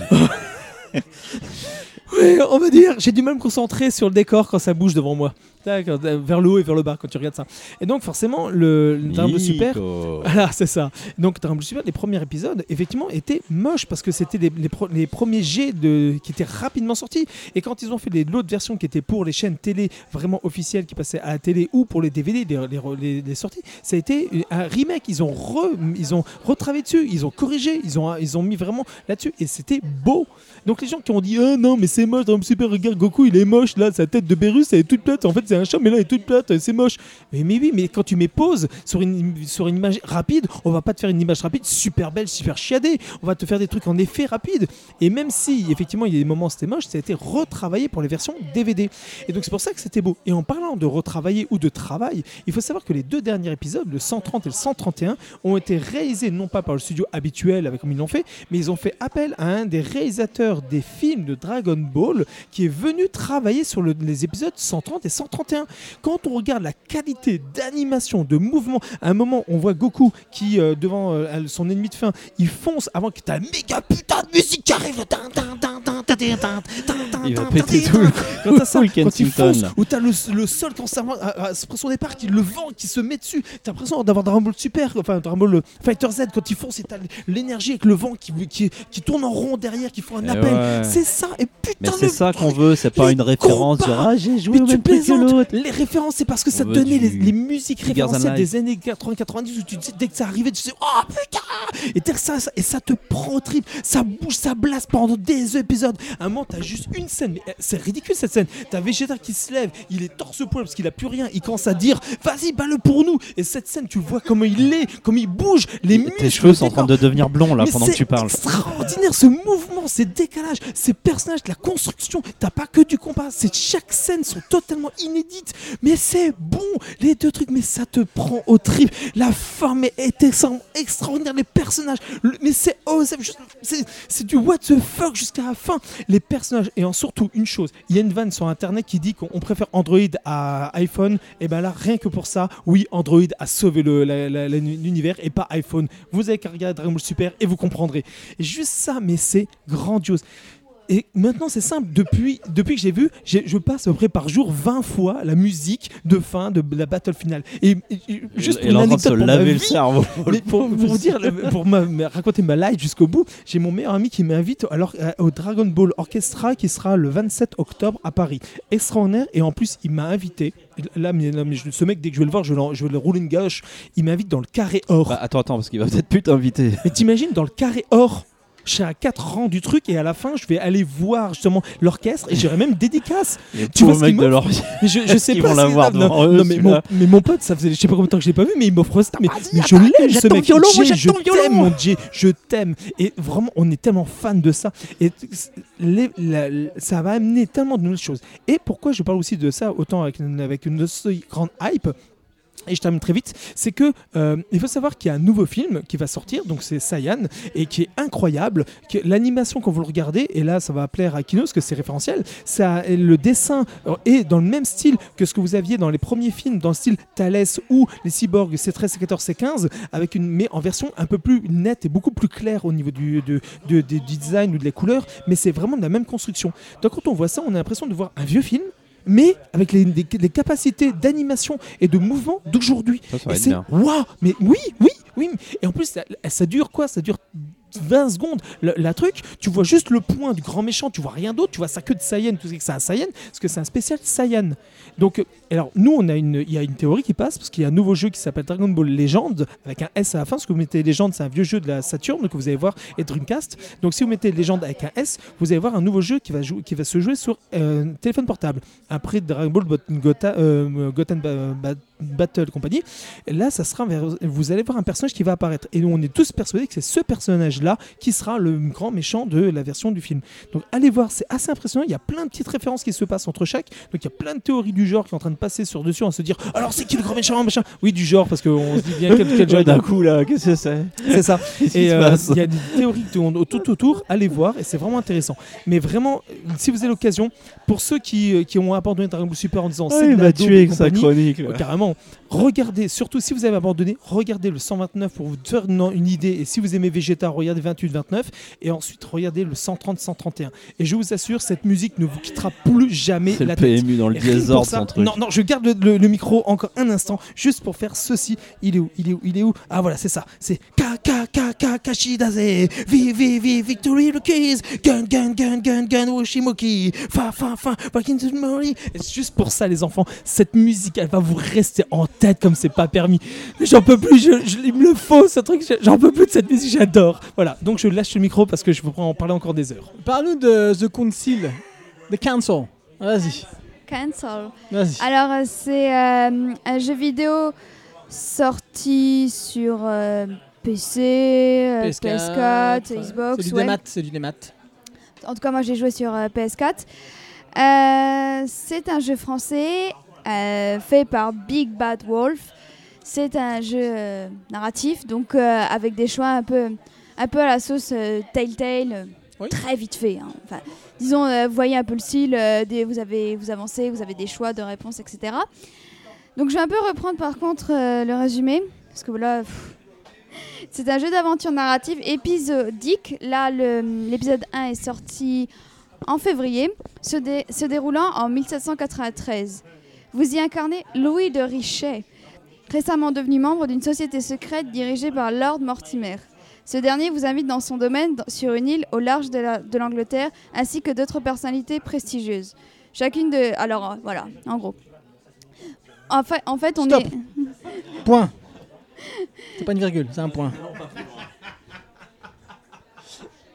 Oui, on va dire, j'ai du mal à me concentrer sur le décor quand ça bouge devant moi. D'accord, vers le haut et vers le bas quand tu regardes ça. Et donc forcément, le, le Dragon Ball Super... Voilà, c'est ça. Donc Dragon Ball Super, les premiers épisodes, effectivement, étaient moches parce que c'était les, les, pro, les premiers jets de, qui étaient rapidement sortis. Et quand ils ont fait les, l'autre version qui était pour les chaînes télé vraiment officielles qui passaient à la télé ou pour les D V D, les, les, les, les sorties, ça a été un remake. Ils ont, re, ils ont retravaillé dessus, ils ont corrigé, ils ont, ils ont mis vraiment là-dessus et c'était beau. Donc les gens qui ont dit « Ah non, mais c'est moche, Dragon Ball Super, regarde Goku, il est moche, là, sa tête de Beerus, elle est toute plate, en fait, c'est c'est un chat, mais là elle est toute plate, c'est moche. Mais, mais oui, mais quand tu mets pause sur une, sur une image rapide, on va pas te faire une image rapide super belle, super chiadée. On va te faire des trucs en effet rapide. Et même si effectivement il y a des moments où c'était moche, ça a été retravaillé pour les versions D V D. Et donc c'est pour ça que c'était beau. Et en parlant de retravailler ou de travail, il faut savoir que les deux derniers épisodes, le cent trente et le cent trente et un, ont été réalisés non pas par le studio habituel avec comme ils l'ont fait, mais ils ont fait appel à un des réalisateurs des films de Dragon Ball qui est venu travailler sur le, les épisodes cent trente et cent trente et un. Quand on regarde la qualité d'animation, de mouvement, à un moment on voit Goku qui euh, devant euh, son ennemi de fin, il fonce avant que t'as la méga putain de musique qui arrive, tin, tin, tin, tin, tin, tin, tin, tin. Il va péter tout le quand t'as ça, le quand il fonce, ou t'as le, le sol quand ça à, à son départ, qui le vent qui se met dessus, t'as l'impression d'avoir Dragon Ball Super, enfin Dragon Ball Fighter Z quand il fonce, et t'as l'énergie avec le vent qui, qui, qui tourne en rond derrière, qui font un et appel. Ouais. C'est ça, et putain, mais c'est ça qu'on veut, c'est pas une référence combats, genre, ah j'ai joué au même truc que l'autre. Les références, c'est parce que on ça donnait du... les, les musiques référencées des années quatre-vingts quatre-vingt-dix où tu dis, dès que ça arrivait, tu disais oh putain, et ça, ça, et ça te prend au trip, ça bouge, ça blasse pendant des épisodes. À un moment, t'as juste une scène, mais c'est ridicule cette scène. T'as Vegeta qui se lève, il est torse-poil parce qu'il a plus rien, il commence à dire vas-y, bats-le pour nous. Et cette scène, tu vois comment il est, comment il bouge, les muscles. Tes cheveux sont en train de devenir blonds là mais pendant que tu parles. C'est extraordinaire ce mouvement, ces décalages, ces personnages, la construction. T'as pas que du combat, c'est chaque scène sont totalement inédites, mais c'est bon les deux trucs, mais ça te prend au trip. La forme est extraordinaire, les personnages, le, mais c'est oh, c'est, c'est, c'est du what the fuck jusqu'à la fin. Les personnages et en surtout une chose, il y a une vanne sur internet qui dit qu'on préfère Android à iPhone. Et ben là, rien que pour ça, oui, Android a sauvé le, la, la, la, l'univers et pas iPhone. Vous avez qu'à regarder Dragon Ball Super et vous comprendrez. Juste ça, mais c'est grandiose. Et maintenant, c'est simple. Depuis, depuis que j'ai vu, j'ai, je passe à peu près par jour vingt fois la musique de fin de la battle finale. Et, et juste pour et une anecdote, pour laver le cerveau. Pour, pour vous dire, pour ma, me raconter ma life jusqu'au bout, j'ai mon meilleur ami qui m'invite alors euh, au Dragon Ball Orchestra qui sera le vingt-sept octobre à Paris. Extraordinaire. Et en plus, il m'a invité. Là, mais, là mais, ce mec, dès que je vais le voir, je vais le, je vais le rouler une gauche. Il m'invite dans le carré or. Bah, attends, attends, parce qu'il va peut-être plus t'inviter. Mais t'imagines dans le carré or. Je suis à quatre rangs du truc et à la fin, je vais aller voir justement l'orchestre et j'irai même dédicace. Les tu vois ce mec de l'orchestre. Je, je sais pas. Vont l'avoir non, devant non, eux, non, mais, mon, mais mon pote, ça faisait, je sais pas combien de temps que je l'ai pas vu, mais il m'offre ça. Mais, mais je l'aime, ce mec. Violon, Jay, je violon. T'aime, mon Jay, je t'aime. Et vraiment, on est tellement fan de ça. Et les, la, la, ça va amener tellement de nouvelles choses. Et pourquoi je parle aussi de ça autant avec, avec une aussi grande hype? Et je termine très vite, c'est que euh, il faut savoir qu'il y a un nouveau film qui va sortir, donc c'est Saiyan, et qui est incroyable. Que l'animation, quand vous le regardez, et là ça va plaire à Kino parce que c'est référentiel, ça, le dessin est dans le même style que ce que vous aviez dans les premiers films, dans le style Thalès ou les cyborgs C treize, C quatorze, C quinze, avec une, mais en version un peu plus nette et beaucoup plus claire au niveau du, de, de, du design ou de la couleur, mais c'est vraiment de la même construction. Donc quand on voit ça, on a l'impression de voir un vieux film, mais avec les, les, les capacités d'animation et de mouvement d'aujourd'hui. Ça, ça et c'est waouh, mais oui, oui, oui. Et en plus, ça, ça dure quoi? Ça dure vingt secondes. La, la truc, tu vois juste le point du grand méchant, tu vois rien d'autre, tu vois sa queue de Saiyan, tout ce que c'est un Saiyan, parce que c'est un spécial Saiyan. Donc, alors nous, on a une, il y a une théorie qui passe parce qu'il y a un nouveau jeu qui s'appelle Dragon Ball Legend avec un S à la fin. Parce que vous mettez Legend, c'est un vieux jeu de la Saturn que vous allez voir et Dreamcast. Donc, si vous mettez Legend avec un S, vous allez voir un nouveau jeu qui va, jou- qui va se jouer sur euh, téléphone portable. Après Dragon Ball Goten euh, ba- ba- Battle Company, là, ça sera vers, vous allez voir un personnage qui va apparaître. Et nous, on est tous persuadés que c'est ce personnage-là qui sera le grand méchant de la version du film. Donc allez voir, c'est assez impressionnant, il y a plein de petites références qui se passent entre chaque, donc il y a plein de théories du genre qui sont en train de passer sur dessus, on se dire alors c'est qui le grand méchant machin. Oui, du genre, parce qu'on se dit bien quel, quel genre d'un coup là, qu'est-ce que c'est c'est ça. Et euh, il y a des théories tout autour, allez voir, et c'est vraiment intéressant. Mais vraiment, si vous avez l'occasion, pour ceux qui, qui ont abandonné Dragon Ball Super en disant ah, c'est il m'a tué avec sa chronique là. Carrément, regardez, surtout si vous avez abandonné, regardez le cent vingt-neuf pour vous faire une idée, et si vous aimez Vegeta, regardez vingt-huit vingt-neuf, et ensuite regardez le cent trente cent trente et un. Et je vous assure, cette musique ne vous quittera plus jamais c'est la le tête. P M U dans le désordre, son truc. Non, non, je garde le, le, le micro encore un instant, juste pour faire ceci. Il est où? Il est où? Il est où? Ah voilà, c'est ça. C'est Kakakakashidaze, vi vi vi victory lookies, gun gun gun gun gun Woshimoki, fa fa fa back into the memory. C'est juste pour ça, les enfants. Cette musique, elle va vous rester en tête comme c'est pas permis. Mais j'en peux plus, je, je, il me le faut ce truc. J'en peux plus de cette musique, j'adore. Voilà, donc je lâche le micro parce que je pourrais en parler encore des heures. Parle-nous de The Council, The Council, vas-y. Cancel. Vas-y. Alors, c'est euh, un jeu vidéo sorti sur euh, P C, P S quatre, euh, Xbox. C'est du ouais. démat, c'est du démat. En tout cas, moi, j'ai joué sur euh, P S quatre. Euh, c'est un jeu français euh, fait par Big Bad Wolf. C'est un jeu euh, narratif, donc euh, avec des choix un peu, un peu à la sauce euh, Telltale, euh, oui. très vite fait. Hein. Enfin, disons, euh, vous voyez un peu le style, euh, des, vous, avez, vous avancez, vous avez des choix de réponses, et cetera. Donc je vais un peu reprendre par contre euh, le résumé, parce que là, pff, c'est un jeu d'aventure narrative épisodique. Là, le, l'épisode un est sorti en février, se, dé, se déroulant en mille sept cent quatre-vingt-treize. Vous y incarnez Louis de Richet, récemment devenu membre d'une société secrète dirigée par Lord Mortimer. Ce dernier vous invite dans son domaine, sur une île au large de, la, de l'Angleterre, ainsi que d'autres personnalités prestigieuses. Chacune de... Alors, euh, voilà, en gros. En fait, en fait on Stop. est... Point. C'est pas une virgule, c'est un point.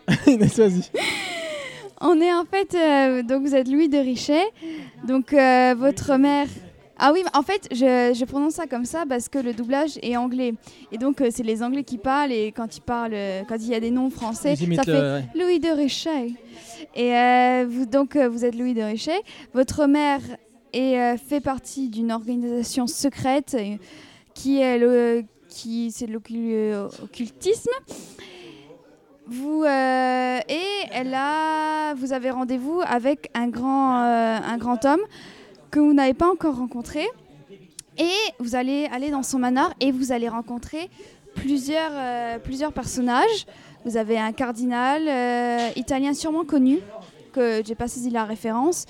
Vas-y. On est en fait... Euh, donc, vous êtes Louis de Richet. Donc, euh, votre mère... Ah oui, en fait, je, je prononce ça comme ça parce que le doublage est anglais. Et donc, euh, c'est les Anglais qui parlent. Et quand ils parlent, euh, quand il y a des noms français, ça fait euh, ouais. Louis de Richet. Et euh, vous, donc, euh, vous êtes Louis de Richet. Votre mère est, euh, fait partie d'une organisation secrète euh, qui est le, qui, c'est de l'occultisme. Vous euh, et elle a, vous avez rendez-vous avec un grand, euh, un grand homme que vous n'avez pas encore rencontré, et vous allez aller dans son manoir et vous allez rencontrer plusieurs, euh, plusieurs personnages. Vous avez un cardinal euh, italien sûrement connu, que j'ai pas saisi la référence.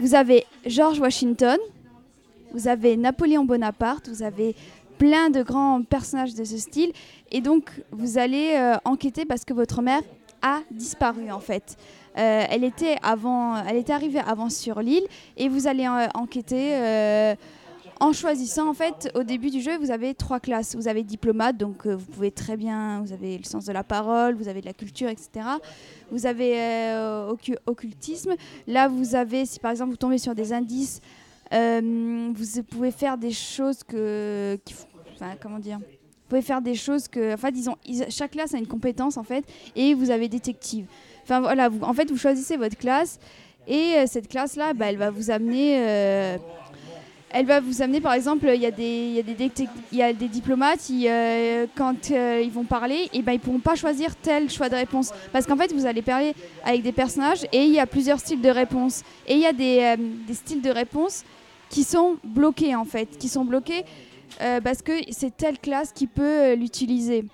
Vous avez George Washington, vous avez Napoléon Bonaparte, vous avez plein de grands personnages de ce style, et donc vous allez euh, enquêter parce que votre mère a disparu en fait. Euh, elle était avant, elle était arrivée avant sur l'île et vous allez euh, enquêter euh, en choisissant en fait. Au début du jeu, vous avez trois classes. Vous avez diplomate, donc euh, vous pouvez très bien, vous avez le sens de la parole, vous avez de la culture, et cetera. Vous avez euh, occultisme. Là, vous avez, si par exemple vous tombez sur des indices, euh, vous pouvez faire des choses que, qui, enfin, comment dire. Vous pouvez faire des choses que... Enfin, disons, chaque classe a une compétence, en fait, et vous avez détective. Enfin, voilà, vous, en fait, vous choisissez votre classe, et euh, cette classe-là, bah, elle va vous amener... Euh, elle va vous amener, par exemple, il y a des, y a des, détec- y a des diplomates, y, euh, quand euh, ils vont parler, et bah, ils ne pourront pas choisir tel choix de réponse. Parce qu'en fait, vous allez parler avec des personnages, et il y a plusieurs styles de réponses. Et il y a des, euh, des styles de réponses qui sont bloqués, en fait, qui sont bloqués... Euh, parce que c'est telle classe qui peut euh, l'utiliser.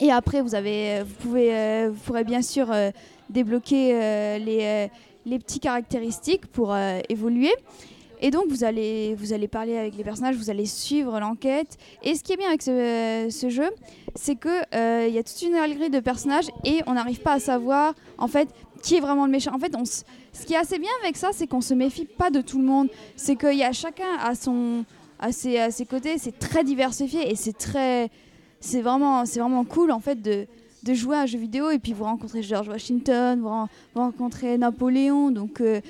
Et après, vous, avez, vous, pouvez, euh, vous pourrez bien sûr euh, débloquer euh, les, euh, les petits caractéristiques pour euh, évoluer. Et donc, vous allez, vous allez parler avec les personnages, vous allez suivre l'enquête. Et ce qui est bien avec ce, euh, ce jeu, c'est qu'il euh, y a toute une galerie de personnages et on n'arrive pas à savoir en fait, qui est vraiment le méchant. En fait, on s- ce qui est assez bien avec ça, c'est qu'on ne se méfie pas de tout le monde. C'est qu'il y a chacun à son... À ses, à ses côtés, c'est très diversifié et c'est très, c'est vraiment, c'est vraiment cool en fait de, de jouer à un jeu vidéo et puis vous rencontrez George Washington, vous, ren- vous rencontrez Napoléon, donc euh,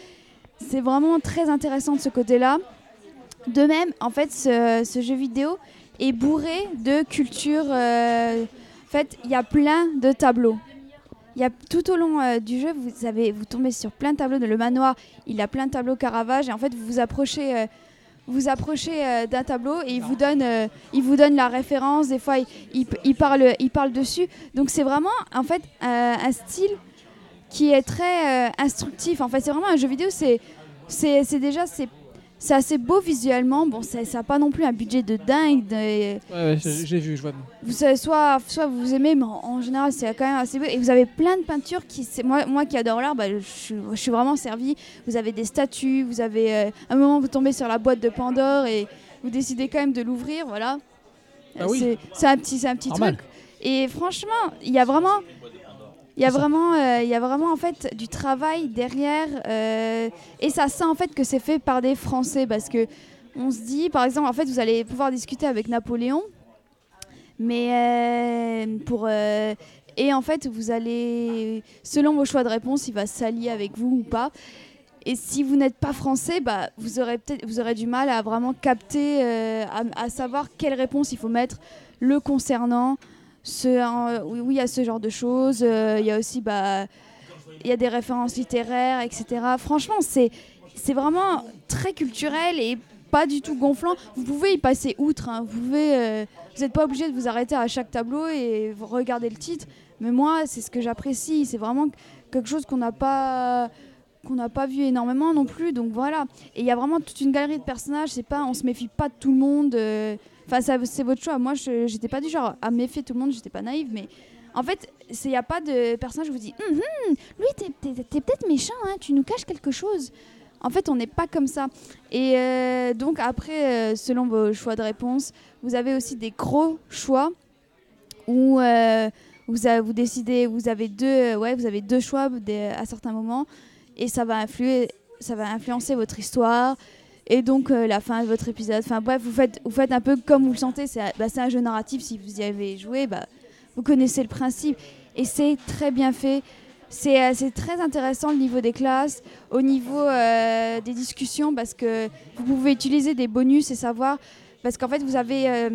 c'est vraiment très intéressant de ce côté-là. De même, en fait, ce, ce jeu vidéo est bourré de culture. Euh, en fait, il y a plein de tableaux. Il y a tout au long euh, du jeu, vous avez, vous tombez sur plein de tableaux. Le manoir, il a plein de tableaux Caravage et en fait, vous vous approchez. Euh, vous approchez euh, d'un tableau et il vous donne, euh, il vous donne la référence. Des fois, il, il, il, parle, il parle dessus. Donc, c'est vraiment en fait, euh, un style qui est très euh, instructif. En fait, c'est vraiment un jeu vidéo. C'est, c'est, c'est déjà c'est, c'est assez beau visuellement. Bon, ça n'a pas non plus un budget de dingue. De, ouais, ouais, j'ai, j'ai vu, je vois. Vous savez, soit, soit vous aimez, mais en, en général, c'est quand même assez beau. Et vous avez plein de peintures. Qui, c'est, moi, moi qui adore l'art, bah, je, je suis vraiment servie. Vous avez des statues, vous avez... Euh, à un moment, vous tombez sur la boîte de Pandore et vous décidez quand même de l'ouvrir, voilà. Bah c'est, oui. c'est un petit, c'est un petit truc. Et franchement, il y a vraiment... Il y a vraiment, euh, il y a vraiment en fait du travail derrière euh, et ça sent en fait que c'est fait par des Français parce que on se dit par exemple en fait vous allez pouvoir discuter avec Napoléon, mais euh, pour euh, et en fait vous allez selon vos choix de réponse il va s'allier avec vous ou pas Et si vous n'êtes pas français, bah, vous aurez peut-être, vous aurez du mal à vraiment capter, euh, à, à savoir quelle réponse il faut mettre, le concernant, ce, euh, oui, il y a ce genre de choses, euh, il y a aussi bah, il y a des références littéraires, et cetera. Franchement, c'est, c'est vraiment très culturel et pas du tout gonflant. Vous pouvez y passer outre, hein. Vous pouvez, euh, vous n'êtes pas obligé de vous arrêter à chaque tableau et regarder le titre. Mais moi, c'est ce que j'apprécie, c'est vraiment quelque chose qu'on n'a pas... qu'on n'a pas vu énormément non plus, donc voilà. Et il y a vraiment toute une galerie de personnages, c'est pas, on se méfie pas de tout le monde, enfin euh, ça c'est votre choix. Moi je, j'étais pas du genre à méfier tout le monde, j'étais pas naïve, mais en fait il n'y a pas de personnage où vous dit mm-hmm, lui t'es, t'es, t'es peut-être méchant, hein, tu nous caches quelque chose. En fait on n'est pas comme ça. Et euh, donc après euh, selon vos choix de réponse, vous avez aussi des gros choix où euh, vous, avez, vous décidez, vous avez deux, ouais, vous avez deux choix des, à certains moments. Et ça va influer, ça va influencer votre histoire et donc euh, la fin de votre épisode. Enfin bref, vous faites, vous faites un peu comme vous le sentez. C'est, bah, c'est un jeu narratif. Si vous y avez joué, bah, vous connaissez le principe. Et c'est très bien fait. C'est, euh, c'est très intéressant le niveau des classes, au niveau euh, des discussions, parce que vous pouvez utiliser des bonus et savoir. Parce qu'en fait, vous avez... Euh,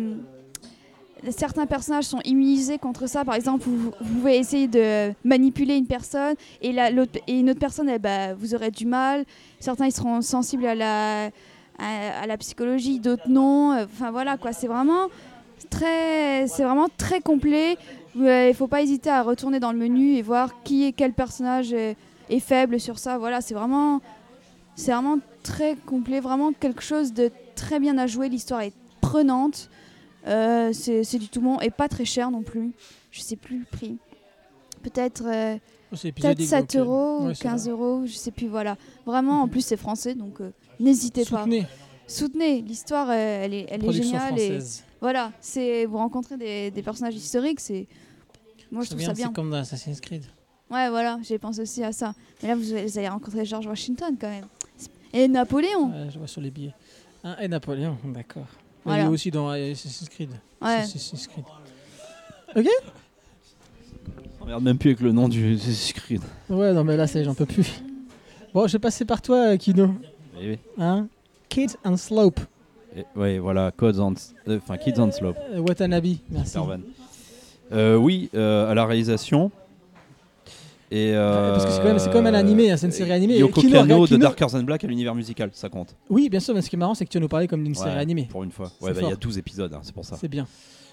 certains personnages sont immunisés contre ça. Par exemple, vous, vous pouvez essayer de manipuler une personne et, la, l'autre, et une autre personne, eh ben, vous aurez du mal. Certains, ils seront sensibles à la, à, à la psychologie, d'autres non. Enfin voilà, quoi. C'est vraiment très, c'est vraiment très complet. Il faut pas hésiter à retourner dans le menu et voir qui est quel personnage est, est faible sur ça. Voilà, c'est vraiment, c'est vraiment très complet, vraiment quelque chose de très bien à jouer. L'histoire est prenante. Euh, c'est, c'est du tout bon et pas très cher non plus. Je sais plus le prix. Peut-être, euh, peut-être sept euros ouais, ou quinze euros, je sais plus. Voilà. Vraiment, mm-hmm. En plus, c'est français, donc euh, n'hésitez Soutenez. pas. Soutenez. L'histoire, euh, elle est, elle est géniale. Et, voilà. C'est, vous rencontrez des, des personnages historiques. C'est, moi, je trouve bien, ça bien. C'est comme dans Assassin's Creed. Ouais, voilà. J'ai pensé aussi à ça. Mais là, vous, vous allez rencontrer George Washington quand même. Et Napoléon. Ouais, je vois sur les billets. Ah, et Napoléon, d'accord. Voilà. Il est aussi dans Assassin's Creed. Ouais. Assassin's Creed. Ok. On regarde même plus avec le nom du Assassin's Creed. Ouais, non mais là c'est, j'en peux plus. Bon, je vais passer par toi, Kino. Oui, oui. Hein? Kids and Slope. Et, ouais, voilà, Codes and, enfin euh, Kids and Slope. Euh, Watanabe, merci. Euh, oui, euh, à la réalisation. Et euh, parce que c'est quand même, c'est quand même un animé, hein, c'est une série animée. Yoko Kino, Kano de Dark Arts and Black à l'univers musical, ça compte. Oui, bien sûr, mais ce qui est marrant, c'est que tu vas nous parler comme d'une ouais, série animée. Pour une fois. Il ouais, bah, y a douze épisodes, hein, c'est pour ça. C'est bien.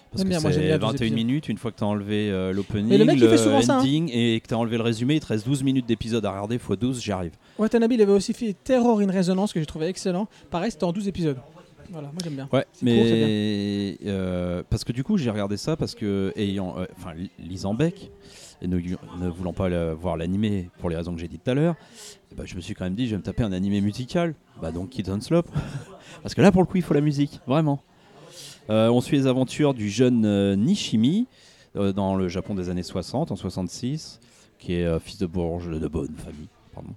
Parce que bien, c'est bien vingt et une minutes, une fois que tu as enlevé euh, l'opening, le, mec, le ending ça, hein. Et que tu as enlevé le résumé, il te reste douze minutes d'épisode à regarder, fois douze, j'y arrive. Watanabe, il avait aussi fait Terror in Resonance, que j'ai trouvé excellent. Pareil, c'était en douze épisodes. Voilà, moi j'aime bien. Ouais, c'est mais. Court, bien. Euh, parce que du coup, j'ai regardé ça parce que, ayant. Enfin, euh, lisant Beck. Et ne, ne voulant pas la, voir l'animé pour les raisons que j'ai dit tout à l'heure, bah, je me suis quand même dit je vais me taper un animé musical, bah donc Kids on Slope, parce que là pour le coup il faut la musique, vraiment. Euh, on suit les aventures du jeune euh, Nishimi euh, dans le Japon des années soixante, en soixante-six, qui est euh, fils de bourge de bonne famille, pardon,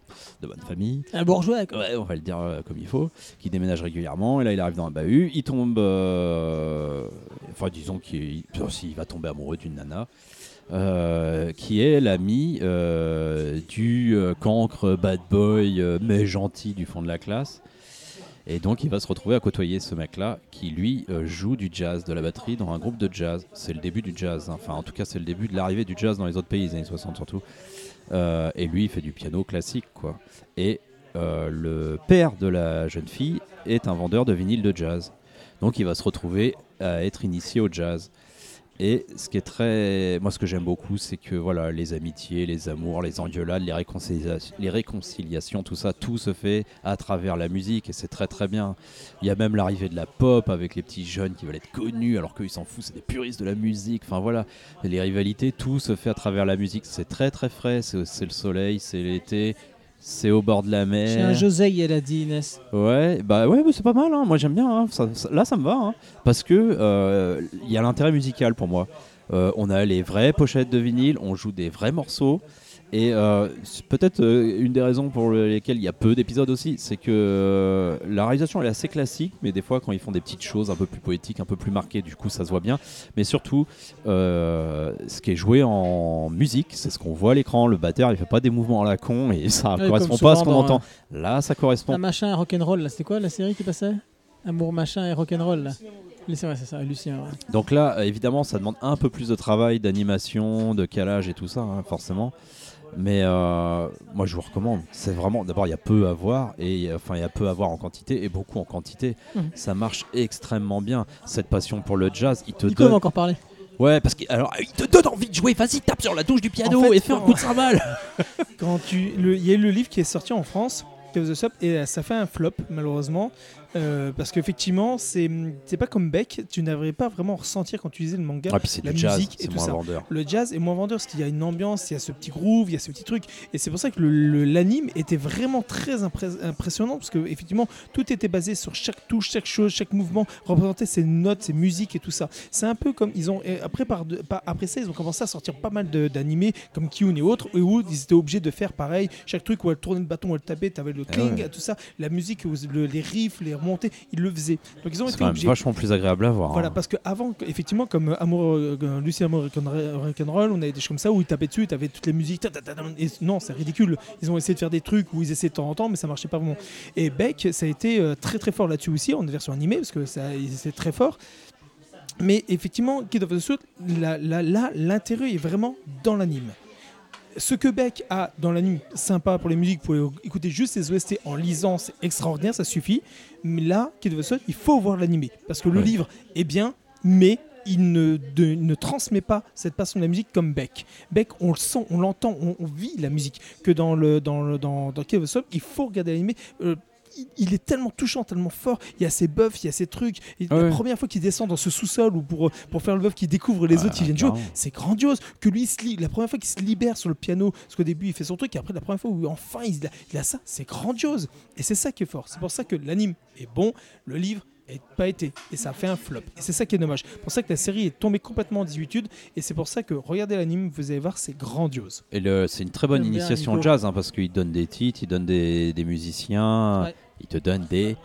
de bonne famille. Un bourgeois, quoi. Ouais, on va le dire euh, comme il faut, qui déménage régulièrement et là il arrive dans un bahut, il tombe, euh, enfin disons qu'il il va tomber amoureux d'une nana. Euh, qui est l'ami euh, du euh, cancre bad boy euh, mais gentil du fond de la classe, et donc il va se retrouver à côtoyer ce mec là qui lui euh, joue du jazz, de la batterie dans un groupe de jazz. C'est le début du jazz, hein. Enfin en tout cas c'est le début de l'arrivée du jazz dans les autres pays, les années soixante surtout, euh, et lui il fait du piano classique quoi. Et euh, le père de la jeune fille est un vendeur de vinyle de jazz, donc il va se retrouver à être initié au jazz. Et ce qui est très, moi ce que j'aime beaucoup, c'est que voilà, les amitiés, les amours, les engueulades, les, réconcilia- les réconciliations, tout ça, tout se fait à travers la musique et c'est très très bien. Il y a même l'arrivée de la pop avec les petits jeunes qui veulent être connus alors qu'ils s'en foutent, c'est des puristes de la musique. Enfin voilà, les rivalités, tout se fait à travers la musique. C'est très très frais, c'est, c'est le soleil, c'est l'été. C'est au bord de la mer. C'est un José, elle a dit Inès. Ouais, bah ouais, mais c'est pas mal. Hein. Moi j'aime bien. Hein. Ça, ça, là, ça me va, hein. Parce que il euh, y a l'intérêt musical pour moi. Euh, on a les vraies pochettes de vinyle, on joue des vrais morceaux Et euh, peut-être euh, une des raisons pour lesquelles il y a peu d'épisodes aussi, c'est que euh, la réalisation elle est assez classique, mais des fois quand ils font des petites choses un peu plus poétiques, un peu plus marquées, du coup ça se voit bien. Mais surtout, euh, ce qui est joué en musique, c'est ce qu'on voit à l'écran. Le batteur il fait pas des mouvements à la con et ça ouais, correspond pas à ce qu'on entend. Un... Là, ça correspond. Un machin rock'n'roll, là, c'était quoi la série qui passait ? Amour machin et rock'n'roll là. C'est vrai, c'est ça, Lucien. Ouais. Donc là, évidemment, ça demande un peu plus de travail, d'animation, de calage et tout ça, hein, forcément. Mais euh, moi je vous recommande, c'est vraiment, d'abord il y a peu à voir et enfin il y a peu à voir en quantité et beaucoup en quantité. Mmh. Ça marche extrêmement bien, cette passion pour le jazz, il te donne. Tu peux encore parler. Ouais, parce que alors il te donne envie de jouer, vas-y, tape sur la touche du piano en fait, et fais un coup de cymbale. Quand tu le il y a eu le livre qui est sorti en France, Tales of the Shop, et ça fait un flop malheureusement. Euh, parce qu'effectivement, c'est, c'est pas comme Beck, tu n'arriverais pas vraiment à ressentir quand tu lisais le manga, ah, la jazz, musique et tout ça. Vendeur. Le jazz est moins vendeur parce qu'il y a une ambiance, il y a ce petit groove, il y a ce petit truc. Et c'est pour ça que le, le, l'anime était vraiment très impré- impressionnant parce qu'effectivement, tout était basé sur chaque touche, chaque chose, chaque mouvement, représentait ses notes, ses musiques et tout ça. C'est un peu comme ils ont, après, par de, par, après ça, ils ont commencé à sortir pas mal de, d'animés comme Kiun et autres, et où ils étaient obligés de faire pareil, chaque truc où elle tournait le bâton, où elle tapait, t'avais le cling, ah ouais. tout ça, la musique, le, les riffs, les monter, ils le faisaient. Donc ils ont c'est été quand même obligés. Vachement plus agréable à voir. Voilà, hein. Parce que avant, effectivement, comme Amour, euh, Lucie Amour Rock'n'Roll, on avait des choses comme ça où ils tapaient dessus, ils avaient toutes les musiques. Et non, c'est ridicule. Ils ont essayé de faire des trucs où ils essayaient de temps en temps, mais ça marchait pas vraiment. Et Beck, ça a été euh, très très fort là-dessus aussi en version animée, parce que ça, c'est très fort. Mais effectivement, Kid of the Suit, là, là, là, l'intérêt est vraiment dans l'anime. Ce que Beck a dans l'anime, sympa pour les musiques, vous pouvez écouter juste les O S T en lisant, c'est extraordinaire, ça suffit. Mais là, Kid of the Sun, il faut voir l'animé. Parce que le ouais. livre est bien, mais il ne, de, ne transmet pas cette passion de la musique comme Beck. Beck, on le sent, on l'entend, on, on vit la musique. Que dans, le, dans, le, dans, dans Kid of the Sun, il faut regarder l'animé. Euh, il est tellement touchant, tellement fort, il y a ses buffs, il y a ses trucs, et ouais. la première fois qu'il descend dans ce sous-sol ou pour, pour faire le buff, qu'il découvre les ah, autres qui viennent jouer, c'est grandiose. Que lui, il se li- la première fois qu'il se libère sur le piano, parce qu'au début il fait son truc, et après la première fois où enfin il a, il a ça, c'est grandiose, et c'est ça qui est fort. C'est pour ça que l'anime est bon, le livre n'a pas été, et ça a fait un flop, et c'est ça qui est dommage. C'est pour ça que la série est tombée complètement en désuétude, et c'est pour ça que regardez l'anime, vous allez voir, c'est grandiose. Et le, c'est une très bonne initiation au jazz, hein, parce qu'il donne des titres, il donne des, des musiciens, ouais. il te donne des...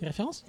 Des références.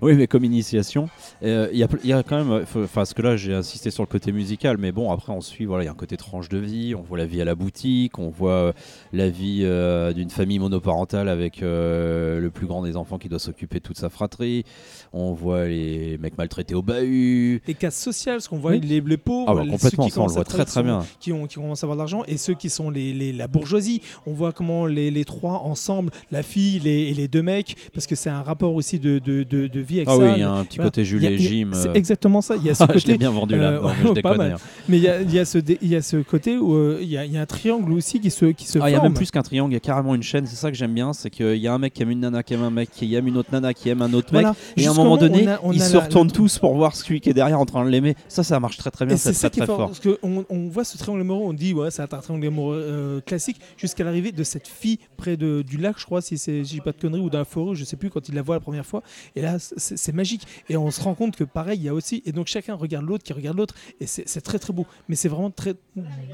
Oui, mais comme initiation, il euh, y, y a quand même, enfin, parce que là j'ai insisté sur le côté musical, mais bon, après on suit, voilà, il y a un côté tranche de vie, on voit la vie à la boutique, on voit euh, la vie euh, d'une famille monoparentale avec euh, le plus grand des enfants qui doit s'occuper de toute sa fratrie, on voit les mecs maltraités au bahut. Les castes sociales, parce qu'on voit oui. les, les pauvres, ah bah, les, ceux qui ça, on le voit très très bien, qui ont qui commencent à avoir de l'argent, et ceux qui sont les, les la bourgeoisie, on voit comment les les trois ensemble, la fille les, et les deux mecs, parce que c'est un rapport aussi de, de, de, de vie avec ah ça. Ah oui, il y a un petit voilà. côté Jules et Jim. C'est exactement ça. Il y a ce côté, je l'ai bien vendu là, euh, non, mais je déconne. Hein. Mais il y a, y, a y a ce côté où il euh, y, y a un triangle aussi qui se, qui se ah, forme. Il y a même plus qu'un triangle, il y a carrément une chaîne. C'est ça que j'aime bien, c'est qu'il y a un mec qui aime une nana, qui aime un mec, qui aime une autre nana, qui aime un autre voilà. mec. Et jusqu'à à un moment donné, on a, on ils se retournent la, la... tous pour voir celui qui est derrière en train de l'aimer. Ça, ça marche très très bien. Et c'est ça qui est fort. Parce qu'on voit ce triangle amoureux, on dit ouais, c'est un triangle amoureux classique, jusqu'à l'arrivée de cette fille près du lac, je crois, si je dis pas de conneries, ou d'un forêt, je sais plus, quand il la voit la première fois, et là c'est, c'est magique, et on se rend compte que pareil il y a aussi, et donc chacun regarde l'autre qui regarde l'autre, et c'est, c'est très très beau, mais c'est vraiment très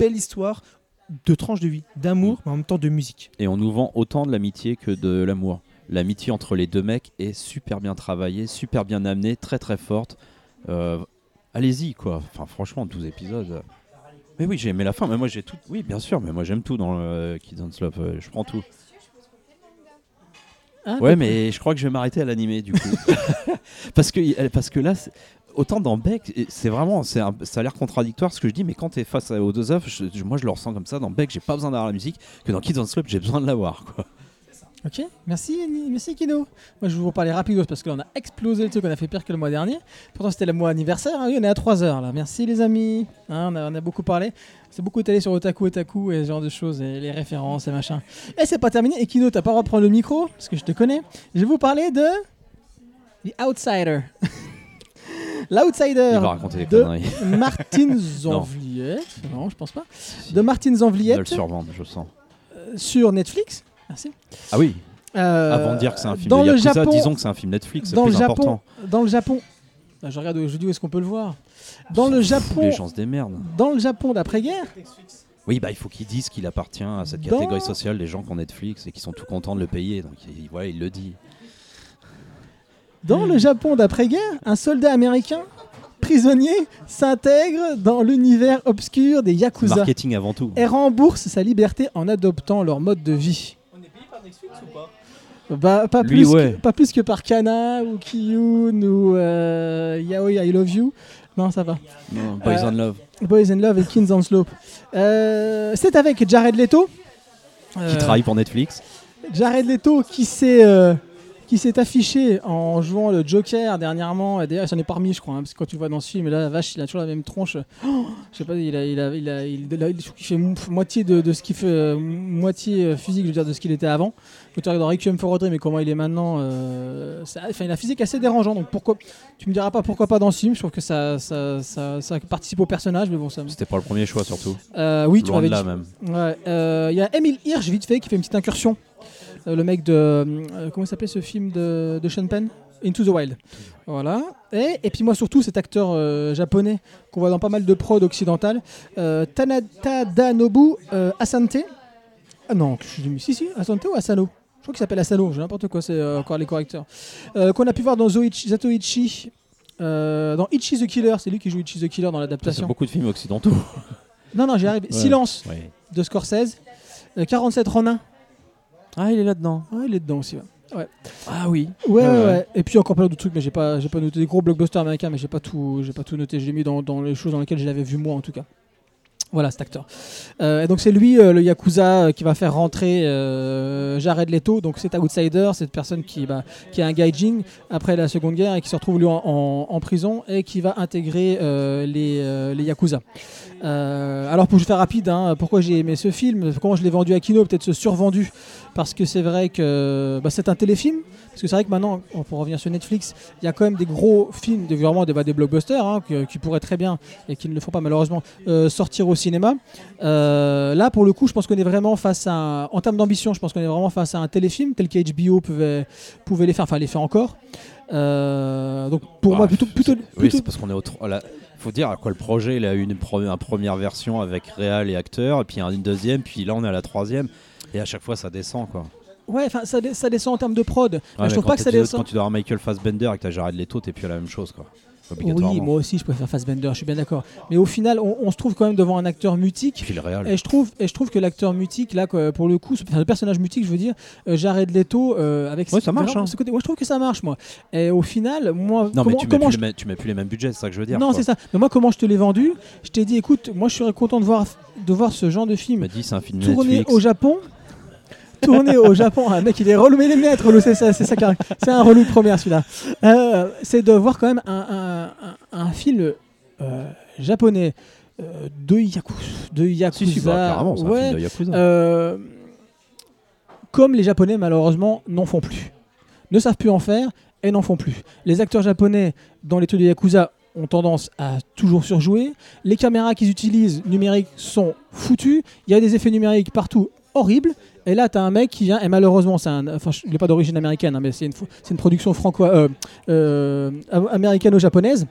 belle histoire de tranche de vie, d'amour, mais en même temps de musique, et on nous vend autant de l'amitié que de l'amour. L'amitié entre les deux mecs est super bien travaillée, super bien amenée, très très forte. Euh, allez-y quoi, enfin franchement douze épisodes. Mais oui, j'ai aimé la fin, mais moi j'ai tout, oui bien sûr, mais moi j'aime tout dans le Kids on Slope, je prends tout. Ah, ouais, mais je crois que je vais m'arrêter à l'animé du coup. parce, que, parce que là, autant dans Beck, c'est vraiment, c'est un, ça a l'air contradictoire ce que je dis, mais quand t'es face aux deux œuvres, je, moi je le ressens comme ça. Dans Beck, j'ai pas besoin d'avoir la musique, que dans Kids on Slope, j'ai besoin de l'avoir quoi. Ok, merci, merci Kino. Moi je vais vous parler rapidos parce que là on a explosé le truc, on a fait pire que le mois dernier. Pourtant c'était le mois anniversaire, hein, oui, on est à trois heures là. Merci les amis, hein, on, a, on a beaucoup parlé. C'est beaucoup étalé sur Otaku Otaku et ce genre de choses, et les références et machin. Et c'est pas terminé, et Kino, t'as pas le droit de prendre le micro, parce que je te connais. Je vais vous parler de The Outsider. L'Outsider de Martine Zanvliette. Non. non, je pense pas. Si. De Martine Zanvliette. De le survendre, je sens. Euh, sur Netflix. Merci. Ah oui. Euh, Avant de dire que c'est un film de Yakuza, Japon, disons que c'est un film Netflix, c'est plus Japon, important. Dans le Japon, là, je regarde, je dis où est-ce qu'on peut le voir. Dans le Japon, les gens se démerdent. Dans le Japon d'après-guerre, Oui, bah, il faut qu'il dise qu'il appartient à cette catégorie dans... sociale des gens qui ont Netflix et qui sont tout contents de le payer. Donc il, voilà, il le dit. Dans le Japon d'après-guerre, un soldat américain prisonnier s'intègre dans l'univers obscur des Yakuza. Marketing avant tout. Et rembourse sa liberté en adoptant leur mode de vie. On est payé par Netflix ou pas ? Bah, pas, Lui, plus ouais. que, pas plus que par Kana ou Kiun ou euh, Yaoi I Love You. Non, ça va. Non, Boys euh, and Love. Boys and Love et Kings on Slope. Euh, c'est avec Jared Leto. Euh, qui travaille pour Netflix. Jared Leto qui s'est, euh, qui s'est affiché en jouant le Joker dernièrement. D'ailleurs, il s'en est parmi, je crois. Hein, parce que quand tu le vois dans ce film, là, la vache, il a toujours la même tronche. Oh, je sais pas, il a, il a, il a, il a, il a, il fait moitié de, de ce qu'il fait, euh, moitié physique, je veux dire, de ce qu'il était avant. Tu regardes dans Requiem for a Dream, mais comment il est maintenant, euh, ça, enfin, il a un physique assez dérangeant. Donc pourquoi, tu me diras pas pourquoi pas dans ce film. Je trouve que ça, ça, ça, ça participe au personnage, mais bon, ça. C'était pas le premier choix surtout. Euh, oui, loin tu m'avais dit. Même. Ouais. Euh, y a Emile Hirsch vite fait qui fait une petite incursion. Euh, le mec de euh, comment il s'appelait ce film de, de Sean Penn, Into the Wild. Voilà. Et, et puis moi surtout cet acteur euh, japonais qu'on voit dans pas mal de prod occidentales, euh, Tadanobu euh, Asante. Ah non, je dis si si Asante ou Asano. Je crois qu'il s'appelle Asano, j'ai n'importe quoi, c'est euh, encore les correcteurs. Euh, qu'on a pu voir dans Zoichi, Zatoichi, euh, dans Ichi the Killer, c'est lui qui joue Ichi the Killer dans l'adaptation. C'est beaucoup de films occidentaux. Non, non, j'y arrive. Ouais. Silence ouais. de Scorsese, euh, quarante-sept Ronin. Ah, il est là-dedans. Ah, il est dedans aussi. Ouais. ouais. Ah oui. Ouais, ouais, ouais, ouais. Et puis encore plein d'autres trucs, mais j'ai pas, j'ai pas noté des gros blockbusters américains, mais j'ai pas tout, j'ai pas tout noté. Je l'ai mis dans, dans les choses dans lesquelles je l'avais vu moi en tout cas. Voilà cet acteur. Euh, et donc c'est lui euh, le Yakuza euh, qui va faire rentrer euh, Jared Leto. Donc c'est outsider, cette personne qui, bah, qui est un gaijin après la Seconde Guerre et qui se retrouve lui en, en, en prison et qui va intégrer euh, les, euh, les Yakuza. Euh, alors pour je faire rapide, hein, pourquoi j'ai aimé ce film, comment je l'ai vendu à Kino, peut-être ce survendu, parce que c'est vrai que bah, c'est un téléfilm. Parce que c'est vrai que maintenant, pour revenir sur Netflix, il y a quand même des gros films, vraiment des, bah, des blockbusters, hein, qui, qui pourraient très bien, et qui ne le font pas malheureusement, euh, sortir au cinéma. Euh, là, pour le coup, je pense qu'on est vraiment face à... Un, en termes d'ambition, je pense qu'on est vraiment face à un téléfilm tel qu'H B O pouvait, pouvait les faire, enfin les faire encore. Euh, donc pour ah, moi, plutôt... plutôt, plutôt oui, c'est parce qu'on est au... Tro- là. Faut dire quoi, le projet, il a eu une première, une première version avec réal et acteur, et puis une deuxième, puis là on est à la troisième, et à chaque fois ça descend quoi. Ouais, enfin ça, ça descend en termes de prod. Ouais, enfin, je trouve pas que ça descend. Quand tu dois avoir Michael Fassbender et que t'as Jared Leto, t'es plus à la même chose quoi. Oui, moi aussi je préfère Fassbender, je suis bien d'accord. Mais au final, on, on se trouve quand même devant un acteur mutique. Puis le réel. Et je trouve, et je trouve que l'acteur mutique, là, quoi, pour le coup, enfin, le personnage mutique, je veux dire, euh, Jared Leto euh, avec. Ouais, ça marche. Hein. Côté... Ouais, je trouve que ça marche, moi. Et au final, moi. Non, comment, mais tu, comment mets je... les, tu mets plus les mêmes budgets, c'est ça que je veux dire. Non, quoi. C'est ça. Mais moi, comment je te l'ai vendu ? Je t'ai dit, écoute, moi, je serais content de voir, de voir ce genre de film. Dit, c'est un film tourné Netflix. Au Japon. Tourné au Japon, un mec il est relou, mais il est net, relou, c'est ça, c'est ça, c'est un relou de première celui-là. Euh, c'est de voir quand même un, un, un, un film euh, japonais euh, de, Yaku, de Yakuza. Si, si, bah, carrément, c'est ouais, un film de Yakuza. Euh, comme les Japonais malheureusement n'en font plus, ne savent plus en faire et n'en font plus. Les acteurs japonais dans les trucs de Yakuza ont tendance à toujours surjouer. Les caméras qu'ils utilisent numériques sont foutues. Il y a des effets numériques partout horribles. Et là, t'as un mec qui vient, et malheureusement, c'est un, enfin, il n'est pas d'origine américaine, hein, mais c'est une, c'est une production franco, euh, euh, américano-japonaise.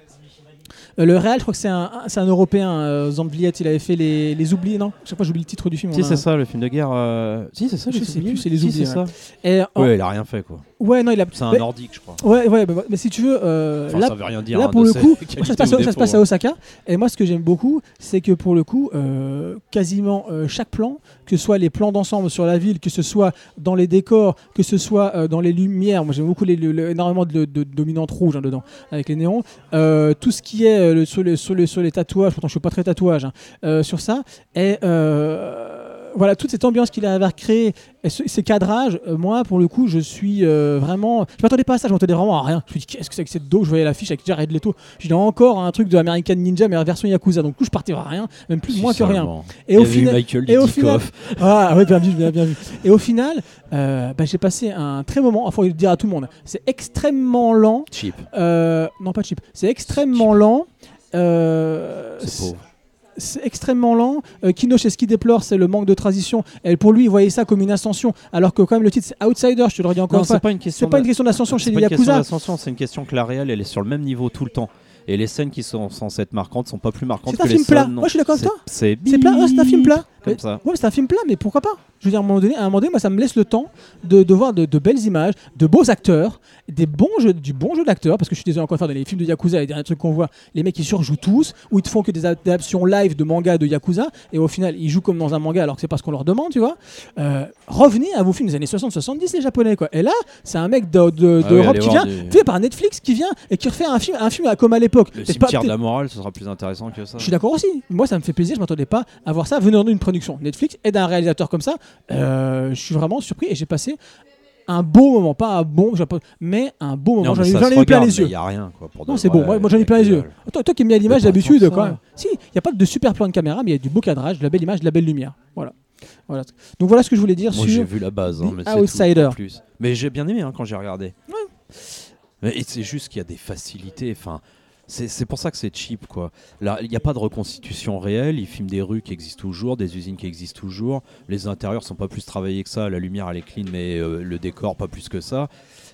Euh, le réal, je crois que c'est un, c'est un Européen, euh, Zambliette, il avait fait les, les Oubliés, non ? Je sais pas, j'oublie le titre du film. Si, c'est un... ça, le film de guerre. Euh... Si, c'est ça, je sais plus, c'est les si, Oubliés. C'est ouais. Ça. Et, en... ouais, il a rien fait, quoi. Ouais, non, il a... C'est un nordique, je crois. Ouais, ouais, bah, mais si tu veux, euh, enfin, là, ça veut rien dire, là, pour le coup, ça se passe, ça se passe à Osaka. Et moi, ce que j'aime beaucoup, c'est que pour le coup, euh, quasiment euh, chaque plan, que ce soit les plans d'ensemble sur la ville, que ce soit dans les décors, que ce soit euh, dans les lumières, moi j'aime beaucoup les, les, les, énormément de, de dominantes rouges hein, dedans, avec les néons, euh, tout ce qui est euh, le, sur, le, sur, le, sur les tatouages, pourtant je ne suis pas très tatouage, hein, euh, sur ça, et euh, voilà, toute cette ambiance qu'il a créée, et ce, ces cadrages, euh, moi pour le coup je suis euh, vraiment, je ne m'attendais pas à ça, je ne m'attendais vraiment à rien, je me suis dit qu'est-ce que c'est que cette dos, je voyais l'affiche avec Jared Leto, je dis encore un truc de American Ninja mais en version Yakuza, donc du coup je partais à rien, même plus si moins que rien. Et au, fina- et au final... Ah ouais, bien vu, bien, bien vu. Et au final, euh, bah, j'ai passé un très moment. Il faut le dire à tout le monde. C'est extrêmement lent. Cheap. Euh, non, pas cheap. C'est extrêmement cheap. lent. Euh, c'est pauvre. C'est extrêmement lent. Euh, Kino, c'est ce qu'il déplore, c'est le manque de transition. Et pour lui, il voyait ça comme une ascension, alors que quand même le titre c'est Outsider. Je te le redis encore non, une fois. C'est pas une question. C'est pas une question d'ascension chez les Yakuza. C'est pas une question d'ascension. C'est une question que la réelle, elle est sur le même niveau tout le temps. et les scènes qui sont censées être marquantes sont pas plus marquantes que les scènes. C'est un film plat. Moi, je suis d'accord avec toi. C'est plat. C'est un film plat. Comme ça. Ouais, c'est un film plat, mais pourquoi pas ? Je veux dire, à un moment donné, à un moment donné, moi, ça me laisse le temps de, de voir de, de belles images, de beaux acteurs, des bons jeux, du bon jeu d'acteurs, parce que je suis désolé encore de faire dans les films de Yakuza, les derniers trucs qu'on voit, les mecs ils surjouent tous, ou ils te font que des adaptations live de manga de Yakuza, et au final ils jouent comme dans un manga alors que c'est pas ce qu'on leur demande, tu vois. Euh, revenez à vos films des années soixante soixante-dix, les japonais, quoi. Et là, c'est un mec d'Europe de, de, de ah oui, qui vient, du... fait par Netflix, qui vient et qui refait un film, un film comme à l'époque. Le c'est cimetière pas, de la morale, ce sera plus intéressant que ça. Je suis d'accord aussi. Moi, ça me fait plaisir, je m'attendais pas à voir ça venant d'une production Netflix et d'un réalisateur comme ça. Euh, je suis vraiment surpris et j'ai passé un beau moment, pas un bon, mais un beau moment. Non, j'en, j'en ai eu plein les yeux. Il y a rien quoi. Pour non, c'est bon. Moi, moi j'en ai eu plein les yeux. Toi, toi qui aimes l'image d'habitude, quand même. Si, il y a pas de super plan de caméra, mais il y a du beau cadrage, de la belle image, de la belle lumière. Voilà. Voilà. Donc voilà ce que je voulais dire moi, sur. Moi, j'ai vu la base, hein, mais c'est Outsider. Tout, plus. Mais j'ai bien aimé hein, quand j'ai regardé. Ouais. Mais c'est juste qu'il y a des facilités. Enfin. C'est, c'est pour ça que c'est cheap, quoi. Là, il n'y a pas de reconstitution réelle. Ils filment des rues qui existent toujours, des usines qui existent toujours. Les intérieurs sont pas plus travaillés que ça. La lumière, elle est clean, mais euh, le décor, pas plus que ça.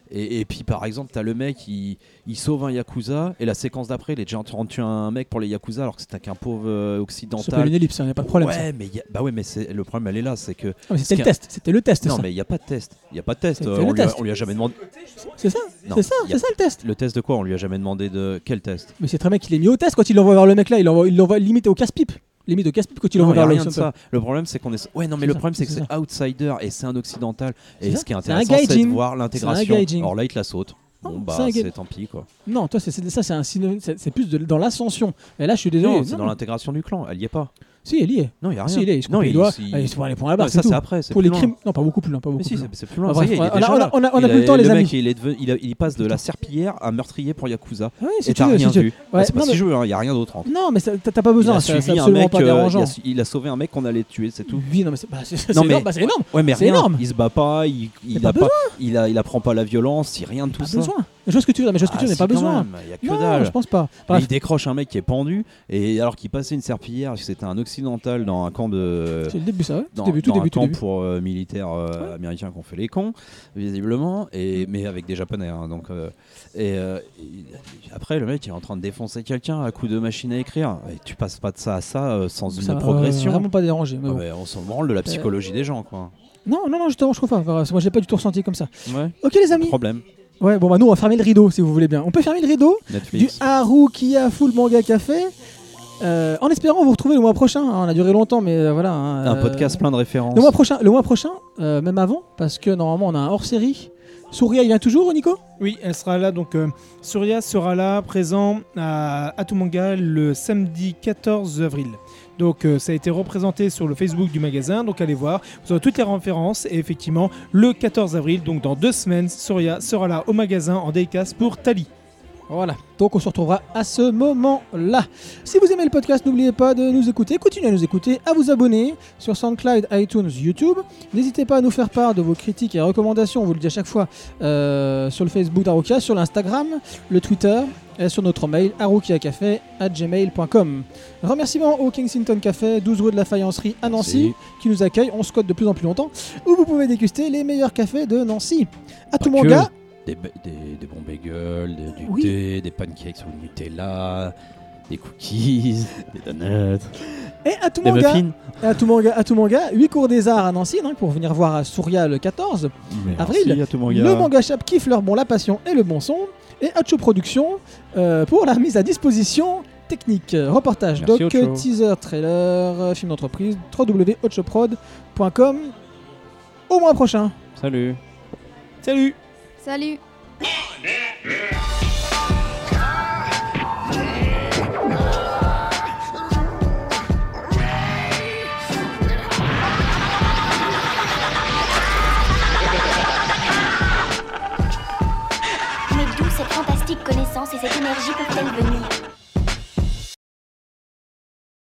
Et, et puis, par exemple, t'as le mec, il, il sauve un Yakuza, et la séquence d'après, il est déjà en train de tuer un mec pour les Yakuza, alors que c'était qu'un pauvre euh, occidental. C'est pas une ellipse, il n'y a pas de problème. Ouais, mais, y a, bah ouais, mais c'est, le problème, elle est là, c'est que... Non, c'était le test, c'était le test, non, ça. Non, mais il n'y a pas de test. Il n'y a pas de test. Euh, on, lui test. A, on lui a jamais demandé... C'est ça, non, c'est ça, a... c'est ça le test. Le test de quoi ? On lui a jamais demandé de... Quel test ? Mais c'est très mec, il est mis au test quand il l'envoie vers le mec là, il l'envoie, il l'envoie limite au casse-pipe. Limite au casse-pipe quand il l'envoie vers le mec. Le problème, c'est qu'on est... Ouais, non, mais c'est le problème, ça, c'est que c'est, c'est outsider et c'est un occidental. Et c'est ce qui est intéressant, c'est, c'est de voir l'intégration. Or là, il te la saute. Bon, non, bah, c'est, ga- c'est tant pis, quoi. Non, toi, c'est, c'est, ça, c'est un synonyme, c'est, c'est plus de, dans l'ascension. Mais là, je suis désolé. Non, c'est non, dans non. l'intégration du clan, elle y est pas. Si, elle y est. Non, il n'y a rien. Si, il est. Il se coupe les doigts. Il se prend les points à la barre. Ça, c'est après. Pour les crimes. Non, pas beaucoup plus loin. Pas beaucoup plus loin. C'est plus loin. On a plus le temps, les amis. Il passe de la serpillière à meurtrier pour Yakuza. Et t'as rien vu. C'est pas si joué, il n'y a rien d'autre. Non, mais t'as pas besoin. C'est absolument pas dérangeant. Il a sauvé un mec qu'on allait tuer, c'est tout. Oui, non, mais c'est énorme. Ouais, mais rien. Il se bat pas. Il apprend pas la violence. Il rien de tout ça. Les choses que tu veux, mais les choses que tu n'as pas besoin. Il y a que dalle. Je pense pas. Il décroche un mec qui est pendu et alors qu'il passait une serpillière, c'était un occidental dans un camp de. C'est le début ça, ouais. Dans, tout début, tout dans début, un tout camp début. Pour euh, militaires euh, ouais. américains qui ont fait les cons, visiblement, et mais avec des japonais. Hein, donc euh, et, euh, et après le mec il est en train de défoncer quelqu'un à coups de machine à écrire. Et tu passes pas de ça à ça euh, sans ça, une progression. Euh, vraiment pas dérangé. Mais bon. Ah, mais on s'en branle de la psychologie euh... des gens quoi. Non non non justement je trouve pas. Enfin, moi j'ai pas du tout ressenti comme ça. Ouais. Ok les amis. Problème. Ouais, bon bah nous on va fermer le rideau si vous voulez bien. On peut fermer le rideau Netflix. Du Harukiya Full Manga Café. Euh, en espérant vous retrouver le mois prochain. Hein, on a duré longtemps, mais euh, voilà. Hein, un euh, podcast plein de références. Le mois prochain, le mois prochain euh, même avant, parce que normalement on a un hors-série. Souria, il vient toujours, Nico ? Oui, elle sera là. Donc euh, Souria sera là, présent à Atomanga le samedi quatorze avril. Donc euh, ça a été représenté sur le Facebook du magasin, donc allez voir, vous aurez toutes les références et effectivement le quatorze avril, donc dans deux semaines, Soria sera là au magasin en dédicace pour Tali. Voilà, donc on se retrouvera à ce moment-là. Si vous aimez le podcast, n'oubliez pas de nous écouter, continuez à nous écouter, à vous abonner sur SoundCloud, iTunes, YouTube. N'hésitez pas à nous faire part de vos critiques et recommandations, on vous le dit à chaque fois, euh, sur le Facebook d'Harukiya, sur l'Instagram, le Twitter et sur notre mail harukiya café arobase gmail point com. Remerciements au Kensington Café, douze rue de la Faïencerie à Nancy, qui nous accueille, on squatte de plus en plus longtemps, où vous pouvez déguster les meilleurs cafés de Nancy. À tout manga. Des, ba- des, des bons bagels, de, du oui. thé, des pancakes au Nutella, des cookies, des donuts, et à tout des manga, muffins. Et à tout manga, à tout manga, huit cours des arts à Nancy, donc, pour venir voir à Souria le quatorze avril. Merci, manga. Le manga shop kiffe leur bon la passion et le bon son. Et Hotcho Productions euh, pour la mise à disposition technique. Reportage, merci doc, Hotcho. Teaser, trailer, film d'entreprise, w w w point hotcho prod point com. Au mois prochain. Salut. Salut. Salut. Mes douces et fantastiques connaissances et cette énergie peuvent-elles venir ?